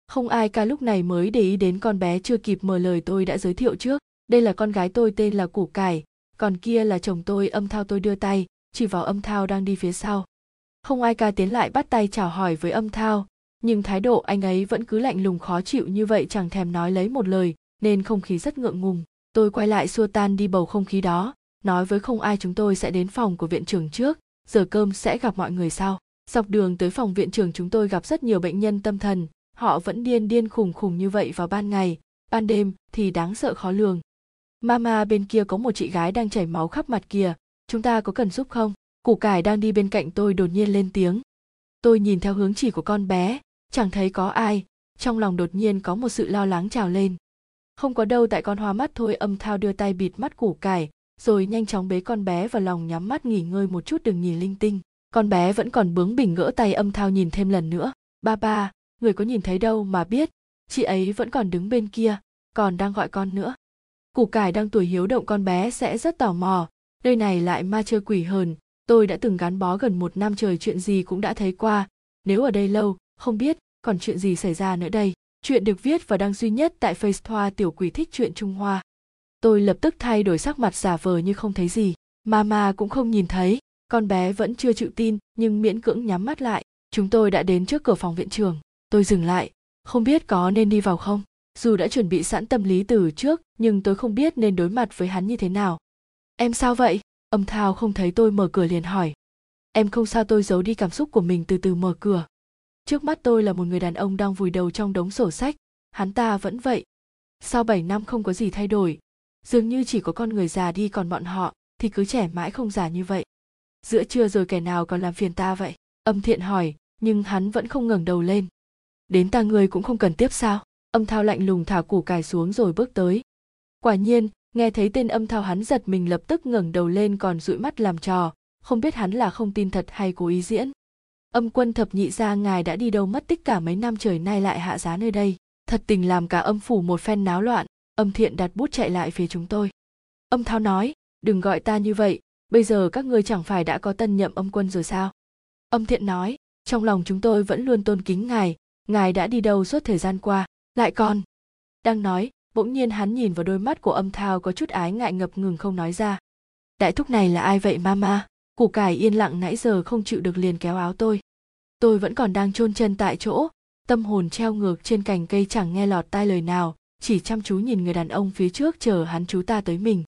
Không Ai Ca lúc này mới để ý đến con bé chưa kịp mở lời tôi đã giới thiệu trước, đây là con gái tôi tên là Củ Cải, còn kia là chồng tôi Âm Thao. Tôi đưa tay chỉ vào Âm Thao đang đi phía sau. Không Ai Ca tiến lại bắt tay chào hỏi với Âm Thao, nhưng thái độ anh ấy vẫn cứ lạnh lùng khó chịu như vậy, chẳng thèm nói lấy một lời, nên không khí rất ngượng ngùng. Tôi quay lại xua tan đi bầu không khí đó, nói với Không Ai chúng tôi sẽ đến phòng của viện trưởng trước, giờ cơm sẽ gặp mọi người sau. Dọc đường tới phòng viện trưởng chúng tôi gặp rất nhiều bệnh nhân tâm thần, họ vẫn điên điên khùng khùng như vậy vào ban ngày, ban đêm thì đáng sợ khó lường. Mama, bên kia có một chị gái đang chảy máu khắp mặt kìa, chúng ta có cần giúp không? Củ Cải đang đi bên cạnh tôi đột nhiên lên tiếng. Tôi nhìn theo hướng chỉ của con bé, chẳng thấy có ai, trong lòng đột nhiên có một sự lo lắng trào lên. Không có đâu, tại con hoa mắt thôi. Âm Thao đưa tay bịt mắt củ cải, rồi nhanh chóng bế con bé vào lòng, nhắm mắt nghỉ ngơi một chút, đừng nhìn linh tinh. Con bé vẫn còn bướng bỉnh ngỡ tay Âm Thao nhìn thêm lần nữa. Ba ba, người có nhìn thấy đâu mà biết, chị ấy vẫn còn đứng bên kia, còn đang gọi con nữa. Củ cải đang tuổi hiếu động, con bé sẽ rất tò mò. Nơi này lại ma chơi quỷ hờn, tôi đã từng gắn bó gần 1 năm trời, chuyện gì cũng đã thấy qua. Nếu ở đây lâu, không biết còn chuyện gì xảy ra nữa đây. Chuyện được viết và đăng duy nhất tại Facebook Tiểu Quỷ Thích Truyện Trung Hoa. Tôi lập tức thay đổi sắc mặt, giả vờ như không thấy gì. Mama cũng không nhìn thấy. Con bé vẫn chưa chịu tin, nhưng miễn cưỡng nhắm mắt lại. Chúng tôi đã đến trước cửa phòng viện trưởng. Tôi dừng lại, không biết có nên đi vào không. Dù đã chuẩn bị sẵn tâm lý từ trước, nhưng tôi không biết nên đối mặt với hắn như thế nào. Em sao vậy? Âm Thao không thấy tôi mở cửa liền hỏi. Em không sao, tôi giấu đi cảm xúc của mình từ từ mở cửa. Trước mắt tôi là một người đàn ông đang vùi đầu trong đống sổ sách. Hắn ta vẫn vậy. Sau 7 năm không có gì thay đổi. Dường như chỉ có con người già đi, còn bọn họ thì cứ trẻ mãi không già như vậy. Giữa trưa rồi, kẻ nào còn làm phiền ta vậy? Âm Thiện hỏi, nhưng hắn vẫn không ngẩng đầu lên. Đến ta người cũng không cần tiếp sao? Âm Thao lạnh lùng thả củ cải xuống rồi bước tới. Quả nhiên, nghe thấy tên Âm Thao hắn giật mình, lập tức ngẩng đầu lên, còn dụi mắt làm trò. Không biết hắn là không tin thật hay cố ý diễn. Âm quân thập nhị gia, ngài đã đi đâu mất tích cả mấy năm trời nay, lại hạ giá nơi đây. Thật tình làm cả âm phủ một phen náo loạn. Âm Thiện đặt bút chạy lại phía chúng tôi. Âm Thao nói, đừng gọi ta như vậy. Bây giờ các ngươi chẳng phải đã có tân nhậm âm quân rồi sao? Âm Thiện nói, trong lòng chúng tôi vẫn luôn tôn kính ngài. Ngài đã đi đâu suốt thời gian qua? Lại còn. Đang nói, bỗng nhiên hắn nhìn vào đôi mắt của Âm Thao, có chút ái ngại ngập ngừng không nói ra. Đại thúc này là ai vậy mama? Củ cải yên lặng nãy giờ không chịu được liền kéo áo tôi. Tôi vẫn còn đang chôn chân tại chỗ, tâm hồn treo ngược trên cành cây, chẳng nghe lọt tai lời nào, chỉ chăm chú nhìn người đàn ông phía trước chờ hắn chú ta tới mình.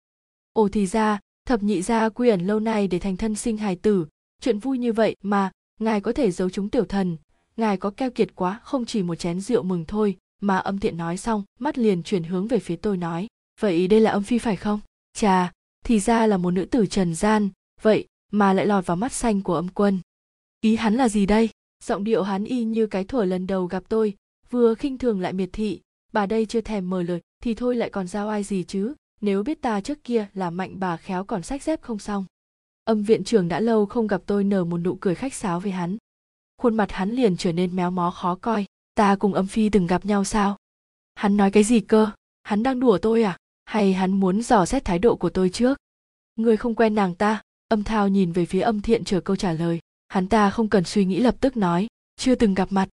Ồ thì ra, thập nhị gia quy ẩn lâu nay để thành thân sinh hài tử, chuyện vui như vậy mà, ngài có thể giấu chúng tiểu thần, ngài có keo kiệt quá không, chỉ một chén rượu mừng thôi mà. Âm Thiện nói xong, mắt liền chuyển hướng về phía tôi nói, vậy đây là Âm Phi phải không? Chà, thì ra là một nữ tử trần gian, vậy mà lại lọt vào mắt xanh của Âm quân. Ý hắn là gì đây? Giọng điệu hắn y như cái thuở lần đầu gặp tôi, vừa khinh thường lại miệt thị, bà đây chưa thèm mở lời thì thôi lại còn giao ai gì chứ, nếu biết ta trước kia là mạnh bà khéo còn xách dép không xong. Âm viện trưởng đã lâu không gặp tôi nở một nụ cười khách sáo với hắn. Khuôn mặt hắn liền trở nên méo mó khó coi. Ta cùng Âm Phi từng gặp nhau sao? Hắn nói cái gì cơ? Hắn đang đùa tôi à? Hay hắn muốn dò xét thái độ của tôi trước? Người không quen nàng ta? Âm Thao nhìn về phía Âm Thiện chờ câu trả lời. Hắn ta không cần suy nghĩ lập tức nói, chưa từng gặp mặt.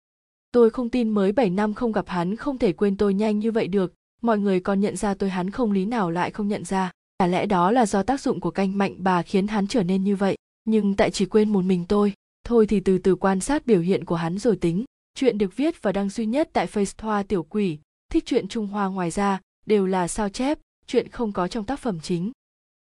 Tôi không tin mới 7 năm không gặp hắn không thể quên tôi nhanh như vậy được. Mọi người còn nhận ra tôi, hắn không lý nào lại không nhận ra. Chả lẽ đó là do tác dụng của canh mạnh bà khiến hắn trở nên như vậy? Nhưng tại chỉ quên một mình tôi. Thôi thì từ từ quan sát biểu hiện của hắn rồi tính. Chuyện được viết và đăng duy nhất tại Facebook Tiểu Quỷ Thích Truyện Trung Hoa, ngoài ra đều là sao chép, chuyện không có trong tác phẩm chính.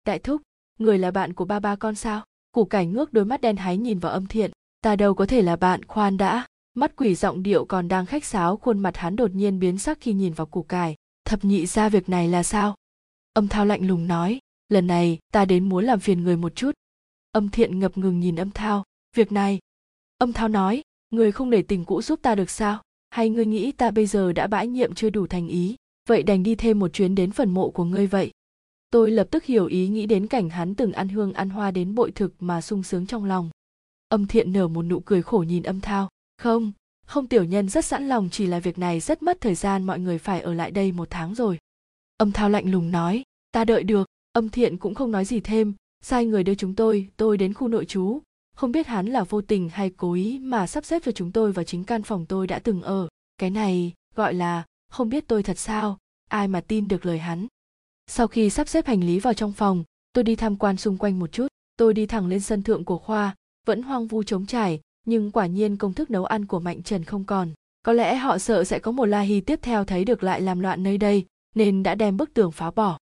Đại thúc, người là bạn của ba ba con sao? Củ cải ngước đôi mắt đen háy nhìn vào Âm Thiện. Ta đâu có thể là bạn, khoan đã. Mắt quỷ giọng điệu còn đang khách sáo, khuôn mặt hắn đột nhiên biến sắc khi nhìn vào củ cải. Thập nhị gia, việc này là sao? Âm Thao lạnh lùng nói, lần này ta đến muốn làm phiền người một chút. Âm Thiện ngập ngừng nhìn Âm Thao. Việc này? Âm Thao nói, người không để tình cũ giúp ta được sao? Hay ngươi nghĩ ta bây giờ đã bãi nhiệm chưa đủ thành ý, vậy đành đi thêm một chuyến đến phần mộ của ngươi vậy? Tôi lập tức hiểu ý, nghĩ đến cảnh hắn từng ăn hương ăn hoa đến bội thực mà sung sướng trong lòng. Âm Thiện nở một nụ cười khổ nhìn Âm Thao. Không, không, tiểu nhân rất sẵn lòng, chỉ là việc này rất mất thời gian, mọi người phải ở lại đây 1 tháng rồi. Âm Thao lạnh lùng nói, ta đợi được. Âm Thiện cũng không nói gì thêm, sai người đưa chúng tôi đến khu nội trú. Không biết hắn là vô tình hay cố ý mà sắp xếp cho chúng tôi vào chính căn phòng tôi đã từng ở. Cái này gọi là không biết tôi thật sao, ai mà tin được lời hắn. Sau khi sắp xếp hành lý vào trong phòng, tôi đi tham quan xung quanh một chút. Tôi đi thẳng lên sân thượng của khoa, vẫn hoang vu trống trải, nhưng quả nhiên công thức nấu ăn của Mạnh Trần không còn. Có lẽ họ sợ sẽ có một La Hi tiếp theo thấy được lại làm loạn nơi đây, nên đã đem bức tường phá bỏ.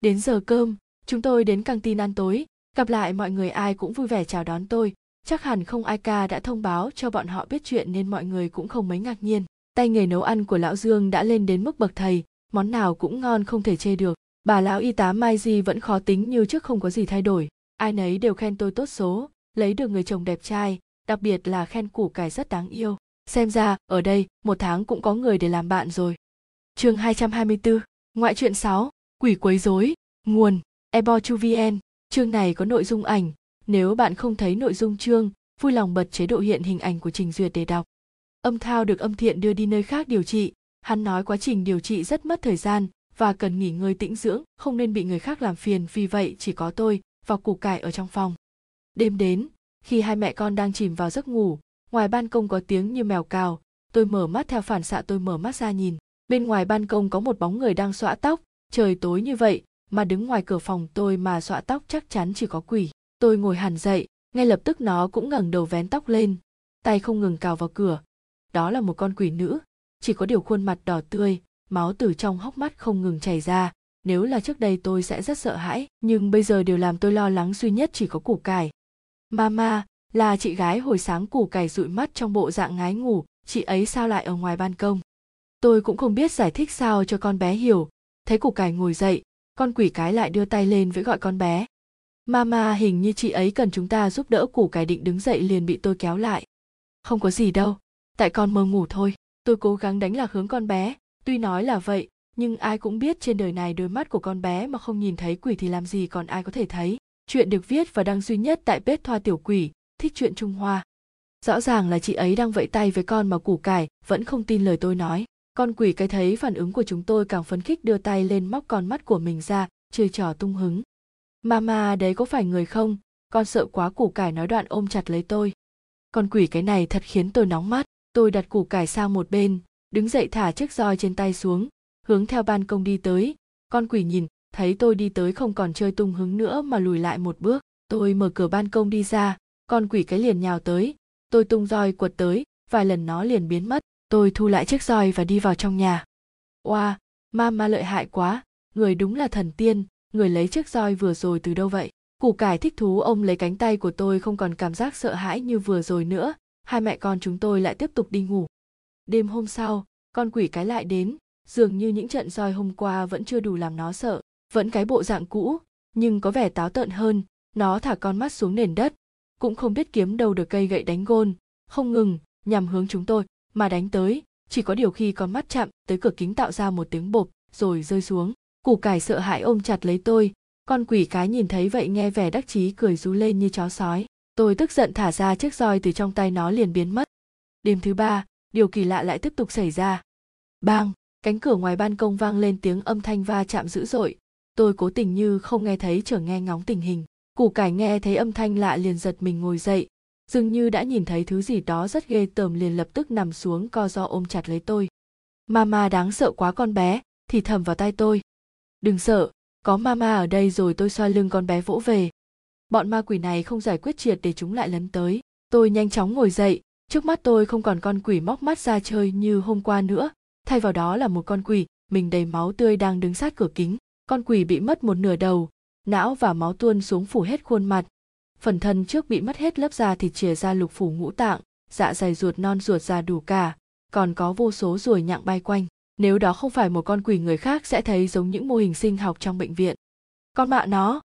Đến giờ cơm, chúng tôi đến căng tin ăn tối. Gặp lại mọi người ai cũng vui vẻ chào đón tôi, chắc hẳn Không Ai Ca đã thông báo cho bọn họ biết chuyện nên mọi người cũng không mấy ngạc nhiên. Tay nghề nấu ăn của lão Dương đã lên đến mức bậc thầy, món nào cũng ngon không thể chê được. Bà lão y tá Mai Di vẫn khó tính như trước, không có gì thay đổi. Ai nấy đều khen tôi tốt số, lấy được người chồng đẹp trai, đặc biệt là khen củ cải rất đáng yêu. Xem ra, ở đây, 1 tháng cũng có người để làm bạn rồi. Chương 224, Ngoại truyện 6, Quỷ quấy rối, nguồn ebochuvn. Chương này có nội dung ảnh, nếu bạn không thấy nội dung chương, vui lòng bật chế độ hiện hình ảnh của trình duyệt để đọc. Âm Thao được Âm Thiện đưa đi nơi khác điều trị, hắn nói quá trình điều trị rất mất thời gian và cần nghỉ ngơi tĩnh dưỡng, không nên bị người khác làm phiền, vì vậy chỉ có tôi và củ cải ở trong phòng. Đêm đến, khi hai mẹ con đang chìm vào giấc ngủ, ngoài ban công có tiếng như mèo cào, tôi mở mắt theo phản xạ, tôi mở mắt ra nhìn. Bên ngoài ban công có một bóng người đang xõa tóc, trời tối như vậy mà đứng ngoài cửa phòng tôi mà xõa tóc chắc chắn chỉ có quỷ. Tôi ngồi hẳn dậy, ngay lập tức nó cũng ngẩng đầu vén tóc lên, tay không ngừng cào vào cửa. Đó là một con quỷ nữ, chỉ có điều khuôn mặt đỏ tươi, máu từ trong hốc mắt không ngừng chảy ra. Nếu là trước đây tôi sẽ rất sợ hãi, nhưng bây giờ điều làm tôi lo lắng duy nhất chỉ có củ cải. Mama, là chị gái hồi sáng củ cải dụi mắt trong bộ dạng ngái ngủ, chị ấy sao lại ở ngoài ban công? Tôi cũng không biết giải thích sao cho con bé hiểu. Thấy củ cải ngồi dậy, con quỷ cái lại đưa tay lên với gọi con bé. Mama, hình như chị ấy cần chúng ta giúp đỡ. Củ cải định đứng dậy liền bị tôi kéo lại. Không có gì đâu, tại con mơ ngủ thôi. Tôi cố gắng đánh lạc hướng con bé, tuy nói là vậy, nhưng ai cũng biết trên đời này đôi mắt của con bé mà không nhìn thấy quỷ thì làm gì còn ai có thể thấy. Chuyện được viết và đăng duy nhất tại page Thoa Tiểu Quỷ, thích truyện Trung Hoa. Rõ ràng là chị ấy đang vẫy tay với con mà củ cải vẫn không tin lời tôi nói. Con quỷ cái thấy phản ứng của chúng tôi càng phấn khích, đưa tay lên móc con mắt của mình ra, chơi trò tung hứng. Mama, đấy có phải người không? Con sợ quá, củ cải nói đoạn ôm chặt lấy tôi. Con quỷ cái này thật khiến tôi nóng mắt. Tôi đặt củ cải sang một bên, đứng dậy thả chiếc roi trên tay xuống, hướng theo ban công đi tới. Con quỷ nhìn thấy tôi đi tới không còn chơi tung hứng nữa mà lùi lại một bước. Tôi mở cửa ban công đi ra, con quỷ cái liền nhào tới. Tôi tung roi quật tới, vài lần nó liền biến mất. Tôi thu lại chiếc roi và đi vào trong nhà. Oa, Mama lợi hại quá, người đúng là thần tiên, người lấy chiếc roi vừa rồi từ đâu vậy? Củ cải thích thú ôm lấy cánh tay của tôi, không còn cảm giác sợ hãi như vừa rồi nữa. Hai mẹ con chúng tôi lại tiếp tục đi ngủ. Đêm hôm sau, con quỷ cái lại đến, dường như những trận roi hôm qua vẫn chưa đủ làm nó sợ. Vẫn cái bộ dạng cũ, nhưng có vẻ táo tợn hơn, nó thả con mắt xuống nền đất, cũng không biết kiếm đâu được cây gậy đánh gôn, không ngừng nhằm hướng chúng tôi mà đánh tới, chỉ có điều khi con mắt chạm tới cửa kính tạo ra một tiếng bộp rồi rơi xuống. Củ cải sợ hãi ôm chặt lấy tôi, con quỷ cái nhìn thấy vậy nghe vẻ đắc chí cười rú lên như chó sói. Tôi tức giận thả ra chiếc roi từ trong tay nó liền biến mất. Đêm thứ ba, điều kỳ lạ lại tiếp tục xảy ra. Bang, cánh cửa ngoài ban công vang lên tiếng âm thanh va chạm dữ dội. Tôi cố tình như không nghe thấy, trở nghe ngóng tình hình. Củ cải nghe thấy âm thanh lạ liền giật mình ngồi dậy, dường như đã nhìn thấy thứ gì đó rất ghê tởm, liền lập tức nằm xuống co ro ôm chặt lấy tôi. Mama đáng sợ quá, con bé thì thầm vào tai tôi. Đừng sợ, có Mama ở đây rồi, tôi xoa lưng con bé vỗ về. Bọn ma quỷ này không giải quyết triệt để chúng lại lấn tới. Tôi nhanh chóng ngồi dậy, trước mắt tôi không còn con quỷ móc mắt ra chơi như hôm qua nữa, thay vào đó là một con quỷ mình đầy máu tươi đang đứng sát cửa kính. Con quỷ bị mất một nửa đầu, não và máu tuôn xuống phủ hết khuôn mặt. Phần thân trước bị mất hết lớp da thịt, chìa ra lục phủ ngũ tạng, dạ dày ruột non ruột già đủ cả, còn có vô số ruồi nhặng bay quanh. Nếu đó không phải một con quỷ, người khác sẽ thấy giống những mô hình sinh học trong bệnh viện. Con mẹ nó,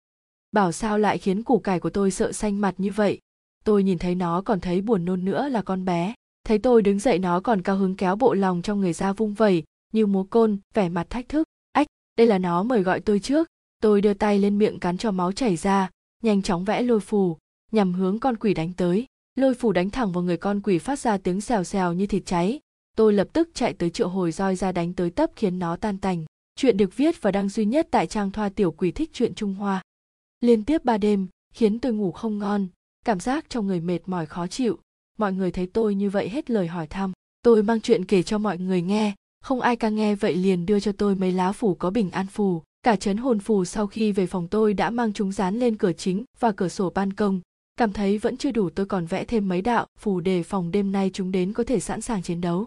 bảo sao lại khiến củ cải của tôi sợ xanh mặt như vậy. Tôi nhìn thấy nó còn thấy buồn nôn nữa là con bé. Thấy tôi đứng dậy nó còn cao hứng kéo bộ lòng trong người ra vung vẩy như múa côn, vẻ mặt thách thức. Ách, đây là nó mời gọi tôi trước. Tôi đưa tay lên miệng cắn cho máu chảy ra, nhanh chóng vẽ lôi phù, nhằm hướng con quỷ đánh tới. Lôi phù đánh thẳng vào người con quỷ, phát ra tiếng xèo xèo như thịt cháy. Tôi lập tức chạy tới triệu hồi roi ra đánh tới tấp khiến nó tan tành. Chuyện được viết và đăng duy nhất tại trang Thoa Tiểu Quỷ, thích truyện Trung Hoa. Liên tiếp 3 đêm khiến tôi ngủ không ngon, cảm giác trong người mệt mỏi khó chịu. Mọi người thấy tôi như vậy hết lời hỏi thăm. Tôi mang chuyện kể cho mọi người nghe, không ai càng nghe vậy liền đưa cho tôi mấy lá phù, có bình an phù, cả trấn hồn phù. Sau khi về phòng tôi đã mang chúng dán lên cửa chính và cửa sổ ban công. Cảm thấy vẫn chưa đủ, tôi còn vẽ thêm mấy đạo phù để phòng đêm nay chúng đến có thể sẵn sàng chiến đấu.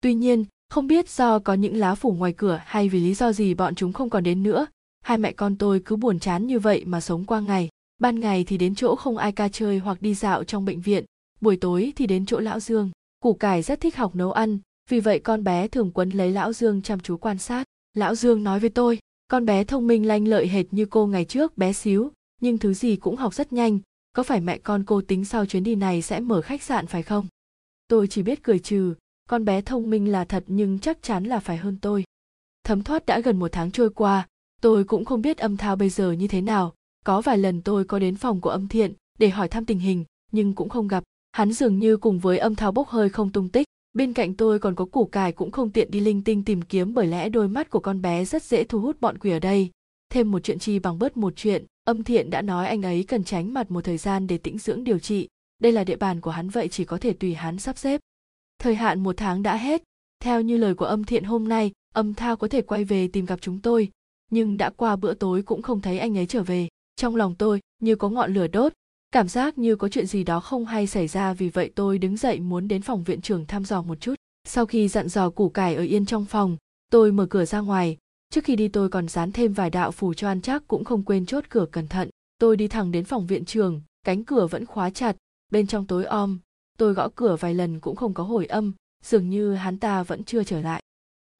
Tuy nhiên, không biết do có những lá phù ngoài cửa hay vì lý do gì bọn chúng không còn đến nữa. Hai mẹ con tôi cứ buồn chán như vậy mà sống qua ngày. Ban ngày thì đến chỗ Không Ai Ca chơi hoặc đi dạo trong bệnh viện, buổi tối thì đến chỗ lão Dương. Củ cải rất thích học nấu ăn, vì vậy con bé thường quấn lấy lão Dương chăm chú quan sát. Lão Dương nói với tôi, con bé thông minh lanh lợi hệt như cô ngày trước, bé xíu, nhưng thứ gì cũng học rất nhanh. Có phải mẹ con cô tính sau chuyến đi này sẽ mở khách sạn phải không? Tôi chỉ biết cười trừ, con bé thông minh là thật nhưng chắc chắn là phải hơn tôi. Thấm thoát đã gần một tháng trôi qua, tôi cũng không biết Âm Thao bây giờ như thế nào. Có vài lần tôi có đến phòng của Âm Thiện để hỏi thăm tình hình, nhưng cũng không gặp. Hắn dường như cùng với Âm Thao bốc hơi không tung tích. Bên cạnh tôi còn có củ cải cũng không tiện đi linh tinh tìm kiếm, bởi lẽ đôi mắt của con bé rất dễ thu hút bọn quỷ ở đây. Thêm một chuyện chi bằng bớt một chuyện, Âm Thiện đã nói anh ấy cần tránh mặt một thời gian để tĩnh dưỡng điều trị. Đây là địa bàn của hắn, vậy chỉ có thể tùy hắn sắp xếp. Thời hạn 1 tháng đã hết. Theo như lời của Âm Thiện, hôm nay Âm Thao có thể quay về tìm gặp chúng tôi. Nhưng đã qua bữa tối cũng không thấy anh ấy trở về. Trong lòng tôi như có ngọn lửa đốt, cảm giác như có chuyện gì đó không hay xảy ra. Vì vậy tôi đứng dậy muốn đến phòng viện trưởng thăm dò một chút. Sau khi dặn dò củ cải ở yên trong phòng, tôi mở cửa ra ngoài. Trước khi đi tôi còn dán thêm vài đạo phù cho ăn chắc, cũng không quên chốt cửa cẩn thận. Tôi đi thẳng đến phòng viện trưởng, cánh cửa vẫn khóa chặt. Bên trong tối om, tôi gõ cửa vài lần cũng không có hồi âm, dường như hắn ta vẫn chưa trở lại.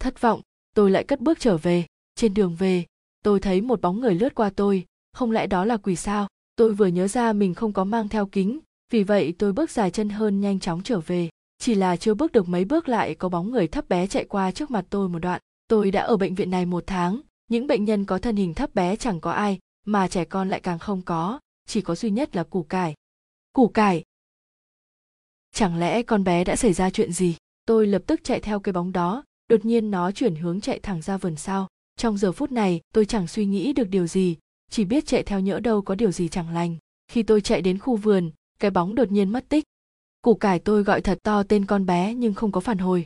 Thất vọng, tôi lại cất bước trở về. Trên đường về, tôi thấy một bóng người lướt qua tôi, không lẽ đó là quỷ sao? Tôi vừa nhớ ra mình không có mang theo kính, vì vậy tôi bước dài chân hơn nhanh chóng trở về. Chỉ là chưa bước được mấy bước lại có bóng người thấp bé chạy qua trước mặt tôi một đoạn. Tôi đã ở bệnh viện này 1 tháng, những bệnh nhân có thân hình thấp bé chẳng có ai, mà trẻ con lại càng không có, chỉ có duy nhất là củ cải. Củ cải! Chẳng lẽ con bé đã xảy ra chuyện gì? Tôi lập tức chạy theo cái bóng đó, đột nhiên nó chuyển hướng chạy thẳng ra vườn sau. Trong giờ phút này tôi chẳng suy nghĩ được điều gì, chỉ biết chạy theo nhỡ đâu có điều gì chẳng lành. Khi tôi chạy đến khu vườn, cái bóng đột nhiên mất tích. Củ cải! Tôi gọi thật to tên con bé nhưng không có phản hồi.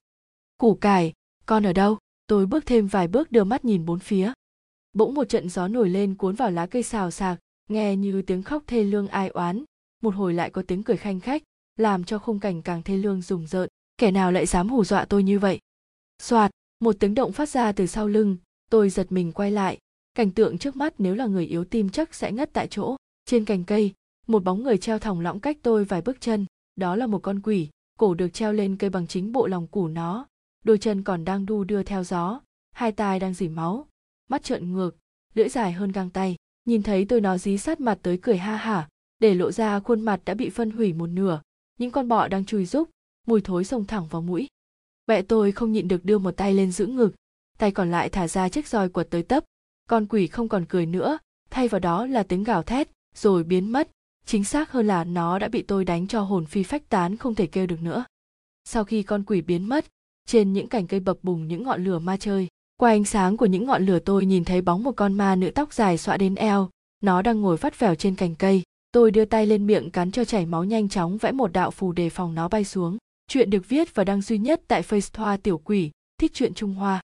Củ cải, con ở đâu? Tôi bước thêm vài bước đưa mắt nhìn bốn phía. Bỗng một trận gió nổi lên cuốn vào lá cây xào xạc, nghe như tiếng khóc thê lương ai oán. Một hồi lại có tiếng cười khanh khách, làm cho khung cảnh càng thê lương rùng rợn. Kẻ nào lại dám hù dọa tôi như vậy? Soạt, một tiếng động phát ra từ sau lưng. Tôi giật mình quay lại, cảnh tượng trước mắt nếu là người yếu tim chắc sẽ ngất tại chỗ. Trên cành cây, một bóng người treo thòng lõng cách tôi vài bước chân, đó là một con quỷ, cổ được treo lên cây bằng chính bộ lòng củ nó, đôi chân còn đang đu đưa theo gió, hai tai đang rỉ máu, mắt trợn ngược, lưỡi dài hơn gang tay. Nhìn thấy tôi nó dí sát mặt tới cười ha hả, để lộ ra khuôn mặt đã bị phân hủy một nửa, những con bọ đang chùi rúc, mùi thối xông thẳng vào mũi. Mẹ tôi không nhịn được đưa một tay lên giữ ngực, tay còn lại thả ra chiếc roi quật tới tấp. Con quỷ không còn cười nữa, thay vào đó là tiếng gào thét, rồi biến mất. Chính xác hơn là nó đã bị tôi đánh cho hồn phi phách tán, không thể kêu được nữa. Sau khi con quỷ biến mất, trên những cành cây bập bùng những ngọn lửa ma chơi. Qua ánh sáng của những ngọn lửa tôi nhìn thấy bóng một con ma nữ tóc dài xõa đến eo. Nó đang ngồi vắt vẻo trên cành cây. Tôi đưa tay lên miệng cắn cho chảy máu, nhanh chóng vẽ một đạo phù đề phòng nó bay xuống. Chuyện được viết và đăng duy nhất tại Facebook Hoa Tiểu Quỷ, thích truyện Trung Hoa.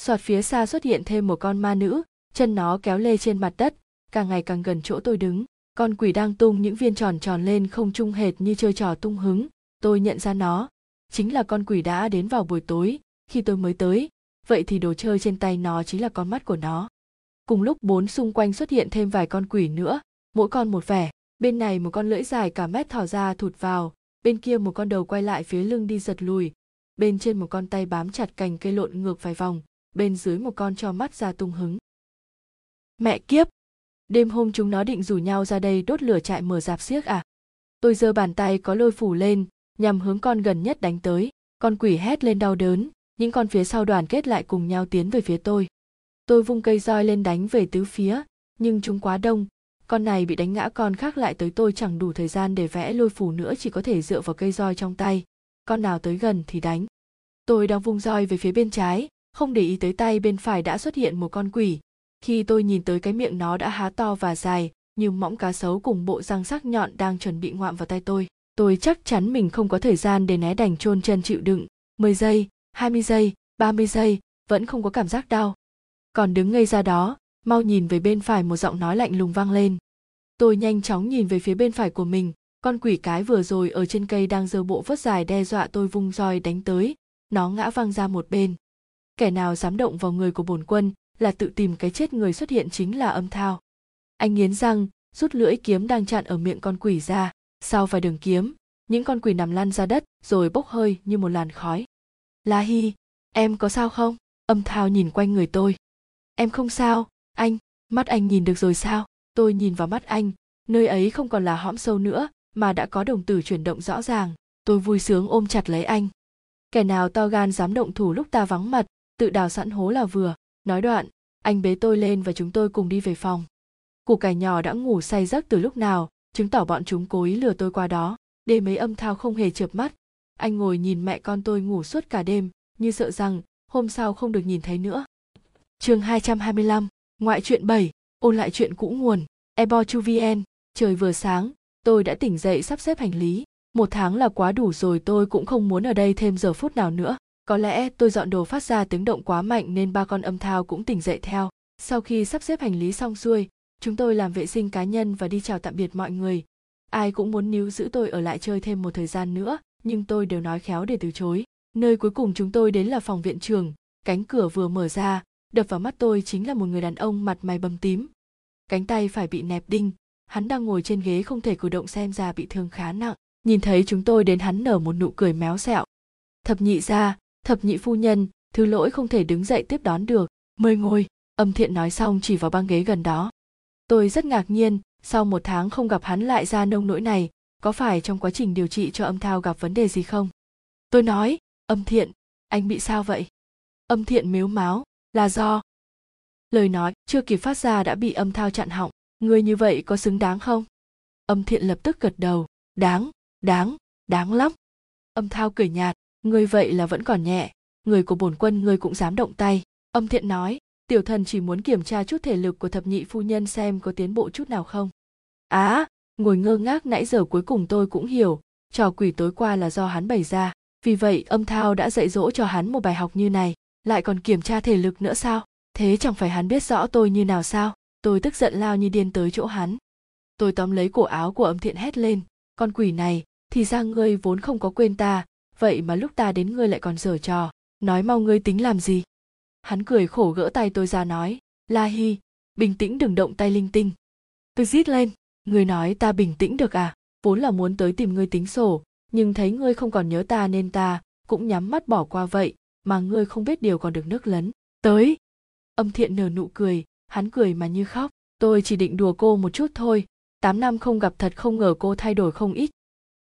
Soạt, phía xa xuất hiện thêm một con ma nữ, chân nó kéo lê trên mặt đất, càng ngày càng gần chỗ tôi đứng. Con quỷ đang tung những viên tròn tròn lên không trung hệt như chơi trò tung hứng. Tôi nhận ra nó chính là con quỷ đã đến vào buổi tối khi tôi mới tới, vậy thì đồ chơi trên tay nó chính là con mắt của nó. Cùng lúc bốn xung quanh xuất hiện thêm vài con quỷ nữa, mỗi con một vẻ. Bên này một con lưỡi dài cả mét thò ra thụt vào, bên kia một con đầu quay lại phía lưng đi giật lùi, bên trên một con tay bám chặt cành cây lộn ngược vài vòng, bên dưới một con cho mắt ra tung hứng. Mẹ kiếp! Đêm hôm chúng nó định rủ nhau ra đây đốt lửa trại mở rạp xiếc à? Tôi giơ bàn tay có lôi phủ lên, nhằm hướng con gần nhất đánh tới. Con quỷ hét lên đau đớn, những con phía sau đoàn kết lại cùng nhau tiến về phía tôi. Tôi vung cây roi lên đánh về tứ phía, nhưng chúng quá đông. Con này bị đánh ngã, con khác lại tới, tôi chẳng đủ thời gian để vẽ lôi phủ nữa, chỉ có thể dựa vào cây roi trong tay. Con nào tới gần thì đánh. Tôi đang vung roi về phía bên trái, không để ý tới tay bên phải đã xuất hiện một con quỷ. Khi tôi nhìn tới cái miệng nó đã há to và dài, như mõm cá sấu, cùng bộ răng sắc nhọn đang chuẩn bị ngoạm vào tay tôi. Tôi chắc chắn mình không có thời gian để né đành, chôn chân chịu đựng. 10 giây, 20 giây, 30 giây, vẫn không có cảm giác đau. Còn đứng ngây ra đó, mau nhìn về bên phải, một giọng nói lạnh lùng vang lên. Tôi nhanh chóng nhìn về phía bên phải của mình, con quỷ cái vừa rồi ở trên cây đang giơ bộ vớt dài đe dọa tôi, vung roi đánh tới, nó ngã văng ra một bên. Kẻ nào dám động vào người của bổn quân là tự tìm cái chết. Người xuất hiện chính là Âm Thao. Anh nghiến răng, rút lưỡi kiếm đang chặn ở miệng con quỷ ra. Sau vài đường kiếm, những con quỷ nằm lăn ra đất rồi bốc hơi như một làn khói. La Hi, em có sao không? Âm Thao nhìn quanh người tôi. Em không sao, anh, mắt anh nhìn được rồi sao? Tôi nhìn vào mắt anh, nơi ấy không còn là hõm sâu nữa mà đã có đồng tử chuyển động rõ ràng. Tôi vui sướng ôm chặt lấy anh. Kẻ nào to gan dám động thủ lúc ta vắng mặt, tự đào sẵn hố là vừa. Nói đoạn, anh bế tôi lên và chúng tôi cùng đi về phòng. Củ cải nhỏ đã ngủ say giấc từ lúc nào, chứng tỏ bọn chúng cố ý lừa tôi qua đó. Đêm ấy Âm Thao không hề chợp mắt. Anh ngồi nhìn mẹ con tôi ngủ suốt cả đêm, như sợ rằng hôm sau không được nhìn thấy nữa. Chương 225, Ngoại truyện 7, ôn lại chuyện cũ nguồn, ebochuvn. Trời vừa sáng, tôi đã tỉnh dậy sắp xếp hành lý. 1 tháng là quá đủ rồi, tôi cũng không muốn ở đây thêm giờ phút nào nữa. Có lẽ tôi dọn đồ phát ra tiếng động quá mạnh nên ba con Âm Thao cũng tỉnh dậy theo. Sau khi sắp xếp hành lý xong xuôi, chúng tôi làm vệ sinh cá nhân và đi chào tạm biệt mọi người. Ai cũng muốn níu giữ tôi ở lại chơi thêm một thời gian nữa, nhưng tôi đều nói khéo để từ chối. Nơi cuối cùng chúng tôi đến là phòng viện trưởng. Cánh cửa vừa mở ra, đập vào mắt tôi chính là một người đàn ông mặt mày bầm tím. Cánh tay phải bị nẹp đinh, hắn đang ngồi trên ghế không thể cử động, xem ra bị thương khá nặng. Nhìn thấy chúng tôi đến, hắn nở một nụ cười méo xẹo. Thập nhị gia, thập nhị phu nhân, thứ lỗi không thể đứng dậy tiếp đón được, mời ngồi. Âm Thiện nói xong chỉ vào băng ghế gần đó. Tôi rất ngạc nhiên, sau 1 tháng không gặp hắn lại ra nông nỗi này, có phải trong quá trình điều trị cho Âm Thao gặp vấn đề gì không? Tôi nói, Âm Thiện, anh bị sao vậy? Âm Thiện mếu máo, là do... Lời nói chưa kịp phát ra đã bị Âm Thao chặn họng, người như vậy có xứng đáng không? Âm Thiện lập tức gật đầu, đáng lắm. Âm Thao cười nhạt, người vậy là vẫn còn nhẹ, người của bổn quân người cũng dám động tay. Âm Thiện nói, tiểu thần chỉ muốn kiểm tra chút thể lực của thập nhị phu nhân xem có tiến bộ chút nào không. Á, ngồi ngơ ngác nãy giờ cuối cùng tôi cũng hiểu, trò quỷ tối qua là do hắn bày ra, vì vậy Âm Thao đã dạy dỗ cho hắn một bài học như này, lại còn kiểm tra thể lực nữa sao? Thế chẳng phải hắn biết rõ tôi như nào sao? Tôi tức giận lao như điên tới chỗ hắn. Tôi tóm lấy cổ áo của Âm Thiện hét lên, con quỷ này, thì ra ngươi vốn không có quên ta, vậy mà lúc ta đến ngươi lại còn giở trò, nói mau ngươi tính làm gì? Hắn cười khổ gỡ tay tôi ra nói, La Hi, bình tĩnh đừng động tay linh tinh. Tôi rít lên, ngươi nói ta bình tĩnh được à? Vốn là muốn tới tìm ngươi tính sổ, nhưng thấy ngươi không còn nhớ ta nên ta cũng nhắm mắt bỏ qua vậy, mà ngươi không biết điều còn được nước lấn. Tới! Âm Thiện nở nụ cười, hắn cười mà như khóc, tôi chỉ định đùa cô một chút thôi, 8 năm không gặp thật không ngờ cô thay đổi không ít.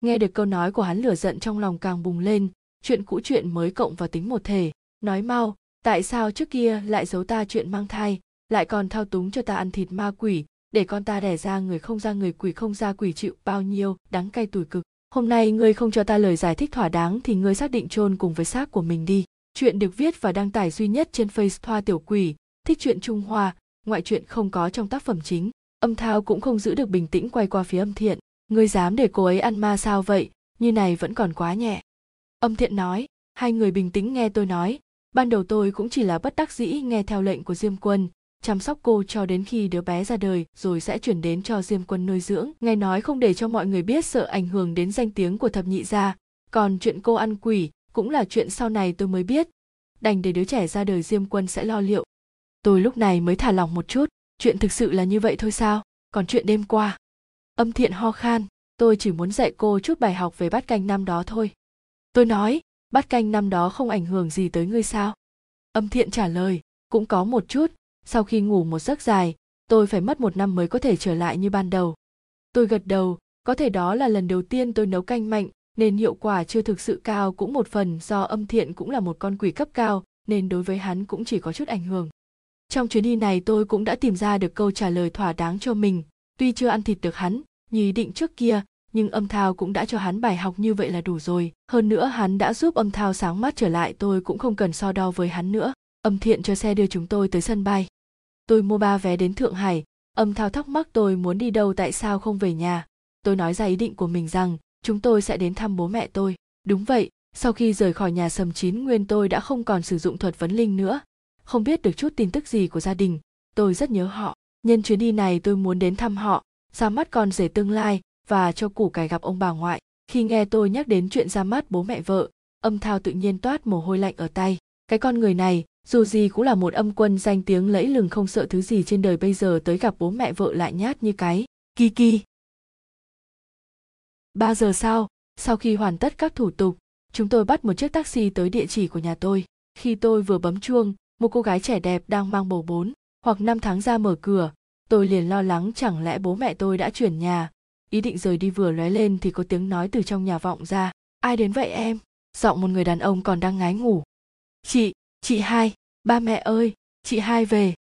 Nghe được câu nói của hắn lửa giận trong lòng càng bùng lên, chuyện cũ chuyện mới cộng vào tính một thể, nói mau. Tại sao trước kia lại giấu ta chuyện mang thai, lại còn thao túng cho ta ăn thịt ma quỷ, để con ta đẻ ra người không ra người quỷ không ra quỷ chịu bao nhiêu, đắng cay tủi cực. Hôm nay ngươi không cho ta lời giải thích thỏa đáng thì ngươi xác định chôn cùng với xác của mình đi. Chuyện được viết và đăng tải duy nhất trên Face Thoa Tiểu Quỷ, thích truyện Trung Hoa, ngoại truyện không có trong tác phẩm chính. Âm Thao cũng không giữ được bình tĩnh quay qua phía Âm Thiện. Ngươi dám để cô ấy ăn ma sao vậy, như này vẫn còn quá nhẹ. Âm Thiện nói, hai người bình tĩnh nghe tôi nói. Ban đầu tôi cũng chỉ là bất đắc dĩ nghe theo lệnh của Diêm Quân, chăm sóc cô cho đến khi đứa bé ra đời rồi sẽ chuyển đến cho Diêm Quân nuôi dưỡng. Nghe nói không để cho mọi người biết sợ ảnh hưởng đến danh tiếng của thập nhị gia, còn chuyện cô ăn quỷ cũng là chuyện sau này tôi mới biết. Đành để đứa trẻ ra đời Diêm Quân sẽ lo liệu. Tôi lúc này mới thả lỏng một chút, chuyện thực sự là như vậy thôi sao? Còn chuyện đêm qua. Âm Thiện ho khan, tôi chỉ muốn dạy cô chút bài học về bát canh năm đó thôi. Tôi nói. Bát canh năm đó không ảnh hưởng gì tới ngươi sao? Âm Thiện trả lời, cũng có một chút, sau khi ngủ một giấc dài, tôi phải mất 1 năm mới có thể trở lại như ban đầu. Tôi gật đầu, có thể đó là lần đầu tiên tôi nấu canh mạnh, nên hiệu quả chưa thực sự cao, cũng một phần do Âm Thiện cũng là một con quỷ cấp cao, nên đối với hắn cũng chỉ có chút ảnh hưởng. Trong chuyến đi này tôi cũng đã tìm ra được câu trả lời thỏa đáng cho mình, tuy chưa ăn thịt được hắn, như ý định trước kia, nhưng Âm Thao cũng đã cho hắn bài học như vậy là đủ rồi. Hơn nữa hắn đã giúp Âm Thao sáng mắt trở lại, tôi cũng không cần so đo với hắn nữa. Âm Thiện cho xe đưa chúng tôi tới sân bay. Tôi mua 3 vé đến Thượng Hải. Âm Thao thắc mắc tôi muốn đi đâu, tại sao không về nhà. Tôi nói ra ý định của mình rằng chúng tôi sẽ đến thăm bố mẹ tôi. Đúng vậy, sau khi rời khỏi nhà Sầm Chí Nguyên tôi đã không còn sử dụng thuật vấn linh nữa. Không biết được chút tin tức gì của gia đình, tôi rất nhớ họ. Nhân chuyến đi này tôi muốn đến thăm họ, ra mắt con rể tương lai, và cho củ cải gặp ông bà ngoại. Khi nghe tôi nhắc đến chuyện ra mắt bố mẹ vợ, Âm Thao tự nhiên toát mồ hôi lạnh ở tay. Cái con người này, dù gì cũng là một âm quân danh tiếng lẫy lừng không sợ thứ gì trên đời, bây giờ tới gặp bố mẹ vợ lại nhát như cái Kiki. 3 giờ sau, sau khi hoàn tất các thủ tục, chúng tôi bắt một chiếc taxi tới địa chỉ của nhà tôi. Khi tôi vừa bấm chuông, một cô gái trẻ đẹp đang mang bầu 4 hoặc 5 tháng ra mở cửa. Tôi liền lo lắng chẳng lẽ bố mẹ tôi đã chuyển nhà. Ý định rời đi vừa lóe lên thì có tiếng nói từ trong nhà vọng ra. Ai đến vậy em? Giọng một người đàn ông còn đang ngái ngủ. Chị hai, ba mẹ ơi, Chị hai về.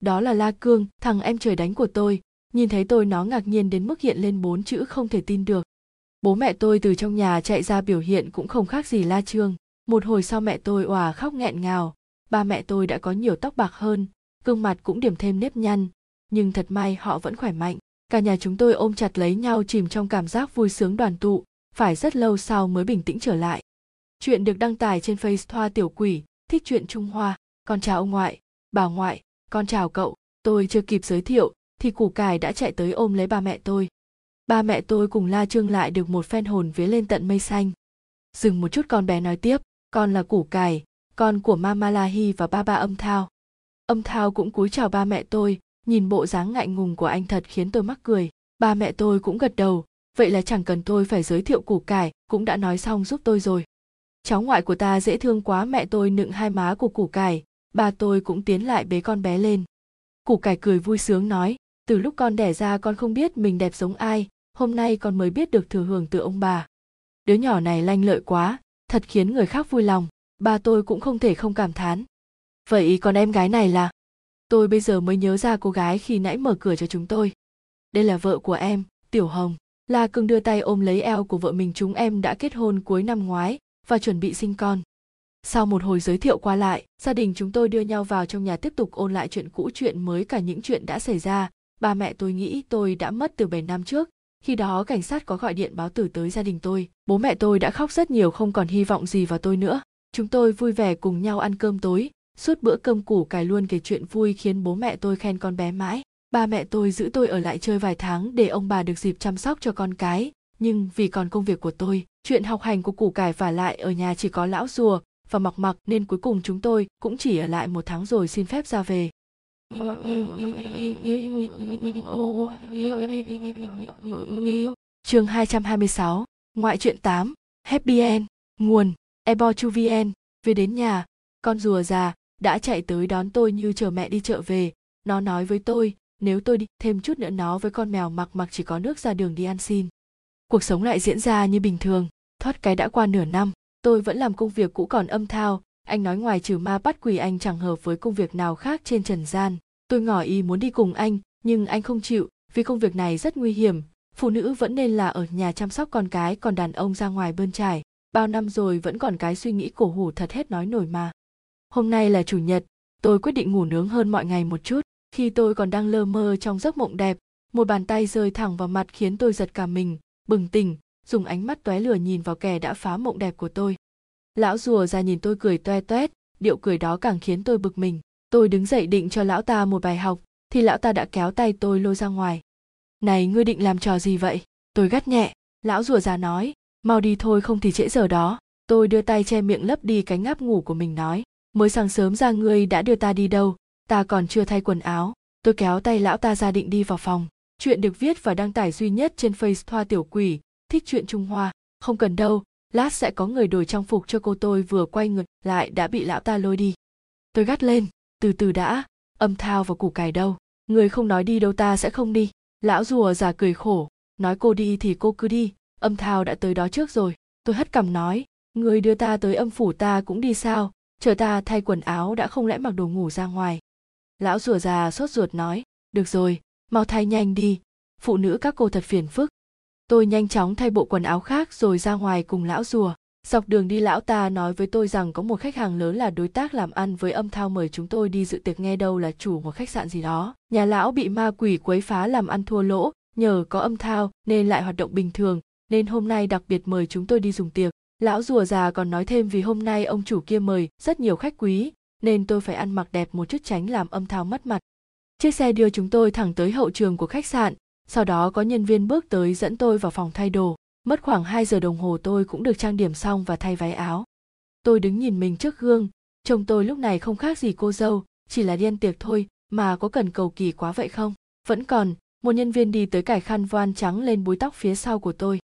Đó là La Cương, thằng em trời đánh của tôi. Nhìn thấy tôi, nó ngạc nhiên đến mức hiện lên 4 chữ không thể tin được. Bố mẹ tôi từ trong nhà chạy ra, biểu hiện cũng không khác gì La Trương. Một hồi sau mẹ tôi òa khóc nghẹn ngào. Ba mẹ tôi đã có nhiều tóc bạc hơn, gương mặt cũng điểm thêm nếp nhăn, nhưng thật may họ vẫn khỏe mạnh. Cả nhà chúng tôi ôm chặt lấy nhau, chìm trong cảm giác vui sướng đoàn tụ, phải rất lâu sau mới bình tĩnh trở lại. Chuyện được đăng tải trên Facebook Hoa Tiểu Quỷ, Thích Truyện Trung Hoa. Con chào ông ngoại, bà ngoại, con chào cậu. Tôi chưa kịp giới thiệu thì củ cải đã chạy tới ôm lấy ba mẹ tôi. Ba mẹ tôi cùng La Trương lại được một phen hồn vía lên tận mây xanh. Dừng một chút, con bé nói tiếp, con là củ cải, con của Mama La Hi và Baba Âm Thao. Âm Thao cũng cúi chào ba mẹ tôi, nhìn bộ dáng ngại ngùng của anh thật khiến tôi mắc cười. Ba mẹ tôi cũng gật đầu, vậy là chẳng cần tôi phải giới thiệu, củ cải cũng đã nói xong giúp tôi rồi. Cháu ngoại của ta dễ thương quá, mẹ tôi nựng hai má của củ cải. Ba tôi cũng tiến lại bế con bé lên. Củ cải cười vui sướng nói, từ lúc con đẻ ra con không biết mình đẹp giống ai, hôm nay con mới biết được thừa hưởng từ ông bà. Đứa nhỏ này lanh lợi quá, thật khiến người khác vui lòng. Ba tôi cũng không thể không cảm thán. Vậy còn em gái này là? Tôi bây giờ mới nhớ ra cô gái khi nãy mở cửa cho chúng tôi. Đây là vợ của em, Tiểu Hồng. La Cương đưa tay ôm lấy eo của vợ mình. Chúng em đã kết hôn cuối năm ngoái và chuẩn bị sinh con. Sau một hồi giới thiệu qua lại, gia đình chúng tôi đưa nhau vào trong nhà tiếp tục ôn lại chuyện cũ chuyện mới, cả những chuyện đã xảy ra. Ba mẹ tôi nghĩ tôi đã mất từ 7 năm trước. Khi đó cảnh sát có gọi điện báo tử tới gia đình tôi. Bố mẹ tôi đã khóc rất nhiều, không còn hy vọng gì vào tôi nữa. Chúng tôi vui vẻ cùng nhau ăn cơm tối. Suốt bữa cơm củ cải luôn kể chuyện vui khiến bố mẹ tôi khen con bé mãi. Ba mẹ tôi giữ tôi ở lại chơi vài tháng để ông bà được dịp chăm sóc cho con cái. Nhưng vì còn công việc của tôi, chuyện học hành của củ cải và lại ở nhà chỉ có lão rùa và Mặc Mặc nên cuối cùng chúng tôi cũng chỉ ở lại một tháng rồi xin phép ra về. Chương 226, Ngoại truyện 8, Happy End. Nguồn ebochuvn. Về đến nhà, con rùa già đã chạy tới đón tôi như chờ mẹ đi chợ về. Nó nói với tôi, nếu tôi đi thêm chút nữa nó với con mèo Mặc Mặc chỉ có nước ra đường đi ăn xin. Cuộc sống lại diễn ra như bình thường. Thoát cái đã qua nửa năm, tôi vẫn làm công việc cũ. Còn Âm Thao, anh nói ngoài trừ ma bắt quỷ anh chẳng hợp với công việc nào khác trên trần gian. Tôi ngỏ ý muốn đi cùng anh, nhưng anh không chịu vì công việc này rất nguy hiểm. Phụ nữ vẫn nên là ở nhà chăm sóc con cái, còn đàn ông ra ngoài bươn trải. Bao năm rồi vẫn còn cái suy nghĩ cổ hủ thật hết nói nổi mà. Hôm nay là chủ nhật, tôi quyết định ngủ nướng hơn mọi ngày một chút. Khi tôi còn đang lơ mơ trong giấc mộng đẹp, một bàn tay rơi thẳng vào mặt khiến tôi giật cả mình, bừng tỉnh, dùng ánh mắt tóe lửa nhìn vào kẻ đã phá mộng đẹp của tôi. Lão rùa ra nhìn tôi cười toe toét, điệu cười đó càng khiến tôi bực mình. Tôi đứng dậy định cho lão ta một bài học, thì lão ta đã kéo tay tôi lôi ra ngoài. Này, ngươi định làm trò gì vậy? Tôi gắt nhẹ. Lão rùa già nói, mau đi thôi không thì trễ giờ đó. Tôi đưa tay che miệng lấp đi cái ngáp ngủ của mình nói, mới sáng sớm ra ngươi đã đưa ta đi đâu, ta còn chưa thay quần áo. Tôi kéo tay lão ta ra định đi vào phòng. Chuyện được viết và đăng tải duy nhất trên Facebook Hoa Tiểu Quỷ, Thích Truyện Trung Hoa. Không cần đâu, lát sẽ có người đổi trang phục cho cô. Tôi vừa quay ngược lại đã bị lão ta lôi đi. Tôi gắt lên, từ từ đã, Âm Thao và củ cải đâu? Người không nói đi đâu ta sẽ không đi. Lão rùa già cười khổ, nói cô đi thì cô cứ đi, Âm Thao đã tới đó trước rồi. Tôi hất cằm nói, người đưa ta tới âm phủ ta cũng đi sao? Chờ ta thay quần áo đã, không lẽ mặc đồ ngủ ra ngoài? Lão rùa già sốt ruột nói, được rồi, mau thay nhanh đi, phụ nữ các cô thật phiền phức. Tôi nhanh chóng thay bộ quần áo khác rồi ra ngoài cùng lão rùa. Dọc đường đi lão ta nói với tôi rằng có một khách hàng lớn là đối tác làm ăn với Âm Thao mời chúng tôi đi dự tiệc, nghe đâu là chủ một khách sạn gì đó. Nhà lão bị ma quỷ quấy phá làm ăn thua lỗ, nhờ có Âm Thao nên lại hoạt động bình thường, nên hôm nay đặc biệt mời chúng tôi đi dùng tiệc. Lão rùa già còn nói thêm vì hôm nay ông chủ kia mời rất nhiều khách quý nên tôi phải ăn mặc đẹp một chút tránh làm Âm Thao mất mặt. Chiếc xe đưa chúng tôi thẳng tới hậu trường của khách sạn, sau đó có nhân viên bước tới dẫn tôi vào phòng thay đồ. Mất khoảng 2 giờ đồng hồ tôi cũng được trang điểm xong và thay váy áo. Tôi đứng nhìn mình trước gương, trông tôi lúc này không khác gì cô dâu, chỉ là đi ăn tiệc thôi mà có cần cầu kỳ quá vậy không? Vẫn còn, một nhân viên đi tới cài khăn voan trắng lên búi tóc phía sau của tôi.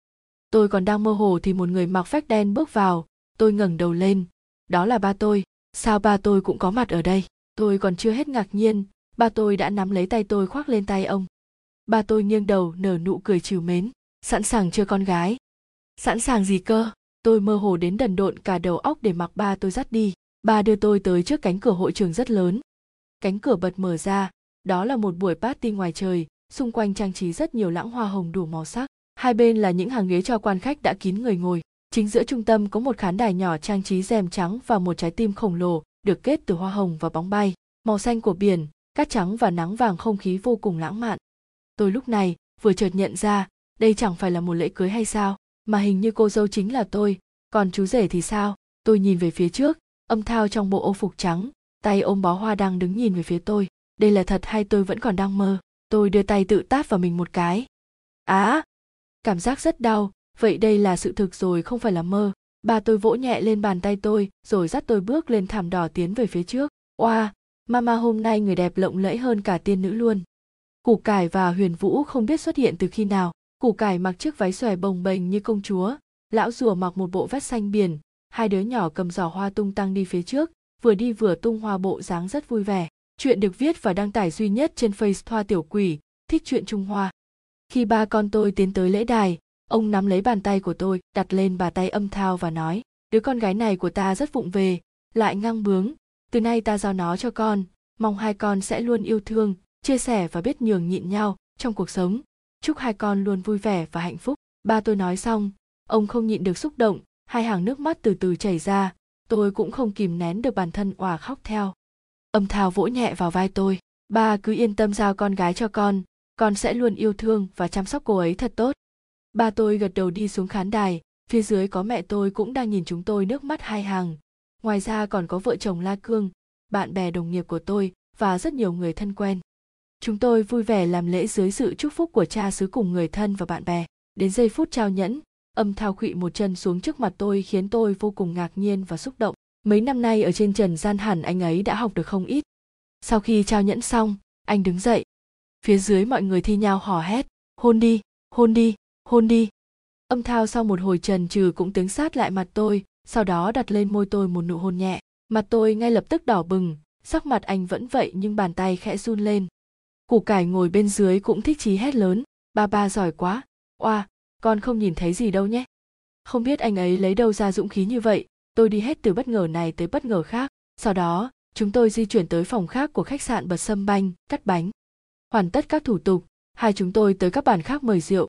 Tôi còn đang mơ hồ thì một người mặc vest đen bước vào, tôi ngẩng đầu lên. Đó là ba tôi. Sao ba tôi cũng có mặt ở đây? Tôi còn chưa hết ngạc nhiên, ba tôi đã nắm lấy tay tôi khoác lên tay ông. Ba tôi nghiêng đầu nở nụ cười trìu mến. Sẵn sàng chưa con gái? Sẵn sàng gì cơ? Tôi mơ hồ đến đần độn cả đầu óc để mặc ba tôi dắt đi. Ba đưa tôi tới trước cánh cửa hội trường rất lớn. Cánh cửa bật mở ra, đó là một buổi party ngoài trời, xung quanh trang trí rất nhiều lãng hoa hồng đủ màu sắc. Hai bên là những hàng ghế cho quan khách đã kín người ngồi. Chính giữa trung tâm có một khán đài nhỏ trang trí rèm trắng và một trái tim khổng lồ được kết từ hoa hồng và bóng bay. Màu xanh của biển, cát trắng và nắng vàng, không khí vô cùng lãng mạn. Tôi lúc này vừa chợt nhận ra, đây chẳng phải là một lễ cưới hay sao, mà hình như cô dâu chính là tôi, còn chú rể thì sao? Tôi nhìn về phía trước, Âm Thao trong bộ ô phục trắng, tay ôm bó hoa đang đứng nhìn về phía tôi. Đây là thật hay tôi vẫn còn đang mơ? Tôi đưa tay tự tát vào mình một cái. Á! Cảm giác rất đau, vậy đây là sự thực rồi không phải là mơ. Ba tôi vỗ nhẹ lên bàn tay tôi rồi dắt tôi bước lên thảm đỏ tiến về phía trước. Oa! Wow, mama hôm nay người đẹp lộng lẫy hơn cả tiên nữ luôn. Củ Cải và Huyền Vũ không biết xuất hiện từ khi nào. Củ Cải mặc chiếc váy xòe bồng bềnh như công chúa, lão rùa mặc một bộ vest xanh biển, hai đứa nhỏ cầm giỏ hoa tung tăng đi phía trước, vừa đi vừa tung hoa bộ dáng rất vui vẻ. Chuyện được viết và đăng tải duy nhất trên Face Thoa Tiểu Quỷ, thích chuyện Trung Hoa. Khi ba con tôi tiến tới lễ đài, ông nắm lấy bàn tay của tôi, đặt lên bà tay Âm Thao và nói, đứa con gái này của ta rất vụng về, lại ngang bướng, từ nay ta giao nó cho con, mong hai con sẽ luôn yêu thương, chia sẻ và biết nhường nhịn nhau trong cuộc sống. Chúc hai con luôn vui vẻ và hạnh phúc. Ba tôi nói xong, ông không nhịn được xúc động, hai hàng nước mắt từ từ chảy ra, tôi cũng không kìm nén được bản thân òa khóc theo. Âm Thao vỗ nhẹ vào vai tôi, ba cứ yên tâm giao con gái cho con sẽ luôn yêu thương và chăm sóc cô ấy thật tốt. Ba tôi gật đầu đi xuống khán đài, phía dưới có mẹ tôi cũng đang nhìn chúng tôi nước mắt hai hàng. Ngoài ra còn có vợ chồng La Cương, bạn bè đồng nghiệp của tôi và rất nhiều người thân quen. Chúng tôi vui vẻ làm lễ dưới sự chúc phúc của cha xứ cùng người thân và bạn bè. Đến giây phút trao nhẫn, Âm Thao khuỵu một chân xuống trước mặt tôi khiến tôi vô cùng ngạc nhiên và xúc động. Mấy năm nay ở trên trần gian hẳn anh ấy đã học được không ít. Sau khi trao nhẫn xong, anh đứng dậy. Phía dưới mọi người thi nhau hò hét, hôn đi, hôn đi, hôn đi. Âm Thao sau một hồi chần chừ cũng tiến sát lại mặt tôi, sau đó đặt lên môi tôi một nụ hôn nhẹ. Mặt tôi ngay lập tức đỏ bừng, sắc mặt anh vẫn vậy nhưng bàn tay khẽ run lên. Củ Cải ngồi bên dưới cũng thích chí hét lớn, ba giỏi quá, oa, con không nhìn thấy gì đâu nhé. Không biết anh ấy lấy đâu ra dũng khí như vậy, tôi đi hết từ bất ngờ này tới bất ngờ khác. Sau đó, chúng tôi di chuyển tới phòng khác của khách sạn Bật Sâm Banh, cắt bánh. Hoàn tất các thủ tục, hai chúng tôi tới các bàn khác mời rượu.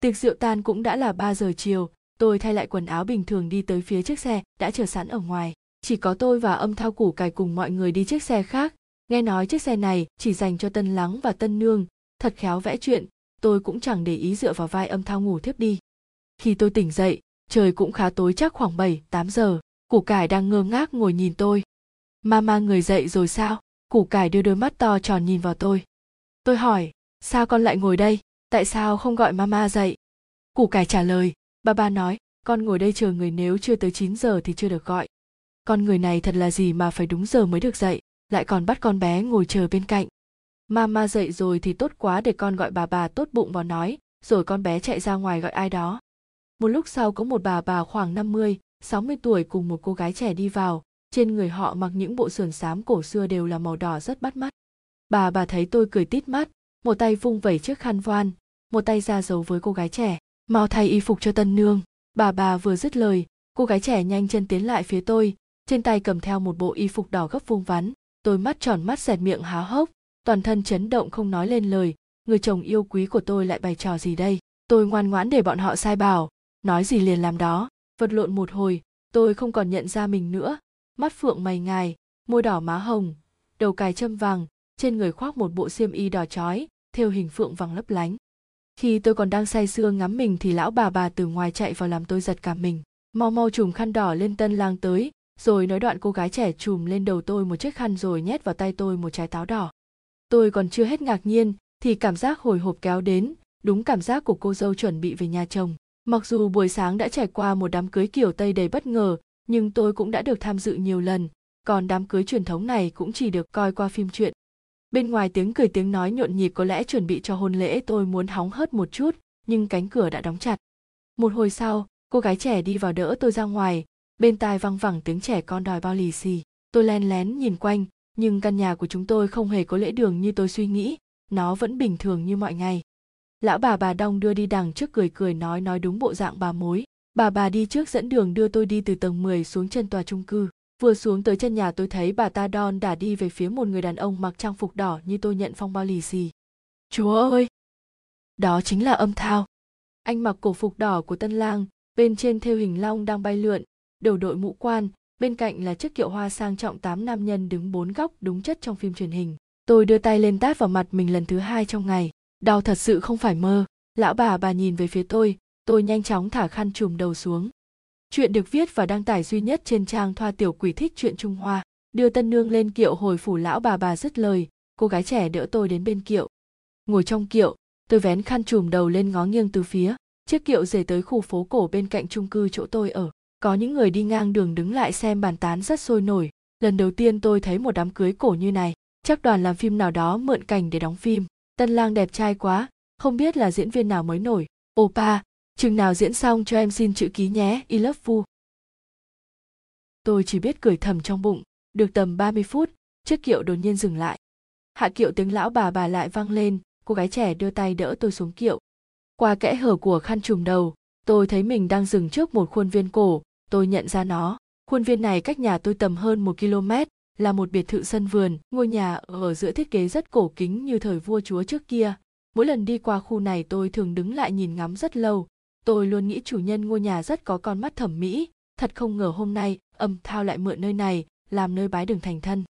Tiệc rượu tan cũng đã là 3 giờ chiều, tôi thay lại quần áo bình thường đi tới phía chiếc xe đã chờ sẵn ở ngoài. Chỉ có tôi và Âm Thao Củ Cải cùng mọi người đi chiếc xe khác. Nghe nói chiếc xe này chỉ dành cho tân lắng và tân nương, thật khéo vẽ chuyện, tôi cũng chẳng để ý dựa vào vai Âm Thao ngủ thiếp đi. Khi tôi tỉnh dậy, trời cũng khá tối, chắc khoảng 7-8 giờ, Củ Cải đang ngơ ngác ngồi nhìn tôi. Mama người dậy rồi sao? Củ Cải đưa đôi mắt to tròn nhìn vào tôi. Tôi hỏi, sao con lại ngồi đây, tại sao không gọi mama dậy? Củ Cải trả lời, ba nói, con ngồi đây chờ người, nếu chưa tới 9 giờ thì chưa được gọi. Con người này thật là gì mà phải đúng giờ mới được dậy, lại còn bắt con bé ngồi chờ bên cạnh. Mama dậy rồi thì tốt quá, để con gọi bà tốt bụng vào nói, rồi con bé chạy ra ngoài gọi ai đó. Một lúc sau có một bà khoảng 50-60 tuổi cùng một cô gái trẻ đi vào, trên người họ mặc những bộ sườn xám cổ xưa đều là màu đỏ rất bắt mắt. Bà thấy tôi cười tít mắt, một tay vung vẩy chiếc khăn voan, một tay ra dấu với cô gái trẻ, mau thay y phục cho tân nương. Bà vừa dứt lời, cô gái trẻ nhanh chân tiến lại phía tôi, trên tay cầm theo một bộ y phục đỏ gấp vuông vắn. Tôi mắt tròn mắt dẹt, miệng há hốc, toàn thân chấn động không nói lên lời, người chồng yêu quý của tôi lại bày trò gì đây? Tôi ngoan ngoãn để bọn họ sai bảo, nói gì liền làm đó. Vật lộn một hồi, tôi không còn nhận ra mình nữa, mắt phượng mày ngài, môi đỏ má hồng, đầu cài châm vàng, trên người khoác một bộ xiêm y đỏ chói, thêu hình phượng vàng lấp lánh. Khi tôi còn đang say sưa ngắm mình thì lão bà từ ngoài chạy vào làm tôi giật cả mình. Mau chùm khăn đỏ lên, tân lang tới. Rồi nói đoạn cô gái trẻ chùm lên đầu tôi một chiếc khăn rồi nhét vào tay tôi một trái táo đỏ. Tôi còn chưa hết ngạc nhiên thì cảm giác hồi hộp kéo đến, đúng cảm giác của cô dâu chuẩn bị về nhà chồng. Mặc dù buổi sáng đã trải qua một đám cưới kiểu Tây đầy bất ngờ, nhưng tôi cũng đã được tham dự nhiều lần, còn đám cưới truyền thống này cũng chỉ được coi qua phim truyện. Bên ngoài tiếng cười tiếng nói nhộn nhịp, có lẽ chuẩn bị cho hôn lễ. Tôi muốn hóng hớt một chút, nhưng cánh cửa đã đóng chặt. Một hồi sau, cô gái trẻ đi vào đỡ tôi ra ngoài. Bên tai văng vẳng tiếng trẻ con đòi bao lì xì. Tôi len lén nhìn quanh, nhưng căn nhà của chúng tôi không hề có lễ đường như tôi suy nghĩ, nó vẫn bình thường như mọi ngày. Lão bà đong đưa đi đằng trước, cười nói đúng bộ dạng bà mối. Bà đi trước dẫn đường đưa tôi đi từ tầng 10 xuống chân tòa chung cư. Vừa xuống tới chân nhà tôi thấy bà ta đon đả đi về phía một người đàn ông mặc trang phục đỏ như tôi nhận phong bao lì xì. Chúa ơi! Đó chính là Âm Thao. Anh mặc cổ phục đỏ của tân lang, bên trên thêu hình long đang bay lượn, đầu đội mũ quan, bên cạnh là chiếc kiệu hoa sang trọng, 8 nam nhân đứng 4 góc đúng chất trong phim truyền hình. Tôi đưa tay lên tát vào mặt mình lần thứ 2 trong ngày. Đau thật sự không phải mơ. Lão bà nhìn về phía tôi nhanh chóng thả khăn trùm đầu xuống. Chuyện được viết và đăng tải duy nhất trên trang Thoa Tiểu Quỷ Thích Chuyện Trung Hoa. Đưa tân nương lên kiệu hồi phủ lão bà dứt lời, cô gái trẻ đỡ tôi đến bên kiệu. Ngồi trong kiệu, tôi vén khăn trùm đầu lên ngó nghiêng từ phía, chiếc kiệu rời tới khu phố cổ bên cạnh chung cư chỗ tôi ở. Có những người đi ngang đường đứng lại xem bàn tán rất sôi nổi. Lần đầu tiên tôi thấy một đám cưới cổ như này, chắc đoàn làm phim nào đó mượn cảnh để đóng phim. Tân lang đẹp trai quá, không biết là diễn viên nào mới nổi. Opa, chừng nào diễn xong cho em xin chữ ký nhé, I love you. Tôi chỉ biết cười thầm trong bụng. Được tầm 30 phút, chiếc kiệu đột nhiên dừng lại. Hạ kiệu tiếng lão bà lại vang lên, cô gái trẻ đưa tay đỡ tôi xuống kiệu. Qua kẽ hở của khăn trùm đầu, tôi thấy mình đang dừng trước một khuôn viên cổ, tôi nhận ra nó. Khuôn viên này cách nhà tôi tầm hơn 1 km, là một biệt thự sân vườn, ngôi nhà ở giữa thiết kế rất cổ kính như thời vua chúa trước kia. Mỗi lần đi qua khu này tôi thường đứng lại nhìn ngắm rất lâu, tôi luôn nghĩ chủ nhân ngôi nhà rất có con mắt thẩm mỹ, thật không ngờ hôm nay Âm Thao lại mượn nơi này, làm nơi bái đường thành thân.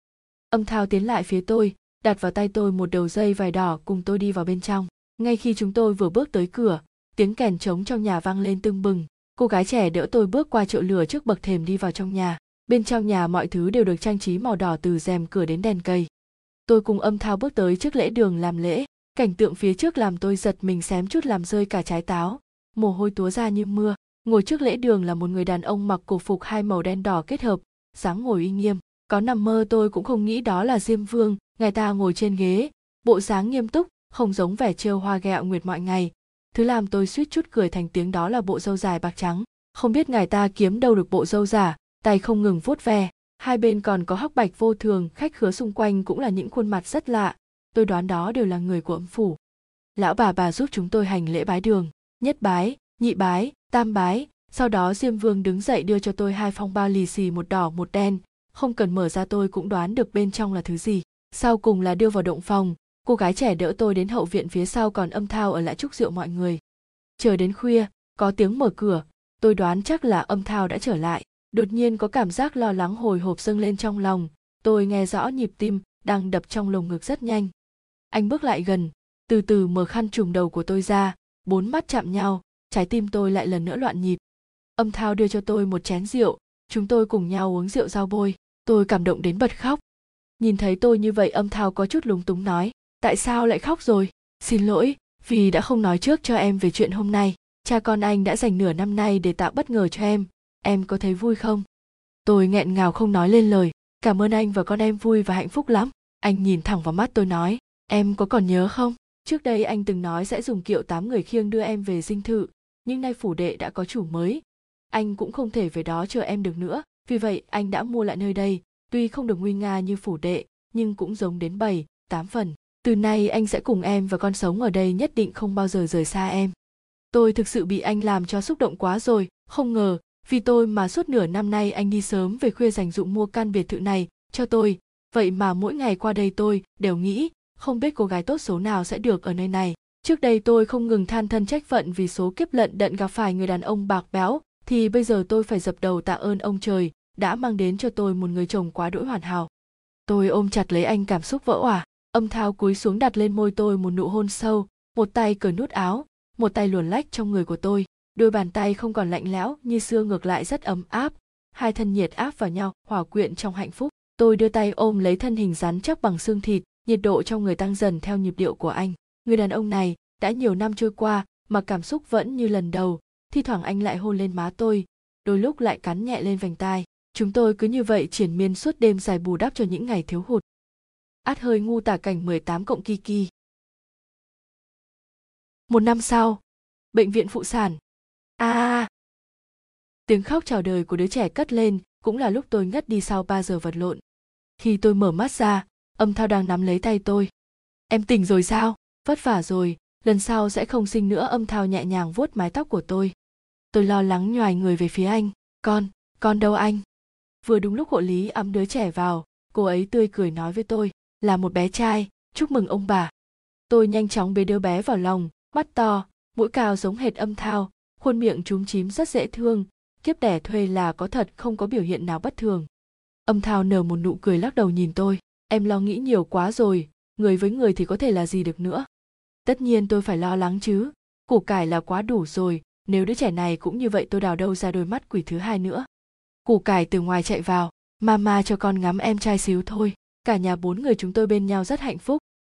Âm Thao tiến lại phía tôi, đặt vào tay tôi một đầu dây vải đỏ cùng tôi đi vào bên trong. Ngay khi chúng tôi vừa bước tới cửa, tiếng kèn trống trong nhà vang lên tưng bừng. Cô gái trẻ đỡ tôi bước qua chậu lửa trước bậc thềm đi vào trong nhà. Bên trong nhà mọi thứ đều được trang trí màu đỏ từ rèm cửa đến đèn cây. Tôi cùng Âm Thao bước tới trước lễ đường làm lễ. Cảnh tượng phía trước làm tôi giật mình xém chút làm rơi cả trái táo. Mồ hôi túa ra như mưa. Ngồi trước lễ đường là một người đàn ông mặc cổ phục 2 màu đen đỏ kết hợp, dáng ngồi uy nghiêm. Có nằm mơ tôi cũng không nghĩ đó là Diêm Vương. Ngài ta ngồi trên ghế, bộ dáng nghiêm túc, không giống vẻ trêu hoa ghẹo nguyệt mọi ngày. Thứ làm tôi suýt chút cười thành tiếng đó là bộ râu dài bạc trắng. Không biết ngài ta kiếm đâu được bộ râu giả, tay không ngừng vuốt ve. Hai bên còn có Hắc Bạch Vô Thường, khách khứa xung quanh cũng là những khuôn mặt rất lạ. Tôi đoán đó đều là người của âm phủ. Lão bà giúp chúng tôi hành lễ bái đường, nhất bái, nhị bái, tam bái. Sau đó Diêm Vương đứng dậy đưa cho tôi 2 phong bao lì xì, một đỏ một đen. Không cần mở ra tôi cũng đoán được bên trong là thứ gì. Sau cùng là đưa vào động phòng. Cô gái trẻ đỡ tôi đến hậu viện phía sau, còn Âm Thao ở lại chúc rượu mọi người. Chờ đến khuya, có tiếng mở cửa, tôi đoán chắc là Âm Thao đã trở lại. Đột nhiên có cảm giác lo lắng hồi hộp dâng lên trong lòng, tôi nghe rõ nhịp tim đang đập trong lồng ngực rất nhanh. Anh bước lại gần, từ từ mở khăn trùm đầu của tôi ra, 4 mắt chạm nhau, trái tim tôi lại lần nữa loạn nhịp. Âm Thao đưa cho tôi một chén rượu, chúng tôi cùng nhau uống rượu giao bôi, tôi cảm động đến bật khóc. Nhìn thấy tôi như vậy, Âm Thao có chút lúng túng nói: Tại sao lại khóc rồi? Xin lỗi, vì đã không nói trước cho em về chuyện hôm nay. Cha con anh đã dành nửa năm nay để tạo bất ngờ cho em có thấy vui không? Tôi nghẹn ngào không nói lên lời, cảm ơn anh và con em vui và hạnh phúc lắm. Anh nhìn thẳng vào mắt tôi nói, em có còn nhớ không? Trước đây anh từng nói sẽ dùng kiệu 8 người khiêng đưa em về dinh thự, nhưng nay phủ đệ đã có chủ mới. Anh cũng không thể về đó chờ em được nữa, vì vậy anh đã mua lại nơi đây, tuy không được nguy nga như phủ đệ, nhưng cũng giống đến 7-8 phần. Từ nay anh sẽ cùng em và con sống ở đây, nhất định không bao giờ rời xa em. Tôi thực sự bị anh làm cho xúc động quá rồi, không ngờ, vì tôi mà suốt nửa năm nay anh đi sớm về khuya dành dụm mua căn biệt thự này cho tôi, vậy mà mỗi ngày qua đây tôi đều nghĩ, không biết cô gái tốt số nào sẽ được ở nơi này. Trước đây tôi không ngừng than thân trách phận vì số kiếp lận đận gặp phải người đàn ông bạc béo, thì bây giờ tôi phải dập đầu tạ ơn ông trời, đã mang đến cho tôi một người chồng quá đỗi hoàn hảo. Tôi ôm chặt lấy anh cảm xúc vỡ òa. Âm Thao cúi xuống đặt lên môi tôi một nụ hôn sâu, một tay cởi nút áo, một tay luồn lách trong người của tôi. Đôi bàn tay không còn lạnh lẽo như xưa, ngược lại rất ấm áp, hai thân nhiệt áp vào nhau, hòa quyện trong hạnh phúc. Tôi đưa tay ôm lấy thân hình rắn chắc bằng xương thịt, nhiệt độ trong người tăng dần theo nhịp điệu của anh. Người đàn ông này đã nhiều năm trôi qua mà cảm xúc vẫn như lần đầu, thi thoảng anh lại hôn lên má tôi, đôi lúc lại cắn nhẹ lên vành tai. Chúng tôi cứ như vậy triền miên suốt đêm dài, bù đắp cho những ngày thiếu hụt. Át hơi ngu tả cảnh 18+ Kiki. Một năm sau, bệnh viện phụ sản. Tiếng khóc chào đời của đứa trẻ cất lên, cũng là lúc tôi ngất đi sau 3 giờ vật lộn. Khi tôi mở mắt ra, Âm Thao đang nắm lấy tay tôi. Em tỉnh rồi sao? Vất vả rồi, lần sau sẽ không sinh nữa. Âm Thao nhẹ nhàng vuốt mái tóc của tôi. Tôi lo lắng nhoài người về phía anh. Con đâu anh? Vừa đúng lúc hộ lý ấm đứa trẻ vào, cô ấy tươi cười nói với tôi, là một bé trai, chúc mừng ông bà. Tôi nhanh chóng bế đứa bé vào lòng, mắt to, mũi cao giống hệt Âm Thao, khuôn miệng chúm chím rất dễ thương, kiếp đẻ thuê là có thật, không có biểu hiện nào bất thường. Âm Thao nở một nụ cười lắc đầu nhìn tôi, em lo nghĩ nhiều quá rồi, người với người thì có thể là gì được nữa. Tất nhiên tôi phải lo lắng chứ, củ cải là quá đủ rồi, nếu đứa trẻ này cũng như vậy tôi đào đâu ra đôi mắt quỷ thứ hai nữa. Củ cải từ ngoài chạy vào, mama cho con ngắm em trai xíu thôi, cả nhà 4 người chúng tôi bên nhau rất hạnh phúc,